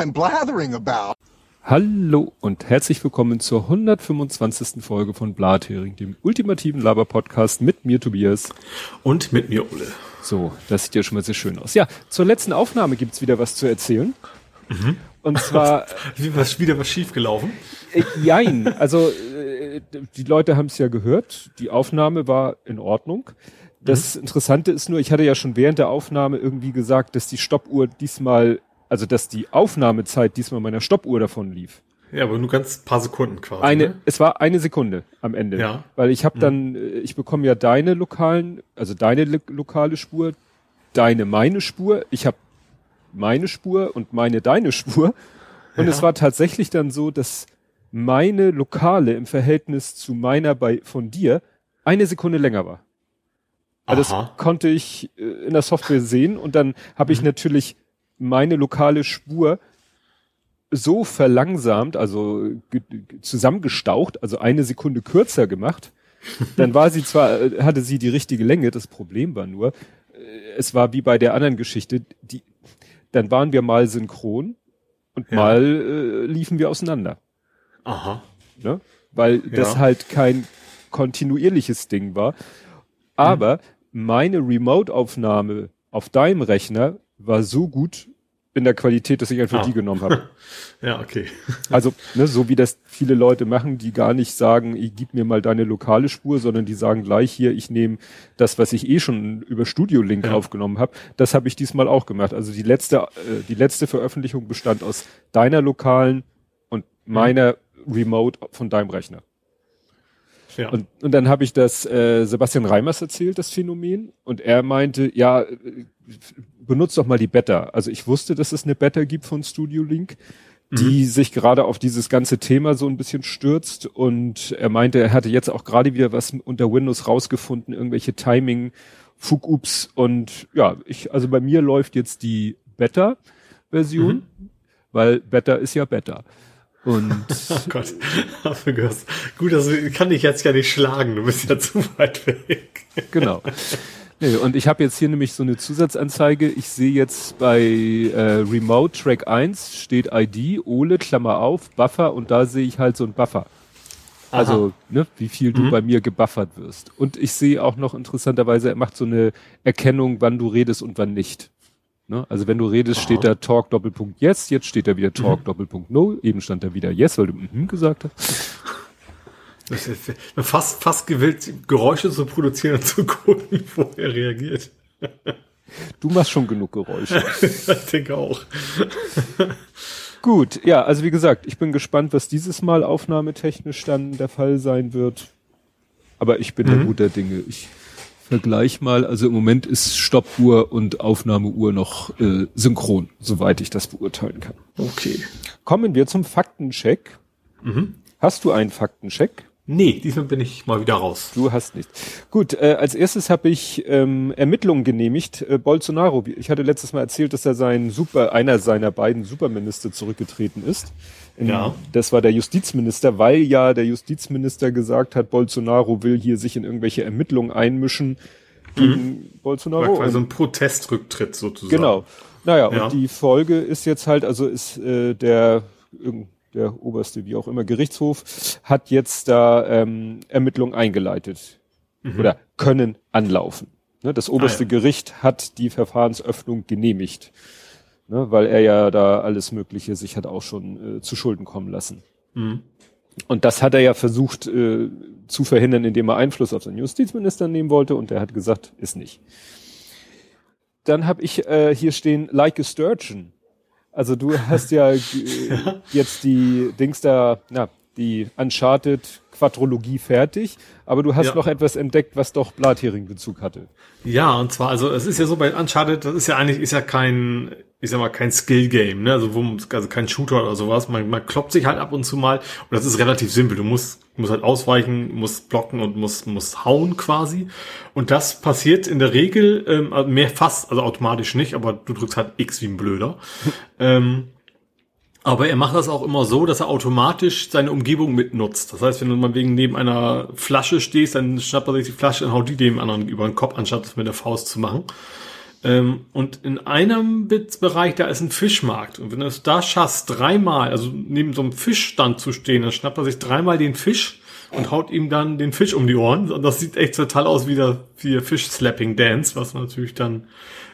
I'm blathering about. Hallo und herzlich willkommen zur 125. Folge von Blathering, dem ultimativen Laber-Podcast mit mir Tobias. Und mit mir Ulle. So, das sieht ja schon mal sehr schön aus. Ja, zur letzten Aufnahme gibt's wieder was zu erzählen. Mhm. Und zwar... wieder was schiefgelaufen? Jein, also die Leute haben es ja gehört, die Aufnahme war in Ordnung. Das Interessante ist nur, ich hatte ja schon während der Aufnahme irgendwie gesagt, dass die Stoppuhr diesmal, also dass die Aufnahmezeit diesmal meiner Stoppuhr davon lief. Ja, aber nur ganz paar Sekunden quasi. Es war eine Sekunde am Ende. Ja. Weil ich habe ich bekomme ja deine lokale Spur, deine meine Spur, ich habe meine Spur und meine deine Spur. Und es war tatsächlich dann so, dass meine lokale im Verhältnis zu meiner von dir eine Sekunde länger war. Das konnte ich in der Software sehen und dann habe ich natürlich meine lokale Spur so verlangsamt, also zusammengestaucht, also eine Sekunde kürzer gemacht. Dann war sie zwar, hatte sie die richtige Länge, das Problem war nur, es war wie bei der anderen Geschichte, dann waren wir mal synchron und mal liefen wir auseinander. Aha. Ne? Weil das halt kein kontinuierliches Ding war. Aber meine Remote-Aufnahme auf deinem Rechner war so gut in der Qualität, dass ich einfach die genommen habe. Ja, okay. Also, ne, so wie das viele Leute machen, die gar nicht sagen, gib mir mal deine lokale Spur, sondern die sagen gleich hier, ich nehme das, was ich schon über Studio Link aufgenommen habe. Das habe ich diesmal auch gemacht. Also die letzte Veröffentlichung bestand aus deiner lokalen und meiner Remote von deinem Rechner. Ja. Und dann habe ich das Sebastian Reimers erzählt, das Phänomen. Und er meinte, ja, benutzt doch mal die Beta. Also ich wusste, dass es eine Beta gibt von Studio Link, die sich gerade auf dieses ganze Thema so ein bisschen stürzt. Und er meinte, er hatte jetzt auch gerade wieder was unter Windows rausgefunden, irgendwelche Timing-Fugups. Und ja, bei mir läuft jetzt die Beta-Version, weil Beta ist ja Beta. Und oh Gott, gut, das kann ich jetzt ja nicht schlagen, du bist ja zu weit weg. Genau. Nee, und ich habe jetzt hier nämlich so eine Zusatzanzeige. Ich sehe jetzt bei Remote Track 1 steht ID, Ole, Klammer auf, Buffer und da sehe ich halt so einen Buffer. Aha. Also, ne, wie viel du bei mir gebuffert wirst. Und ich sehe auch noch interessanterweise, er macht so eine Erkennung, wann du redest und wann nicht. Also wenn du redest, steht da Talk Doppelpunkt Yes, jetzt steht da wieder Talk Doppelpunkt No, eben stand da wieder Yes, weil du gesagt hast. Fast gewillt, Geräusche zu produzieren und zu gucken, wo er reagiert. Du machst schon genug Geräusche. Ich denke auch. Gut, ja, also wie gesagt, ich bin gespannt, was dieses Mal aufnahmetechnisch dann der Fall sein wird. Aber ich bin der guter Dinge. Ich vergleich mal, also im Moment ist Stoppuhr und Aufnahmeuhr noch synchron, soweit ich das beurteilen kann. Okay. Kommen wir zum Faktencheck. Hast du einen Faktencheck? Nee, diesmal bin ich mal wieder raus. Du hast nicht. Gut, als erstes habe ich Ermittlungen genehmigt. Bolsonaro, ich hatte letztes Mal erzählt, dass er einer seiner beiden Superminister zurückgetreten ist. Das war der Justizminister, weil ja der Justizminister gesagt hat, Bolsonaro will hier sich in irgendwelche Ermittlungen einmischen gegen Bolsonaro. Also ein Protestrücktritt sozusagen. Genau. Naja, und die Folge ist jetzt halt, also ist der oberste, wie auch immer, Gerichtshof, hat jetzt da Ermittlungen eingeleitet oder können anlaufen. Ne, das oberste Gericht hat die Verfahrensöffnung genehmigt. Ne, weil er ja da alles Mögliche sich hat auch schon zu Schulden kommen lassen. Und das hat er ja versucht zu verhindern, indem er Einfluss auf seinen Justizminister nehmen wollte und er hat gesagt, ist nicht. Dann habe ich hier stehen, like a sturgeon. Also du hast ja jetzt die Dings da, die Uncharted Quadrologie fertig, aber du hast noch etwas entdeckt, was doch Blathering-Bezug hatte. Ja, und zwar, also es ist ja so bei Uncharted, das ist ja eigentlich, kein, ich sag mal, kein Skill-Game, ne? Also kein Shooter oder sowas. Man kloppt sich halt ab und zu mal und das ist relativ simpel. Du musst halt ausweichen, musst blocken und musst hauen quasi. Und das passiert in der Regel, also automatisch nicht, aber du drückst halt X wie ein Blöder. Aber er macht das auch immer so, dass er automatisch seine Umgebung mitnutzt. Das heißt, wenn du mal neben einer Flasche stehst, dann schnappt er sich die Flasche und haut die dem anderen über den Kopf, anstatt das mit der Faust zu machen. Und in einem Bereich, da ist ein Fischmarkt. Und wenn du es da schaffst, dreimal, also neben so einem Fischstand zu stehen, dann schnappt er sich dreimal den Fisch und haut ihm dann den Fisch um die Ohren. Und das sieht echt total aus wie der Fisch-Slapping-Dance, was natürlich dann,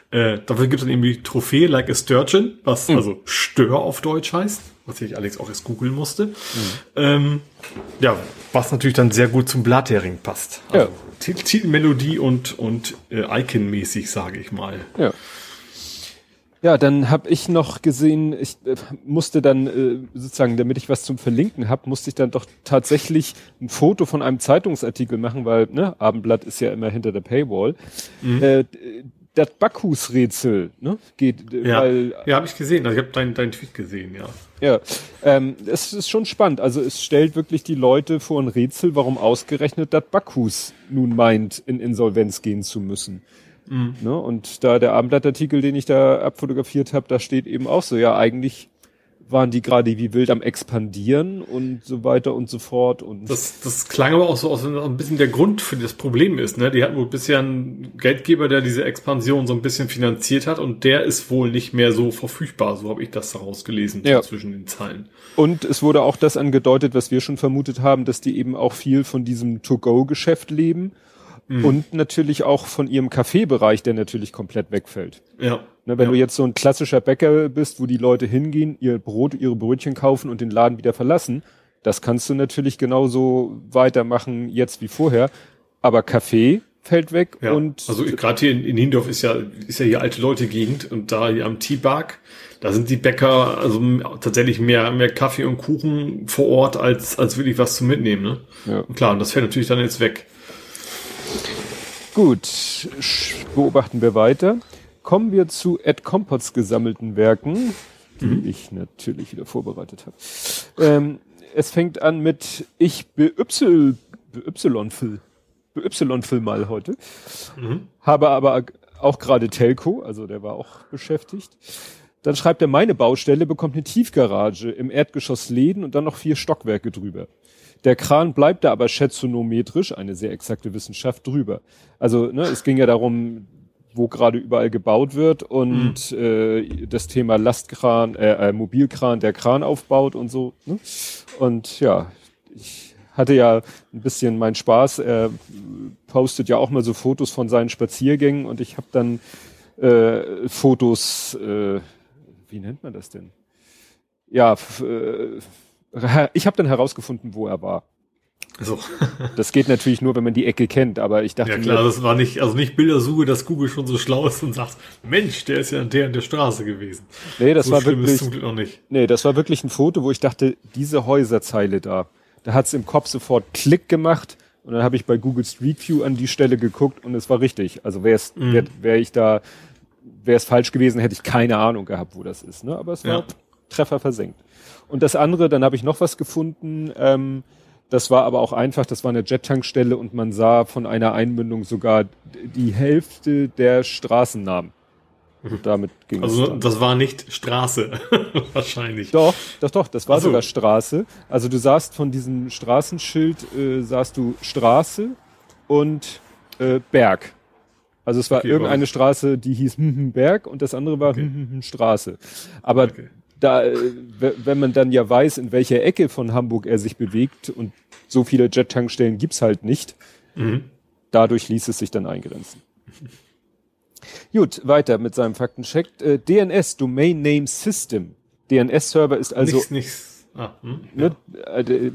dafür gibt's dann eben die Trophäe, like a Sturgeon, was also Stör auf Deutsch heißt, was ich Alex auch erst googeln musste. Ja, was natürlich dann sehr gut zum Blathering passt. Also, ja. Titelmelodie und Icon-mäßig, sage ich mal. Ja. Ja, dann habe ich noch gesehen, ich musste dann sozusagen, damit ich was zum Verlinken habe, musste ich dann doch tatsächlich ein Foto von einem Zeitungsartikel machen, weil ne, Abendblatt ist ja immer hinter der Paywall. Mhm. Das Bacchus-Rätsel, ne, geht, ja. Weil... Ja, habe ich gesehen, also ich habe deinen Tweet gesehen, ja. Ja, es ist schon spannend, also es stellt wirklich die Leute vor ein Rätsel, warum ausgerechnet das Bacchus nun meint, in Insolvenz gehen zu müssen. Mhm. Ne? Und da der Abendblattartikel, den ich da abfotografiert habe, da steht eben auch so, ja, eigentlich waren die gerade wie wild am Expandieren und so weiter und so fort. Und das klang aber auch so aus, ein bisschen der Grund für das Problem ist, ne? Die hatten wohl bisher einen Geldgeber, der diese Expansion so ein bisschen finanziert hat und der ist wohl nicht mehr so verfügbar, so habe ich das daraus gelesen, ja. Zwischen den Zeilen. Und es wurde auch das angedeutet, was wir schon vermutet haben, dass die eben auch viel von diesem To-Go-Geschäft leben. Und natürlich auch von ihrem Kaffeebereich, der natürlich komplett wegfällt. Ja. Ne, wenn du jetzt so ein klassischer Bäcker bist, wo die Leute hingehen, ihr Brot, ihre Brötchen kaufen und den Laden wieder verlassen, das kannst du natürlich genauso weitermachen jetzt wie vorher. Aber Kaffee fällt weg. Ja. Und also gerade hier in Niendorf ist ja hier alte Leute-Gegend und da hier am Teabark, da sind die Bäcker also tatsächlich mehr Kaffee und Kuchen vor Ort als wirklich was zu mitnehmen. Ne? Ja. Und klar, und das fällt natürlich dann jetzt weg. Gut, beobachten wir weiter. Kommen wir zu Ed Compots gesammelten Werken, die ich natürlich wieder vorbereitet habe. Es fängt an mit Ich beY-Film mal heute. Habe aber auch gerade Telco, also der war auch beschäftigt. Dann schreibt er, meine Baustelle bekommt eine Tiefgarage, im Erdgeschoss Läden und dann noch 4 Stockwerke drüber. Der Kran bleibt da aber schätzonometrisch, eine sehr exakte Wissenschaft, drüber. Also ne, es ging ja darum, wo gerade überall gebaut wird und das Thema Lastkran, Mobilkran, der Kran aufbaut und so. Ne? Und ja, ich hatte ja ein bisschen meinen Spaß. Er postet ja auch mal so Fotos von seinen Spaziergängen und ich habe dann Fotos, wie nennt man das denn? Ja, ich habe dann herausgefunden, wo er war. So. Das geht natürlich nur, wenn man die Ecke kennt, aber ich dachte... Ja klar, das war nicht, also nicht Bildersuche, dass Google schon so schlau ist und sagt, Mensch, der ist ja an der Straße gewesen. Nee, das so war wirklich... Ist zum Glück noch nicht. Nee, das war wirklich ein Foto, wo ich dachte, diese Häuserzeile da hat's im Kopf sofort Klick gemacht und dann habe ich bei Google Street View an die Stelle geguckt und es war richtig. Also wäre es falsch gewesen, hätte ich keine Ahnung gehabt, wo das ist, ne? Aber es war Treffer versenkt. Und das andere, dann habe ich noch was gefunden, das war aber auch einfach, das war eine Jet-Tankstelle und man sah von einer Einmündung sogar die Hälfte der Straßennamen. Und damit ging es. Also das war nicht Straße, wahrscheinlich. Doch, das war sogar Straße. Also du sahst von diesem Straßenschild, sahst du Straße und Berg. Also es war irgendeine Straße, die hieß Berg und das andere war Straße. Aber da, wenn man dann ja weiß, in welcher Ecke von Hamburg er sich bewegt und so viele Jet-Tankstellen gibt's halt nicht, dadurch ließ es sich dann eingrenzen. Gut, weiter mit seinem Faktencheck. DNS, Domain Name System. DNS-Server ist also... Nichts.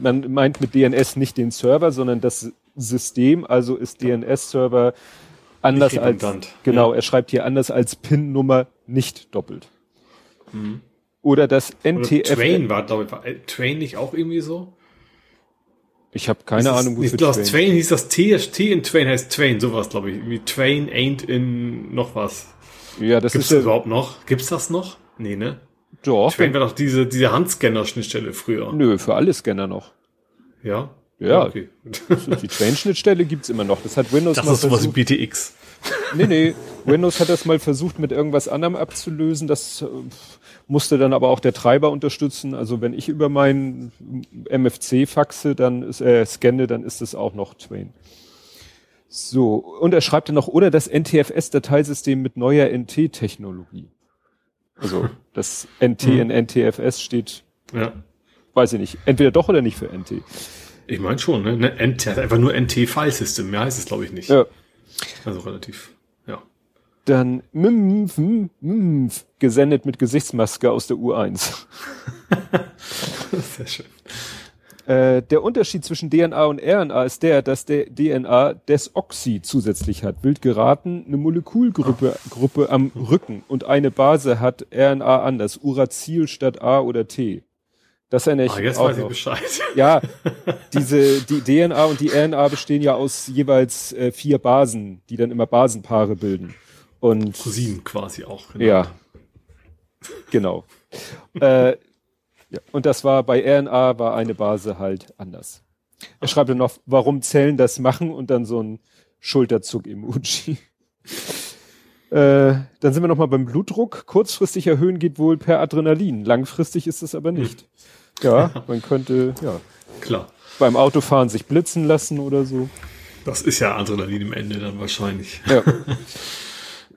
Man meint mit DNS nicht den Server, sondern das System, also ist DNS-Server anders als... Genau, er schreibt hier anders als PIN-Nummer nicht doppelt. Oder das NTFS. Train war, glaube ich, Train nicht auch irgendwie so? Ich habe keine Ahnung, wofür Train hieß das T in Train heißt Train, sowas, glaube ich. Wie Train ain't in noch was. Ja, das gibt's ist das überhaupt noch? Gibt's das noch? Nee, ne? Doch. Train war doch diese Handscanner-Schnittstelle früher. Nö, für alle Scanner noch. Ja? Ja, okay. Die Train-Schnittstelle gibt's immer noch. Das hat Windows mal versucht. Das ist sowas wie BTX. Nee. Windows hat das mal versucht, mit irgendwas anderem abzulösen. Das musste dann aber auch der Treiber unterstützen. Also wenn ich über meinen MFC scanne, dann ist das auch noch Train. So, und er schreibt dann noch, oder das NTFS-Dateisystem mit neuer NT-Technologie. Also das NT in NTFS steht, ja, weiß ich nicht, entweder doch oder nicht für NT. Ich meine schon, ne? NT, einfach nur NT-File-System, mehr heißt es, glaube ich, nicht. Ja. Also relativ, ja. Dann gesendet mit Gesichtsmaske aus der U1. Sehr schön. Der Unterschied zwischen DNA und RNA ist der, dass der DNA Desoxy zusätzlich hat. Wild geraten, eine Molekülgruppe am Rücken und eine Base hat RNA anders. Uracil statt A oder T. Das erinnere ich jetzt auch weiß noch. Ich Bescheid. Ja, die DNA und die RNA bestehen ja aus jeweils 4 Basen, die dann immer Basenpaare bilden. Und Cousinen quasi auch. Genau. Ja, genau. Ja, und das war bei RNA war eine Base halt anders. Er schreibt dann noch, warum Zellen das machen und dann so ein Schulterzuck-Emoji. Dann sind wir nochmal beim Blutdruck. Kurzfristig erhöhen geht wohl per Adrenalin. Langfristig ist es aber nicht. Ja, man könnte klar beim Autofahren sich blitzen lassen oder so. Das ist ja Adrenalin am Ende dann wahrscheinlich. Ja.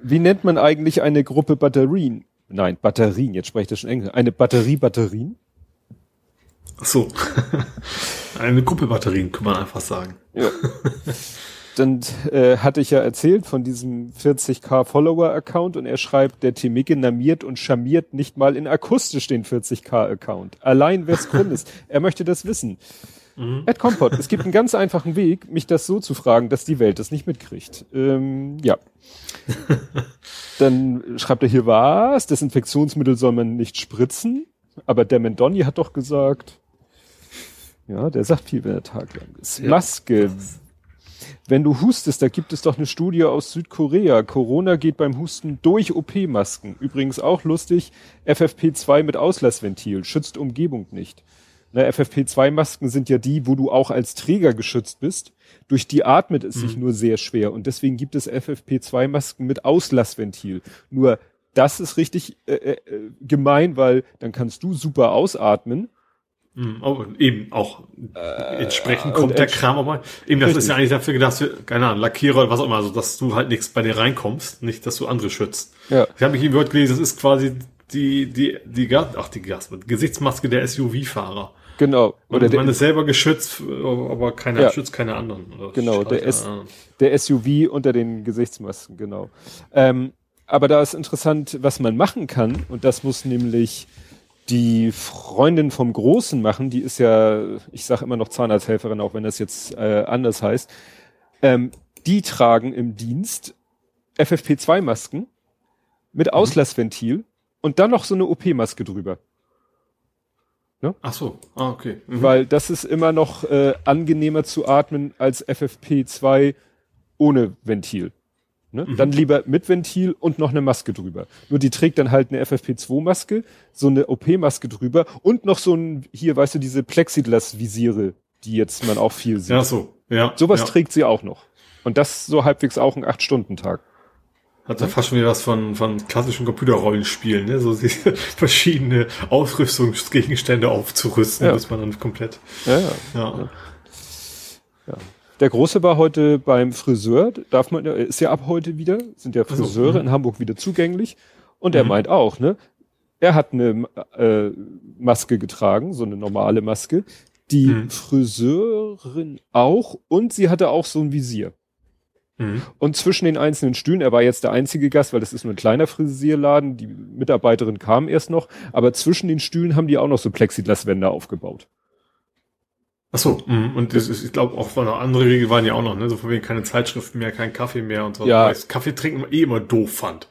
Wie nennt man eigentlich eine Gruppe Batterien? Nein, Batterien, jetzt spreche ich das schon Englisch. Eine Batterie Batterien? Ach so. Eine Gruppe Batterien, kann man einfach sagen. Ja. Dann hatte ich ja erzählt von diesem 40k Follower-Account und er schreibt, der Temeke namiert und charmiert nicht mal in akustisch den 40k-Account. Allein wär's Grundes. Er möchte das wissen. Mhm. Ed Kompott, es gibt einen ganz einfachen Weg, mich das so zu fragen, dass die Welt das nicht mitkriegt. Ja. Dann schreibt er hier was, Desinfektionsmittel soll man nicht spritzen, aber der Mendoni hat doch gesagt, ja, der sagt viel, wenn der Tag lang ist. Ja. Maske. Wenn du hustest, da gibt es doch eine Studie aus Südkorea. Corona geht beim Husten durch OP-Masken. Übrigens auch lustig, FFP2 mit Auslassventil, schützt Umgebung nicht. FFP2-Masken sind ja die, wo du auch als Träger geschützt bist. Durch die atmet es sich nur sehr schwer. Und deswegen gibt es FFP2-Masken mit Auslassventil. Nur das ist richtig gemein, weil dann kannst du super ausatmen. Oh, eben auch entsprechend kommt der Kram auch mal. Eben, das richtig. Ist ja eigentlich dafür gedacht, keine Ahnung, Lackierer oder was auch immer, also dass du halt nichts bei dir reinkommst, nicht, dass du andere schützt. Ja. Ich habe mich eben heute gelesen, das ist quasi die Gesichtsmaske der SUV-Fahrer. Genau. Oder man ist selber geschützt, aber keiner schützt keine anderen. Oder genau, der SUV unter den Gesichtsmasken, genau. Aber da ist interessant, was man machen kann, und das muss nämlich die Freundin vom Großen machen, die ist ja, ich sag immer noch Zahnarzthelferin, auch wenn das jetzt anders heißt, die tragen im Dienst FFP2-Masken mit Auslassventil und dann noch so eine OP-Maske drüber. Ne? Ach so, okay. Mhm. Weil das ist immer noch angenehmer zu atmen als FFP2 ohne Ventil. Ne? Mhm. Dann lieber mit Ventil und noch eine Maske drüber. Nur die trägt dann halt eine FFP2-Maske, so eine OP-Maske drüber und noch so ein, hier, weißt du, diese Plexiglas-Visiere, die jetzt man auch viel sieht. Ja, so. Ja. Sowas trägt sie auch noch. Und das so halbwegs auch ein 8-Stunden-Tag. Hat da fast schon wieder was von klassischen Computerrollenspielen, ne? So verschiedene Ausrüstungsgegenstände aufzurüsten, bis man dann komplett. Ja. Der Große war heute beim Friseur, ist ja ab heute wieder, sind ja Friseure in Hamburg wieder zugänglich. Und er meint auch, ne? Er hat eine Maske getragen, so eine normale Maske. Die Friseurin auch, und sie hatte auch so ein Visier. Und zwischen den einzelnen Stühlen, er war jetzt der einzige Gast, weil das ist nur ein kleiner Frisierladen, die Mitarbeiterin kam erst noch, aber zwischen den Stühlen haben die auch noch so Plexiglaswände aufgebaut. Ach so, und das ist, ich glaube auch noch andere Regeln waren ja auch noch, ne, so von wegen keine Zeitschriften mehr, kein Kaffee mehr und so. Ja. Kaffee trinken immer doof fand.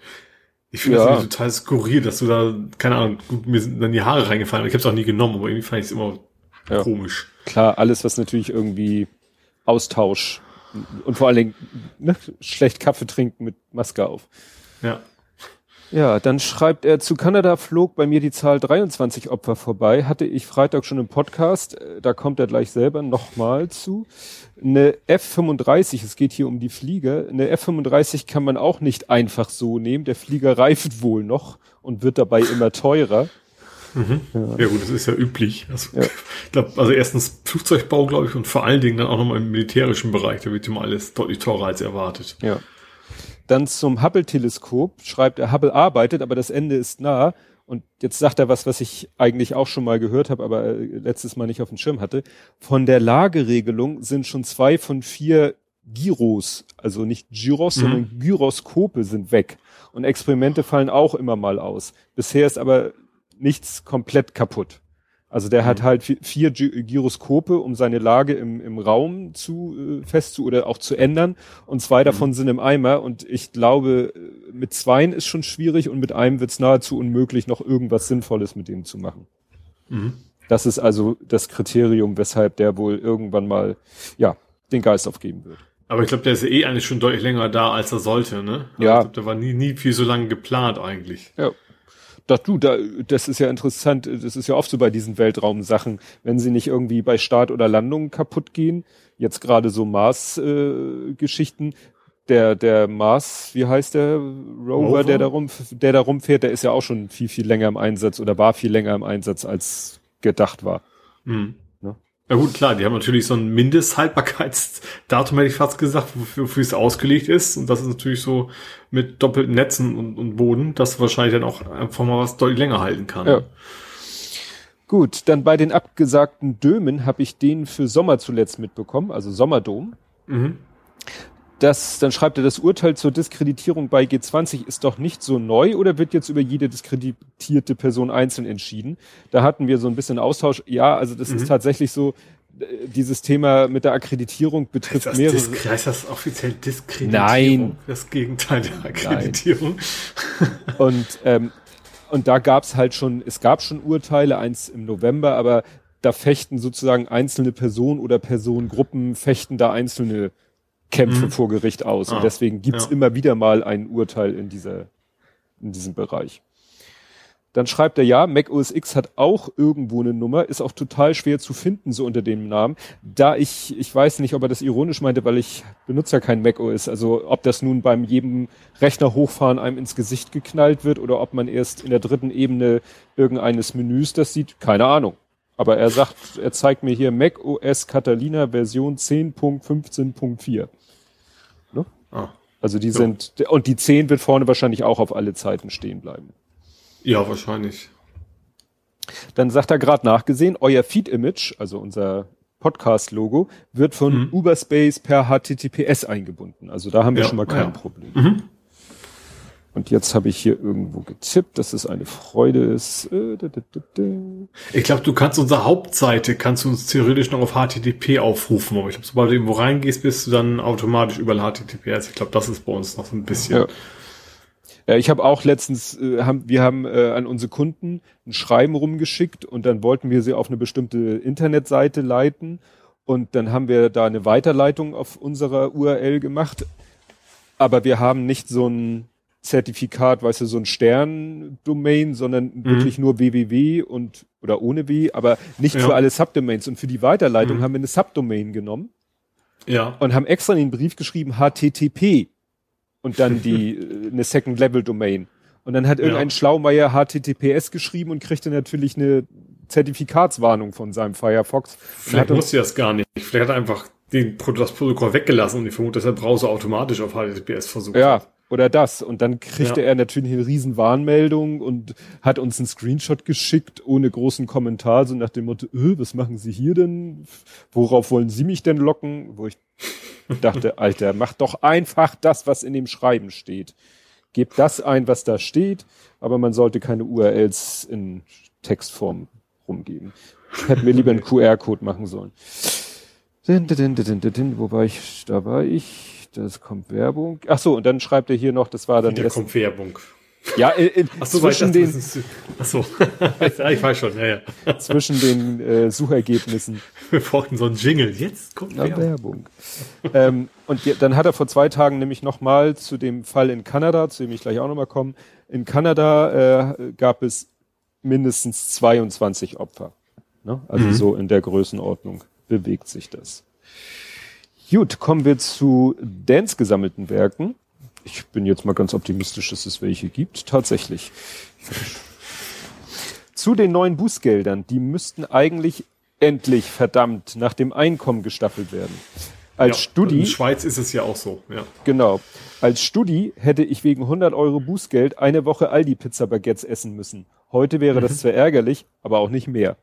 Ich finde das total skurril, dass du da, keine Ahnung, gut, mir sind dann die Haare reingefallen, aber ich habe es auch nie genommen, aber irgendwie fand ich es immer komisch. Klar, alles, was natürlich irgendwie Austausch und vor allen Dingen, ne, schlecht Kaffee trinken mit Maske auf. Ja. Ja, dann schreibt er, zu Kanada flog bei mir die Zahl 23 Opfer vorbei. Hatte ich Freitag schon im Podcast, da kommt er gleich selber nochmal zu. Eine F-35, es geht hier um die Flieger, eine F-35 kann man auch nicht einfach so nehmen. Der Flieger reift wohl noch und wird dabei immer teurer. Mhm. Ja gut, das ist ja üblich. Also, ja. Also erstens Flugzeugbau, glaube ich, und vor allen Dingen dann auch nochmal im militärischen Bereich. Da wird immer alles deutlich teurer als erwartet. Ja. Dann zum Hubble-Teleskop schreibt er, Hubble arbeitet, aber das Ende ist nah. Und jetzt sagt er was ich eigentlich auch schon mal gehört habe, aber letztes Mal nicht auf dem Schirm hatte. Von der Lageregelung sind schon 2 von 4 Gyros, also nicht Gyros, sondern Gyroskope sind weg. Und Experimente fallen auch immer mal aus. Bisher ist aber nichts komplett kaputt. Also der hat halt 4 Gyroskope, um seine Lage im Raum festzu oder auch zu ändern. Und 2 davon sind im Eimer. Und ich glaube, mit 2 ist schon schwierig und mit einem wird es nahezu unmöglich, noch irgendwas Sinnvolles mit dem zu machen. Mhm. Das ist also das Kriterium, weshalb der wohl irgendwann mal, ja, den Geist aufgeben wird. Aber ich glaube, der ist eigentlich schon deutlich länger da, als er sollte, ne? Also ja. Ich glaube, der war nie viel so lange geplant eigentlich. Ja. Das ist ja interessant, das ist ja oft so bei diesen Weltraumsachen, wenn sie nicht irgendwie bei Start oder Landung kaputt gehen, jetzt gerade so Mars-Geschichten, der Mars, wie heißt der Rover, der da rumfährt, der ist ja auch schon viel, viel länger im Einsatz oder war viel länger im Einsatz, als gedacht war. Mhm. Ja gut, klar, die haben natürlich so ein Mindesthaltbarkeitsdatum, hätte ich fast gesagt, wofür es ausgelegt ist. Und das ist natürlich so mit doppelten Netzen und Boden, dass wahrscheinlich dann auch einfach mal was deutlich länger halten kann. Ja. Gut, dann bei den abgesagten Dömen habe ich den für Sommer zuletzt mitbekommen, also Sommerdom. Mhm. Dann schreibt er, das Urteil zur Diskreditierung bei G20 ist doch nicht so neu oder wird jetzt über jede diskreditierte Person einzeln entschieden? Da hatten wir so ein bisschen Austausch. Ja, also das ist tatsächlich so, dieses Thema mit der Akkreditierung betrifft mehrere. Heißt das offiziell Diskreditierung? Nein. Das Gegenteil der Akkreditierung. Und da gab es halt schon, es gab schon Urteile, eins im November, aber da fechten sozusagen einzelne Personen oder Personengruppen, fechten da einzelne Kämpfe vor Gericht aus. Und deswegen gibt's immer wieder mal ein Urteil in diesem Bereich. Dann schreibt er, ja, Mac OS X hat auch irgendwo eine Nummer, ist auch total schwer zu finden, so unter dem Namen. Da ich weiß nicht, ob er das ironisch meinte, weil ich benutze ja kein Mac OS. Also ob das nun beim jedem Rechner hochfahren einem ins Gesicht geknallt wird oder ob man erst in der 3. Ebene irgendeines Menüs das sieht, keine Ahnung. Aber er sagt, er zeigt mir hier Mac OS Catalina Version 10.15.4. Ne? Ah, also die sind, und die 10 wird vorne wahrscheinlich auch auf alle Zeiten stehen bleiben. Ja, wahrscheinlich. Dann sagt er gerade nachgesehen, euer Feed-Image, also unser Podcast-Logo, wird von Uberspace per HTTPS eingebunden. Also da haben wir schon mal kein Problem. Mhm. Und jetzt habe ich hier irgendwo getippt, dass es eine Freude ist. Ich glaube, du kannst unsere Hauptseite, kannst du uns theoretisch noch auf HTTP aufrufen. Aber ich glaube, sobald du irgendwo reingehst, bist du dann automatisch überall HTTPS. Also ich glaube, das ist bei uns noch so ein bisschen. Ja. Ja, ich habe auch letztens, wir haben an unsere Kunden ein Schreiben rumgeschickt und dann wollten wir sie auf eine bestimmte Internetseite leiten. Und dann haben wir da eine Weiterleitung auf unserer URL gemacht. Aber wir haben nicht so ein Zertifikat, weißt du, so ein Stern-Domain, sondern wirklich nur www und oder ohne w, aber nicht für alle Subdomains. Und für die Weiterleitung haben wir eine Subdomain genommen und haben extra in den Brief geschrieben HTTP und dann eine Second-Level-Domain. Und dann hat irgendein Schlaumeier HTTPS geschrieben und kriegte natürlich eine Zertifikatswarnung von seinem Firefox. Vielleicht wusste er das gar nicht. Vielleicht hat er einfach das Protokoll weggelassen und ich vermute, dass der Browser automatisch auf HTTPS versucht hat. Oder das. Und dann kriegte er natürlich eine riesen Warnmeldung und hat uns einen Screenshot geschickt, ohne großen Kommentar, so nach dem Motto, was machen Sie hier denn? Worauf wollen Sie mich denn locken? Wo ich dachte, Alter, mach doch einfach das, was in dem Schreiben steht. Gebt das ein, was da steht, aber man sollte keine URLs in Textform rumgeben. Hätten wir lieber einen QR-Code machen sollen. Da war ich. Das kommt Werbung. Ach so, und dann schreibt er hier noch, das war dann... Da kommt Werbung. Ja, ich weiß schon, ja. Zwischen den Suchergebnissen. Wir brauchten so einen Jingle. Jetzt kommt Werbung. Dann hat er vor 2 Tagen nämlich nochmal zu dem Fall in Kanada, zu dem ich gleich auch nochmal komme. In Kanada gab es mindestens 22 Opfer. Ne? Also so in der Größenordnung bewegt sich das. Gut, kommen wir zu Dans gesammelten Werken. Ich bin jetzt mal ganz optimistisch, dass es welche gibt. Tatsächlich. Zu den neuen Bußgeldern, die müssten eigentlich endlich, verdammt, nach dem Einkommen gestaffelt werden. Als ja, Studi, in der Schweiz ist es ja auch so. Ja. Genau. Als Studi hätte ich wegen 100 Euro Bußgeld eine Woche Aldi-Pizza-Baguettes essen müssen. Heute wäre das zwar ärgerlich, aber auch nicht mehr.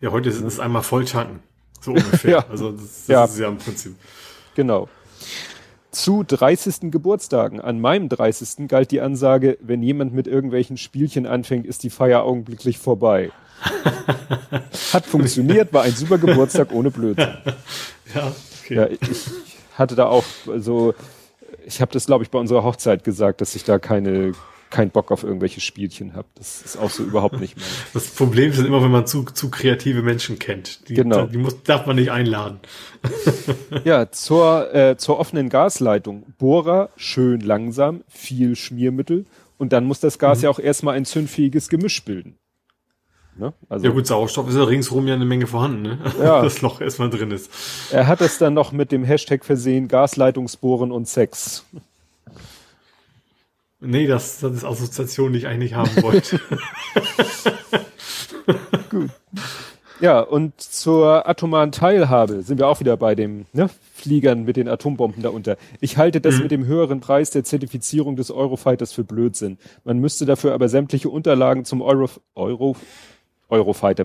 Ja, heute ist es einmal voll tanken. So ungefähr. Ja. Also das ja. ist ja im Prinzip. Genau. Zu 30. Geburtstagen. An meinem 30. galt die Ansage, wenn jemand mit irgendwelchen Spielchen anfängt, ist die Feier augenblicklich vorbei. Hat funktioniert, war ein super Geburtstag ohne Blödsinn. Ja. Okay. Ja, ich hatte da auch so, ich habe das, glaube ich, bei unserer Hochzeit gesagt, dass ich da keinen Bock auf irgendwelche Spielchen habe. Das ist auch so überhaupt nicht mehr. Das Problem ist immer, wenn man zu kreative Menschen kennt. Genau. Die darf man nicht einladen. Ja, zur offenen Gasleitung. Bohrer, schön langsam, viel Schmiermittel und dann muss das Gas ja auch erstmal ein zündfähiges Gemisch bilden. Ne? Also, ja gut, Sauerstoff ist ja ringsrum ja eine Menge vorhanden, ne? Ja. Das Loch erstmal drin ist. Er hat es dann noch mit dem Hashtag versehen, Gasleitungsbohren und Sex. Nee, das ist Assoziation, die ich eigentlich haben wollte. Gut. Ja, und zur atomaren Teilhabe sind wir auch wieder bei dem, ne, Fliegern mit den Atombomben darunter. Ich halte das mit dem höheren Preis der Zertifizierung des Eurofighters für Blödsinn. Man müsste dafür aber sämtliche Unterlagen zum Eurofighter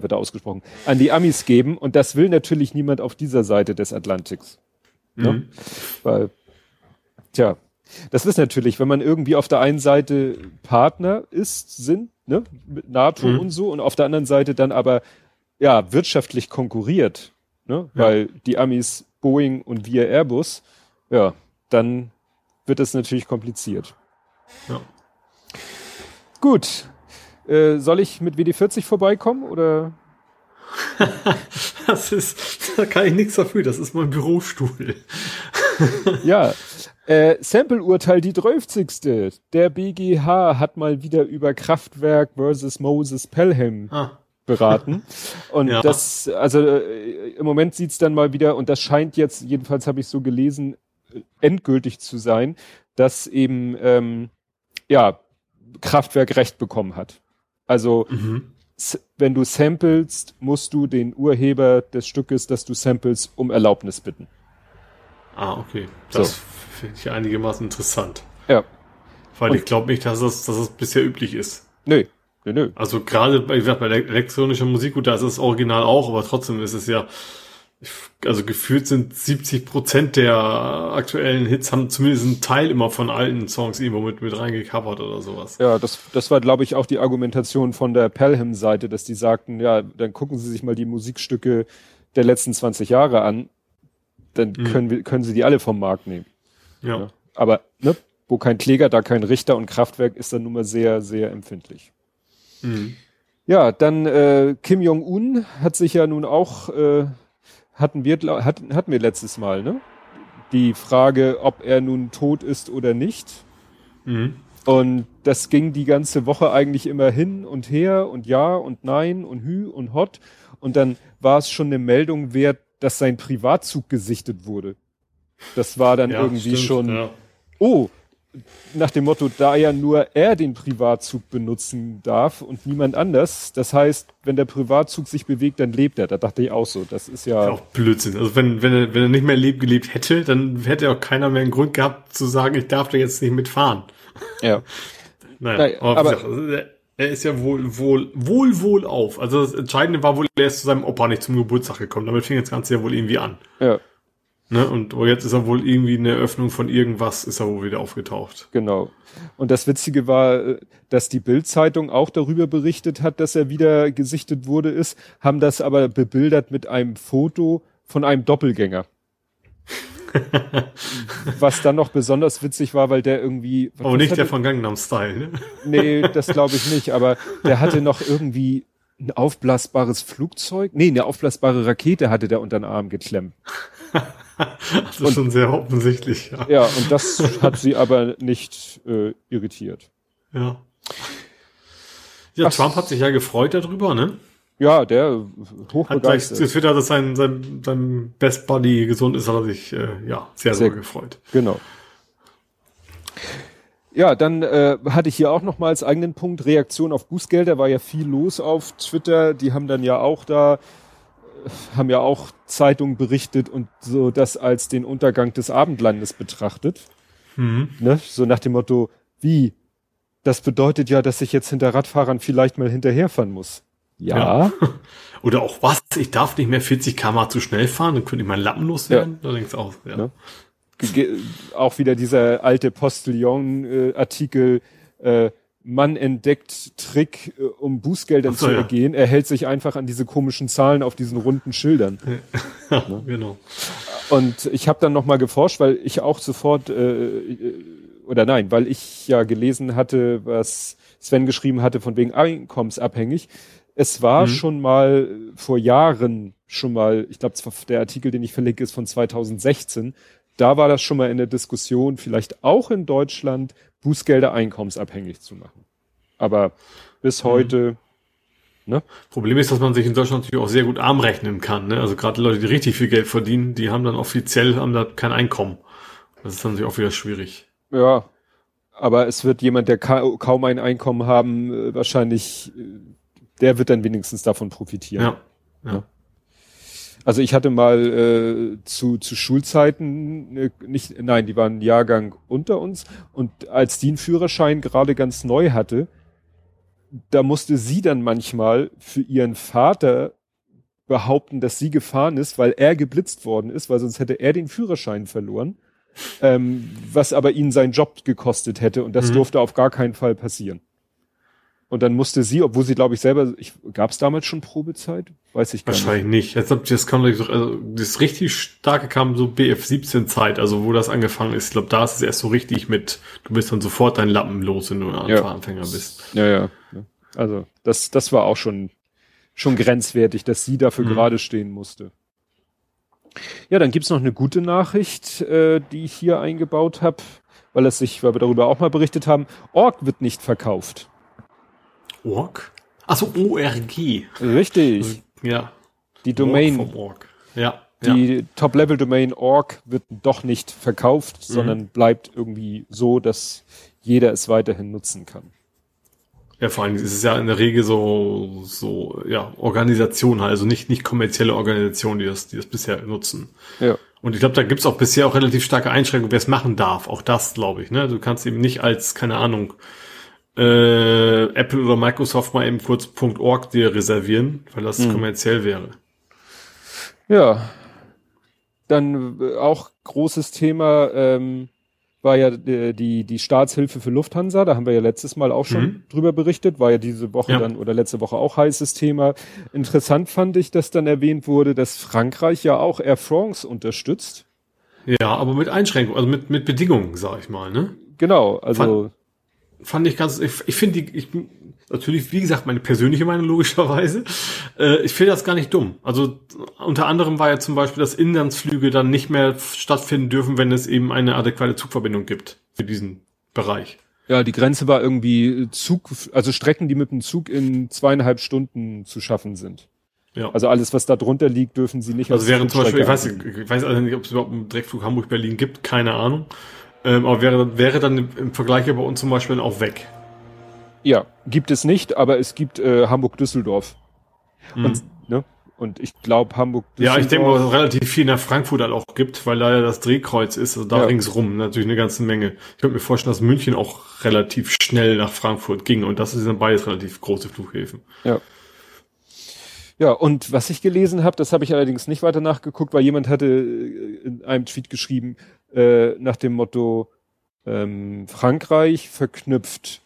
wird da ausgesprochen, an die Amis geben. Und das will natürlich niemand auf dieser Seite des Atlantiks. Ne? Weil, tja, das ist natürlich, wenn man irgendwie auf der einen Seite Partner sind, ne, mit NATO und so, und auf der anderen Seite dann aber, ja, wirtschaftlich konkurriert, ne, weil die Amis Boeing und wir Airbus, ja, dann wird das natürlich kompliziert. Ja. Gut. Soll ich mit WD40 vorbeikommen, oder? Da kann ich nichts dafür, das ist mein Bürostuhl. Ja. Sample-Urteil, die 12. Der BGH hat mal wieder über Kraftwerk versus Moses Pelham beraten. Und ja, das, also im Moment sieht's dann mal wieder, und das scheint jetzt, jedenfalls habe ich so gelesen, endgültig zu sein, dass eben, Kraftwerk Recht bekommen hat. Also, wenn du samplest, musst du den Urheber des Stückes, das du samplest, um Erlaubnis bitten. Ah, okay. Das finde ich einigermaßen interessant. Ja. Weil ich glaube nicht, dass das bisher üblich ist. Nö. Also gerade, wie gesagt, bei elektronischer Musik, gut, da ist das Original auch, aber trotzdem ist es ja, also gefühlt sind 70% der aktuellen Hits haben zumindest einen Teil immer von alten Songs irgendwo mit reingecovert oder sowas. Ja, das war, glaube ich, auch die Argumentation von der Pelham-Seite, dass die sagten, ja, dann gucken Sie sich mal die Musikstücke der letzten 20 Jahre an, dann können Sie die alle vom Markt nehmen. Ja. Ja. Aber, ne, wo kein Kläger, da kein Richter, und Kraftwerk ist dann nun mal sehr, sehr empfindlich. Mhm. Ja, dann Kim Jong-un hat sich ja nun auch... Hatten wir letztes Mal, ne? Die Frage, ob er nun tot ist oder nicht. Mhm. Und das ging die ganze Woche eigentlich immer hin und her und ja und nein und hü und hot. Und dann war es schon eine Meldung wert, dass sein Privatzug gesichtet wurde. Das war dann nach dem Motto, da ja nur er den Privatzug benutzen darf und niemand anders. Das heißt, wenn der Privatzug sich bewegt, dann lebt er. Da dachte ich auch so, das ist ja... Das ist auch Blödsinn. Also wenn er nicht mehr gelebt hätte, dann hätte auch keiner mehr einen Grund gehabt zu sagen, ich darf da jetzt nicht mitfahren. Ja. Naja, aber er ist ja wohl auf. Also das Entscheidende war wohl, er ist zu seinem Opa nicht zum Geburtstag gekommen. Damit fing das Ganze ja wohl irgendwie an. Ja. Ne? Und jetzt ist er wohl irgendwie in der Eröffnung von irgendwas, ist er wohl wieder aufgetaucht. Genau. Und das Witzige war, dass die Bild-Zeitung auch darüber berichtet hat, dass er wieder gesichtet wurde ist, haben das aber bebildert mit einem Foto von einem Doppelgänger. Was dann noch besonders witzig war, weil der irgendwie... Aber nicht der von Gangnam Style, ne? Nee, das glaube ich nicht, aber der hatte noch irgendwie ein aufblasbares Flugzeug? Nee, eine aufblasbare Rakete hatte der unter den Arm geklemmt. Das ist schon sehr offensichtlich, ja. Ja, und das hat sie aber nicht irritiert. Ja. Ja, Trump hat sich ja gefreut darüber, ne? Ja, der hochbegeistert. Hat gleich getwittert, dass sein Best Buddy gesund ist, hat er sich sehr, sehr gefreut. Genau. Ja, dann hatte ich hier auch nochmal als eigenen Punkt Reaktion auf Bußgelder. War ja viel los auf Twitter. Die haben dann ja auch da, haben ja auch Zeitungen berichtet und so das als den Untergang des Abendlandes betrachtet. Mhm. Ne? So nach dem Motto, wie? Das bedeutet ja, dass ich jetzt hinter Radfahrern vielleicht mal hinterherfahren muss. Ja. Ja. Oder auch was? Ich darf nicht mehr 40 km/h zu schnell fahren, dann könnte ich meinen Lappen loswerden. Ja. Da denkst du auch, ja. Ne? Auch wieder dieser alte Postillon-Artikel, Mann entdeckt Trick, um Bußgeldern zu ergehen. Er hält sich einfach an diese komischen Zahlen auf diesen runden Schildern. Ja, ne? Genau. Und ich habe dann nochmal geforscht, weil ich auch sofort, weil ich ja gelesen hatte, was Sven geschrieben hatte, von wegen einkommensabhängig. Es war schon mal vor Jahren ich glaube, der Artikel, den ich verlinke, ist von 2016, da war das schon mal in der Diskussion, vielleicht auch in Deutschland, Bußgelder einkommensabhängig zu machen. Aber bis heute, ne? Problem ist, dass man sich in Deutschland natürlich auch sehr gut arm rechnen kann, ne? Also gerade Leute, die richtig viel Geld verdienen, die haben dann offiziell kein Einkommen. Das ist dann natürlich auch wieder schwierig. Ja, aber es wird jemand, der kaum ein Einkommen haben, wahrscheinlich, der wird dann wenigstens davon profitieren. Ja. Ne? Also ich hatte mal zu Schulzeiten, die waren einen Jahrgang unter uns, und als die einen Führerschein gerade ganz neu hatte, da musste sie dann manchmal für ihren Vater behaupten, dass sie gefahren ist, weil er geblitzt worden ist, weil sonst hätte er den Führerschein verloren, was aber ihnen seinen Job gekostet hätte, und das durfte auf gar keinen Fall passieren. Und dann musste sie, obwohl sie, glaube ich, selber, gab es damals schon Probezeit? Weiß ich gar nicht. Wahrscheinlich nicht. Das richtig starke kam so BF17-Zeit, also wo das angefangen ist. Ich glaube, da ist es erst so richtig mit, du bist dann sofort dein Lappen los, wenn du ein Anfänger bist. Ja. Also das war auch schon grenzwertig, dass sie dafür gerade stehen musste. Ja, dann gibt's noch eine gute Nachricht, die ich hier eingebaut habe, weil wir darüber auch mal berichtet haben. Org wird nicht verkauft. Org? Achso, ORG. Richtig. Also, ja. Die Domain. Org vom Org. Ja. Die Top-Level-Domain Org wird doch nicht verkauft, sondern bleibt irgendwie so, dass jeder es weiterhin nutzen kann. Ja, vor allem ist es ja in der Regel so, Organisationen, also nicht kommerzielle Organisationen, die das bisher nutzen. Ja. Und ich glaube, da gibt's auch bisher auch relativ starke Einschränkungen, wer es machen darf. Auch das, glaube ich, ne? Du kannst eben nicht als, keine Ahnung, Apple oder Microsoft mal eben kurz .org dir reservieren, weil das kommerziell wäre. Ja. Dann auch großes Thema war ja die Staatshilfe für Lufthansa, da haben wir ja letztes Mal auch schon drüber berichtet, war ja diese Woche dann oder letzte Woche auch heißes Thema. Interessant fand ich, dass dann erwähnt wurde, dass Frankreich ja auch Air France unterstützt. Ja, aber mit Einschränkungen, also mit Bedingungen, sag ich mal, ne? Genau, also fand ich ganz, ich finde die, ich natürlich, wie gesagt, meine persönliche Meinung logischerweise, ich finde das gar nicht dumm. Also unter anderem war ja zum Beispiel, dass Inlandsflüge dann nicht mehr stattfinden dürfen, wenn es eben eine adäquate Zugverbindung gibt für diesen Bereich. Ja, die Grenze war irgendwie Strecken, die mit dem Zug in 2,5 Stunden zu schaffen sind. Ja. Also alles, was da drunter liegt, dürfen sie nicht. Also wäre zum Beispiel, ich weiß also nicht, ob es überhaupt einen Direktflug Hamburg-Berlin gibt, keine Ahnung. Aber wäre dann im Vergleich bei uns zum Beispiel auch weg. Ja, gibt es nicht, aber es gibt Hamburg-Düsseldorf. Und ich glaube Hamburg-Düsseldorf... Ja, ich denke, dass es relativ viel nach Frankfurt halt auch gibt, weil leider das Drehkreuz ist, also da ringsrum natürlich eine ganze Menge. Ich könnte mir vorstellen, dass München auch relativ schnell nach Frankfurt ging, und das sind beides relativ große Flughäfen. Ja. Ja, und was ich gelesen habe, das habe ich allerdings nicht weiter nachgeguckt, weil jemand hatte in einem Tweet geschrieben, nach dem Motto, Frankreich verknüpft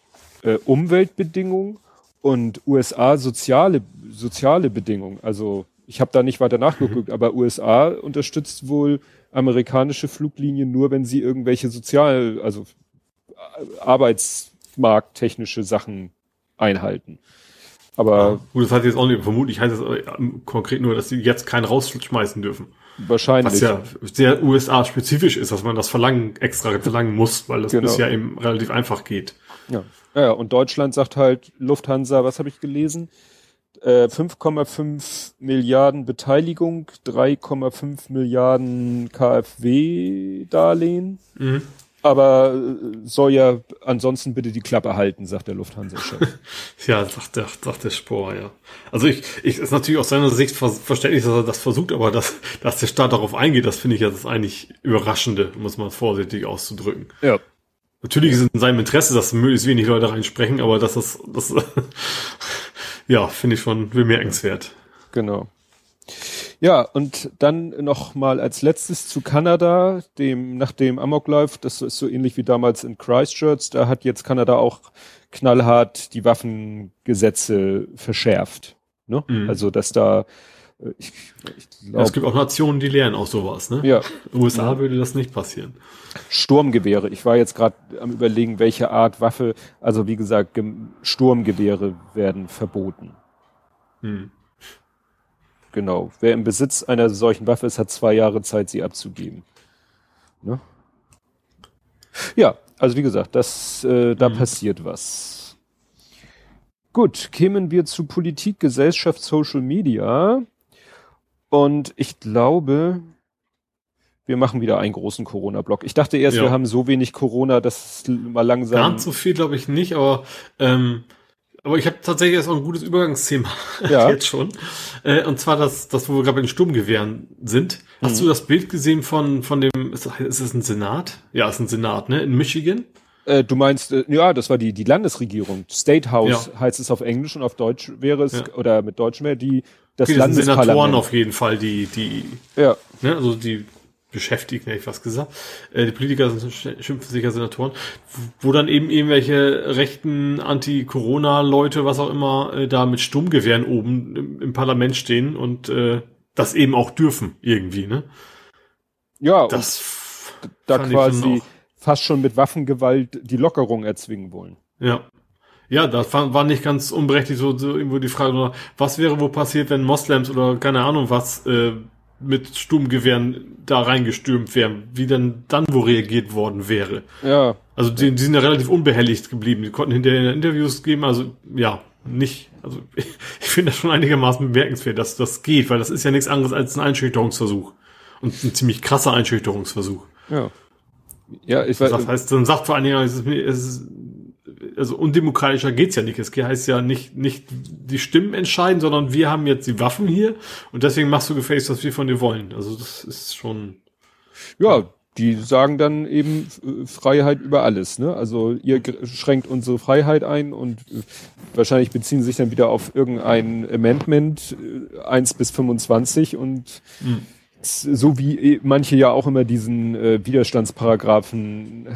Umweltbedingungen und USA soziale Bedingungen. Also ich habe da nicht weiter nachgeguckt, aber USA unterstützt wohl amerikanische Fluglinien nur, wenn sie irgendwelche arbeitsmarkttechnische Sachen einhalten. Aber gut, das heißt jetzt auch nicht, vermutlich heißt das konkret nur, dass sie jetzt keinen rausschmeißen dürfen. Wahrscheinlich. Was ja sehr USA-spezifisch ist, dass man das extra verlangen muss, weil das bisher eben relativ einfach geht. Ja, und Deutschland sagt halt, Lufthansa, was habe ich gelesen? 5,5 Milliarden Beteiligung, 3,5 Milliarden KfW-Darlehen. aber soll ja ansonsten bitte die Klappe halten, sagt der Lufthansa-Chef. Ja, sagt der Spohr, ja. Also ich ist natürlich aus seiner Sicht verständlich, dass er das versucht, aber dass der Staat darauf eingeht, das finde ich ja das eigentlich Überraschende, muss man vorsichtig auszudrücken. Ja. Natürlich ist es in seinem Interesse, dass möglichst wenig Leute reinsprechen, aber das ja, finde ich schon bemerkenswert. Genau. Ja, und dann noch mal als letztes zu Kanada, nach dem Amoklauf, das ist so ähnlich wie damals in Christchurch, da hat jetzt Kanada auch knallhart die Waffengesetze verschärft. Ne? Mhm. Also, dass da ich glaube, ja, es gibt auch Nationen, die lernen auch sowas, ne? Ja. In den USA würde das nicht passieren. Sturmgewehre. Ich war jetzt gerade am Überlegen, welche Art Waffe, also wie gesagt, Sturmgewehre werden verboten. Hm. Genau. Wer im Besitz einer solchen Waffe ist, hat 2 Jahre Zeit, sie abzugeben. Ne? Ja, also wie gesagt, da passiert was. Gut, kämen wir zu Politik, Gesellschaft, Social Media. Und ich glaube, wir machen wieder einen großen Corona-Block. Ich dachte erst, wir haben so wenig Corona, dass es mal langsam... Ganz so viel glaube ich nicht, aber ich habe tatsächlich erst auch ein gutes Übergangsthema jetzt schon. Und zwar das, wo wir gerade bei den Sturmgewehren sind. Hast du das Bild gesehen von dem... Ist das ein Senat? Ja, ist ein Senat, ne? In Michigan. Du meinst, das war die Landesregierung. State House heißt es auf Englisch und auf Deutsch wäre es, oder mit Deutsch mehr, das Landesparlament. Senatoren auf jeden Fall, die ne, also die Beschäftigten, hätte ich fast gesagt. Die Politiker schimpfen sich ja Senatoren, wo dann eben irgendwelche rechten Anti-Corona-Leute, was auch immer, da mit Sturmgewehren oben im Parlament stehen und das eben auch dürfen, irgendwie, ne? Ja, das und da quasi fast schon mit Waffengewalt die Lockerung erzwingen wollen. Ja. Ja, das war nicht ganz unberechtigt, so irgendwo die Frage, was wäre wohl passiert, wenn Moslems oder keine Ahnung was mit Sturmgewehren da reingestürmt wären, wie dann wo reagiert worden wäre. Ja. Also die sind ja relativ unbehelligt geblieben. Die konnten hinterher Interviews geben, also ja, nicht. Also ich finde das schon einigermaßen bemerkenswert, dass das geht, weil das ist ja nichts anderes als ein Einschüchterungsversuch. Und ein ziemlich krasser Einschüchterungsversuch. Ja. Ja, ich weiß. Das heißt, dann sagt vor allen Dingen, also undemokratischer geht's ja nicht. Es heißt ja nicht die Stimmen entscheiden, sondern wir haben jetzt die Waffen hier und deswegen machst du gefälligst, was wir von dir wollen. Also das ist schon... Ja, die sagen dann eben Freiheit über alles, ne? Also ihr schränkt unsere Freiheit ein und wahrscheinlich beziehen sich dann wieder auf irgendein Amendment 1 bis 25 und... So wie manche ja auch immer diesen Widerstandsparagraphen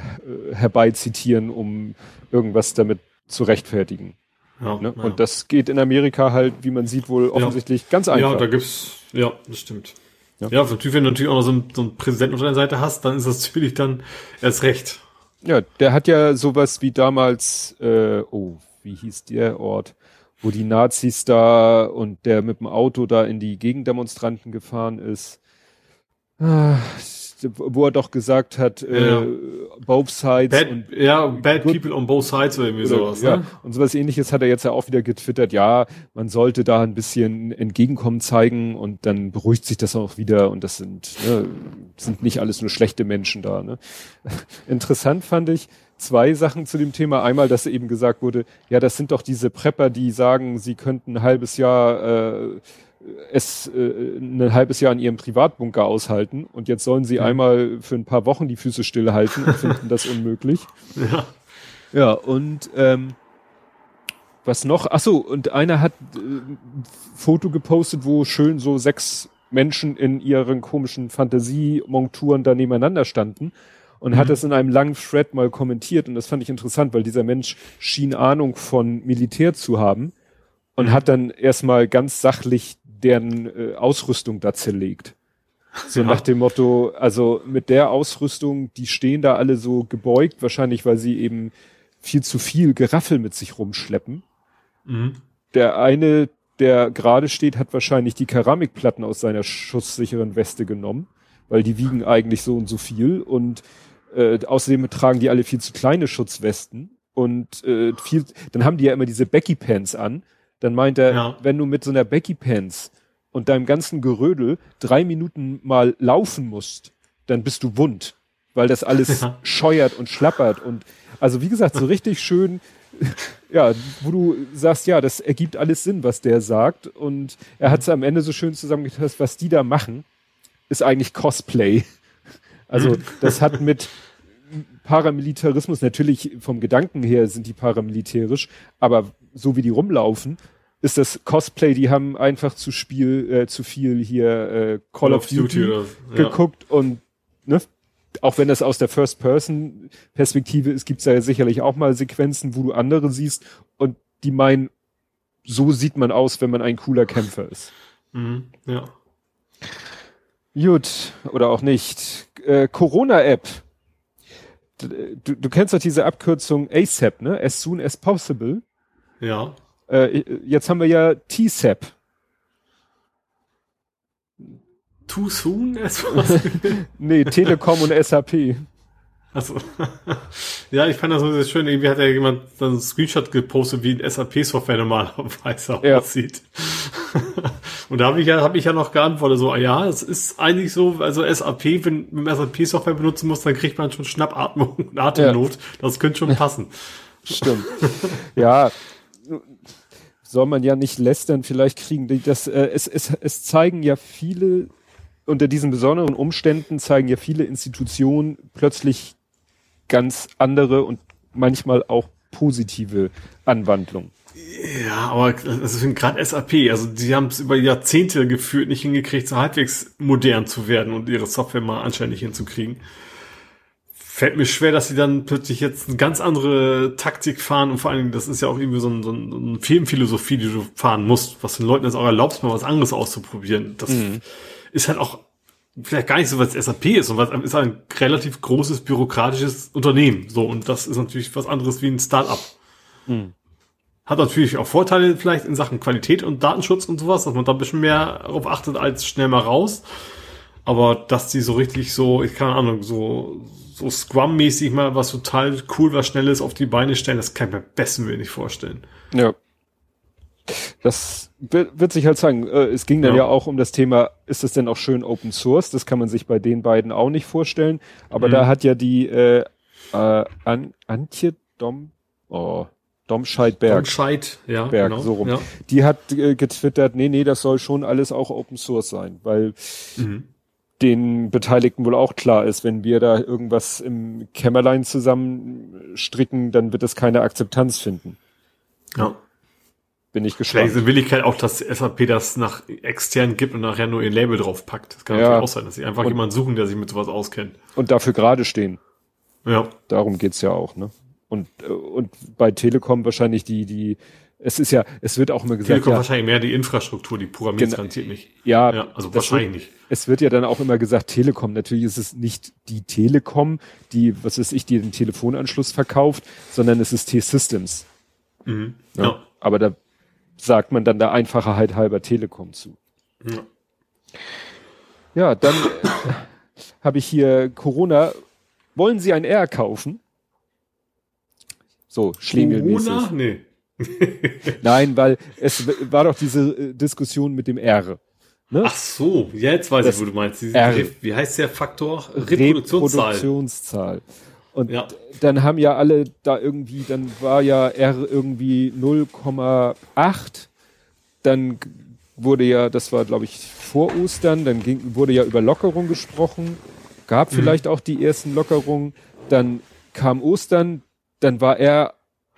herbeizitieren, um irgendwas damit zu rechtfertigen. Ja, ne? Ja. Und das geht in Amerika halt, wie man sieht, wohl offensichtlich ganz einfach. Ja, da gibt's, ja, das stimmt. Ja, natürlich, wenn du natürlich auch noch so einen Präsidenten auf deiner Seite hast, dann ist das natürlich dann erst recht. Ja, der hat ja sowas wie damals, wie hieß der Ort? Wo die Nazis da und der mit dem Auto da in die Gegendemonstranten gefahren ist. Wo er doch gesagt hat, both sides. Bad people on both sides oder irgendwie sowas. Ja. Ne? Und sowas Ähnliches hat er jetzt ja auch wieder getwittert. Ja, man sollte da ein bisschen Entgegenkommen zeigen und dann beruhigt sich das auch wieder. Und das sind nicht alles nur schlechte Menschen da. Ne? Interessant fand ich 2 Sachen zu dem Thema. Einmal, dass eben gesagt wurde, ja, das sind doch diese Prepper, die sagen, sie könnten ein halbes Jahr... ein halbes Jahr in ihrem Privatbunker aushalten und jetzt sollen sie einmal für ein paar Wochen die Füße stillhalten und finden das unmöglich. Ja. Ja, und was noch? Achso, und einer hat ein Foto gepostet, wo schön so 6 Menschen in ihren komischen Fantasiemonturen da nebeneinander standen und hat das in einem langen Thread mal kommentiert und das fand ich interessant, weil dieser Mensch schien Ahnung von Militär zu haben und hat dann erstmal ganz sachlich deren Ausrüstung da zerlegt. So nach dem Motto, also mit der Ausrüstung, die stehen da alle so gebeugt, wahrscheinlich weil sie eben viel zu viel Geraffel mit sich rumschleppen. Mhm. Der eine, der gerade steht, hat wahrscheinlich die Keramikplatten aus seiner schusssicheren Weste genommen, weil die wiegen eigentlich so und so viel und außerdem tragen die alle viel zu kleine Schutzwesten und dann haben die ja immer diese Becky Pants an. Dann meint er, wenn du mit so einer Becky Pants und deinem ganzen Gerödel 3 Minuten mal laufen musst, dann bist du wund. weil das alles scheuert und schlappert. Und also wie gesagt, so richtig schön, ja, wo du sagst, ja, das ergibt alles Sinn, was der sagt. Und er hat es am Ende so schön zusammengefasst, was die da machen, ist eigentlich Cosplay. Also das hat mit Paramilitarismus, natürlich vom Gedanken her sind die paramilitärisch, aber so wie die rumlaufen, ist das Cosplay, die haben einfach zu viel hier Call of Duty geguckt und ne, auch wenn das aus der First-Person-Perspektive ist, gibt es ja sicherlich auch mal Sequenzen, wo du andere siehst und die meinen, so sieht man aus, wenn man ein cooler Kämpfer ist. Mhm, ja. Gut, oder auch nicht. Corona-App. Du kennst doch diese Abkürzung ASAP, ne? As soon as possible. Ja. Jetzt haben wir ja TSAP. Too soon as possible? Nee, Telekom und SAP. Also ja, ich fand das so schön. Irgendwie hat ja jemand dann einen Screenshot gepostet, wie ein SAP-Software normalerweise aussieht. Und da habe ich ja noch geantwortet, so, ja, es ist eigentlich so, also SAP, wenn man SAP-Software benutzen muss, dann kriegt man schon Schnappatmung und Atemnot. Ja. Das könnte schon passen. Stimmt. Ja, soll man ja nicht lästern, vielleicht kriegen die das, es zeigen ja viele, unter diesen besonderen Umständen zeigen ja viele Institutionen plötzlich ganz andere und manchmal auch positive Anwandlungen. Ja, aber also gerade SAP, also die haben es über Jahrzehnte gefühlt nicht hingekriegt, so halbwegs modern zu werden und ihre Software mal anständig hinzukriegen. Fällt mir schwer, dass sie dann plötzlich jetzt eine ganz andere Taktik fahren und vor allen Dingen, das ist ja auch irgendwie so eine Filmphilosophie, die du fahren musst, was den Leuten jetzt auch erlaubst, mal was anderes auszuprobieren. Das ist halt auch vielleicht gar nicht so, weil es SAP ist, und weil es ist ein relativ großes bürokratisches Unternehmen. So, und das ist natürlich was anderes wie ein Start-up. Mhm. Hat natürlich auch Vorteile vielleicht in Sachen Qualität und Datenschutz und sowas, dass man da ein bisschen mehr darauf achtet als schnell mal raus. Aber dass die so richtig so, ich keine Ahnung, so Scrum-mäßig mal was total cool, was Schnelles auf die Beine stellen, das kann ich mir besten Willen nicht vorstellen. Ja. Das wird sich halt zeigen. Es ging dann ja auch um das Thema, ist das denn auch schön Open Source? Das kann man sich bei den beiden auch nicht vorstellen. Aber da hat ja die Antje Domscheit-Berg. So rum. Ja. Die hat getwittert, nee, das soll schon alles auch Open Source sein, weil den Beteiligten wohl auch klar ist, wenn wir da irgendwas im Kämmerlein zusammenstricken, dann wird es keine Akzeptanz finden. Ja. Bin ich gespannt. Vielleicht ist die Willigkeit auch, dass SAP das nach extern gibt und nachher nur ihr Label draufpackt. Das kann natürlich auch sein, dass sie einfach jemanden suchen, der sich mit sowas auskennt. Und dafür gerade stehen. Ja. Darum geht's ja auch, ne? Und bei Telekom wahrscheinlich die, es wird auch immer gesagt. Telekom wahrscheinlich mehr die Infrastruktur, die programmiert garantiert nicht. Ja, also wahrscheinlich nicht. Es wird ja dann auch immer gesagt, Telekom, natürlich ist es nicht die Telekom, die, was weiß ich, die den Telefonanschluss verkauft, sondern es ist T-Systems. Mhm. Ja. Aber da sagt man dann der Einfachheit halber Telekom zu. Ja, dann habe ich hier Corona. Wollen Sie ein R kaufen? So, schlegelmäßig. Corona? Nee. Nein, weil es war doch diese Diskussion mit dem R. Ne? Ach so, jetzt weiß ich, wo du meinst. Wie heißt der Faktor? Reproduktionszahl. Und dann haben ja alle da irgendwie, dann war ja R irgendwie 0,8. Dann wurde ja, das war glaube ich vor Ostern, dann wurde ja über Lockerung gesprochen. Gab vielleicht auch die ersten Lockerungen. Dann kam Ostern. Dann war er,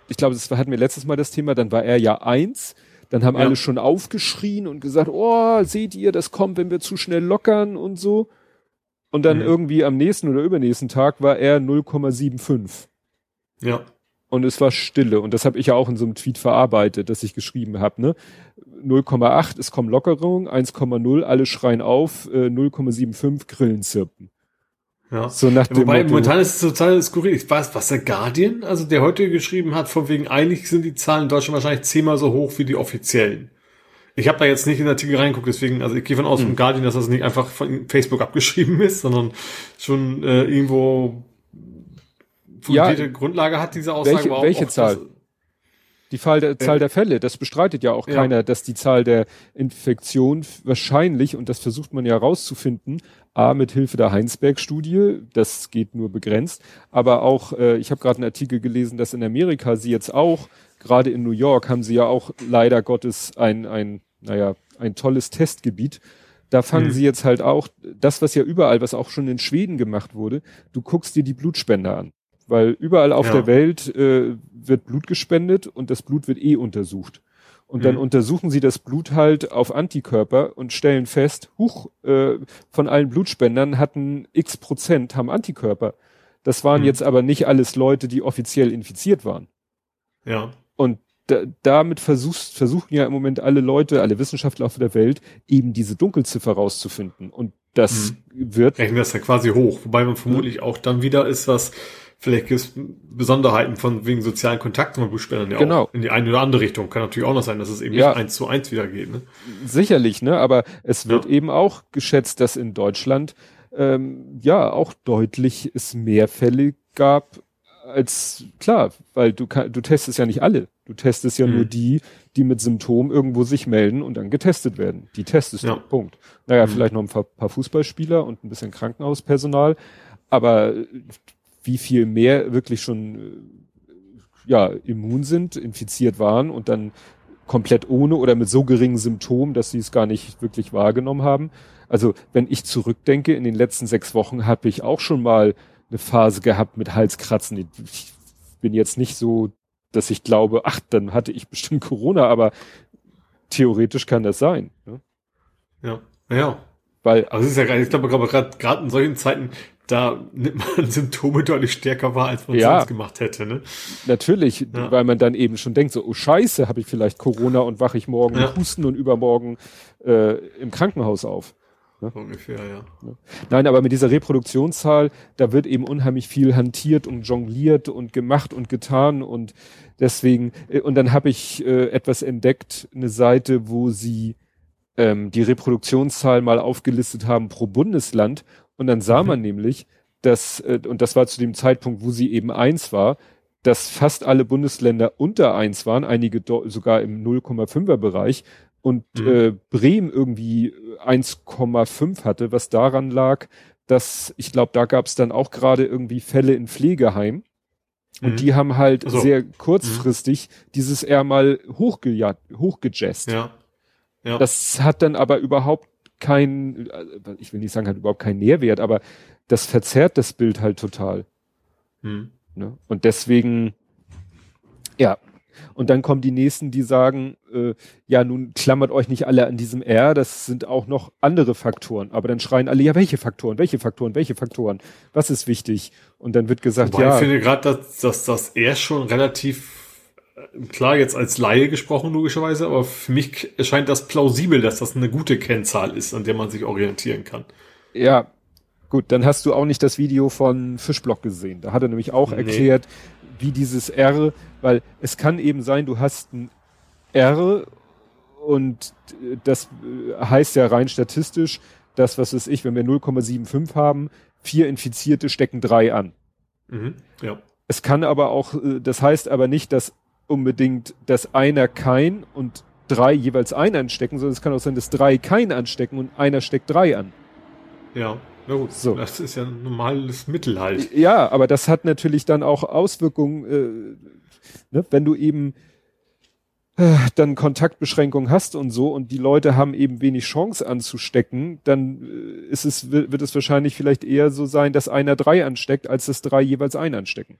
ich glaube, das hatten wir letztes Mal das Thema, dann war er ja 1. Dann haben alle schon aufgeschrien und gesagt, oh, seht ihr, das kommt, wenn wir zu schnell lockern und so. Und dann irgendwie am nächsten oder übernächsten Tag war er 0,75. Ja. Und es war Stille. Und das habe ich ja auch in so einem Tweet verarbeitet, dass ich geschrieben habe, ne? 0,8, es kommen Lockerungen, 1,0, alle schreien auf, 0,75, Grillen zirpen. Ja. So nach dem Wobei, Motto, momentan ist es total skurril. Ich weiß, was der Guardian, also der heute geschrieben hat, von wegen, eigentlich sind die Zahlen in Deutschland wahrscheinlich 10-mal so hoch wie die offiziellen. Ich habe da jetzt nicht in den Artikel reingeguckt, deswegen, also ich gehe von aus vom Guardian, dass das nicht einfach von Facebook abgeschrieben ist, sondern schon irgendwo fundierte Grundlage hat, diese Aussage. Welche Zahl? Die Zahl der Fälle, das bestreitet ja auch keiner, dass die Zahl der Infektionen wahrscheinlich, und das versucht man ja rauszufinden, A, mit Hilfe der Heinsberg-Studie, das geht nur begrenzt, aber auch, ich habe gerade einen Artikel gelesen, dass in Amerika sie jetzt auch, gerade in New York, haben sie ja auch leider Gottes ein tolles Testgebiet. Da fangen sie jetzt halt auch, das was ja überall, was auch schon in Schweden gemacht wurde, du guckst dir die Blutspender an. Weil überall auf der Welt wird Blut gespendet und das Blut wird untersucht. Und dann untersuchen sie das Blut halt auf Antikörper und stellen fest, von allen Blutspendern hatten x% haben Antikörper. Das waren jetzt aber nicht alles Leute, die offiziell infiziert waren. Ja. Und damit versuchen ja im Moment alle Leute, alle Wissenschaftler auf der Welt, eben diese Dunkelziffer rauszufinden. Und das wird... Rechnen wir es ja quasi hoch. Wobei man vermutlich auch dann wieder ist, was... Vielleicht gibt es Besonderheiten von wegen sozialen Kontakten und Blutspendern auch in die eine oder andere Richtung. Kann natürlich auch noch sein, dass es eben nicht 1:1 wiedergeht. Ne? Sicherlich, ne? Aber es wird eben auch geschätzt, dass in Deutschland auch deutlich es mehr Fälle gab als klar, weil du testest ja nicht alle. Du testest ja nur die, die mit Symptomen irgendwo sich melden und dann getestet werden. Die testest du, Punkt. Naja, vielleicht noch ein paar Fußballspieler und ein bisschen Krankenhauspersonal, aber wie viel mehr wirklich schon immun sind, infiziert waren und dann komplett ohne oder mit so geringen Symptomen, dass sie es gar nicht wirklich wahrgenommen haben. Also wenn ich zurückdenke, in den letzten 6 Wochen habe ich auch schon mal eine Phase gehabt mit Halskratzen. Ich bin jetzt nicht so, dass ich glaube, dann hatte ich bestimmt Corona, aber theoretisch kann das sein. Ne? Ja, naja. Weil, also es ist ja gerade, ich glaube, gerade in solchen Zeiten, da nimmt man Symptome deutlich stärker wahr, als man sonst gemacht hätte. Ne? Natürlich, weil man dann eben schon denkt, so, oh Scheiße, habe ich vielleicht Corona und wache ich morgen mit Husten und übermorgen im Krankenhaus auf. Ne? Ungefähr, ja. Nein, aber mit dieser Reproduktionszahl, da wird eben unheimlich viel hantiert und jongliert und gemacht und getan und deswegen, und dann habe ich etwas entdeckt, eine Seite, wo sie die Reproduktionszahl mal aufgelistet haben pro Bundesland. Und dann sah man nämlich, dass, und das war zu dem Zeitpunkt, wo sie eben 1 war, dass fast alle Bundesländer unter 1 waren, einige sogar im 0,5er Bereich und Bremen irgendwie 1,5 hatte, was daran lag, dass, ich glaube, da gab es dann auch gerade irgendwie Fälle in Pflegeheimen und die haben halt sehr kurzfristig dieses eher mal hochgejazzt. Ja. Ja. Das hat dann aber überhaupt kein, ich will nicht sagen, hat überhaupt keinen Nährwert, aber das verzerrt das Bild halt total. Ne? Und deswegen, und dann kommen die Nächsten, die sagen, nun klammert euch nicht alle an diesem R, das sind auch noch andere Faktoren. Aber dann schreien alle, ja, welche Faktoren, was ist wichtig? Und dann wird gesagt, wobei, ich finde gerade, dass das R schon relativ, klar, jetzt als Laie gesprochen logischerweise, aber für mich erscheint das plausibel, dass das eine gute Kennzahl ist, an der man sich orientieren kann. Ja, gut, dann hast du auch nicht das Video von Fischblock gesehen. Da hat er nämlich auch erklärt, wie dieses R, weil es kann eben sein, du hast ein R und das heißt ja rein statistisch, dass, was weiß ich, wenn wir 0,75 haben, 4 Infizierte stecken 3 an. Es kann aber auch, das heißt aber nicht, dass unbedingt, dass einer kein und 3 jeweils einen anstecken, sondern es kann auch sein, dass 3 keinen anstecken und einer steckt 3 an. Ja, na gut, so. Das ist ja ein normales Mittel halt. Ja, aber das hat natürlich dann auch Auswirkungen, wenn du eben dann Kontaktbeschränkungen hast und so und die Leute haben eben wenig Chance anzustecken, dann wird es wahrscheinlich vielleicht eher so sein, dass einer 3 ansteckt, als dass 3 jeweils einen anstecken.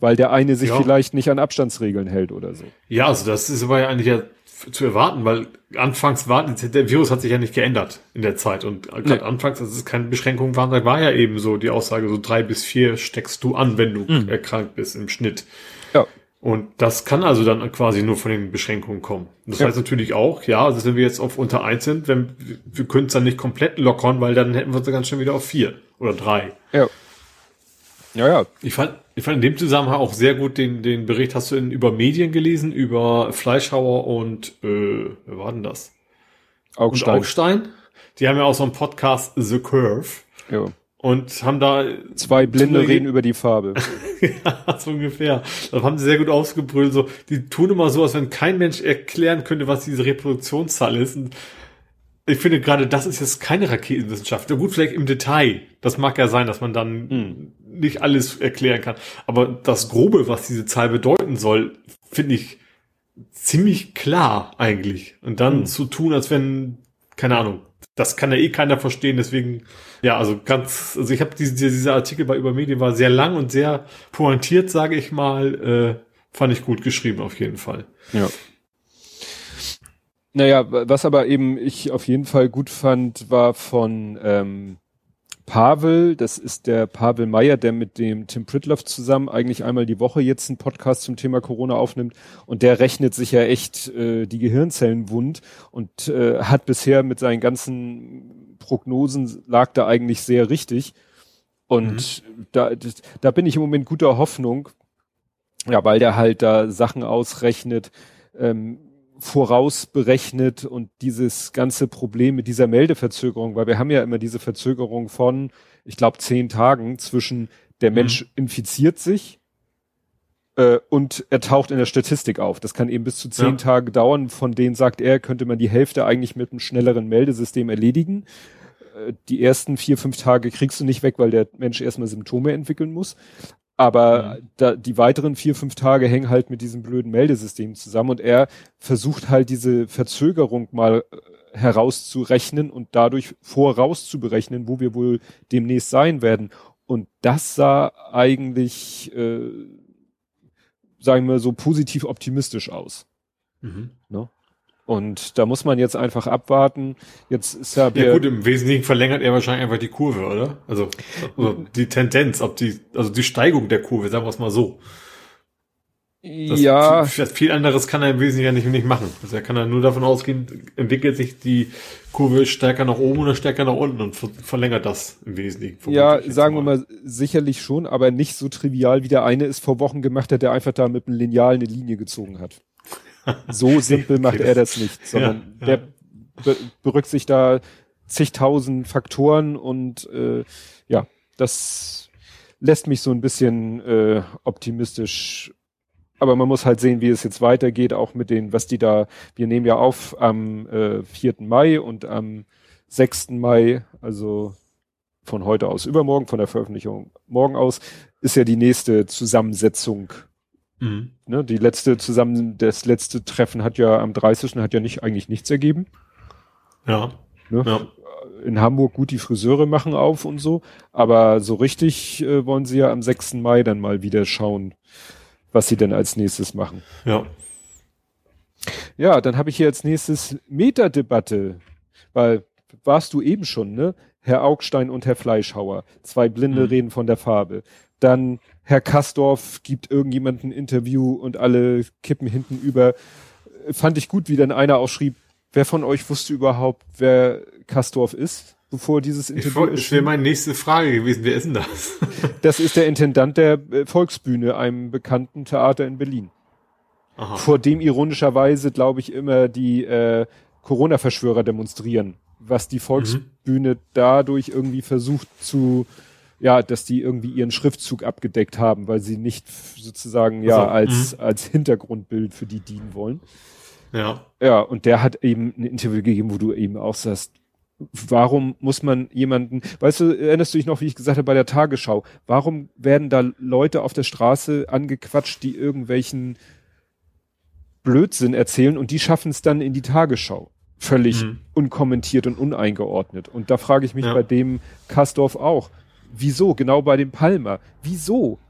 Weil der eine sich vielleicht nicht an Abstandsregeln hält oder so. Ja, also das ist aber ja eigentlich zu erwarten, weil anfangs der Virus hat sich ja nicht geändert in der Zeit und gerade anfangs, als es keine Beschränkungen waren, da war ja eben so die Aussage, so 3 bis 4 steckst du an, wenn du erkrankt bist im Schnitt. Ja. Und das kann also dann quasi nur von den Beschränkungen kommen. Das heißt natürlich auch, also wenn wir jetzt auf unter 1 sind, wir können es dann nicht komplett lockern, weil dann hätten wir uns ganz schnell wieder auf 4 oder 3. Ja. Ja. Ich fand in dem Zusammenhang auch sehr gut den Bericht, hast du über Medien gelesen, über Fleischhauer und wer war denn das? Augstein. Die haben ja auch so einen Podcast, The Curve. Ja. Und haben da... Zwei Blinde reden über die Farbe. Ja, so ungefähr. Das haben sie sehr gut ausgebrüllt. So, die tun immer so, als wenn kein Mensch erklären könnte, was diese Reproduktionszahl ist. Und ich finde gerade, das ist jetzt keine Raketenwissenschaft. Ja, gut, vielleicht im Detail. Das mag ja sein, dass man dann nicht alles erklären kann. Aber das Grobe, was diese Zahl bedeuten soll, finde ich ziemlich klar eigentlich. Und dann zu tun, als wenn... Keine Ahnung. Das kann ja eh keiner verstehen, deswegen, ja, also ganz, also ich habe dieser Artikel bei Übermedien war sehr lang und sehr pointiert, sage ich mal, fand ich gut geschrieben auf jeden Fall. Ja. Naja, was aber eben ich auf jeden Fall gut fand, war von Pavel, das ist der Pavel Meyer, der mit dem Tim Pritloff zusammen eigentlich einmal die Woche jetzt einen Podcast zum Thema Corona aufnimmt, und der rechnet sich ja echt die Gehirnzellen wund und hat bisher mit seinen ganzen Prognosen lag da eigentlich sehr richtig, und da bin ich im Moment guter Hoffnung, ja, weil der halt da Sachen ausrechnet, vorausberechnet, und dieses ganze Problem mit dieser Meldeverzögerung, weil wir haben ja immer diese Verzögerung von, ich glaube, 10 Tagen zwischen der Mensch infiziert sich und er taucht in der Statistik auf. Das kann eben bis zu 10 Tage dauern. Von denen, sagt er, könnte man die Hälfte eigentlich mit einem schnelleren Meldesystem erledigen. Die ersten 4-5 Tage kriegst du nicht weg, weil der Mensch erstmal Symptome entwickeln muss. Aber die weiteren 4-5 Tage hängen halt mit diesem blöden Meldesystem zusammen, und er versucht halt diese Verzögerung mal herauszurechnen und dadurch vorauszuberechnen, wo wir wohl demnächst sein werden. Und das sah eigentlich, sagen wir so, positiv optimistisch aus. Mhm. Ne? Und da muss man jetzt einfach abwarten. Jetzt ist ja, gut, im Wesentlichen verlängert er wahrscheinlich einfach die Kurve, oder? Also, die Tendenz, die Steigung der Kurve, sagen wir es mal so. Ja. Viel anderes kann er im Wesentlichen nicht machen. Also er kann ja nur davon ausgehen, entwickelt sich die Kurve stärker nach oben oder stärker nach unten, und verlängert das im Wesentlichen. Ja, sagen wir mal, sicherlich schon, aber nicht so trivial, wie der eine es vor Wochen gemacht hat, der einfach da mit einem Lineal eine Linie gezogen hat. So simpel macht er das nicht, sondern der berücksichtigt da zigtausend Faktoren, und das lässt mich so ein bisschen optimistisch. Aber man muss halt sehen, wie es jetzt weitergeht, auch mit den, was die da, wir nehmen ja auf am 4. Mai und am 6. Mai, also von heute aus übermorgen, von der Veröffentlichung morgen aus, ist ja die nächste Zusammensetzung. Mhm. Ne, das letzte Treffen hat ja am 30. hat ja eigentlich nichts ergeben. Ja. Ne? Ja. In Hamburg, gut, die Friseure machen auf und so, aber so richtig wollen sie ja am 6. Mai dann mal wieder schauen, was sie denn als nächstes machen. Ja. Ja, dann habe ich hier als nächstes Metadebatte, weil warst du eben schon, ne? Herr Augstein und Herr Fleischhauer, zwei Blinde reden von der Farbe. Dann Herr Kastorf gibt irgendjemanden ein Interview und alle kippen hinten über. Fand ich gut, wie dann einer auch schrieb, wer von euch wusste überhaupt, wer Kastorf ist, bevor dieses Interview ist? Das wäre meine nächste Frage gewesen, wer ist denn das? Das ist der Intendant der Volksbühne, einem bekannten Theater in Berlin. Aha. Vor dem ironischerweise, glaube ich, immer die Corona-Verschwörer demonstrieren, was die Volksbühne dadurch irgendwie versucht zu... Ja, dass die irgendwie ihren Schriftzug abgedeckt haben, weil sie nicht sozusagen als Hintergrundbild für die dienen wollen. Ja. Ja, und der hat eben ein Interview gegeben, wo du eben auch sagst, warum muss man jemanden, weißt du, erinnerst du dich noch, wie ich gesagt habe, bei der Tagesschau, warum werden da Leute auf der Straße angequatscht, die irgendwelchen Blödsinn erzählen, und die schaffen es dann in die Tagesschau? Völlig unkommentiert und uneingeordnet. Und da frage ich mich bei dem Kastorf auch, wieso? Genau bei dem Palmer. Wieso?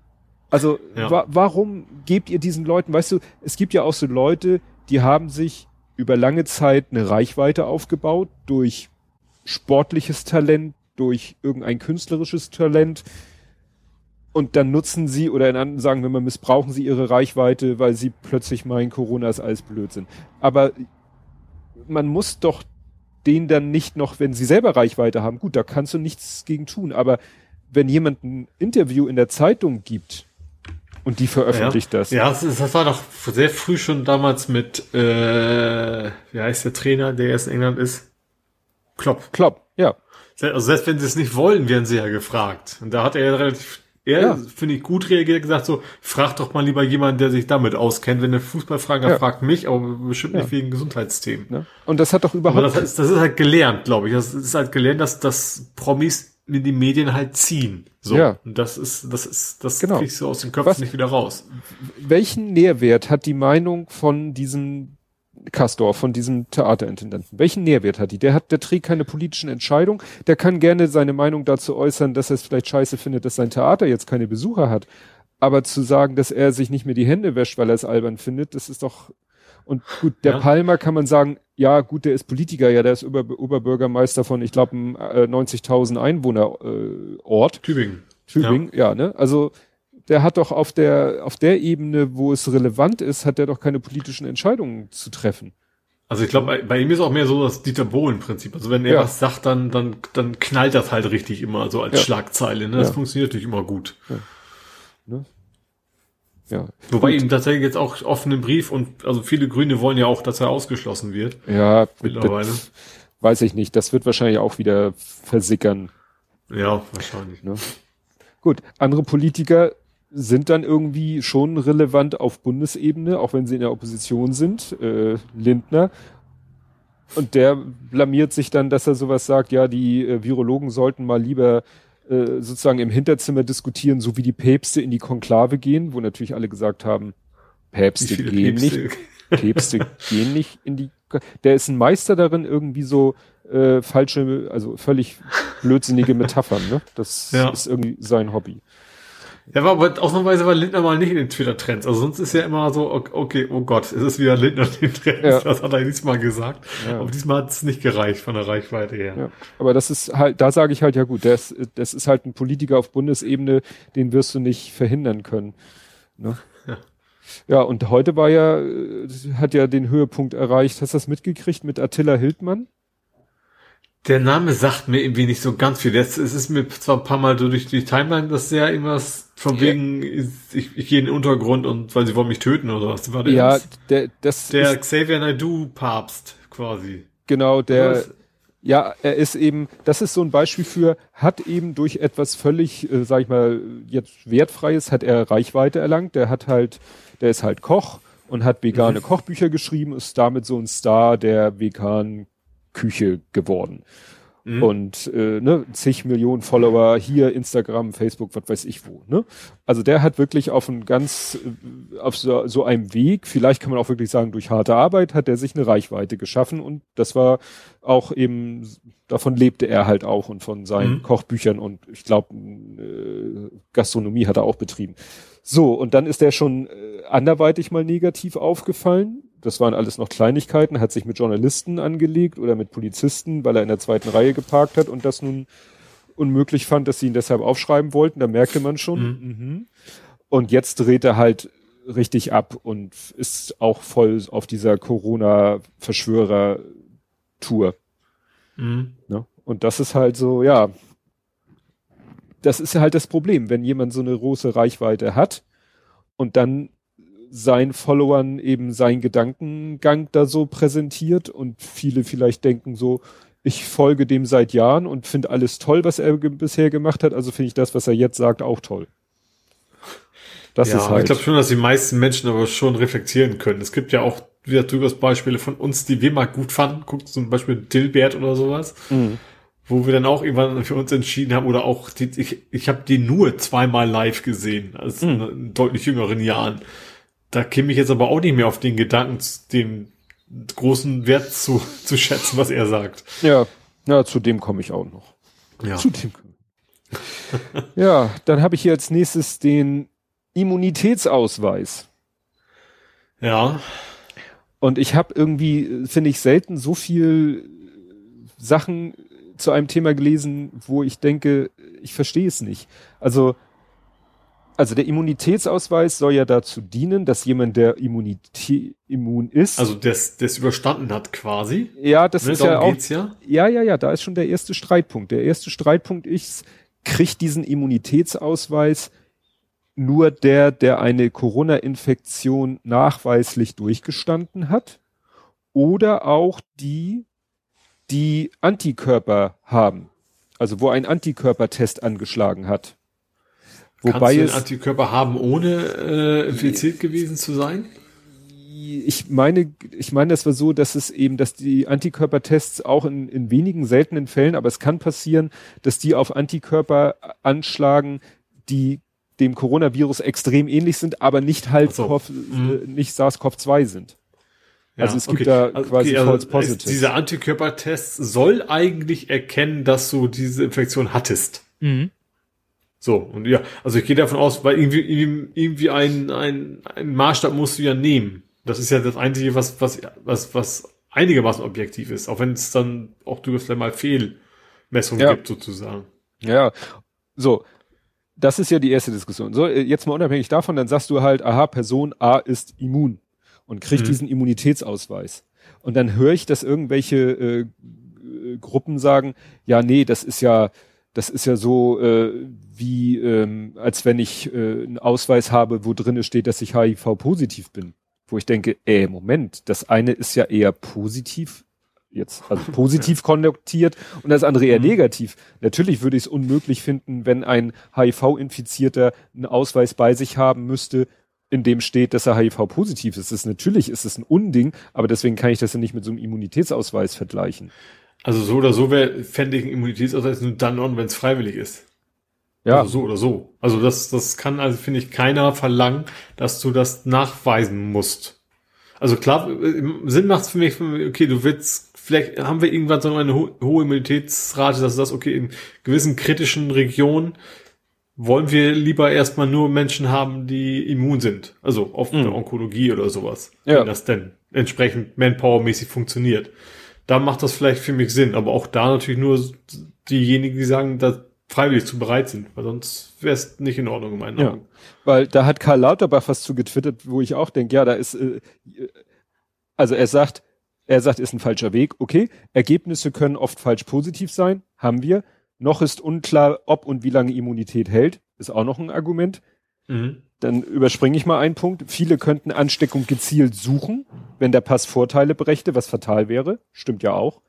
Also, warum gebt ihr diesen Leuten, weißt du, es gibt ja auch so Leute, die haben sich über lange Zeit eine Reichweite aufgebaut durch sportliches Talent, durch irgendein künstlerisches Talent, und dann nutzen sie, oder in anderen sagen wir mal, missbrauchen sie ihre Reichweite, weil sie plötzlich meinen, Corona ist alles Blödsinn. Aber man muss doch denen dann nicht noch, wenn sie selber Reichweite haben, gut, da kannst du nichts gegen tun, aber wenn jemand ein Interview in der Zeitung gibt und die veröffentlicht das. Ja, das war doch sehr früh schon damals mit, wie heißt der Trainer, der jetzt in England ist? Klopp. Klopp, ja. Also selbst wenn sie es nicht wollen, werden sie ja gefragt. Und da hat er ja relativ, finde ich, gut reagiert, gesagt so, frag doch mal lieber jemanden, der sich damit auskennt. Wenn der Fußballfrager fragt mich, aber bestimmt nicht wegen Gesundheitsthemen. Ja. Und das hat doch überhaupt... Aber das ist halt gelernt, glaube ich. Das ist halt gelernt, dass Promis in die Medien halt ziehen. So. Ja. Und das kriegst du aus den Köpfen nicht wieder raus. Welchen Nährwert hat die Meinung von diesem Castor, von diesem Theaterintendanten? Welchen Nährwert hat die? Der trägt keine politischen Entscheidungen. Der kann gerne seine Meinung dazu äußern, dass er es vielleicht scheiße findet, dass sein Theater jetzt keine Besucher hat. Aber zu sagen, dass er sich nicht mehr die Hände wäscht, weil er es albern findet, das ist doch... Und gut, der Palmer kann man sagen, ja gut, der ist Politiker, ja, der ist Oberbürgermeister von, ich glaube, 90.000 Einwohner Ort. Tübingen, ja, ne? Also der hat doch auf der Ebene, wo es relevant ist, hat der doch keine politischen Entscheidungen zu treffen. Also ich glaube, bei ihm ist auch mehr so das Dieter Bohlen-Prinzip. Also wenn er was sagt, dann knallt das halt richtig immer so als Schlagzeile. Ne? Das funktioniert natürlich immer gut. Ja. Ne? Ja, wobei ihm tatsächlich jetzt auch offenen Brief und also viele Grüne wollen ja auch, dass er ausgeschlossen wird. Ja, mittlerweile. Weiß ich nicht. Das wird wahrscheinlich auch wieder versickern. Ja, wahrscheinlich. Ne? Gut, andere Politiker sind dann irgendwie schon relevant auf Bundesebene, auch wenn sie in der Opposition sind. Lindner. Und der blamiert sich dann, dass er sowas sagt, ja, die Virologen sollten mal lieber sozusagen im Hinterzimmer diskutieren, so wie die Päpste in die Konklave gehen, wo natürlich alle gesagt haben, Päpste gehen nicht in die Konklave. Der ist ein Meister darin, irgendwie so falsche, also völlig blödsinnige Metaphern, ne? Das ist irgendwie sein Hobby. Ja, aber ausnahmsweise war Lindner mal nicht in den Twitter-Trends. Also sonst ist ja immer so, okay, oh Gott, es ist wieder Lindner in den Trends. Ja. Das hat er diesmal gesagt. Ja. Aber diesmal hat es nicht gereicht von der Reichweite her. Ja. Aber das ist halt, da sage ich halt, ja gut, das ist halt ein Politiker auf Bundesebene, den wirst du nicht verhindern können. Ne? Ja. Ja, und heute hat ja den Höhepunkt erreicht. Hast du das mitgekriegt mit Attila Hildmann? Der Name sagt mir irgendwie nicht so ganz viel. Es ist mir zwar ein paar Mal so durch die Timeline, dass der irgendwas von wegen, ich gehe in den Untergrund und weil sie wollen mich töten oder was. War der der Xavier Naidoo-Papst quasi. Genau, er ist eben, das ist so ein Beispiel für, hat eben durch etwas völlig, sag ich mal, jetzt Wertfreies, hat er Reichweite erlangt. Der ist halt Koch und hat vegane Kochbücher geschrieben, ist damit so ein Star der veganen Küche geworden. Mhm. Und zig Millionen Follower hier, Instagram, Facebook, was weiß ich wo. Ne? Also der hat wirklich auf so einem Weg, vielleicht kann man auch wirklich sagen, durch harte Arbeit hat er sich eine Reichweite geschaffen und das war auch eben, davon lebte er halt auch und von seinen Kochbüchern und ich glaube Gastronomie hat er auch betrieben. So, und dann ist der schon anderweitig mal negativ aufgefallen. Das waren alles noch Kleinigkeiten, hat sich mit Journalisten angelegt oder mit Polizisten, weil er in der zweiten Reihe geparkt hat und das nun unmöglich fand, dass sie ihn deshalb aufschreiben wollten. Da merkte man schon. Und jetzt dreht er halt richtig ab und ist auch voll auf dieser Corona-Verschwörer-Tour. Mhm. Ne? Und das ist halt so, ja, das ist halt das Problem, wenn jemand so eine große Reichweite hat und dann seinen Followern eben seinen Gedankengang da so präsentiert und viele vielleicht denken so, ich folge dem seit Jahren und finde alles toll, was er bisher gemacht hat, also finde ich das, was er jetzt sagt, auch toll. Das ist halt. Ich glaube schon, dass die meisten Menschen aber schon reflektieren können. Es gibt ja auch wieder drüber Beispiele von uns, die wir mal gut fanden, guckt zum Beispiel Dilbert oder sowas, wo wir dann auch irgendwann für uns entschieden haben oder auch, ich habe die nur zweimal live gesehen, also in deutlich jüngeren Jahren. Da käme ich jetzt aber auch nicht mehr auf den Gedanken, den großen Wert zu schätzen, was er sagt. Ja, zu dem komme ich auch noch. Ja. Zu dem. Ja, dann habe ich hier als nächstes den Immunitätsausweis. Ja. Und ich habe irgendwie, finde ich, selten so viel Sachen zu einem Thema gelesen, wo ich denke, ich verstehe es nicht. Also der Immunitätsausweis soll ja dazu dienen, dass jemand, der immun ist. Also das überstanden hat quasi. Ja, das ist ja auch. Ja, da ist schon der erste Streitpunkt. Der erste Streitpunkt ist, kriegt diesen Immunitätsausweis nur der eine Corona-Infektion nachweislich durchgestanden hat oder auch die Antikörper haben. also wo ein Antikörpertest angeschlagen hat. Wobei es Antikörper haben, ohne infiziert gewesen zu sein? Ich meine, das war so, dass es eben, dass die Antikörpertests auch in wenigen seltenen Fällen, aber es kann passieren, dass die auf Antikörper anschlagen, die dem Coronavirus extrem ähnlich sind, aber nicht halt nicht SARS-CoV-2 sind. Ja, also es gibt da quasi false positive. Dieser Antikörpertest soll eigentlich erkennen, dass du diese Infektion hattest. Mhm. So, und ja, also ich gehe davon aus, weil irgendwie ein Maßstab musst du ja nehmen. Das ist ja das Einzige, was einigermaßen objektiv ist, auch wenn es dann auch durchaus mal Fehlmessungen gibt, sozusagen. Ja, so. Das ist ja die erste Diskussion. So, jetzt mal unabhängig davon, dann sagst du halt, aha, Person A ist immun und kriegt diesen Immunitätsausweis. Und dann höre ich, dass irgendwelche Gruppen sagen, ja, nee, das ist ja so wie, als wenn ich einen Ausweis habe, wo drinne steht, dass ich HIV-positiv bin. Wo ich denke, Moment, das eine ist ja eher positiv, jetzt, also positiv konnotiert und das andere eher negativ. Natürlich würde ich es unmöglich finden, wenn ein HIV-Infizierter einen Ausweis bei sich haben müsste, in dem steht, dass er HIV-positiv ist. Natürlich ist es ein Unding, aber deswegen kann ich das ja nicht mit so einem Immunitätsausweis vergleichen. Also so oder so fände ich einen Immunitätsausweis nur dann an, wenn es freiwillig ist. Ja. Also so oder so. Also das kann, also finde ich, keiner verlangen, dass du das nachweisen musst. Also klar, Sinn macht es für mich, okay, du willst, vielleicht haben wir irgendwann so eine hohe Immunitätsrate, dass du sagst, okay, in gewissen kritischen Regionen wollen wir lieber erstmal nur Menschen haben, die immun sind. Also auf eine Onkologie oder sowas. Ja. Wenn das denn entsprechend manpowermäßig funktioniert. Da macht das vielleicht für mich Sinn. Aber auch da natürlich nur diejenigen, die sagen, dass freiwillig zu bereit sind, weil sonst wäre es nicht in Ordnung in meinen Augen. Weil da hat Karl Lauterbach was zu getwittert, wo ich auch denke, ja, da ist, also er sagt, ist ein falscher Weg, okay, Ergebnisse können oft falsch positiv sein, haben wir, noch ist unklar, ob und wie lange Immunität hält, ist auch noch ein Argument. Mhm. Dann überspringe ich mal einen Punkt, viele könnten Ansteckung gezielt suchen, wenn der Pass Vorteile brächte, was fatal wäre, stimmt ja auch.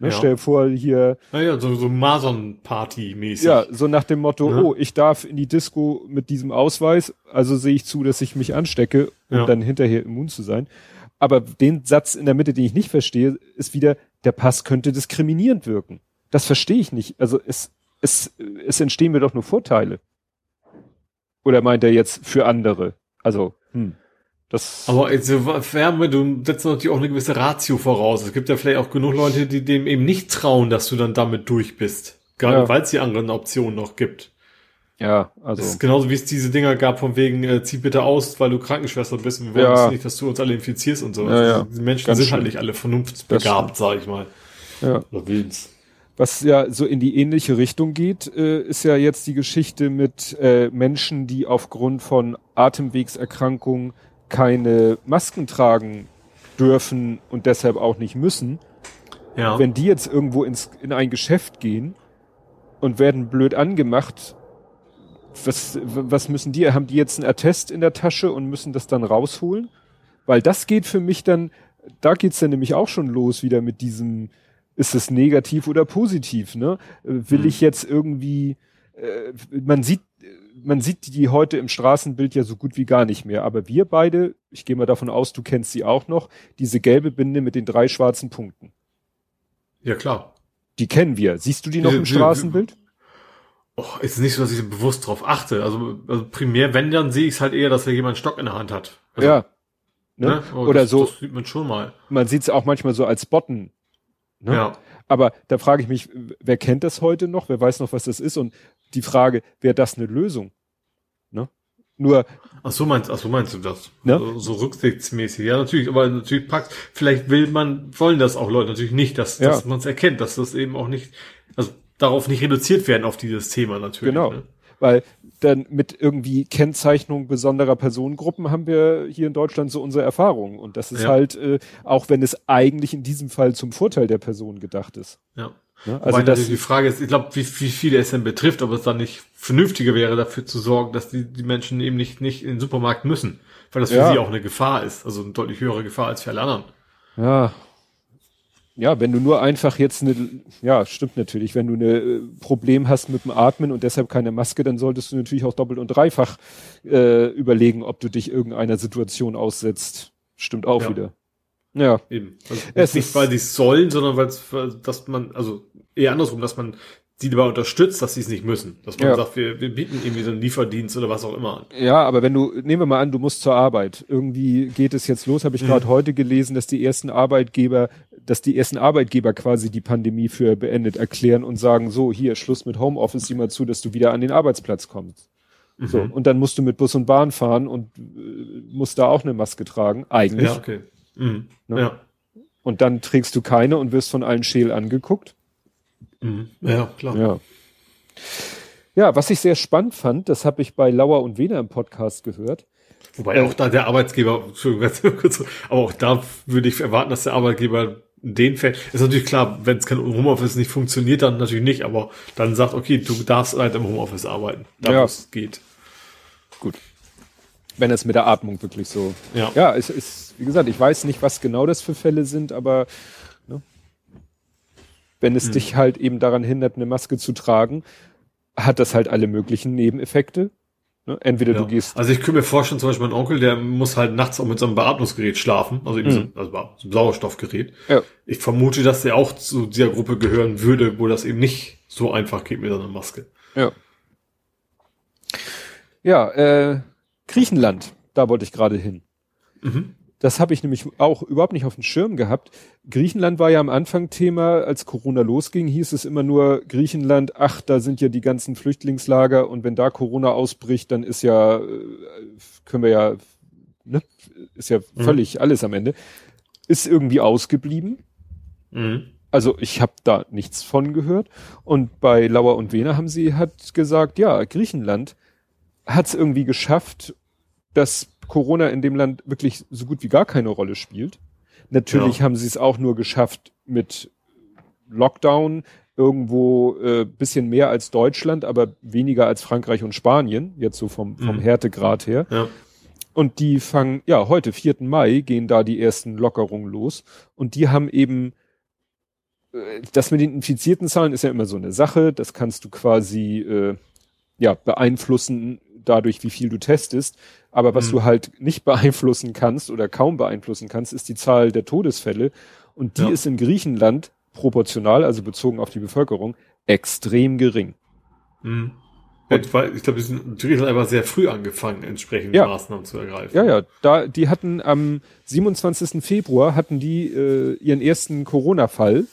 Ne, ja. Stell dir vor, hier... Naja, so Masern-Party-mäßig. Ja, so nach dem Motto, ich darf in die Disco mit diesem Ausweis, also sehe ich zu, dass ich mich anstecke, um dann hinterher immun zu sein. Aber den Satz in der Mitte, den ich nicht verstehe, ist wieder, der Pass könnte diskriminierend wirken. Das verstehe ich nicht. Also es entstehen mir doch nur Vorteile. Oder meint er jetzt für andere? Also, das aber also, du setzt natürlich auch eine gewisse Ratio voraus. Es gibt ja vielleicht auch genug Leute, die dem eben nicht trauen, dass du dann damit durch bist. Gerade weil es die anderen Optionen noch gibt. Ja, also. Das ist genauso, wie es diese Dinger gab von wegen, zieh bitte aus, weil du Krankenschwester bist und wir wollen jetzt nicht, dass du uns alle infizierst und so. Ja, ja. Die Menschen ganz sind schön. Halt nicht alle vernunftbegabt, sag ich mal. Ja. Oder willens. Was ja so in die ähnliche Richtung geht, ist ja jetzt die Geschichte mit Menschen, die aufgrund von Atemwegserkrankungen keine Masken tragen dürfen und deshalb auch nicht müssen. Ja. Wenn die jetzt irgendwo in ein Geschäft gehen und werden blöd angemacht, was müssen die? Haben die jetzt einen Attest in der Tasche und müssen das dann rausholen? Weil das geht für mich dann, da geht's dann nämlich auch schon los wieder mit diesem, ist es negativ oder positiv, ne? Will ich jetzt irgendwie, man sieht die heute im Straßenbild ja so gut wie gar nicht mehr. Aber wir beide, ich gehe mal davon aus, du kennst sie auch noch, diese gelbe Binde mit den 3 schwarzen Punkten. Ja, klar. Die kennen wir. Siehst du die noch im Straßenbild? Ist nicht so, dass ich bewusst drauf achte. Also primär, wenn, dann sehe ich es halt eher, dass da jemand einen Stock in der Hand hat. Also, ja. Ne? Oder das, so. Das sieht man schon mal. Man sieht es auch manchmal so als Botten. Ne? Ja. Aber da frage ich mich, wer kennt das heute noch? Wer weiß noch, was das ist? Und die Frage, wäre das eine Lösung? Ne? Nur. Ach so meinst du das? Ne? So rücksichtsmäßig. Ja, natürlich. Aber natürlich packt. Vielleicht wollen das auch Leute natürlich nicht, dass man es erkennt, dass das eben auch nicht, also darauf nicht reduziert werden auf dieses Thema natürlich. Genau. Ne? Weil dann mit irgendwie Kennzeichnung besonderer Personengruppen haben wir hier in Deutschland so unsere Erfahrungen. Und das ist halt, auch wenn es eigentlich in diesem Fall zum Vorteil der Person gedacht ist. Ja. Ne? Also natürlich die Frage ist, ich glaube, wie viele es denn betrifft, ob es dann nicht vernünftiger wäre, dafür zu sorgen, dass die Menschen eben nicht in den Supermarkt müssen. Weil das für sie auch eine Gefahr ist. Also eine deutlich höhere Gefahr als für alle anderen. Ja. Ja, wenn du nur einfach jetzt eine, ja, stimmt natürlich, wenn du ein Problem hast mit dem Atmen und deshalb keine Maske, dann solltest du natürlich auch doppelt und dreifach überlegen, ob du dich irgendeiner Situation aussetzt. Stimmt auch wieder. Ja. Eben. Also es nicht, weil sie es sollen, sondern weil dass man, also eher andersrum, dass man die dabei unterstützt, dass sie es nicht müssen. Dass man sagt, wir bieten irgendwie so einen Lieferdienst oder was auch immer an. Ja, aber wenn du, nehmen wir mal an, du musst zur Arbeit. Irgendwie geht es jetzt los, habe ich gerade heute gelesen, dass die ersten Arbeitgeber quasi die Pandemie für beendet erklären und sagen, so, hier, Schluss mit Homeoffice, sieh mal zu, dass du wieder an den Arbeitsplatz kommst. Mhm. So, und dann musst du mit Bus und Bahn fahren und musst da auch eine Maske tragen, eigentlich. Ja, okay. Mhm. Ne? Ja. Und dann trägst du keine und wirst von allen scheel angeguckt. Ja, klar. Ja, was ich sehr spannend fand, das habe ich bei Lauer und Wehner im Podcast gehört. Wobei auch da der Arbeitgeber, Entschuldigung, ganz kurz, aber auch da würde ich erwarten, dass der Arbeitgeber den Fällen, ist natürlich klar, wenn es kein Homeoffice nicht funktioniert, dann natürlich nicht, aber dann sagt, okay, du darfst halt im Homeoffice arbeiten, da es geht. Gut. Wenn es mit der Atmung wirklich so. Ja, es ist, wie gesagt, ich weiß nicht, was genau das für Fälle sind, aber wenn es dich halt eben daran hindert, eine Maske zu tragen, hat das halt alle möglichen Nebeneffekte. Ne? Entweder du gehst... Also ich könnte mir vorstellen, zum Beispiel mein Onkel, der muss halt nachts auch mit so einem Beatmungsgerät schlafen, also einem Sauerstoffgerät. Ja. Ich vermute, dass der auch zu dieser Gruppe gehören würde, wo das eben nicht so einfach geht mit so einer Maske. Ja, Griechenland, da wollte ich gerade hin. Mhm. Das habe ich nämlich auch überhaupt nicht auf dem Schirm gehabt. Griechenland war ja am Anfang Thema, als Corona losging, hieß es immer nur Griechenland, ach, da sind ja die ganzen Flüchtlingslager und wenn da Corona ausbricht, dann ist ja, können wir ja, ne, ist ja völlig alles am Ende. Ist irgendwie ausgeblieben. Mhm. Also ich habe da nichts von gehört. Und bei Lauer und Wehner haben sie hat gesagt, ja, Griechenland hat es irgendwie geschafft, dass Corona in dem Land wirklich so gut wie gar keine Rolle spielt. Natürlich haben sie es auch nur geschafft mit Lockdown, irgendwo bisschen mehr als Deutschland, aber weniger als Frankreich und Spanien, jetzt so vom Härtegrad her. Ja. Und die fangen, ja, heute, 4. Mai, gehen da die ersten Lockerungen los. Und die haben eben, das mit den infizierten Zahlen ist ja immer so eine Sache, das kannst du quasi beeinflussen, dadurch, wie viel du testest. Aber was du halt nicht beeinflussen kannst oder kaum beeinflussen kannst, ist die Zahl der Todesfälle. Und die ist in Griechenland proportional, also bezogen auf die Bevölkerung, extrem gering. Mhm. Und weil, ich glaube, die sind in Griechenland einfach sehr früh angefangen, entsprechende Maßnahmen zu ergreifen. Ja, da, die hatten am 27. Februar ihren ersten Corona-Fall,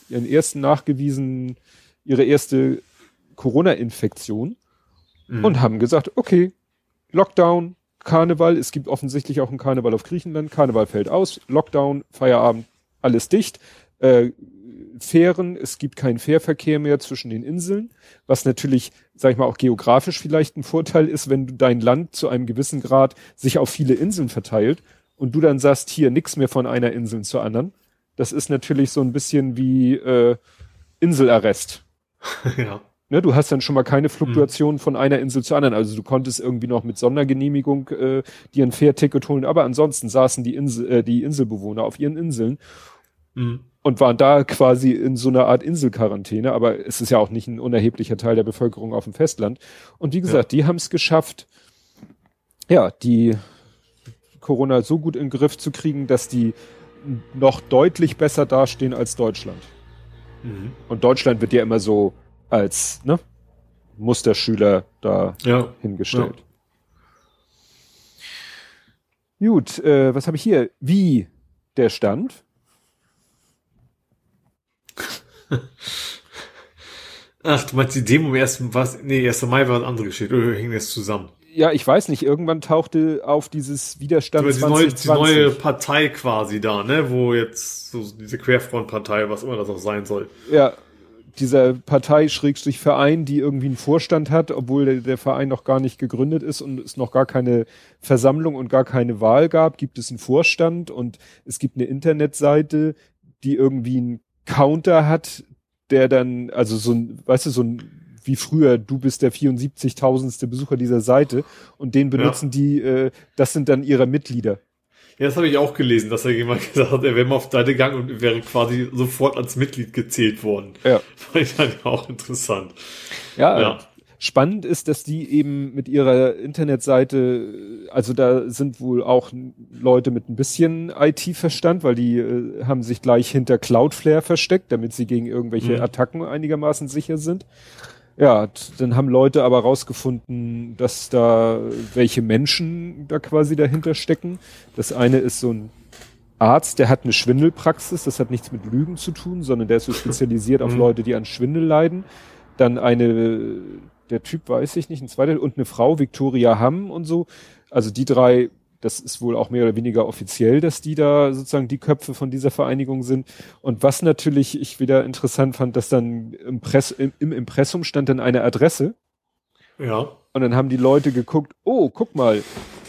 ihre erste Corona-Infektion. Und haben gesagt, okay, Lockdown, Karneval, es gibt offensichtlich auch einen Karneval auf Griechenland, Karneval fällt aus, Lockdown, Feierabend, alles dicht, Fähren, es gibt keinen Fährverkehr mehr zwischen den Inseln, was natürlich, sag ich mal, auch geografisch vielleicht ein Vorteil ist, wenn dein Land zu einem gewissen Grad sich auf viele Inseln verteilt und du dann sagst, hier nichts mehr von einer Insel zur anderen. Das ist natürlich so ein bisschen wie Inselarrest. Ja. Ne, du hast dann schon mal keine Fluktuation von einer Insel zur anderen. Also du konntest irgendwie noch mit Sondergenehmigung dir ein Fährticket holen. Aber ansonsten saßen die Inselbewohner auf ihren Inseln und waren da quasi in so einer Art Inselquarantäne. Aber es ist ja auch nicht ein unerheblicher Teil der Bevölkerung auf dem Festland. Und wie gesagt, die haben es geschafft, die Corona so gut in den Griff zu kriegen, dass die noch deutlich besser dastehen als Deutschland. Mhm. Und Deutschland wird ja immer so als Musterschüler da hingestellt. Ja. Gut, was habe ich hier? Wie der Stand? Ach, du meinst die Demo am 1. Mai war eine andere Geschichte. Oder hing das zusammen? Ja, ich weiß nicht. Irgendwann tauchte auf dieses Widerstand 2020. Die neue Partei quasi da, ne? Wo jetzt so diese Querfrontpartei, was immer das auch sein soll. Ja, dieser Partei-Verein, die irgendwie einen Vorstand hat, obwohl der Verein noch gar nicht gegründet ist und es noch gar keine Versammlung und gar keine Wahl gab, gibt es einen Vorstand und es gibt eine Internetseite, die irgendwie einen Counter hat, der dann, also so ein, weißt du, so ein, wie früher, du bist der 74.000. Besucher dieser Seite und den benutzen die, das sind dann ihre Mitglieder. Ja, das habe ich auch gelesen, dass er jemand gesagt hat, er wäre mal auf Seite gegangen und wäre quasi sofort als Mitglied gezählt worden. Ja. Fand ich dann auch interessant. Ja, ja. Spannend ist, dass die eben mit ihrer Internetseite, also da sind wohl auch Leute mit ein bisschen IT-Verstand, weil die haben sich gleich hinter Cloudflare versteckt, damit sie gegen irgendwelche Attacken einigermaßen sicher sind. Ja, dann haben Leute aber rausgefunden, dass da welche Menschen da quasi dahinter stecken. Das eine ist so ein Arzt, der hat eine Schwindelpraxis, das hat nichts mit Lügen zu tun, sondern der ist so spezialisiert auf Leute, die an Schwindel leiden. Dann eine, der Typ weiß ich nicht, ein zweiter, und eine Frau, Victoria Hamm und so. Also die drei, das ist wohl auch mehr oder weniger offiziell, dass die da sozusagen die Köpfe von dieser Vereinigung sind. Und was natürlich ich wieder interessant fand, dass dann im Impressum stand dann eine Adresse. Ja. Und dann haben die Leute geguckt, oh, guck mal,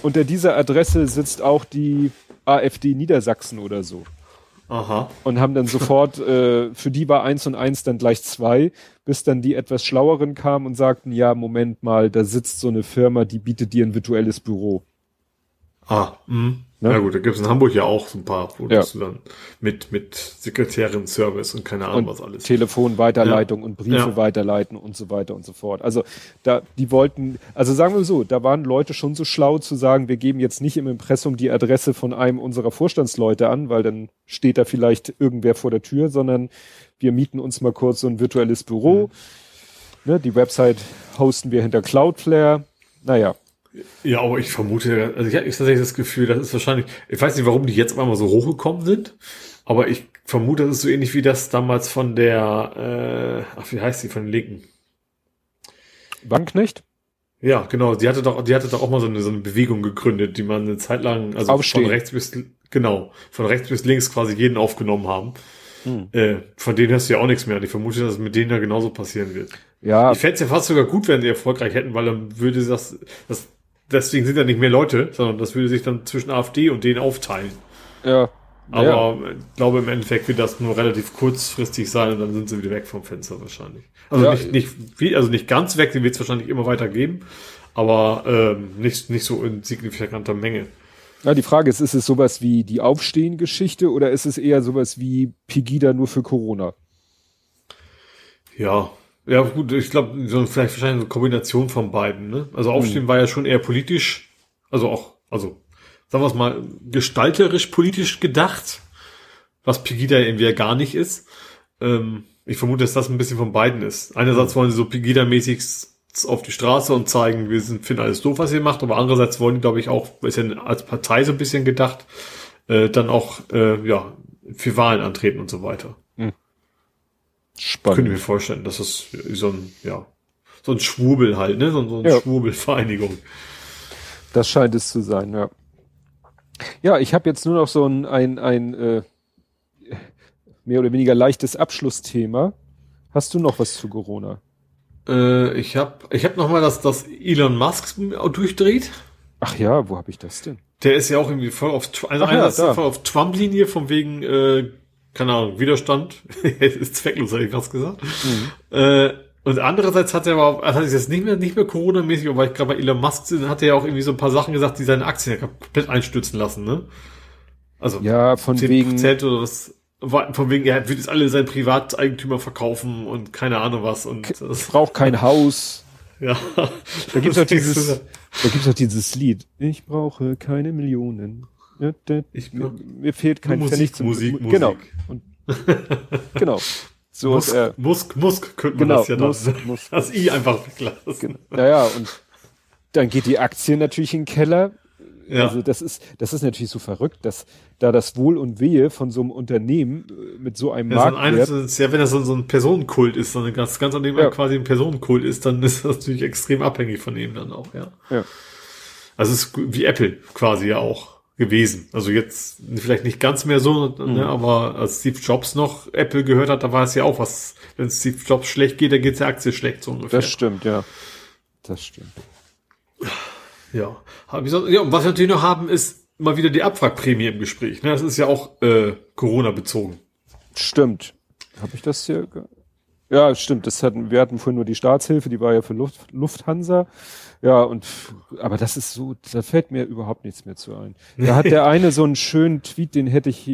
unter dieser Adresse sitzt auch die AfD Niedersachsen oder so. Aha. Und haben dann sofort, für die war 1 und 1 dann gleich 2, bis dann die etwas Schlaueren kamen und sagten, ja, Moment mal, da sitzt so eine Firma, die bietet dir ein virtuelles Büro. Ah, na gut, da gibt es in Hamburg ja auch so ein paar, wo ja. Du dann mit Sekretärin-Service und keine Ahnung und was alles. Telefonweiterleitung und Briefe weiterleiten und so weiter und so fort. Also da die wollten, also sagen wir so, da waren Leute schon so schlau zu sagen, wir geben jetzt nicht im Impressum die Adresse von einem unserer Vorstandsleute an, weil dann steht da vielleicht irgendwer vor der Tür, sondern wir mieten uns mal kurz so ein virtuelles Büro. Mhm. Ne, die Website hosten wir hinter Cloudflare. Naja. Ja, aber ich vermute, also ich habe tatsächlich das Gefühl, das ist wahrscheinlich, ich weiß nicht, warum die jetzt auf einmal so hochgekommen sind, aber ich vermute, das ist so ähnlich wie das damals von der, wie heißt die, von den Linken? Wanknecht? Ja, genau, die hatte doch auch mal so eine Bewegung gegründet, die man eine Zeit lang, also Aufstehen. von rechts bis links quasi jeden aufgenommen haben. Von denen hast du ja auch nichts mehr. Ich vermute, dass es mit denen ja genauso passieren wird. Ja. Ich fände es ja fast sogar gut, wenn sie erfolgreich hätten, weil dann würde das deswegen sind ja nicht mehr Leute, sondern das würde sich dann zwischen AfD und denen aufteilen. Ja. Aber ich glaube, im Endeffekt wird das nur relativ kurzfristig sein und dann sind sie wieder weg vom Fenster wahrscheinlich. Also ja, nicht ganz weg, sie wird es wahrscheinlich immer weiter geben, aber nicht so in signifikanter Menge. Ja, die Frage ist es sowas wie die Aufstehen-Geschichte oder ist es eher sowas wie Pegida nur für Corona? Ja gut, ich glaube, vielleicht wahrscheinlich eine Kombination von beiden, ne? Also Aufstehen war ja schon eher politisch, also sagen wir es mal, gestalterisch politisch gedacht, was Pegida irgendwie ja gar nicht ist. Ich vermute, dass das ein bisschen von beiden ist. Einerseits wollen sie so Pegida-mäßig auf die Straße und zeigen, wir finden alles doof, was ihr macht, aber andererseits wollen die, glaube ich, auch als Partei so ein bisschen gedacht, dann auch für Wahlen antreten und so weiter. Spannend. Könnte ich mir vorstellen, dass das so ein Schwurbel halt, ne? So eine Schwurbelvereinigung. Das scheint es zu sein, ja. Ja, ich habe jetzt nur noch so ein mehr oder weniger leichtes Abschlussthema. Hast du noch was zu Corona? Ich hab nochmal, dass das Elon Musk durchdreht. Ach ja, wo habe ich das denn? Der ist ja auch irgendwie voll auf Trump-Linie von wegen, keine Ahnung, Widerstand. Ist zwecklos, hätte ich fast gesagt. Und andererseits hat er aber, also ist jetzt nicht mehr Corona-mäßig, aber weil ich gerade bei Elon Musk bin, hat er ja auch irgendwie so ein paar Sachen gesagt, die seine Aktien komplett einstürzen lassen, ne? Also, ja, von 10% wegen oder was. Von wegen, er wird jetzt alle seinen Privateigentümer verkaufen und keine Ahnung was. Und das braucht kein Haus. Ja. Da gibt's doch dieses Lied. Ich brauche keine Millionen. Mir fehlt kein Pfennig zum Musik. Genau. Und, genau. So Musk könnte man das ja dann. Musk. Das I einfach weglassen. Genau. Naja, und dann geht die Aktie natürlich in den Keller. Ja. Also das ist natürlich so verrückt, dass da das Wohl und Wehe von so einem Unternehmen mit so einem Marktwert... wenn das so ein Personenkult ist, so ein ganz an dem quasi ein Personenkult ist, dann ist das natürlich extrem abhängig von ihm dann auch, ja. Also es ist wie Apple quasi ja auch gewesen. Also jetzt vielleicht nicht ganz mehr so, ne, aber als Steve Jobs noch Apple gehört hat, da war es ja auch was. Wenn Steve Jobs schlecht geht, dann geht es der Aktie schlecht, so ungefähr. Das stimmt, ja. Das stimmt. Ja, und was wir natürlich noch haben, ist mal wieder die Abwrackprämie im Gespräch. Das ist ja auch Corona-bezogen. Stimmt. Habe ich das hier? Ja, stimmt. Wir hatten vorhin nur die Staatshilfe, die war ja für Lufthansa. Ja, aber das ist so, da fällt mir überhaupt nichts mehr zu ein. Da hat der eine so einen schönen Tweet, den hätte ich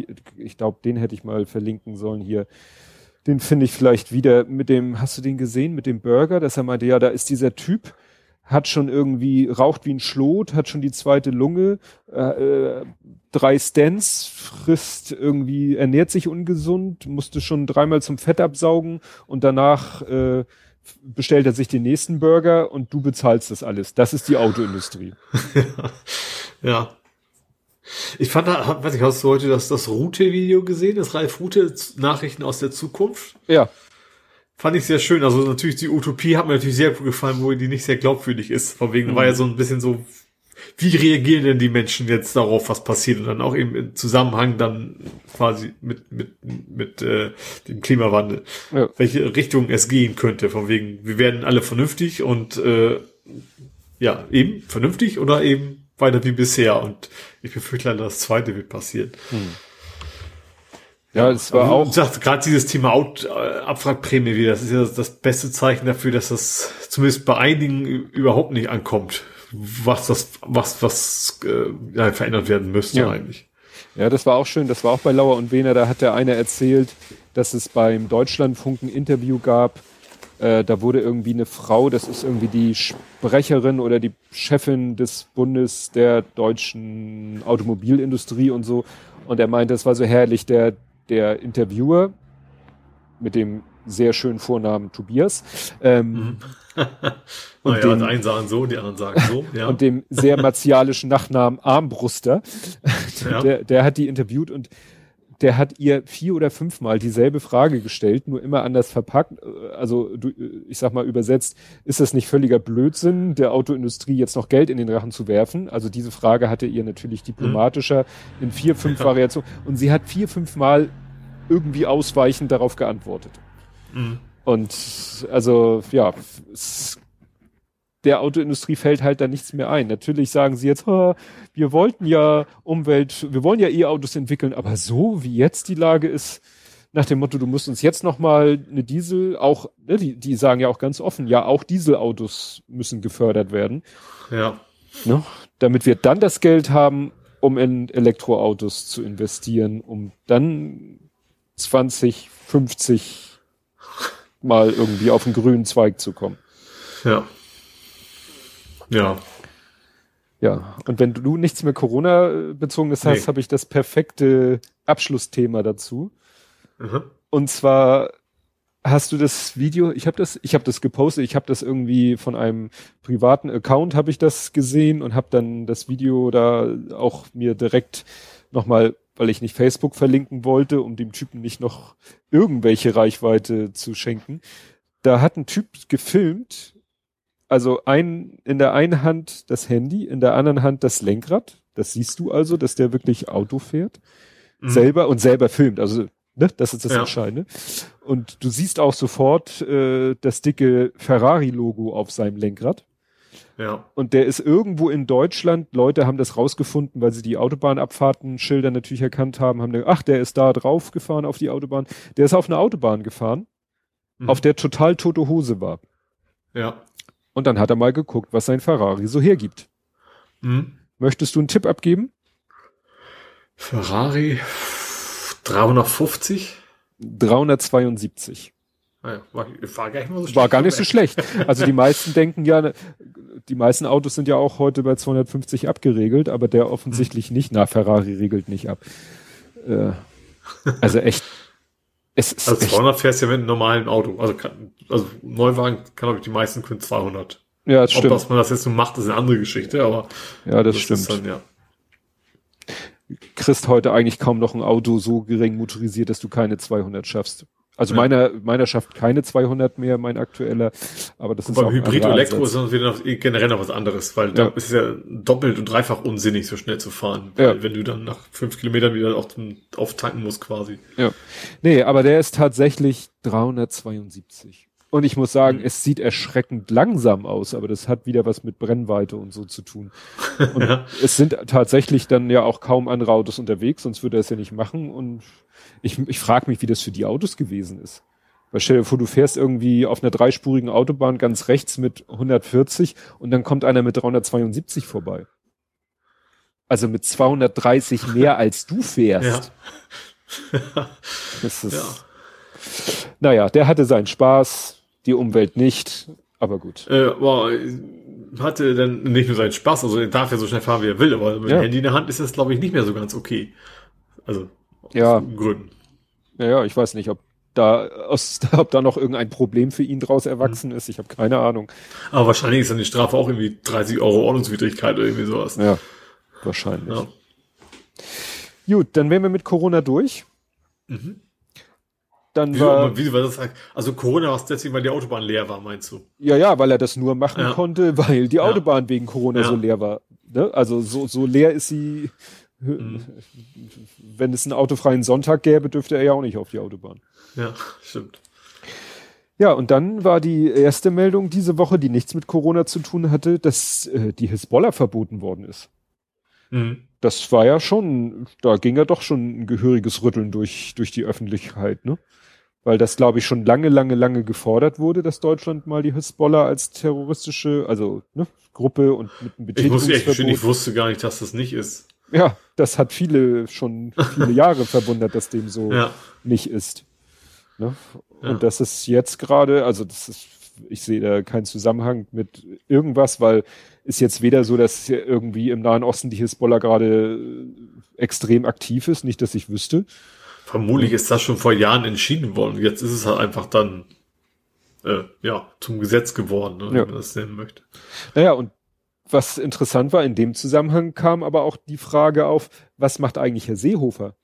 mal verlinken sollen hier. Den finde ich vielleicht wieder hast du den gesehen, mit dem Burger, dass er meinte, ja, da ist dieser Typ, hat schon irgendwie, raucht wie ein Schlot, hat schon die zweite Lunge, 3 Stents, ernährt sich ungesund, musste schon 3-mal zum Fett absaugen und danach bestellt er sich den nächsten Burger und du bezahlst das alles. Das ist die Autoindustrie. Ja. Ich hast du heute das Rute-Video gesehen, das Ralf Rute, Nachrichten aus der Zukunft? Ja. Fand ich sehr schön. Also natürlich, die Utopie hat mir natürlich sehr gut gefallen, wo die nicht sehr glaubwürdig ist. Von wegen war ja so ein bisschen so, wie reagieren denn die Menschen jetzt darauf, was passiert? Und dann auch eben im Zusammenhang dann quasi mit dem Klimawandel. Ja. Welche Richtung es gehen könnte. Von wegen, wir werden alle vernünftig und eben vernünftig oder eben weiter wie bisher. Und ich befürchte leider, das Zweite wird passieren. Hm. Ja, es war auch gerade dieses Thema Abwrackprämie wieder. Das ist ja das beste Zeichen dafür, dass das zumindest bei einigen überhaupt nicht ankommt, was verändert werden müsste eigentlich. Ja, das war auch schön. Das war auch bei Lauer und Wehner. Da hat der eine erzählt, dass es beim Deutschlandfunk ein Interview gab. Da wurde irgendwie eine Frau, das ist irgendwie die Sprecherin oder die Chefin des Bundes der deutschen Automobilindustrie und so. Und er meinte, das war so herrlich, der Interviewer mit dem sehr schönen Vornamen Tobias. Und den einen sagen so, die anderen sagen so. Ja. Und dem sehr martialischen Nachnamen Armbruster. Ja. Der hat die interviewt und der hat ihr 4- oder 5-mal dieselbe Frage gestellt, nur immer anders verpackt. Also ich sag mal übersetzt, ist das nicht völliger Blödsinn, der Autoindustrie jetzt noch Geld in den Rachen zu werfen? Also diese Frage hatte ihr natürlich diplomatischer in 4, 5 Variationen. Und sie hat 4, 5 Mal irgendwie ausweichend darauf geantwortet. Mhm. Und also ja, der Autoindustrie fällt halt da nichts mehr ein. Natürlich sagen sie jetzt, wir wollen ja E-Autos entwickeln, aber so wie jetzt die Lage ist, nach dem Motto, du musst uns jetzt nochmal eine Diesel, auch, ne, die sagen ja auch ganz offen, ja, auch Dieselautos müssen gefördert werden. Ja. Ne, damit wir dann das Geld haben, um in Elektroautos zu investieren, um dann 2050 mal irgendwie auf den grünen Zweig zu kommen. Ja. Ja. Ja, und wenn du nichts mehr Corona-bezogenes hast, habe ich das perfekte Abschlussthema dazu. Mhm. Und zwar hast du das Video, ich habe das gepostet, ich habe das irgendwie von einem privaten Account habe ich das gesehen und habe dann das Video da auch mir direkt nochmal, weil ich nicht Facebook verlinken wollte, um dem Typen nicht noch irgendwelche Reichweite zu schenken. Da hat ein Typ gefilmt, also in der einen Hand das Handy, in der anderen Hand das Lenkrad. Das siehst du also, dass der wirklich Auto fährt. Mhm. Selber filmt. Also, ne, das ist das Entscheidende. Und du siehst auch sofort das dicke Ferrari-Logo auf seinem Lenkrad. Ja. Und der ist irgendwo in Deutschland, Leute haben das rausgefunden, weil sie die Autobahnabfahrtenschilder natürlich erkannt haben, haben gedacht, ach, der ist da drauf gefahren auf die Autobahn. Der ist auf eine Autobahn gefahren, auf der total tote Hose war. Ja. Und dann hat er mal geguckt, was sein Ferrari so hergibt. Mhm. Möchtest du einen Tipp abgeben? Ferrari 350? 372. Ja, war gar nicht mal so schlecht. War gar nicht so schlecht. Also die meisten denken ja, die meisten Autos sind ja auch heute bei 250 abgeregelt, aber der offensichtlich nicht. Na, Ferrari regelt nicht ab. Also echt. Es ist also 200 fährst du ja mit einem normalen Auto. Also Neuwagen kann, glaube ich, die meisten können 200. Ja, das stimmt. Ob man das jetzt nun macht, ist eine andere Geschichte, aber ja, das stimmt. Dann, ja. Du kriegst heute eigentlich kaum noch ein Auto so gering motorisiert, dass du keine 200 schaffst. Also meiner schafft keine 200 mehr, mein aktueller. Aber das ist auch beim Hybrid und Elektro ist das wieder generell noch was anderes, weil da ist es ja doppelt und dreifach unsinnig, so schnell zu fahren. Ja. Weil wenn du dann nach 5 Kilometern wieder auftanken musst quasi. Ja. Nee, aber der ist tatsächlich 372. Und ich muss sagen, es sieht erschreckend langsam aus, aber das hat wieder was mit Brennweite und so zu tun. Und es sind tatsächlich dann ja auch kaum andere Autos unterwegs, sonst würde er es ja nicht machen. Und ich frage mich, wie das für die Autos gewesen ist. Weil stell dir vor, du fährst irgendwie auf einer dreispurigen Autobahn ganz rechts mit 140 und dann kommt einer mit 372 vorbei. Also mit 230 mehr als du fährst. Ja. Das ist, ja. Naja, der hatte seinen Spaß, die Umwelt nicht, aber gut. Hatte dann nicht nur seinen Spaß, also er darf ja so schnell fahren, wie er will, aber mit dem Handy in der Hand ist das, glaube ich, nicht mehr so ganz okay. Also aus Gründen. Ja, ich weiß nicht, ob da noch irgendein Problem für ihn draus erwachsen ist. Ich habe keine Ahnung. Aber wahrscheinlich ist dann die Strafe auch irgendwie 30 € Ordnungswidrigkeit oder irgendwie sowas. Ja, wahrscheinlich. Ja. Gut, dann wären wir mit Corona durch. Mhm. Dann also Corona war es deswegen, weil die Autobahn leer war, meinst du? Ja, weil er das nur machen konnte, weil die Autobahn wegen Corona so leer war. Ne? Also so leer ist sie... Wenn es einen autofreien Sonntag gäbe, dürfte er ja auch nicht auf die Autobahn. Ja, stimmt. Ja, und dann war die erste Meldung diese Woche, die nichts mit Corona zu tun hatte, dass die Hisbollah verboten worden ist. Mhm. Das war ja schon, da ging ja doch schon ein gehöriges Rütteln durch die Öffentlichkeit, ne? Weil das, glaube ich, schon lange gefordert wurde, dass Deutschland mal die Hisbollah als terroristische, also ne, Gruppe und mit einem Betätigungsverbot. Ich wusste gar nicht, dass das nicht ist. Ja, das hat schon viele Jahre verwundert, dass dem so nicht ist. Ne? Ja. Und das ist jetzt gerade, also das ist, ich sehe da keinen Zusammenhang mit irgendwas, weil ist jetzt weder so, dass irgendwie im Nahen Osten die Hisbollah gerade extrem aktiv ist, nicht, dass ich wüsste. Vermutlich ist das schon vor Jahren entschieden worden. Jetzt ist es halt einfach dann zum Gesetz geworden, ne, wenn man das nennen möchte. Naja, und was interessant war, in dem Zusammenhang kam aber auch die Frage auf, was macht eigentlich Herr Seehofer?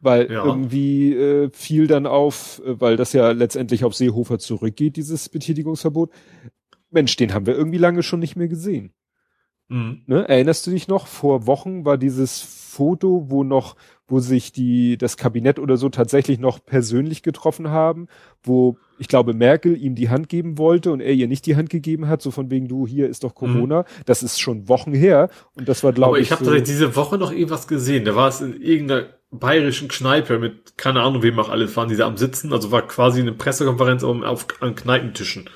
Weil irgendwie fiel dann auf, weil das ja letztendlich auf Seehofer zurückgeht, dieses Betätigungsverbot. Mensch, den haben wir irgendwie lange schon nicht mehr gesehen. Mhm. Ne? Erinnerst du dich noch? Vor Wochen war dieses Foto, wo sich das Kabinett oder so tatsächlich noch persönlich getroffen haben, wo ich glaube, Merkel ihm die Hand geben wollte und er ihr nicht die Hand gegeben hat, so von wegen, du, hier ist doch Corona. Mhm. Das ist schon Wochen her und das war, glaube ich... Aber ich habe tatsächlich diese Woche noch irgendwas gesehen. Da war es in irgendeiner bayerischen Kneipe mit, keine Ahnung, wem auch alles waren, die da am Sitzen. Also war quasi eine Pressekonferenz an Kneipentischen.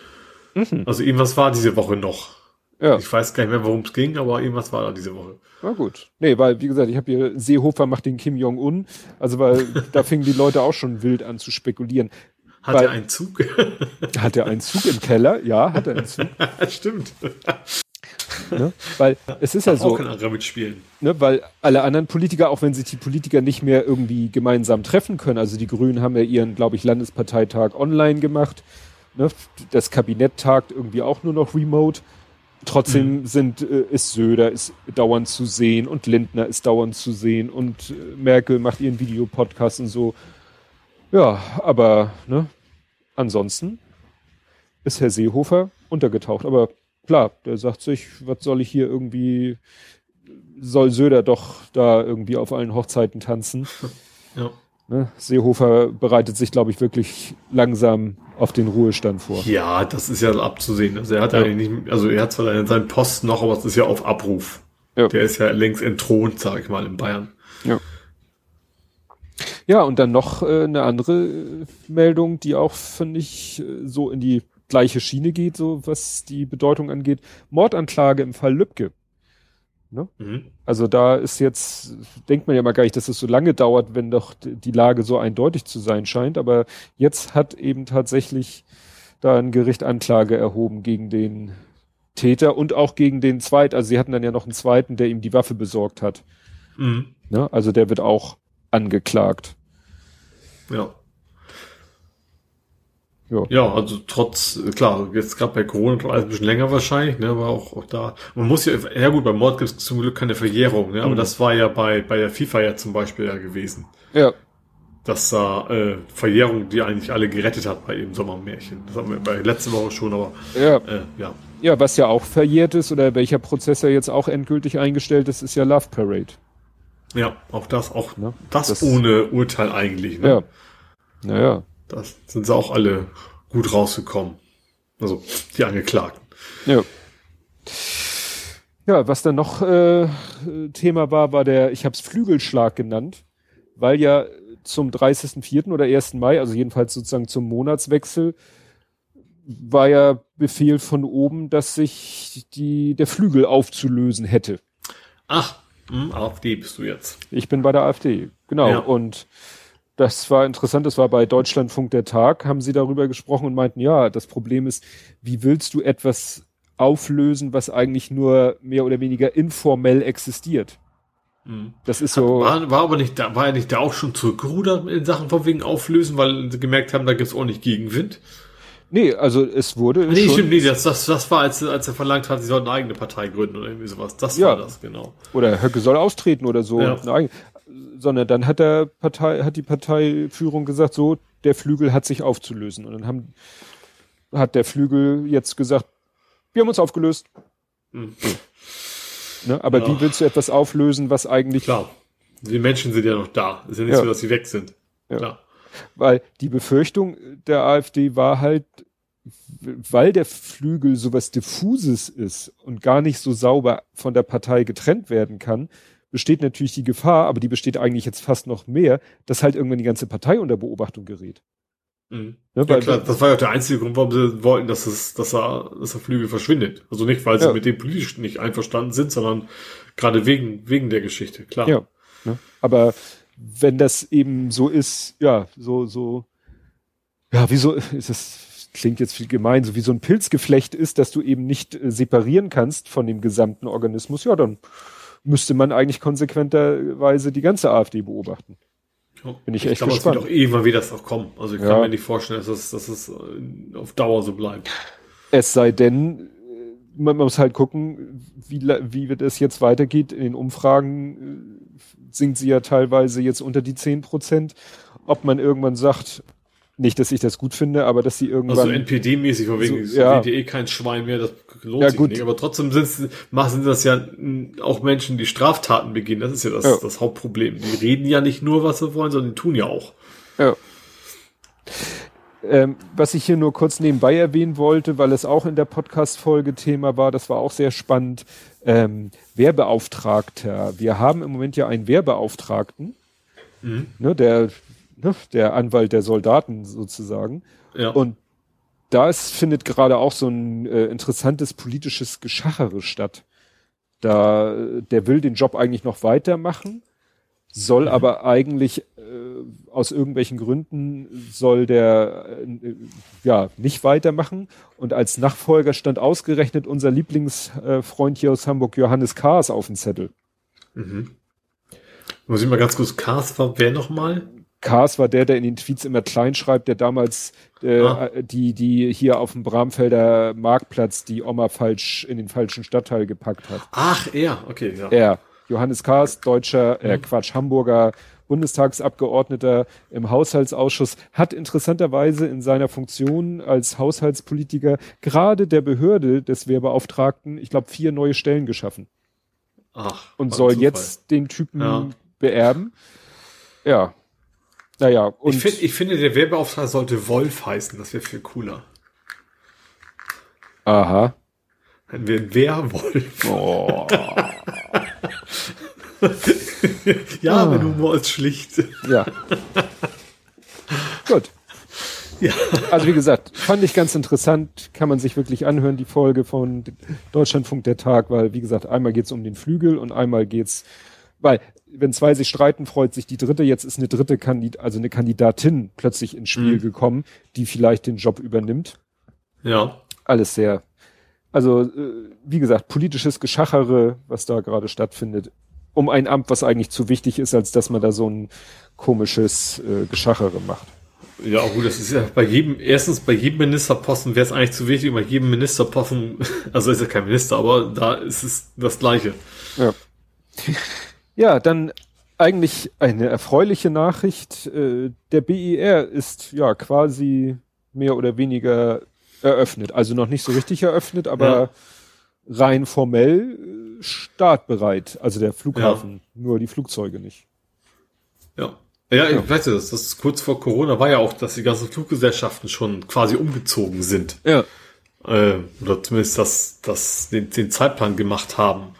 Mhm. Also irgendwas war diese Woche noch. Ja. Ich weiß gar nicht mehr, worum es ging, aber irgendwas war da diese Woche. Na gut. Nee, weil, wie gesagt, ich habe hier Seehofer macht den Kim Jong-un. Also, weil da fingen die Leute auch schon wild an zu spekulieren. Hat er einen Zug? Hat er einen Zug im Keller? Ja, hat er einen Zug. Stimmt. Ne? Weil es ist ja so. Auch kein anderer mitspielen. Ne? Weil alle anderen Politiker, auch wenn sich die Politiker nicht mehr irgendwie gemeinsam treffen können, also die Grünen haben ja ihren, glaube ich, Landesparteitag online gemacht. Ne? Das Kabinett tagt irgendwie auch nur noch remote. Trotzdem ist Söder ist dauernd zu sehen und Lindner ist dauernd zu sehen und Merkel macht ihren Videopodcast und so. Ja, aber ne, ansonsten ist Herr Seehofer untergetaucht. Aber klar, der sagt sich, was soll ich hier irgendwie, soll Söder doch da irgendwie auf allen Hochzeiten tanzen. Ja. Ne, Seehofer bereitet sich, glaube ich, wirklich langsam auf den Ruhestand vor. Ja, das ist ja abzusehen. Also er hat eigentlich nicht, also er hat zwar seinen Posten noch, aber es ist ja auf Abruf. Ja. Der ist ja längst entthront, sage ich mal, in Bayern. Ja. Ja, und dann noch eine andere Meldung, die auch, finde ich, so in die gleiche Schiene geht, so was die Bedeutung angeht. Mordanklage im Fall Lübcke. Ne? Mhm. Also da ist jetzt, denkt man ja mal gar nicht, dass es so lange dauert, wenn doch die Lage so eindeutig zu sein scheint. Aber jetzt hat eben tatsächlich da ein Gericht Anklage erhoben gegen den Täter und auch gegen den Zweiten. Also sie hatten dann ja noch einen Zweiten, der ihm die Waffe besorgt hat. Mhm. Ne? Also der wird auch angeklagt. Ja. Ja. Ja, also trotz, klar, jetzt gerade bei Corona alles ein bisschen länger wahrscheinlich, ne, aber auch da, man muss ja gut, beim Mord gibt es zum Glück keine Verjährung, ne, aber das war ja bei der FIFA ja zum Beispiel ja gewesen. Ja. Dass da Verjährung, die eigentlich alle gerettet hat bei dem Sommermärchen. Das haben wir bei letzter Woche schon, aber ja. Ja, was ja auch verjährt ist oder welcher Prozess ja jetzt auch endgültig eingestellt ist, ist ja Love Parade. Ja, auch das ohne Urteil eigentlich, ne? Ja. Naja. Da sind sie auch alle gut rausgekommen. Also die Angeklagten. Ja. Ja, was dann noch Thema war, ich habe es Flügelschlag genannt, weil ja zum 30.04. oder 1. Mai, also jedenfalls sozusagen zum Monatswechsel, war ja Befehl von oben, dass sich der Flügel aufzulösen hätte. Ach, AfD bist du jetzt. Ich bin bei der AfD, genau. Ja. Und das war interessant, das war bei Deutschlandfunk der Tag, haben sie darüber gesprochen und meinten, ja, das Problem ist, wie willst du etwas auflösen, was eigentlich nur mehr oder weniger informell existiert? Das ist so. War er nicht da auch schon zurückgerudert in Sachen von wegen Auflösen, weil sie gemerkt haben, da gibt's auch nicht Gegenwind? Nee, also es wurde. Nee, schon stimmt, nee, das war, als er verlangt hat, sie sollten eine eigene Partei gründen oder irgendwie sowas. Das war das, genau. Oder Höcke soll austreten oder so. Ja. Sondern dann hat die Parteiführung gesagt, so, der Flügel hat sich aufzulösen. Und dann hat der Flügel jetzt gesagt, wir haben uns aufgelöst. Mhm. Ne? Aber wie willst du etwas auflösen, was eigentlich... Klar, die Menschen sind ja noch da. Es ist ja nicht so, dass sie weg sind. Ja. Klar. Weil die Befürchtung der AfD war halt, weil der Flügel sowas Diffuses ist und gar nicht so sauber von der Partei getrennt werden kann, besteht natürlich die Gefahr, aber die besteht eigentlich jetzt fast noch mehr, dass halt irgendwann die ganze Partei unter Beobachtung gerät. Mhm. Ne, ja, klar, das war ja auch der einzige Grund, warum sie wollten, dass der Flügel verschwindet. Also nicht, weil sie mit dem politisch nicht einverstanden sind, sondern gerade wegen der Geschichte, klar. Ja, ne? Aber wenn das eben so ist, wieso ist das, klingt jetzt viel gemein, so wie so ein Pilzgeflecht ist, dass du eben nicht separieren kannst von dem gesamten Organismus, ja, dann müsste man eigentlich konsequenterweise die ganze AfD beobachten. Bin ich echt gespannt. Ich glaube, es wird auch irgendwann wieder das auch kommen. Also ich kann mir nicht vorstellen, dass es auf Dauer so bleibt. Es sei denn, man muss halt gucken, wie wird es jetzt weitergeht. In den Umfragen sinkt sie ja teilweise jetzt unter die 10%. Ob man irgendwann sagt, nicht, dass ich das gut finde, aber dass sie irgendwann... Also NPD-mäßig, von wegen, ist eh kein Schwein mehr, das lohnt sich nicht. Aber trotzdem sind das ja auch Menschen, die Straftaten begehen. Das ist ja das Hauptproblem. Die reden ja nicht nur, was sie wollen, sondern die tun ja auch. Ja. Was ich hier nur kurz nebenbei erwähnen wollte, weil es auch in der Podcast-Folge Thema war, das war auch sehr spannend, Wehrbeauftragter. Wir haben im Moment ja einen Wehrbeauftragten, der Anwalt der Soldaten sozusagen. Ja. Und das findet gerade auch so ein interessantes politisches Geschachere statt. Da der will den Job eigentlich noch weitermachen, soll aber eigentlich aus irgendwelchen Gründen soll der nicht weitermachen. Und als Nachfolger stand ausgerechnet unser Lieblingsfreund hier aus Hamburg, Johannes Kaas, auf dem Zettel. Mhm. Muss ich mal ganz kurz, Kaas war wer nochmal? Kaas war der in den Tweets immer klein schreibt, der damals die hier auf dem Bramfelder Marktplatz die Oma falsch in den falschen Stadtteil gepackt hat. Ach, er, okay, ja. Er, Johannes Kaas, deutscher, Hamburger Bundestagsabgeordneter im Haushaltsausschuss, hat interessanterweise in seiner Funktion als Haushaltspolitiker gerade der Behörde des Wehrbeauftragten, ich glaube, 4 neue Stellen geschaffen. Ach. Und soll Zufall. Jetzt den Typen beerben. Ja. Naja, und ich finde, der Werbeauftrag sollte Wolf heißen. Das wäre viel cooler. Aha. Hätten wir einen Werwolf. Oh. Mein Humor ist schlicht. Ja. Gut. Ja. Also wie gesagt, fand ich ganz interessant. Kann man sich wirklich anhören, die Folge von Deutschlandfunk der Tag. Weil, wie gesagt, einmal geht's um den Flügel und einmal geht's... Weil, wenn 2 sich streiten, freut sich die dritte. Jetzt ist eine dritte eine Kandidatin plötzlich ins Spiel gekommen, die vielleicht den Job übernimmt. Ja. Alles sehr. Also, wie gesagt, politisches Geschachere, was da gerade stattfindet, um ein Amt, was eigentlich zu wichtig ist, als dass man da so ein komisches Geschachere macht. Ja, gut, das ist ja bei jedem Ministerposten wäre es eigentlich zu wichtig, bei jedem Ministerposten, also ist ja kein Minister, aber da ist es das Gleiche. Ja. Ja, dann eigentlich eine erfreuliche Nachricht. Der BER ist ja quasi mehr oder weniger eröffnet. Also noch nicht so richtig eröffnet, aber rein formell startbereit. Also der Flughafen, nur die Flugzeuge nicht. Ja. Ja, ich weiß das. Das ist kurz vor Corona war ja auch, dass die ganzen Fluggesellschaften schon quasi umgezogen sind. Ja. Oder zumindest, dass den Zeitplan gemacht haben.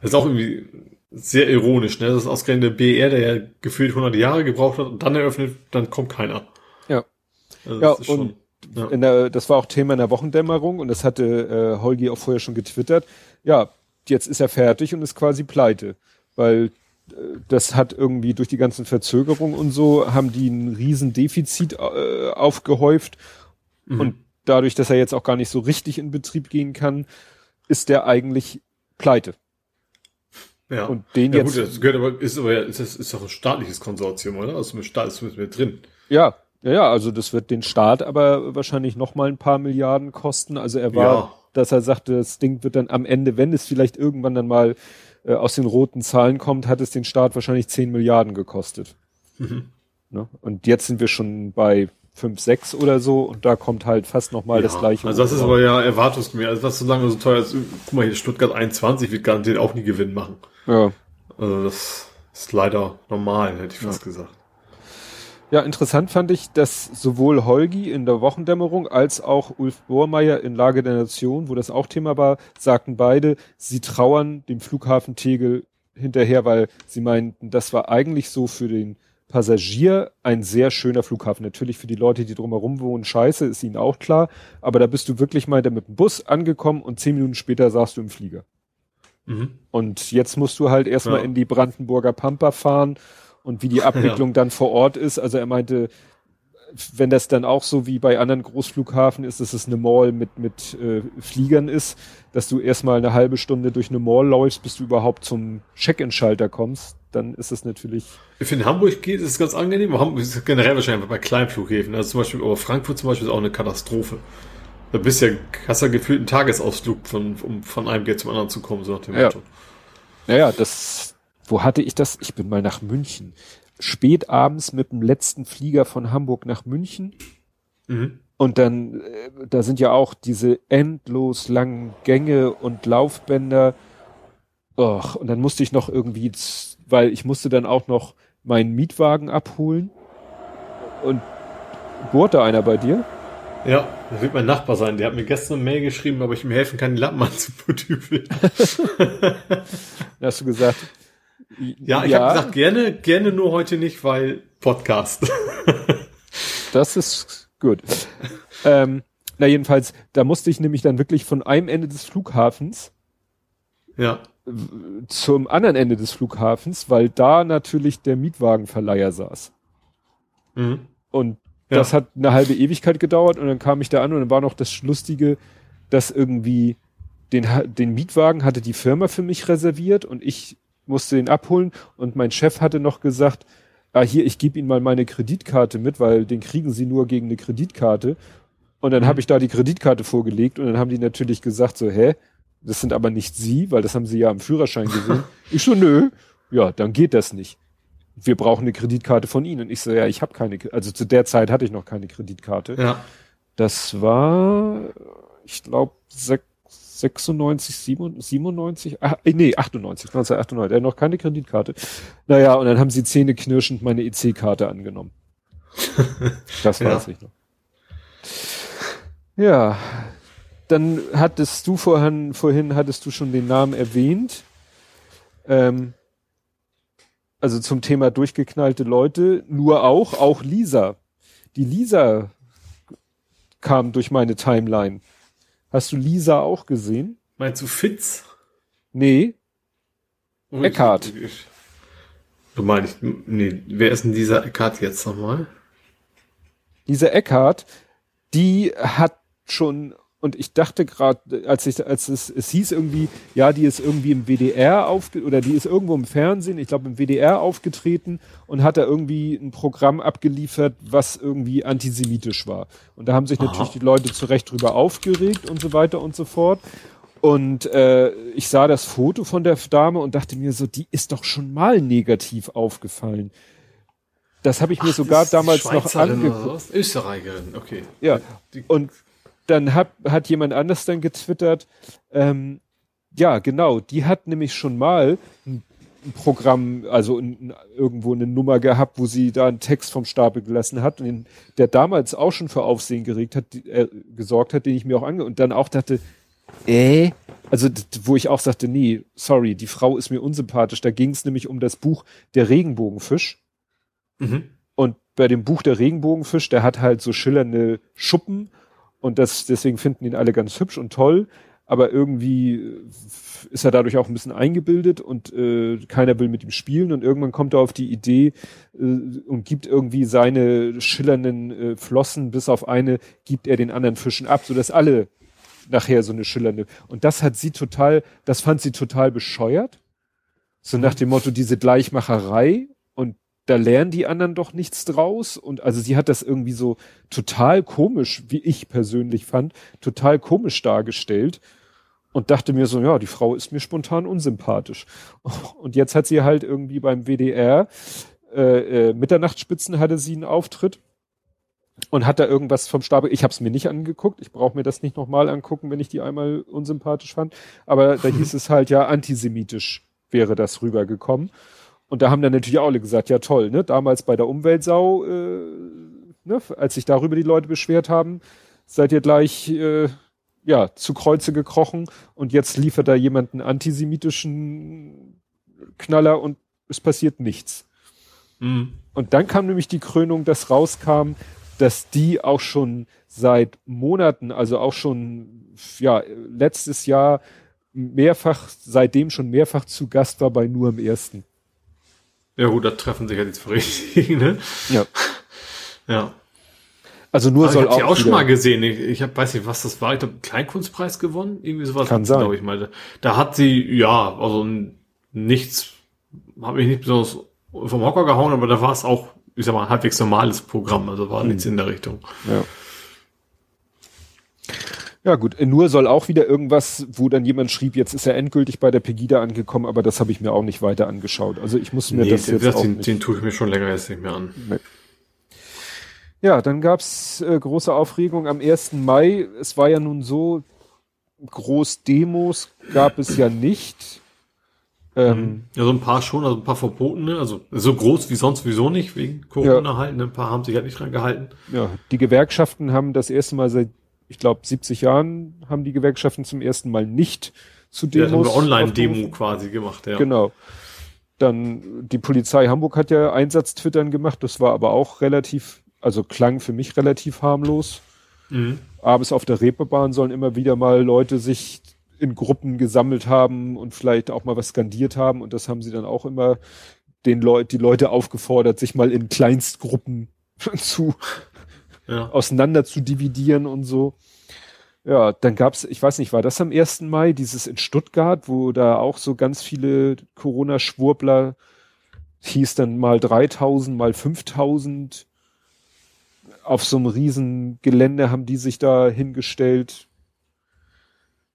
Das ist auch irgendwie... Sehr ironisch, ne? Das ist ausgerechnet der BR, der ja gefühlt 100 Jahre gebraucht hat und dann eröffnet, dann kommt keiner. Ja. Also das ja, und schon, ja. Das war auch Thema in der Wochendämmerung und das hatte Holgi auch vorher schon getwittert. Ja, jetzt ist er fertig und ist quasi pleite, weil das hat irgendwie durch die ganzen Verzögerungen und so, haben die ein Riesendefizit aufgehäuft und dadurch, dass er jetzt auch gar nicht so richtig in Betrieb gehen kann, ist der eigentlich pleite. Ja. Und den ja, jetzt. Gut, das gehört aber ist doch ein staatliches Konsortium, oder? Also mit Staat ist mit drin. Ja. Ja, also das wird den Staat aber wahrscheinlich nochmal ein paar Milliarden kosten. Also er war, dass er sagte, das Ding wird dann am Ende, wenn es vielleicht irgendwann dann mal aus den roten Zahlen kommt, hat es den Staat wahrscheinlich 10 Milliarden gekostet. Mhm. Ne? Und jetzt sind wir schon bei 5, 6 oder so und da kommt halt fast nochmal das gleiche. Also das ist aber ja erwartungsgemäß. Also was so lange so teuer ist, guck mal hier, Stuttgart 21 wird garantiert auch nie Gewinn machen. Ja. Also das ist leider normal, hätte ich fast gesagt. Ja, interessant fand ich, dass sowohl Holgi in der Wochendämmerung als auch Ulf Bohrmeier in Lage der Nation, wo das auch Thema war, sagten beide, sie trauern dem Flughafen Tegel hinterher, weil sie meinten, das war eigentlich so für den Passagier ein sehr schöner Flughafen. Natürlich für die Leute, die drumherum wohnen, scheiße, ist ihnen auch klar. Aber da bist du wirklich mal mit dem Bus angekommen und 10 Minuten später saßt du im Flieger. Mhm. Und jetzt musst du halt erstmal in die Brandenburger Pampa fahren. Und wie die Abwicklung dann vor Ort ist. Also er meinte, wenn das dann auch so wie bei anderen Großflughafen ist, dass es eine Mall mit Fliegern ist, dass du erstmal eine halbe Stunde durch eine Mall läufst, bis du überhaupt zum Check-in-Schalter kommst, dann ist es natürlich... Für in Hamburg geht es ganz angenehm. Hamburg ist generell wahrscheinlich bei Kleinflughäfen. Also zum Beispiel, aber Frankfurt zum Beispiel ist auch eine Katastrophe. Da bist ja, hast ja gefühlt einen Tagesausflug, um von einem Gate zum anderen zu kommen, so nach dem Motto. Naja, das... Wo hatte ich das? Ich bin mal nach München. Spät abends mit dem letzten Flieger von Hamburg nach München. Mhm. Und dann, da sind ja auch diese endlos langen Gänge und Laufbänder. Och, und dann musste ich noch irgendwie, weil ich musste dann auch noch meinen Mietwagen abholen. Und bohrt da einer bei dir? Ja, das wird mein Nachbar sein. Der hat mir gestern eine Mail geschrieben, ob ich ihm helfen kann, die Lappen anzutüfeln. Hast du gesagt... Ja, ich habe gesagt, gerne nur heute nicht, weil Podcast. Das ist gut. Na jedenfalls, da musste ich nämlich dann wirklich von einem Ende des Flughafens zum anderen Ende des Flughafens, weil da natürlich der Mietwagenverleiher saß. Mhm. Und das hat eine halbe Ewigkeit gedauert und dann kam ich da an und dann war noch das Lustige, dass irgendwie den Mietwagen hatte die Firma für mich reserviert und ich musste den abholen und mein Chef hatte noch gesagt, hier, ich gebe Ihnen mal meine Kreditkarte mit, weil den kriegen Sie nur gegen eine Kreditkarte. Und dann habe ich da die Kreditkarte vorgelegt und dann haben die natürlich gesagt so, das sind aber nicht Sie, weil das haben Sie ja am Führerschein gesehen. Ich so, nö, ja, dann geht das nicht. Wir brauchen eine Kreditkarte von Ihnen. Und ich so, ich habe keine, also zu der Zeit hatte ich noch keine Kreditkarte. Ja. Das war, ich glaube, 1998, er hat noch keine Kreditkarte. Naja, und dann haben sie zähneknirschend meine EC-Karte angenommen. Das weiß ich noch. Ja, dann hattest du vorhin hattest du schon den Namen erwähnt. Also zum Thema durchgeknallte Leute, nur auch Lisa. Die Lisa kam durch meine Timeline. Hast du Lisa auch gesehen? Meinst du Fitz? Nee. Oh, Eckhardt. Wer ist denn Lisa Eckhardt jetzt nochmal? Lisa Eckhardt, die hat schon, und ich dachte gerade, als es hieß irgendwie, die ist irgendwie im WDR oder die ist irgendwo im Fernsehen, ich glaube im WDR aufgetreten und hat da irgendwie ein Programm abgeliefert, was irgendwie antisemitisch war. Und da haben sich natürlich die Leute zu Recht drüber aufgeregt und so weiter und so fort. Und ich sah das Foto von der Dame und dachte mir so, die ist doch schon mal negativ aufgefallen. Das habe ich mir sogar damals noch angeguckt. Österreicherin, okay. Ja, und dann hat jemand anders dann getwittert, genau, die hat nämlich schon mal ein Programm, also irgendwo eine Nummer gehabt, wo sie da einen Text vom Stapel gelassen hat, und der damals auch schon für Aufsehen gesorgt hat, den ich mir auch und dann auch dachte, Also, wo ich auch sagte, nee, sorry, die Frau ist mir unsympathisch. Da ging es nämlich um das Buch Der Regenbogenfisch. Mhm. Und bei dem Buch Der Regenbogenfisch, der hat halt so schillernde Schuppen und deswegen finden ihn alle ganz hübsch und toll. Aber irgendwie ist er dadurch auch ein bisschen eingebildet und keiner will mit ihm spielen. Und irgendwann kommt er auf die Idee und gibt irgendwie seine schillernden Flossen, bis auf eine, gibt er den anderen Fischen ab, sodass alle nachher so eine schillernde. Und das fand sie total bescheuert. So nach dem Motto, diese Gleichmacherei. Und da lernen die anderen doch nichts draus. Und also sie hat das irgendwie so total komisch, wie ich persönlich fand, total komisch dargestellt. Und dachte mir so, ja, die Frau ist mir spontan unsympathisch. Und jetzt hat sie halt irgendwie beim WDR, Mitternachtsspitzen hatte sie einen Auftritt und hat da irgendwas vom Stapel. Ich habe es mir nicht angeguckt, ich brauche mir das nicht nochmal angucken, wenn ich die einmal unsympathisch fand. Aber da hieß es halt, ja, antisemitisch wäre das rübergekommen. Und da haben dann natürlich auch alle gesagt, ja toll, ne? Damals bei der Umweltsau, ne? Als sich darüber die Leute beschwert haben, seid ihr gleich... ja, zu Kreuze gekrochen und jetzt liefert da jemand einen antisemitischen Knaller und es passiert nichts. Mhm. Und dann kam nämlich die Krönung, dass rauskam, dass die auch schon seit Monaten, also auch schon ja letztes Jahr seitdem schon mehrfach zu Gast war bei Nur im Ersten. Ja gut, da treffen sich halt jetzt Verdächtige, ne? Ja. Ja. Also nur soll auch. Ich habe sie auch schon mal gesehen. Ich habe, weiß nicht, was das war. Ich glaube, Kleinkunstpreis gewonnen, irgendwie sowas. Kann sein, glaube ich mal. Da hat sie, ja, also nichts, hat mich nicht besonders vom Hocker gehauen, aber da war es auch, ich sag mal, ein halbwegs normales Programm. Also war nichts in der Richtung. Ja. Ja gut, nur soll auch wieder irgendwas, wo dann jemand schrieb, jetzt ist er endgültig bei der Pegida angekommen, aber das habe ich mir auch nicht weiter angeschaut. Also ich muss mir den tue ich mir schon länger jetzt nicht mehr an. Nee. Ja, dann gab's große Aufregung am 1. Mai. Es war ja nun so, Großdemos gab es ja nicht. Ja, so ein paar schon, also ein paar verbotene, also so groß wie sonst wieso nicht, wegen Corona halt. Ein paar haben sich halt nicht dran gehalten. Ja, die Gewerkschaften haben das erste Mal seit, ich glaube, 70 Jahren haben die Gewerkschaften zum ersten Mal nicht zu Demos. Ja, haben wir Online-Demo quasi gemacht, ja. Genau. Dann die Polizei Hamburg hat ja Einsatz-Twittern gemacht, das war aber auch klang für mich relativ harmlos. Mhm. Abends auf der Reeperbahn sollen immer wieder mal Leute sich in Gruppen gesammelt haben und vielleicht auch mal was skandiert haben. Und das haben sie dann auch immer die Leute aufgefordert, sich mal in Kleinstgruppen auseinander zu dividieren und so. Ja, dann gab's, ich weiß nicht, war das am 1. Mai, dieses in Stuttgart, wo da auch so ganz viele Corona-Schwurbler, hieß dann mal 3000, mal 5000, auf so einem riesen Gelände haben die sich da hingestellt.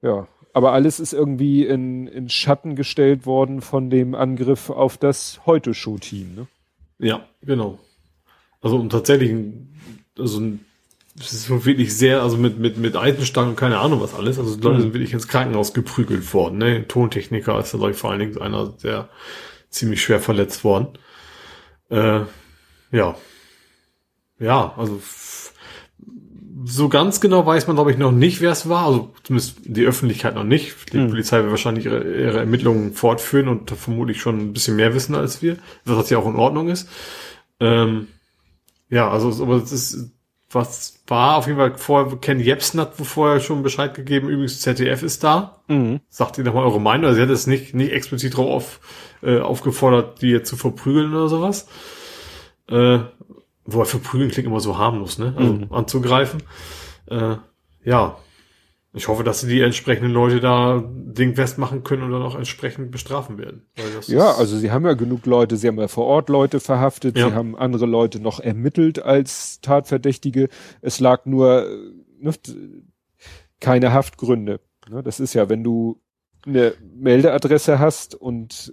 Ja, aber alles ist irgendwie in Schatten gestellt worden von dem Angriff auf das Heute-Show-Team, ne? Ja, genau. Also es ist wirklich sehr, also mit Eisenstangen und keine Ahnung was alles. Also die Leute sind wirklich ins Krankenhaus geprügelt worden, ne? Tontechniker ist da vor allen Dingen einer, der ziemlich schwer verletzt worden. Ja, also so ganz genau weiß man, glaube ich, noch nicht, wer es war. Also zumindest die Öffentlichkeit noch nicht. Die Polizei wird wahrscheinlich ihre Ermittlungen fortführen und vermutlich schon ein bisschen mehr wissen als wir, was ja auch in Ordnung ist. Ja, also aber es ist, was war auf jeden Fall vorher, Ken Jebsen hat vorher schon Bescheid gegeben, übrigens ZDF ist da. Mhm. Sagt ihr nochmal eure Meinung? Also sie hat es nicht explizit drauf aufgefordert, die jetzt zu verprügeln oder sowas. Wobei verprügeln klingt immer so harmlos, ne? Also anzugreifen. Ja. Ich hoffe, dass sie die entsprechenden Leute da dingfest machen können und dann auch entsprechend bestrafen werden. Weil das also sie haben ja genug Leute, sie haben ja vor Ort Leute verhaftet, sie haben andere Leute noch ermittelt als Tatverdächtige. Es lag nur keine Haftgründe. Ne? Das ist ja, wenn du eine Meldeadresse hast und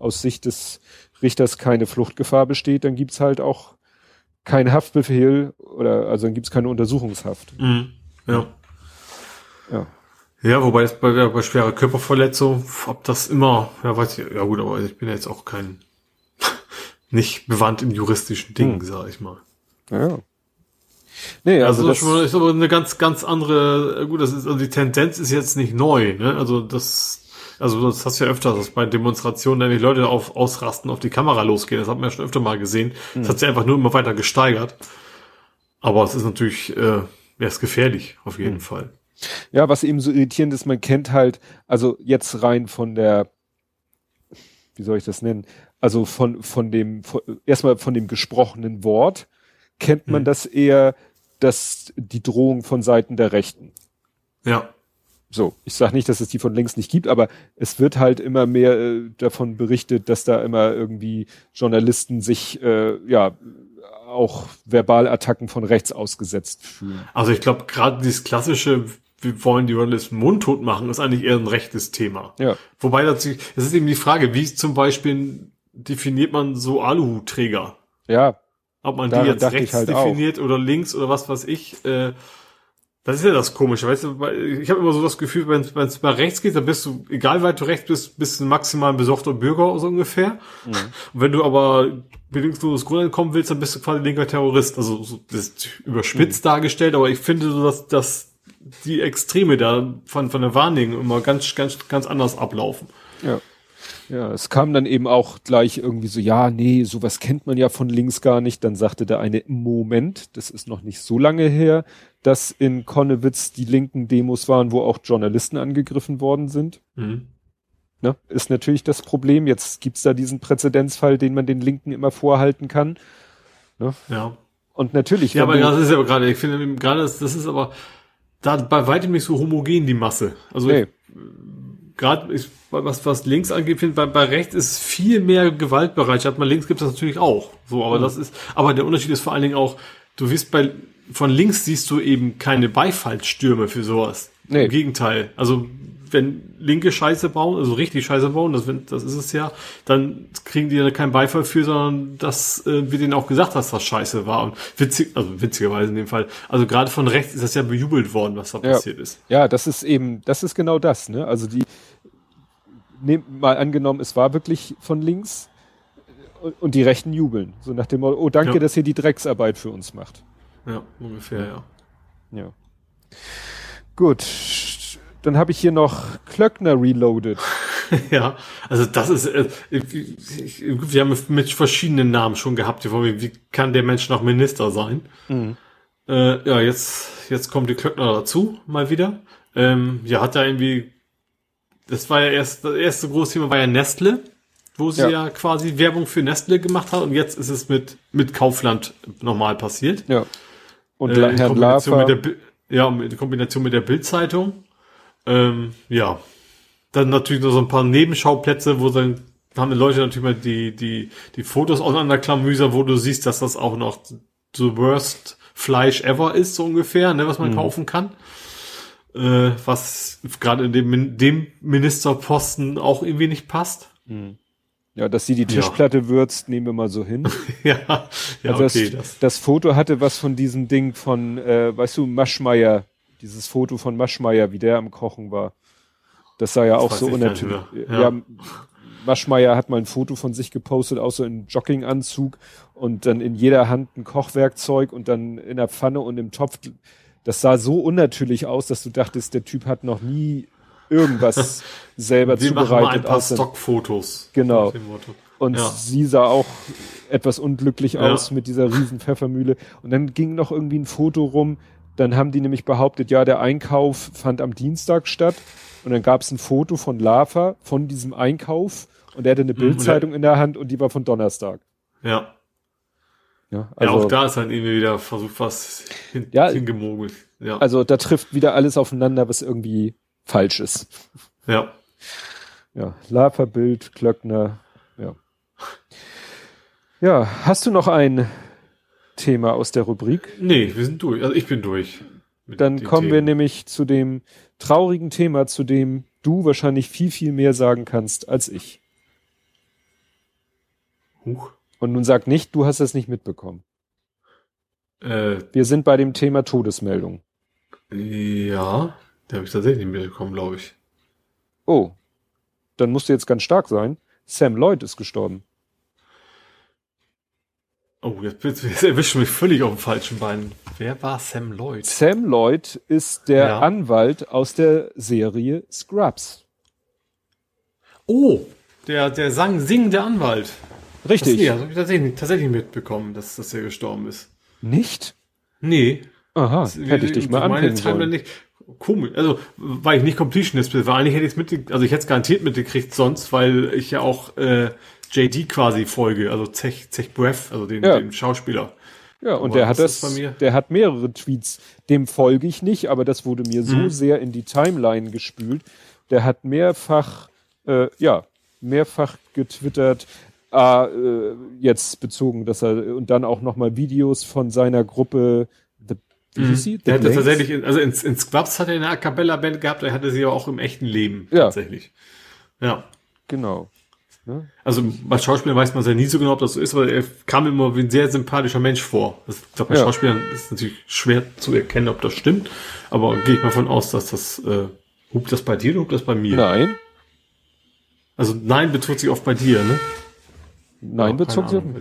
aus Sicht des Richters keine Fluchtgefahr besteht, dann gibt's halt auch kein Haftbefehl dann gibt's keine Untersuchungshaft. Mhm. Ja. Ja, wobei jetzt bei schwerer Körperverletzung, ob das immer, weiß ich, ja gut, aber ich bin ja jetzt auch nicht bewandt im juristischen Ding, sag ich mal. Ja. Nee, also das ist aber eine ganz, ganz andere, gut, das ist, also die Tendenz ist jetzt nicht neu, ne? Also das hast du ja öfter, dass bei Demonstrationen nämlich Leute ausrasten, auf die Kamera losgehen. Das hat man ja schon öfter mal gesehen. Das hat sich einfach nur immer weiter gesteigert. Aber es ist natürlich, ja, ist gefährlich, auf jeden Fall. Ja, was eben so irritierend ist, man kennt halt, also jetzt rein von der, wie soll ich das nennen? Also von dem gesprochenen Wort kennt man das eher, dass die Drohung von Seiten der Rechten. Ja. So, ich sage nicht, dass es die von links nicht gibt, aber es wird halt immer mehr davon berichtet, dass da immer irgendwie Journalisten sich auch Verbalattacken von rechts ausgesetzt fühlen. Also ich glaube, gerade dieses klassische, wir wollen die Journalisten mundtot machen, ist eigentlich eher ein rechtes Thema. Ja. Wobei natürlich, es ist eben die Frage, wie zum Beispiel definiert man so Aluhutträger? Ja. Ob man die jetzt rechts halt definiert auch, oder links oder was weiß ich, das ist ja das Komische, weißt du, ich habe immer so das Gefühl, wenn es mal rechts geht, dann bist du, egal weit du rechts bist du maximal ein besoffter Bürger, so ungefähr. Mhm. Und wenn du aber bedingungsloses Grundeinkommen willst, dann bist du quasi linker Terrorist. Also so, das ist überspitzt dargestellt, aber ich finde so, dass die Extreme da von der Wahrnehmung immer ganz, ganz, ganz anders ablaufen. Ja. Ja, es kam dann eben auch gleich irgendwie so, ja, nee, sowas kennt man ja von links gar nicht. Dann sagte der eine, Moment, das ist noch nicht so lange her, dass in Connewitz die linken Demos waren, wo auch Journalisten angegriffen worden sind. Mhm. Ne? Ist natürlich das Problem. Jetzt gibt's da diesen Präzedenzfall, den man den Linken immer vorhalten kann. Ne? Ja. Und natürlich. Ja, aber das ist ja gerade, ich finde gerade, das ist aber da bei weitem nicht so homogen, die Masse. Also nee. Gerade was links angeht, finde bei rechts ist viel mehr Gewaltbereitschaft. Bei links gibt es das natürlich auch. So, aber aber der Unterschied ist vor allen Dingen auch, du wirst von links siehst du eben keine Beifallsstürme für sowas. Nee. Im Gegenteil. Also, wenn Linke Scheiße bauen, also richtig Scheiße bauen, das ist es ja, dann kriegen die ja keinen Beifall für, sondern dass wir denen auch gesagt, dass das Scheiße war. Und witzigerweise in dem Fall, also gerade von rechts ist das ja bejubelt worden, was da passiert ist. Ja, das ist genau das, ne? Also nehmt mal angenommen, es war wirklich von links und die Rechten jubeln. So nach dem Motto, oh danke, dass ihr die Drecksarbeit für uns macht. Ja, ungefähr, ja. Gut, dann habe ich hier noch Klöckner Reloaded. Ja, also das ist, wir haben mit verschiedenen Namen schon gehabt. Wie kann der Mensch noch Minister sein? Mhm. Ja, jetzt kommt die Klöckner dazu, mal wieder. Ja, hat da irgendwie, das war ja das erste große Thema war ja Nestle, wo sie ja quasi Werbung für Nestle gemacht hat. Und jetzt ist es mit Kaufland nochmal passiert. Ja. Und Herrn Lafer. In Kombination mit der Bild-Zeitung. Ja. Dann natürlich noch so ein paar Nebenschauplätze, wo dann haben die Leute natürlich mal die Fotos auseinanderklamüsern, wo du siehst, dass das auch noch the worst Fleisch ever ist, so ungefähr, ne, was man kaufen kann. Was gerade in dem Ministerposten auch irgendwie nicht passt. Ja, dass sie die Tischplatte würzt, nehmen wir mal so hin. ja also okay. Das Foto hatte was von diesem Ding von, weißt du, Maschmeyer, dieses Foto von Maschmeyer, wie der am Kochen war. Das sah ja das auch so unnatürlich. Ja. Maschmeyer hat mal ein Foto von sich gepostet, auch so in Jogginganzug und dann in jeder Hand ein Kochwerkzeug und dann in der Pfanne und im Topf. Das sah so unnatürlich aus, dass du dachtest, der Typ hat noch nie irgendwas selber zubereitet. Wir machen mal ein paar Stockfotos. Genau. Und sie sah auch etwas unglücklich aus mit dieser riesen Pfeffermühle. Und dann ging noch irgendwie ein Foto rum. Dann haben die nämlich behauptet, ja, der Einkauf fand am Dienstag statt. Und dann gab es ein Foto von Lafer von diesem Einkauf. Und er hatte eine Bildzeitung in der Hand und die war von Donnerstag. Ja. Ja, also, auch da ist dann irgendwie wieder versucht, was hingemogelt. Ja. Also da trifft wieder alles aufeinander, was irgendwie falsch ist. Ja. Ja, Lafer, Bild, Klöckner. Ja. Ja, hast du noch ein Thema aus der Rubrik? Nee, wir sind durch. Also ich bin durch. Dann kommen wir nämlich zu dem traurigen Thema, zu dem du wahrscheinlich viel, viel mehr sagen kannst als ich. Huch. Und nun sag nicht, du hast das nicht mitbekommen. Wir sind bei dem Thema Todesmeldung. Ja, da habe ich tatsächlich nicht mitbekommen, glaube ich. Oh, dann musst du jetzt ganz stark sein. Sam Lloyd ist gestorben. Oh, jetzt erwischt mich völlig auf dem falschen Bein. Wer war Sam Lloyd? Sam Lloyd ist der Anwalt aus der Serie Scrubs. Oh, der singende Anwalt. Richtig. Das habe ich tatsächlich mitbekommen, dass er gestorben ist. Nicht? Nee. Aha, hätte ich dich mal anpinnen sollen. Komisch, also weil ich nicht Completionist bin, weil eigentlich hätte ich es ich hätte es garantiert mitgekriegt sonst, weil ich ja auch JD quasi folge, also Zach Braff, also den Schauspieler. Ja, und der hat mehrere Tweets, dem folge ich nicht, aber das wurde mir so sehr in die Timeline gespült. Der hat mehrfach getwittert, jetzt bezogen, dass er, und dann auch nochmal Videos von seiner Gruppe der hat das tatsächlich, in Scrubs hat er eine A-Cappella-Band gehabt, er hatte sie aber auch im echten Leben tatsächlich. Ja. Genau. Ne? Also bei Schauspielern weiß man ja nie so genau, ob das so ist, weil er kam immer wie ein sehr sympathischer Mensch vor. Ich glaube, bei Schauspielern ist es natürlich schwer zu erkennen, ob das stimmt, aber gehe ich mal von aus, dass das, hupt das bei dir oder hupt das bei mir? Nein. Also nein bezog sich oft bei dir, ne? Nein bezog sich auf mich.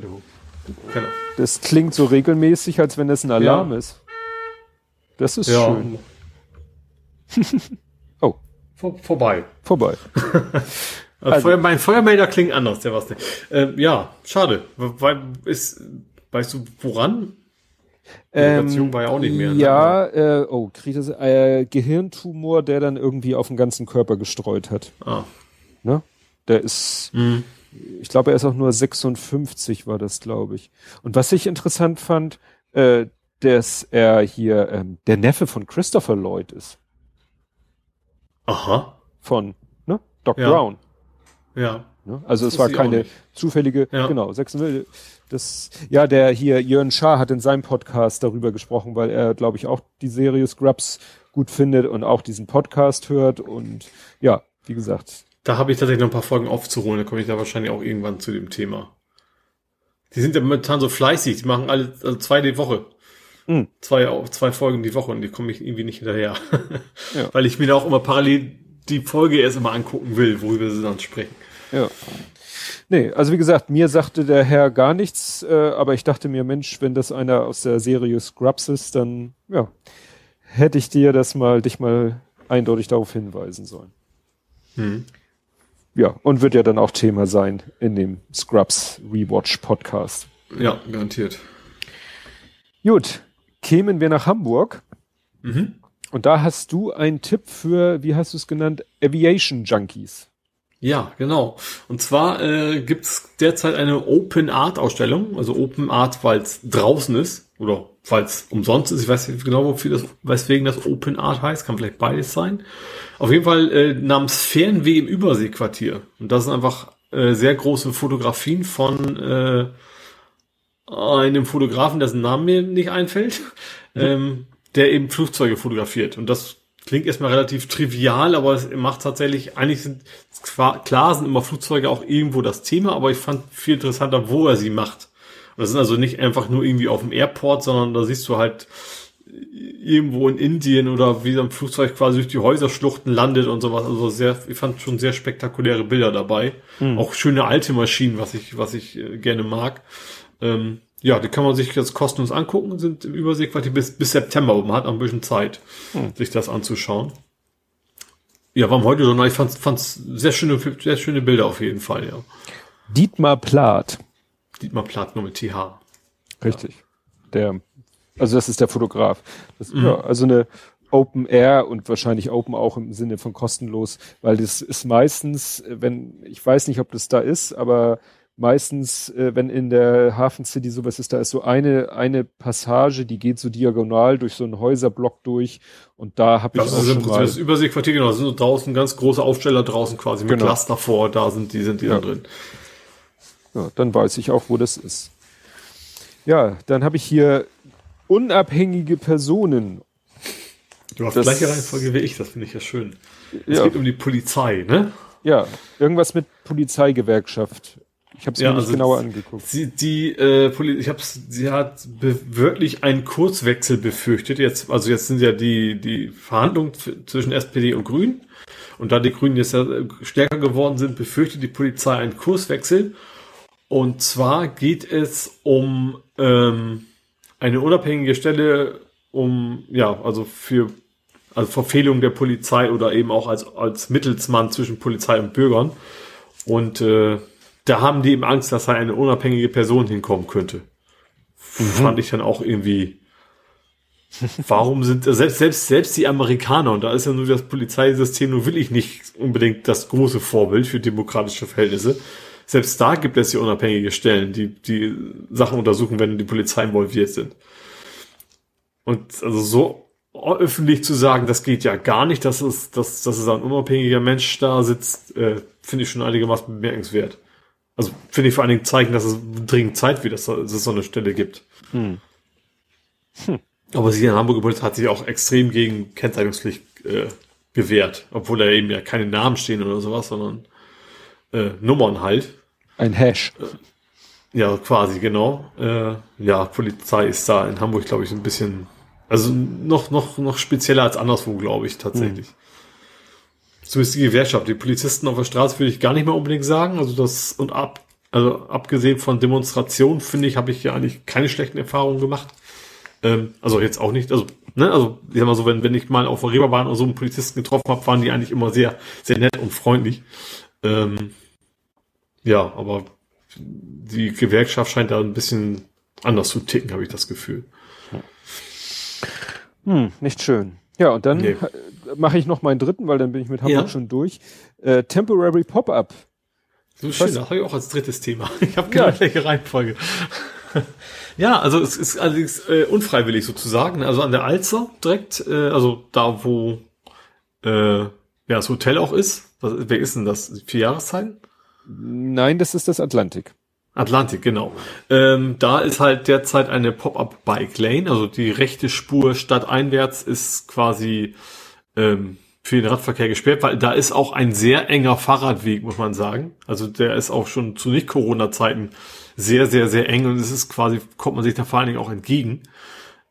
Das klingt so regelmäßig, als wenn das ein Alarm ist. Das ist schön. Oh. Vorbei. Also. Mein Feuermelder klingt anders, der war's nicht. Schade. Weißt du, woran? Motivation war ja auch nicht mehr. Ja, Gehirntumor, der dann irgendwie auf den ganzen Körper gestreut hat. Ah. Ne? Der ist, ich glaube, er ist auch nur 56, war das, glaube ich. Und was ich interessant fand, dass er hier der Neffe von Christopher Lloyd ist. Aha. Von Doc Brown. Ja. Ne? Also es war keine zufällige, genau, 6. Das, der hier, Jörn Schaar hat in seinem Podcast darüber gesprochen, weil er, glaube ich, auch die Serie Scrubs gut findet und auch diesen Podcast hört und wie gesagt. Da habe ich tatsächlich noch ein paar Folgen aufzuholen, da komme ich da wahrscheinlich auch irgendwann zu dem Thema. Die sind ja momentan so fleißig, die machen alle 2 die Woche. Zwei Folgen die Woche und die komme ich irgendwie nicht hinterher. Weil ich mir da auch immer parallel die Folge erst immer angucken will, worüber sie dann sprechen. Ja. Nee, also wie gesagt, mir sagte der Herr gar nichts, aber ich dachte mir, Mensch, wenn das einer aus der Serie Scrubs ist, dann hätte ich dir dich mal eindeutig darauf hinweisen sollen. Mhm. Ja, und wird ja dann auch Thema sein in dem Scrubs Rewatch Podcast. Ja, garantiert. Gut, kämen wir nach Hamburg. Mhm. Und da hast du einen Tipp für, wie hast du es genannt, Aviation Junkies. Ja, genau. Und zwar gibt es derzeit eine Open Art Ausstellung. Also Open Art, weil es draußen ist oder weil es umsonst ist. Ich weiß nicht genau, weswegen das Open Art heißt. Kann vielleicht beides sein. Auf jeden Fall namens Fernweh im Überseequartier. Und das sind einfach sehr große Fotografien von einem Fotografen, dessen Namen mir nicht einfällt, der eben Flugzeuge fotografiert. Und das klingt erstmal relativ trivial, aber es macht tatsächlich, sind immer Flugzeuge auch irgendwo das Thema, aber ich fand viel interessanter, wo er sie macht. Und das sind also nicht einfach nur irgendwie auf dem Airport, sondern da siehst du halt irgendwo in Indien oder wie so ein Flugzeug quasi durch die Häuserschluchten landet und sowas. Also ich fand schon sehr spektakuläre Bilder dabei. Mhm. Auch schöne alte Maschinen, was ich gerne mag. Die kann man sich jetzt kostenlos angucken, sind im Überseequartier bis September, aber man hat noch ein bisschen Zeit, sich das anzuschauen. Ja, warum heute so? Ich fand's sehr schöne Bilder auf jeden Fall, ja. Dietmar Plath, nur mit TH. Richtig. Ja. Das ist der Fotograf. Das, also eine Open Air und wahrscheinlich Open auch im Sinne von kostenlos, weil das ist meistens, ich weiß nicht, ob das da ist, aber meistens, wenn in der Hafen City sowas ist, da ist so eine Passage, die geht so diagonal durch so einen Häuserblock durch und da habe ich auch schon mal... Das Überseequartier, genau, da sind so draußen ganz große Aufsteller draußen quasi mit Laster vor, da sind die dann drin. Ja, dann weiß ich auch, wo das ist. Ja, dann habe ich hier unabhängige Personen. Du hast gleiche Reihenfolge wie ich, das finde ich ja schön. Es geht um die Polizei, ne? Ja, irgendwas mit Polizeigewerkschaft. Ich habe es mir nicht genauer angeguckt. Sie hat wirklich einen Kurswechsel befürchtet. Jetzt sind ja die Verhandlungen zwischen SPD und Grünen. Und da die Grünen jetzt stärker geworden sind, befürchtet die Polizei einen Kurswechsel. Und zwar geht es um eine unabhängige Stelle, also Verfehlung der Polizei oder eben auch als Mittelsmann zwischen Polizei und Bürgern. Und da haben die eben Angst, dass da eine unabhängige Person hinkommen könnte. Fand ich dann auch irgendwie. Warum sind selbst die Amerikaner, und da ist ja nur das Polizeisystem, nur will ich nicht unbedingt das große Vorbild für demokratische Verhältnisse. Selbst da gibt es hier unabhängige Stellen, die Sachen untersuchen, wenn die Polizei involviert sind. Und also so öffentlich zu sagen, das geht ja gar nicht, dass es ein unabhängiger Mensch da sitzt, finde ich schon einigermaßen bemerkenswert. Also finde ich vor allen Dingen zeigen, dass es dringend Zeit wird, dass es so eine Stelle gibt. Aber sie in Hamburger Polizei hat sich auch extrem gegen Kennzeichnungspflicht gewehrt, obwohl da eben ja keine Namen stehen oder sowas, sondern Nummern halt. Ein Hash. Ja, quasi, genau. Polizei ist da in Hamburg, glaube ich, ein bisschen, also noch spezieller als anderswo, glaube ich, tatsächlich. Zumindest die Gewerkschaft. Die Polizisten auf der Straße würde ich gar nicht mehr unbedingt sagen. Also abgesehen von Demonstrationen, finde ich, habe ich ja eigentlich keine schlechten Erfahrungen gemacht. Also jetzt auch nicht, ich sag mal so, wenn ich mal auf der Reeperbahn oder so einen Polizisten getroffen habe, waren die eigentlich immer sehr, sehr nett und freundlich. Aber die Gewerkschaft scheint da ein bisschen anders zu ticken, habe ich das Gefühl. Nicht schön. Ja, und dann mache ich noch meinen dritten, weil dann bin ich mit Hamburg schon durch. Temporary Pop-Up. So schön, das habe ich auch als drittes Thema. Ich habe keine gleiche Reihenfolge. Ja, also es ist allerdings unfreiwillig sozusagen. Also an der Alster direkt, also da, wo das Hotel auch ist. Wer ist denn das? 4 Jahreszeiten? Nein, das ist das Atlantik. Atlantik, genau. Da ist halt derzeit eine Pop-Up-Bike-Lane, also die rechte Spur stadteinwärts ist quasi für den Radverkehr gesperrt, weil da ist auch ein sehr enger Fahrradweg, muss man sagen. Also der ist auch schon zu Nicht-Corona-Zeiten sehr, sehr, sehr eng und es ist quasi, kommt man sich da vor allen Dingen auch entgegen.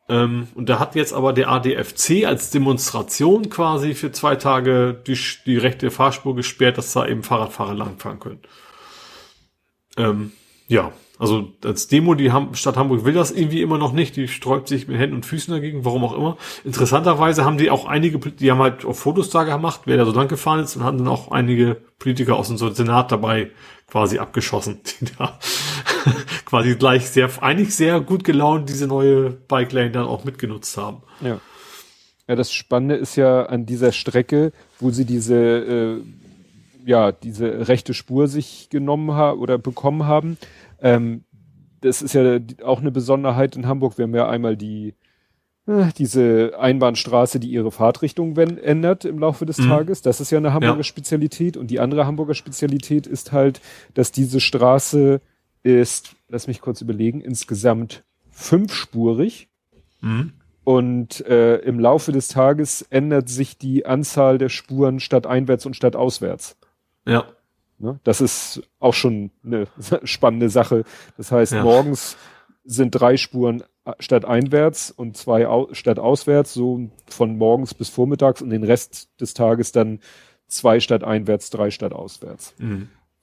Und da hat jetzt aber der ADFC als Demonstration quasi für 2 Tage die rechte Fahrspur gesperrt, dass da eben Fahrradfahrer langfahren können. Also als Demo, die Stadt Hamburg will das irgendwie immer noch nicht. Die sträubt sich mit Händen und Füßen dagegen, warum auch immer. Interessanterweise haben die auch einige, die haben halt auch Fotos da gemacht, wer da so lang gefahren ist, und haben dann auch einige Politiker aus unserem Senat dabei quasi abgeschossen, die da quasi gleich sehr gut gelaunt diese neue Bike-Lane dann auch mitgenutzt haben. Ja. Ja, das Spannende ist ja an dieser Strecke, wo sie diese rechte Spur sich genommen haben oder bekommen haben. Das ist ja auch eine Besonderheit in Hamburg. Wir haben ja einmal diese Einbahnstraße, die ihre Fahrtrichtung ändert im Laufe des Tages. Das ist ja eine Hamburger Spezialität. Und die andere Hamburger Spezialität ist halt, dass diese Straße ist, lass mich kurz überlegen, insgesamt 5-spurig. Und im Laufe des Tages ändert sich die Anzahl der Spuren stadteinwärts und stadtauswärts. Ja. Ne? Das ist auch schon eine spannende Sache. Das heißt, morgens sind 3 Spuren stadteinwärts und 2 stadtauswärts, so von morgens bis vormittags, und den Rest des Tages dann 2 stadteinwärts, 3 stadtauswärts.